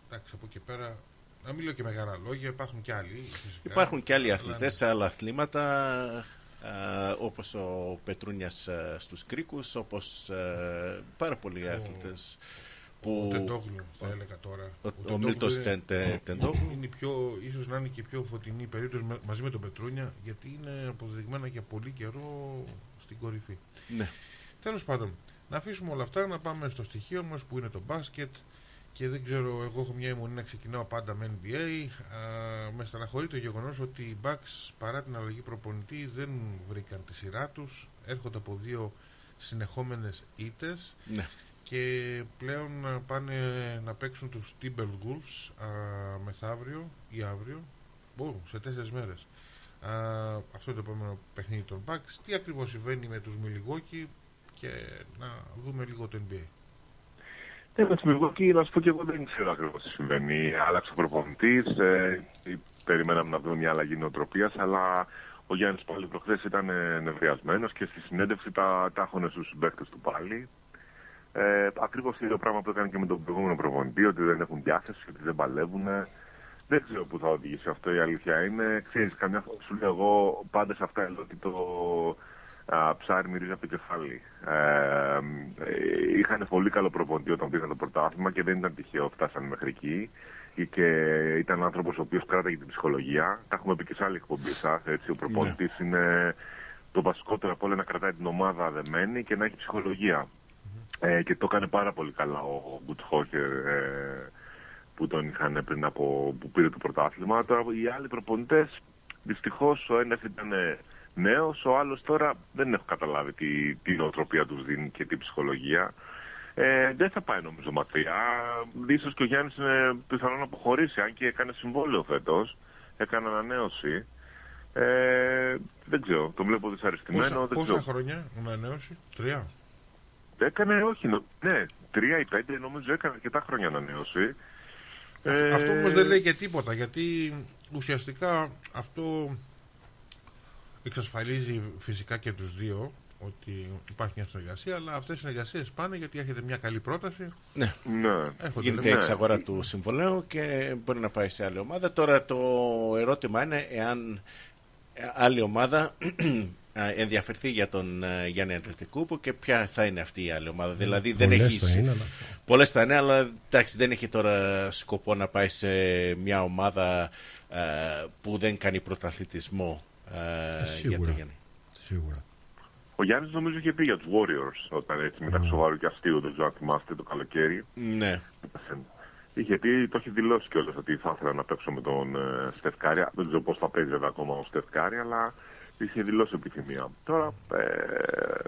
Εντάξει, από εκεί πέρα, να μην λέω και μεγάλα λόγια, υπάρχουν και άλλοι. Φυσικά. Υπάρχουν και άλλοι αθλητές σε άλλα αθλήματα, ε, όπως ο Πετρούνιας ε, στους Κρίκους, όπως ε, πάρα πολλοί ο... αθλητές. που... Ο Τεντόγλου, θα έλεγα τώρα. Ο, ο, ο Μίλτος Τεντόγλου. Είναι πιο, ίσως να είναι και πιο φωτεινή περίπτωση μαζί με τον Πετρούνια, γιατί είναι αποδεδειγμένα για πολύ καιρό στην κορυφή. Ναι. Τέλος πάντων, να αφήσουμε όλα αυτά, να πάμε στο στοιχείο μας που είναι το μπάσκετ. Και δεν ξέρω, εγώ έχω μια αιμονή να ξεκινάω πάντα με εν μπι έι. Α, με στεναχωρεί το γεγονός ότι οι Bucks παρά την αλλαγή προπονητή δεν βρήκαν τη σειρά τους. Έρχονται από δύο συνεχόμενες ήττες. Ναι. Και πλέον πάνε να παίξουν τους Timberwolves α, μεθαύριο ή αύριο. Μπορούν, σε τέσσερις μέρες. Α, αυτό είναι το επόμενο παιχνίδι των Bucks. Τι ακριβώς συμβαίνει με τους Milwaukee και να δούμε λίγο το εν μπι έι. Ναι, με τη Μιλγουόκη, να σου πω και εγώ δεν ξέρω ακριβώς τι συμβαίνει. Άλλαξε ο προπονητής, ε, περιμέναμε να δούμε μια αλλαγή νοοτροπίας, αλλά ο Γιάννης πάλι προχθές ήταν νευριασμένος και στη συνέντευξη τα τάχωνε στους συμπαίκτες του πάλι. Ε, ακριβώς το ίδιο πράγμα που έκανε και με τον προηγούμενο προπονητή, ότι δεν έχουν διάθεση, ότι δεν παλεύουν. Δεν ξέρω πού θα οδηγήσει αυτό, η αλήθεια είναι. Ξέρεις, καμιά φορά σου λέω εγώ πάντα σε αυτά εδώ ότι το... Uh, ψάρι μυρίζει από το κεφάλι. Uh, είχαν πολύ καλό προπονητή όταν πήγαν το πρωτάθλημα και δεν ήταν τυχαίο, φτάσανε μέχρι εκεί. Και ήταν άνθρωπος ο οποίος κράταγε την ψυχολογία. Τα έχουμε πει και σε άλλη εκπομπή σας. Ο προπονητής yeah. είναι το βασικότερο από όλα, να κρατάει την ομάδα δεμένη και να έχει ψυχολογία. Mm-hmm. Uh, και το έκανε πάρα πολύ καλά ο Γκουτσχόχερ uh, που τον είχαν πριν από που πήρε το πρωτάθλημα. Τώρα οι άλλοι προπονητές, δυστυχώς ο ένας ήταν. Νέος, ο άλλος τώρα δεν έχω καταλάβει τι, τι νοοτροπία τους δίνει και τι ψυχολογία. Ε, δεν θα πάει νομίζω μακριά. Ίσως και ο Γιάννης είναι πιθανόν να αποχωρήσει, αν και έκανε συμβόλαιο φέτος, έκανε ανανέωση. Ε, δεν ξέρω, τον βλέπω δυσαρεστημένο. Πόσα, δεν πόσα ξέρω. Χρόνια ανανέωση, τρία. Έκανε, όχι, ναι, τρία ή πέντε νομίζω έκανε αρκετά χρόνια ανανέωση. Ε, αυτό όμως δεν λέει και τίποτα, γιατί ουσιαστικά αυτό... Εξασφαλίζει φυσικά και τους δύο ότι υπάρχει μια συνεργασία, αλλά αυτές οι συνεργασίες πάνε γιατί έρχεται μια καλή πρόταση. Ναι, ναι. Γίνεται ναι. εξαγορά του συμβολέου και μπορεί να πάει σε άλλη ομάδα. Τώρα το ερώτημα είναι εάν άλλη ομάδα ενδιαφερθεί για τον Γιάννη Αντετικούπο και ποια θα είναι αυτή η άλλη ομάδα. Δηλαδή δεν πολλές έχει... θα είναι, αλλά... Πολλές θα είναι, αλλά εντάξει, δεν έχει τώρα σκοπό να πάει σε μια ομάδα α, που δεν κάνει πρωταθλητισμό. Ε, σίγουρα. Για σίγουρα. Ο Γιάννης νομίζω είχε πει για τους Warriors όταν έτσι μεταξύ σοβαρού και αστείου, δεν ξέρω αν θυμάστε το καλοκαίρι. Ναι. Είχε πει, το έχει δηλώσει κιόλας ότι θα ήθελα να παίξω με τον ε, Στεφ Κάρι. Δεν ξέρω πώς θα παίζει βέβαια ακόμα ο Στεφ Κάρι, αλλά είχε δηλώσει επιθυμία. Τώρα. Ε,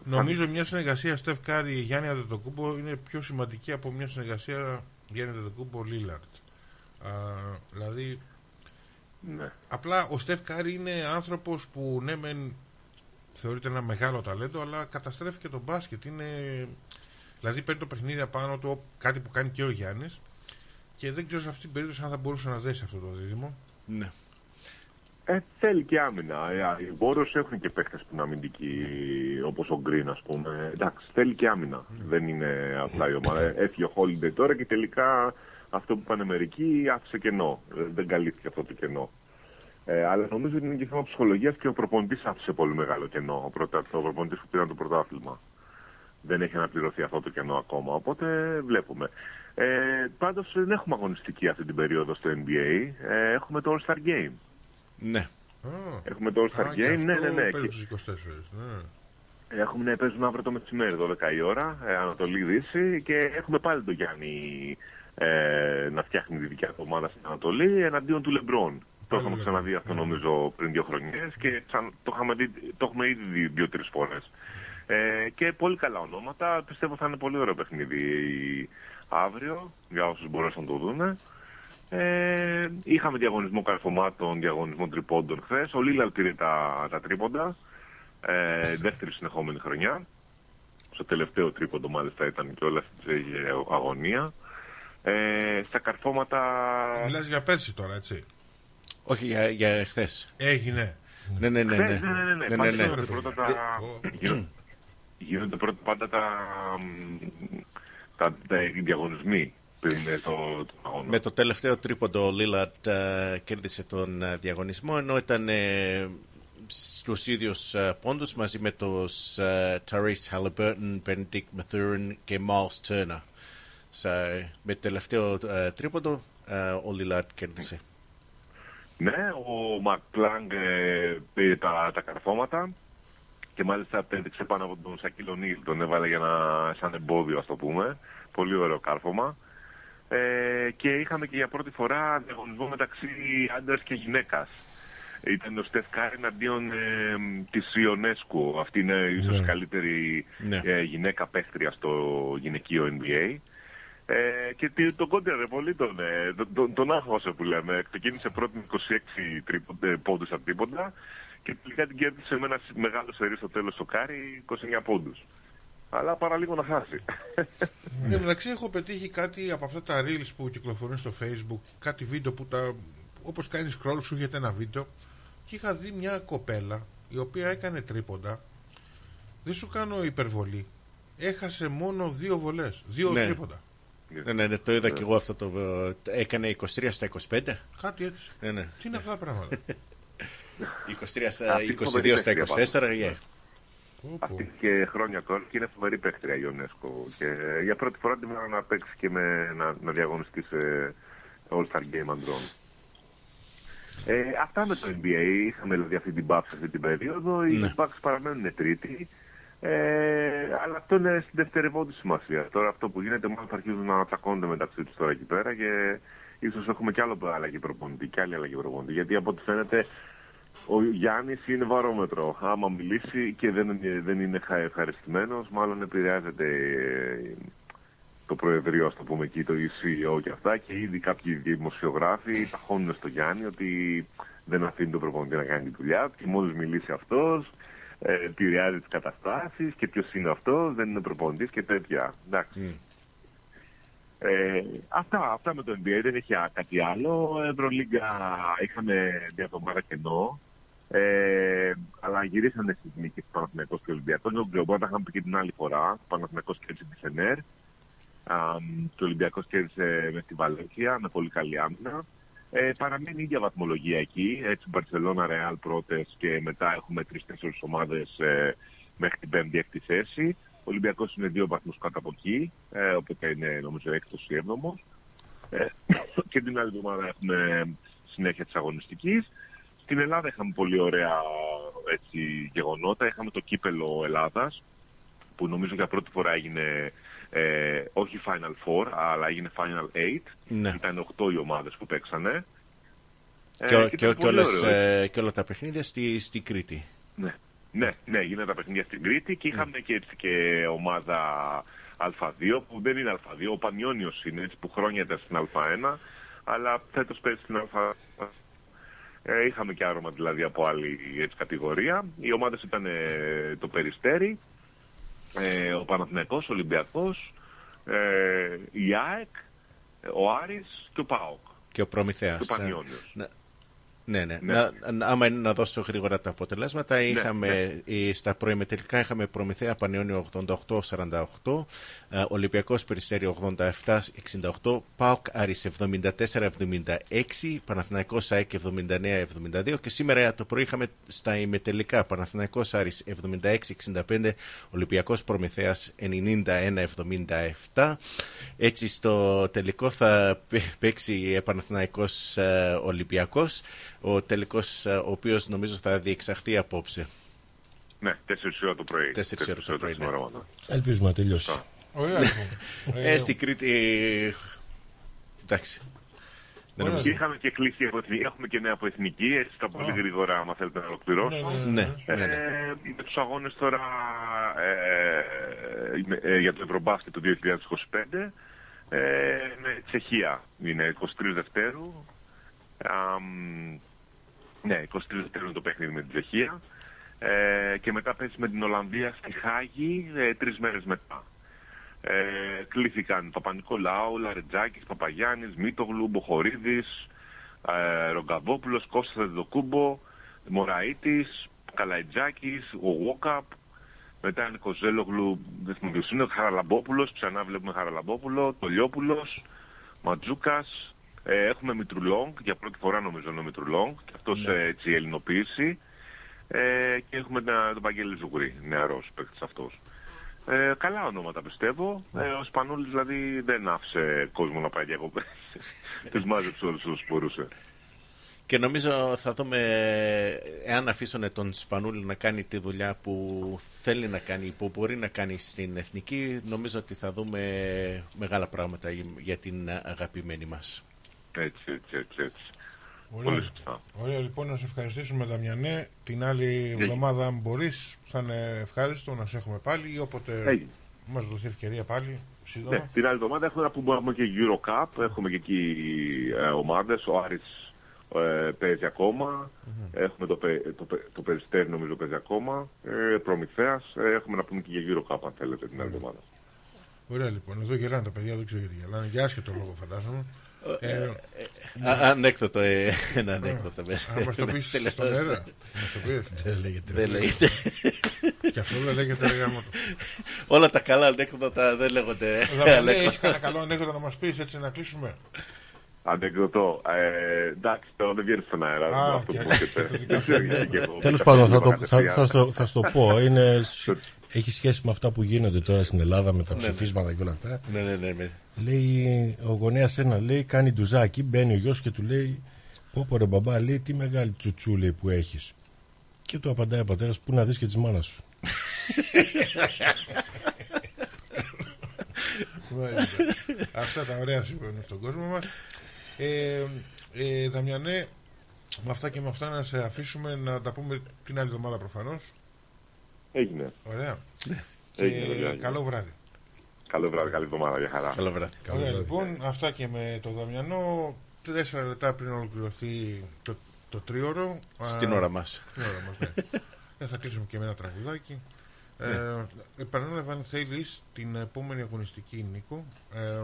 νομίζω θα... μια συνεργασία Στεφ Κάρι Γιάννη Αντετοκούμπο είναι πιο σημαντική από μια συνεργασία Γιάννη Αντετοκούμπο Λίλαρτ. Δηλαδή. Ναι. Απλά ο Στεφ Κάρι είναι άνθρωπος που ναι μεν θεωρείται ένα μεγάλο ταλέντο, αλλά καταστρέφει και τον μπάσκετ. Είναι... Δηλαδή παίρνει το παιχνίδι απάνω του, κάτι που κάνει και ο Γιάννης, και δεν ξέρω σε αυτήν την περίπτωση αν θα μπορούσε να δέσει αυτό το δίδυμο. Ναι. Ε, θέλει και άμυνα. Ε, οι Βόρειος έχουν και παίχτες που είναι αμυντικοί, όπως ο Γκριν, ας πούμε. Ε, εντάξει, θέλει και άμυνα. Mm. Δεν είναι απλά η ομάδα. Έφυγε ο Χόλιντε τώρα και τελικά... Αυτό που είπαν μερικοί άφησε κενό. Δεν καλύφθηκε αυτό το κενό. Ε, αλλά νομίζω ότι είναι και θέμα ψυχολογίας και ο προπονητής άφησε πολύ μεγάλο κενό. Ο, πρωτα... ο προπονητής που πήραν το πρωτάθλημα. Δεν έχει αναπληρωθεί αυτό το κενό ακόμα. Οπότε βλέπουμε. Ε, πάντως δεν έχουμε αγωνιστική αυτή την περίοδο στο εν μπι έι. Ε, έχουμε το All Star Game. Ναι. Oh. Έχουμε το All Star ah, Game. Ναι, ναι, ναι. Και... είκοσι τέσσερα, ναι. Έχουμε να παίζουν αύριο το μεσημέρι, δώδεκα η ώρα, ε, Ανατολή-Δύση, και έχουμε πάλι τον Γιάννη. Ε, να φτιάχνει τη δικιά του ομάδα στην Ανατολή εναντίον του Λεμπρόν. Το είχαμε ξαναδεί αυτό νομίζω πριν δύο χρονιές και σαν, το, δει, το έχουμε ήδη δει δύο-τρεις φορές. Ε, και πολύ καλά ονόματα. Πιστεύω θα είναι πολύ ωραίο παιχνίδι αύριο για όσους μπορέσουν να το δουν. Ε, είχαμε διαγωνισμό καρφωμάτων, διαγωνισμό τριπώντων χθες. Ο Λίλα πήρε τα, τα τρίποντα. Ε, δεύτερη συνεχόμενη χρονιά. Στο τελευταίο τρίποντο μάλιστα ήταν και όλα στην αγωνία. Ε, στα καρφώματα... Μιλάς για πέρσι τώρα, έτσι. Όχι, για, για χθες. Έγινε. Ναι, ναι, ναι. ναι, ναι, ναι, ναι, ναι, ναι. Πρώτα τα... Γίνονται πρώτα πάντα τα, τα, τα διαγωνισμοί πριν το, το αγώνα. Με το τελευταίο τρίποντο ο Λίλαρτ κέρδισε τον διαγωνισμό, ενώ ήταν ε, στους ίδιους ε, πόντους μαζί με τους Ταρίς Χαλιμπέρτον, Μπενεντίκ Μαθούριν και Μάιλς Τέρνερ. με το τελευταίο ε, τρίποντο ε, ο Λιλάρτ κέρδισε. Ναι, ο Μακλάνγκ ε, πήρε τα, τα καρφώματα και μάλιστα πέδειξε πάνω από τον Σακίλ Ονίλ, τον έβαλε για να, σαν εμπόδιο, ας το πούμε. Πολύ ωραίο κάρφωμα. Ε, και είχαμε και για πρώτη φορά διαγωνισμό μεταξύ άντρας και γυναίκας. Ήταν ο Στεφ Κάριν αντίον ε, της Ιονέσκου. Αυτή είναι ίσως ναι. καλύτερη ναι. Ε, γυναίκα παίχτρια στο γυναικείο εν μπι έι. Ε, και τον κόντιαρε πολύ τον, τον, τον άγχωσε που λέμε. Ξεκίνησε πρώτη είκοσι έξι πόντους από τίποτα και τελικά την κέρδισε με ένα μεγάλο σερί στο τέλος στο Κάρι, είκοσι εννέα πόντους. Αλλά παρά λίγο να χάσει. Ναι, μεταξύ έχω πετύχει κάτι από αυτά τα reels που κυκλοφορούν στο Facebook, κάτι βίντεο που τα... όπως κάνεις scroll σου έρχεται ένα βίντεο και είχα δει μια κοπέλα η οποία έκανε τρίποντα, δεν σου κάνω υπερβολή, έχασε μόνο δύο βολές, δύο ναι. τρίποντα. Ναι, ναι, ναι, το είδα και εγώ αυτό το... Έκανε είκοσι τρία στα είκοσι πέντε. Κάτι έτσι. Ναι, ναι. Τι είναι αυτά τα πράγματα. είκοσι τρία στα είκοσι δύο στα είκοσι τέσσερα, yeah. Αυτή και χρόνια τώρα και είναι φοβερή παίκτρια η Ιονέσκο. Και για πρώτη φορά την μέρα να παίξει και με, να, να διαγωνιστεί σε All-Star Game αντρών. Ε, αυτά με το εν μπι έι. Είχαμε δηλαδή αυτή την πάψη αυτή την περίοδο. Οι ναι. Bucks παραμένουν τρίτη. Ε, αλλά αυτό είναι στην δευτερευόντου σημασία. Τώρα αυτό που γίνεται, μάλλον θα αρχίζουν να τσακώνονται μεταξύ τους τώρα εκεί πέρα και ίσως έχουμε κι άλλο αλλαγή προπονητή και άλλη αλλαγή προπονητή. Γιατί από ό,τι φαίνεται ο Γιάννης είναι βαρόμετρο. Άμα μιλήσει και δεν, δεν είναι ευχαριστημένος, μάλλον επηρεάζεται το Προεδρείο, ας το πούμε εκεί, το σι ι ο και αυτά. Και ήδη κάποιοι δημοσιογράφοι ταχώνουν στο Γιάννη ότι δεν αφήνει τον προπονητή να κάνει τη δουλειά του και μόλις μιλήσει αυτός. Επηρεάζει τις καταστάσεις και ποιος είναι αυτός, δεν είναι προπονητής και τέτοια. Εντάξει. Mm. Ε, αυτά, αυτά με το εν μπι έι, δεν έχει κάτι άλλο. Ευρωλίγκα είχαμε μια εβδομάδα κενό, ε, αλλά γυρίσανε στις νίκες του Παναθηναϊκού και Ολυμπιακού. Τον Ολυμπιακό τα είχαμε πει και την άλλη φορά. Ο Παναθηναϊκός κέρδισε τη Φενέρ. Το Ολυμπιακός κέρδισε με στη Βαλένθια με πολύ καλή άμυνα. Ε, παραμένει η ίδια βαθμολογία εκεί, έτσι Μπαρσελόνα, Ρεάλ πρώτες και μετά έχουμε τρεις-τέσσερις ομάδες ε, μέχρι την πέμπτη-έκτη θέση. Ο Ολυμπιακός είναι δύο βαθμούς κάτω από εκεί, ε, οπότε είναι νομίζω έκτος ή έβδομος. Ε, και την άλλη εβδομάδα έχουμε συνέχεια της αγωνιστικής. Στην Ελλάδα είχαμε πολύ ωραία έτσι, γεγονότα, είχαμε το κύπελο Ελλάδας που νομίζω για πρώτη φορά έγινε... Ε, όχι Final Four, αλλά έγινε Final Eight. Ναι. Ήταν οκτώ οι ομάδες που παίξανε. Και, ε, και, και, και, όλες, ε, και όλα τα παιχνίδια στη, στη Κρήτη. Ναι, ναι, ναι, γίνανε τα παιχνίδια στην Κρήτη και είχαμε mm. και, έτσι, και ομάδα Α2 που δεν είναι Α2. Ο Πανιόνιος είναι έτσι, που χρόνια ήταν στην Α1, αλλά φέτος παίζει στην Α2. Ε, είχαμε και άρωμα δηλαδή από άλλη έτσι, κατηγορία. Οι ομάδες ήταν ε, το Περιστέρι. Ε, ο Παναθηναϊκός, ο Ολυμπιακός, ε, η ΑΕΚ, ο Άρης και ο ΠΑΟΚ. Και ο Προμηθέας. Και ο Πανιόνιος. Ναι, ναι. ναι. ναι. Να, να, άμα είναι να δώσω γρήγορα τα αποτελέσματα, ναι, είχαμε, ναι. στα προημιτελικά είχαμε Προμηθέα Πανιόνιο ογδόντα οκτώ σαράντα οκτώ, ε, Ολυμπιακός Περιστέρι ογδόντα επτά εξήντα οκτώ, ΠΑΟΚ Άρης εβδομήντα τέσσερα εβδομήντα έξι, Παναθηναϊκός ΑΕΚ εβδομήντα εννέα εβδομήντα δύο και σήμερα το πρωί είχαμε στα ημιτελικά Παναθηναϊκός Άρης εβδομήντα έξι εξήντα πέντε, Ολυμπιακός Προμηθέας ενενήντα ένα εβδομήντα επτά. Έτσι στο τελικό θα παίξει Παναθηναϊκός Ολυμπιακός, ο τελικός ο οποίος νομίζω θα διεξαχθεί απόψε. Ναι, τέσσερις ώρα το πρωί. Τέσσερις ώρα το πρωί, ναι. Ελπίζουμε να τελειώσει. Ωραία. Ε, στην Κρήτη... Εντάξει. Είχαμε και κλείσει, έχουμε και νέα από εθνική, έτσι τα πολύ γρήγορα, άμα θέλετε να ολοκληρώσουμε. Ναι, ναι, ναι. Με τους αγώνες τώρα για το Ευρωμπάσκετ του δύο χιλιάδες είκοσι πέντε, με Τσεχία, είναι εικοστή τρίτη Δευτέρου. Ναι, εικοστή τρίτη είναι το παιχνίδι με την Τσεχία ε, και μετά πέσει με την Ολλανδία στη Χάγη ε, τρεις μέρες μετά. Ε, κλήθηκαν Παπα-Νικολάου, Λαρετζάκης, Παπαγιάννης, Μήτογλου, Μποχορίδης, ε, Ρογκαβόπουλος, Κώστας Αντετοκούμπο, Μωραΐτης, Καλαϊτζάκης, Ογόκαπ, μετά είναι Κοζέλογλου, Δεσμοβιουσίνο, Χαραλαμπόπουλος, ξανά βλέπουμε Χαραλαμπόπουλο, Τολιόπουλος, Ματζούκας. Έχουμε Μητρουλόγκ, για πρώτη φορά νομίζω είναι ο Μητρουλόγκ, και αυτός ναι. έτσι ελληνοποίηση. Ε, και έχουμε τον Παγγέλη Ζουγουρή, νεαρός παίκτης αυτός. Ε, καλά ονόματα πιστεύω. Ε, ο Σπανούλης δηλαδή δεν άφησε κόσμο να πάει διακοπές. Τους μάζεψε όλους όσους μπορούσε. Και νομίζω θα δούμε εάν αφήσουν τον Σπανούλη να κάνει τη δουλειά που θέλει να κάνει, που μπορεί να κάνει στην Εθνική, νομίζω ότι θα δούμε μεγάλα πράγματα για την αγαπημένη μας. Έτσι, έτσι, έτσι. έτσι. Ωραία. Ωραία, λοιπόν, να σε ευχαριστήσουμε, Δαμιανέ. Την άλλη εβδομάδα, αν μπορείς, θα είναι ευχάριστο να σε έχουμε πάλι ή όποτε hey. μας δοθεί ευκαιρία πάλι. Ναι, την άλλη εβδομάδα έχουμε να πούμε και EuroCup, έχουμε και εκεί ε, ομάδες, ο Άρης ε, παίζει ακόμα, mm-hmm. έχουμε το, το, το Περιστέρι νομίζω παίζει ακόμα, ε, Προμηθέας, ε, έχουμε να πούμε και για EuroCup αν θέλετε την άλλη εβδομάδα. Ωραία, λοιπόν, εδώ γελάνε τα παιδιά, δεν ξέρω γιατί γελάνε, για άσχετο λόγο φαντάζομαι. Ανέκδοτο, ένα ανέκδοτο μέσα. Αν μας το πεις στον αέρα. Δεν λέγεται. Και αυτό δεν λέγεται. Όλα τα καλά ανέκδοτα δεν λέγονται. Έχεις κανένα καλό ανέκδοτο να μας πεις έτσι να κλείσουμε? Ανέκδοτο, εντάξει, τώρα δεν βγαίνει στον αέρα. Τέλος πάντων, θα στο πω. Έχει σχέση με αυτά που γίνονται τώρα στην Ελλάδα με τα ψηφίσματα και όλα αυτά. Ναι, ναι, ναι. Λέει ο γονέας ένα, λέει, κάνει ντουζάκι, μπαίνει ο γιος και του λέει, πόπο ρε μπαμπά, λέει, τι μεγάλη τσουτσού λέει που έχεις. Και του απαντάει ο πατέρας, πού να δεις και τη μάνα σου. Αυτά τα ωραία συμβαίνουν στον κόσμο μας. ε, ε, Δαμιανέ, με αυτά και με αυτά να σε αφήσουμε, να τα πούμε την άλλη εβδομάδα προφανώς. Έγινε. Ωραία. Και έγινε, έγινε. Καλό βράδυ. Καλό βράδυ, καλή εβδομάδα, για χαρά. Καλό βράδυ. Καλό βράδυ. Λοιπόν, αυτά και με το Δαμιανό. Τέσσερα λεπτά πριν ολοκληρωθεί το, το τρίωρο. Στην α, ώρα μας. Στην ώρα μας, ναι. ε, θα κλείσουμε και με ένα τραγουδάκι. Ναι. Ε, επανέλαβα αν θέλεις την επόμενη αγωνιστική, Νίκο, ε,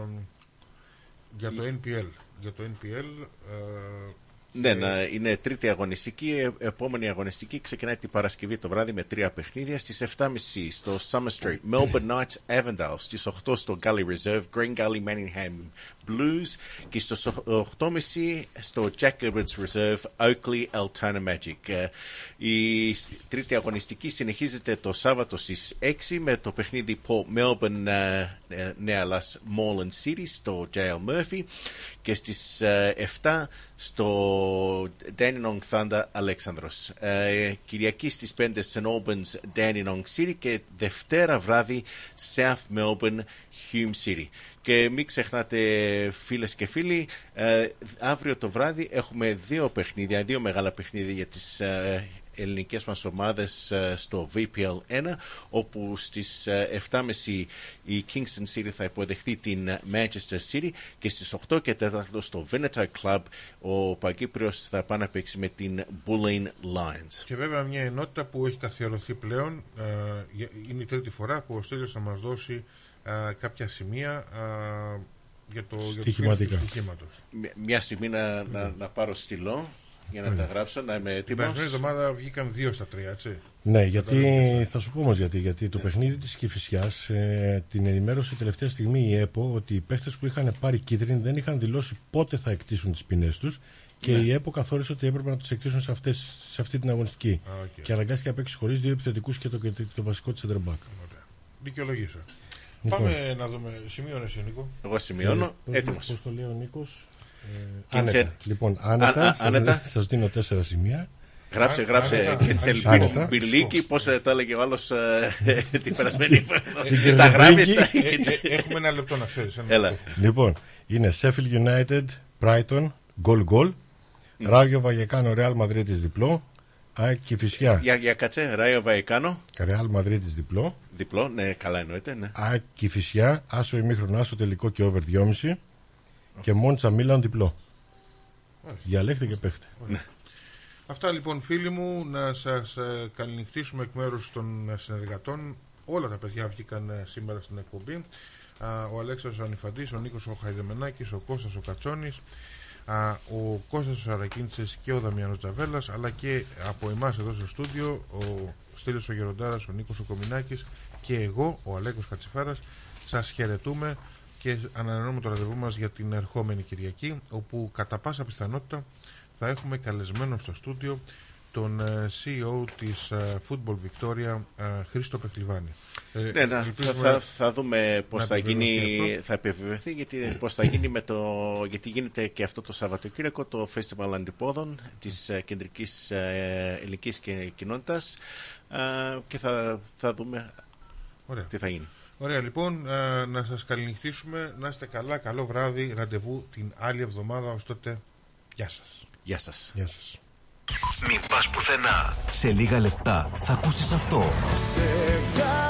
για το εν πι ελ. Για το εν πι ελ... Ε, ναι, να είναι τρίτη αγωνιστική. Επόμενη αγωνιστική ξεκινάει την Παρασκευή το βράδυ με τρία παιχνίδια. Στις εφτά και μισή στο Summer Street, Melbourne Knights Avondale. Στις οκτώ στο Gully Reserve, Green Gully Manningham Blues. Και στις οκτώ και μισή στο Jacobs Reserve, Oakley Altona Magic. Η τρίτη αγωνιστική συνεχίζεται το Σάββατο στις έξι με το παιχνίδι Port Melbourne Nealas Moreland City στο τζέι ελ Murphy. Και στις εφτά στο Dandenong Thunder Αλέξανδρος. Ε, Κυριακή στις πέντε St Albans Dandenong City και Δευτέρα βράδυ South Melbourne Hume City. Και μην ξεχνάτε, φίλες και φίλοι, ε, αύριο το βράδυ έχουμε δύο παιχνίδια, δύο μεγάλα παιχνίδια για τις ε, ελληνικές μας ομάδες στο βι πι ελ ένα, όπου στις εφτά και μισή η Kingston City θα υποδεχθεί την Manchester City και στις οκτώ και τέσσερα στο Veneta Club ο Παγκύπριος θα πάει να παίξει με την Bulleen Lions. Και βέβαια μια ενότητα που έχει καθιερωθεί πλέον, είναι η τρίτη φορά που ο Στέλιος θα μας δώσει κάποια σημεία για το στοιχήματος. Μια στιγμή να, να, να πάρω στυλό για να mm. τα γράψω, να είμαι έτοιμος. Την περασμένη εβδομάδα βγήκαν δύο στα τρία, έτσι. Ναι, γιατί θα σου πω όμως γιατί. Γιατί το yeah. παιχνίδι της Κηφισιάς ε, την ενημέρωσε τελευταία στιγμή η ΕΠΟ ότι οι παίχτες που είχαν πάρει κίτρινη δεν είχαν δηλώσει πότε θα εκτίσουν τις ποινές τους και yeah. η ΕΠΟ καθόρισε ότι έπρεπε να τις εκτίσουν σε, αυτές, σε αυτή την αγωνιστική. Ah, okay. Και αναγκάστηκε να παίξει χωρίς δύο επιθετικούς και το, και το βασικό της σέντερμπακ. Δικαιολογήσα. Λοιπόν. Πάμε να δούμε. Σημειώνω εσύ, Νίκο. Εγώ σημειώνω. Ε, έτοιμος. Πώς το λέει ο Νίκος. Ε, άνετα. Λοιπόν, άνετα, α, άνετα. Σας, σας δίνω τέσσερα σημεία. Γράψε, Ά, γράψε Κέντσελ Μπιλίκη, πώς το έλεγε ο άλλος την περασμένη. Τα γράμμες. Έχουμε ένα λεπτό να ξέρεις. Λοιπόν, είναι Sheffield United, Brighton, Goal Goal, Ράγιο Βαγεκάνο, Real Madrid της διπλό, ΑΕΚ Κηφισιά. Για κάτσε, Ράγιο Βαγεκάνο. Real Madrid της διπλό. Διπλό, ναι, καλά εννοείται. ΑΕΚ Κηφισιά, άσο ημίχρονο, άσο τελικό και over δυόμιση. Και Μόντσα Μίλαν διπλό. Διαλέχτε και παίχτε. Ναι. Αυτά λοιπόν, φίλοι μου, να σας καληνυχτήσουμε εκ μέρους των συνεργατών. Όλα τα παιδιά βγήκαν σήμερα στην εκπομπή. Ο Αλέξανδρος Ανυφαντής, ο Νίκος ο Χαϊδεμενάκης, ο Κώστας ο Κατσόνης, ο Κώστας ο Αρακίντσες και ο Δαμιανός Τζαβέλας, αλλά και από εμάς εδώ στο στούντιο ο Στέλιος ο Γεροντάρας, ο Νίκος ο Κομινάκης και εγώ, ο Αλέκος Κατσιφάρας. Σας χαιρετούμε και ανανεώνουμε το ραντεβού μας για την ερχόμενη Κυριακή, όπου κατά πάσα πιθανότητα θα έχουμε καλεσμένο στο στούντιο τον σι ι ο της Football Victoria, Χρήστο Πεχλιβάνη. Ε, ναι, να, θα, θα, θα δούμε πώς θα γίνει, θα επιβεβαιωθεί, γιατί, πώς θα γίνει με το, γιατί γίνεται και αυτό το Σαββατοκύριακο το Festival Αντιπόδων της κεντρικής ε, ελληνικής κοινότητας ε, και θα, θα δούμε. Ωραία. Τι θα γίνει. Ωραία, λοιπόν, ε, να σας καληνυχτήσουμε, να είστε καλά, καλό βράδυ, ραντεβού την άλλη εβδομάδα, ως τότε, γεια σας. Γεια σας. Γεια σας. Μην πας πουθενά. Σε λίγα λεπτά θα ακούσεις αυτό.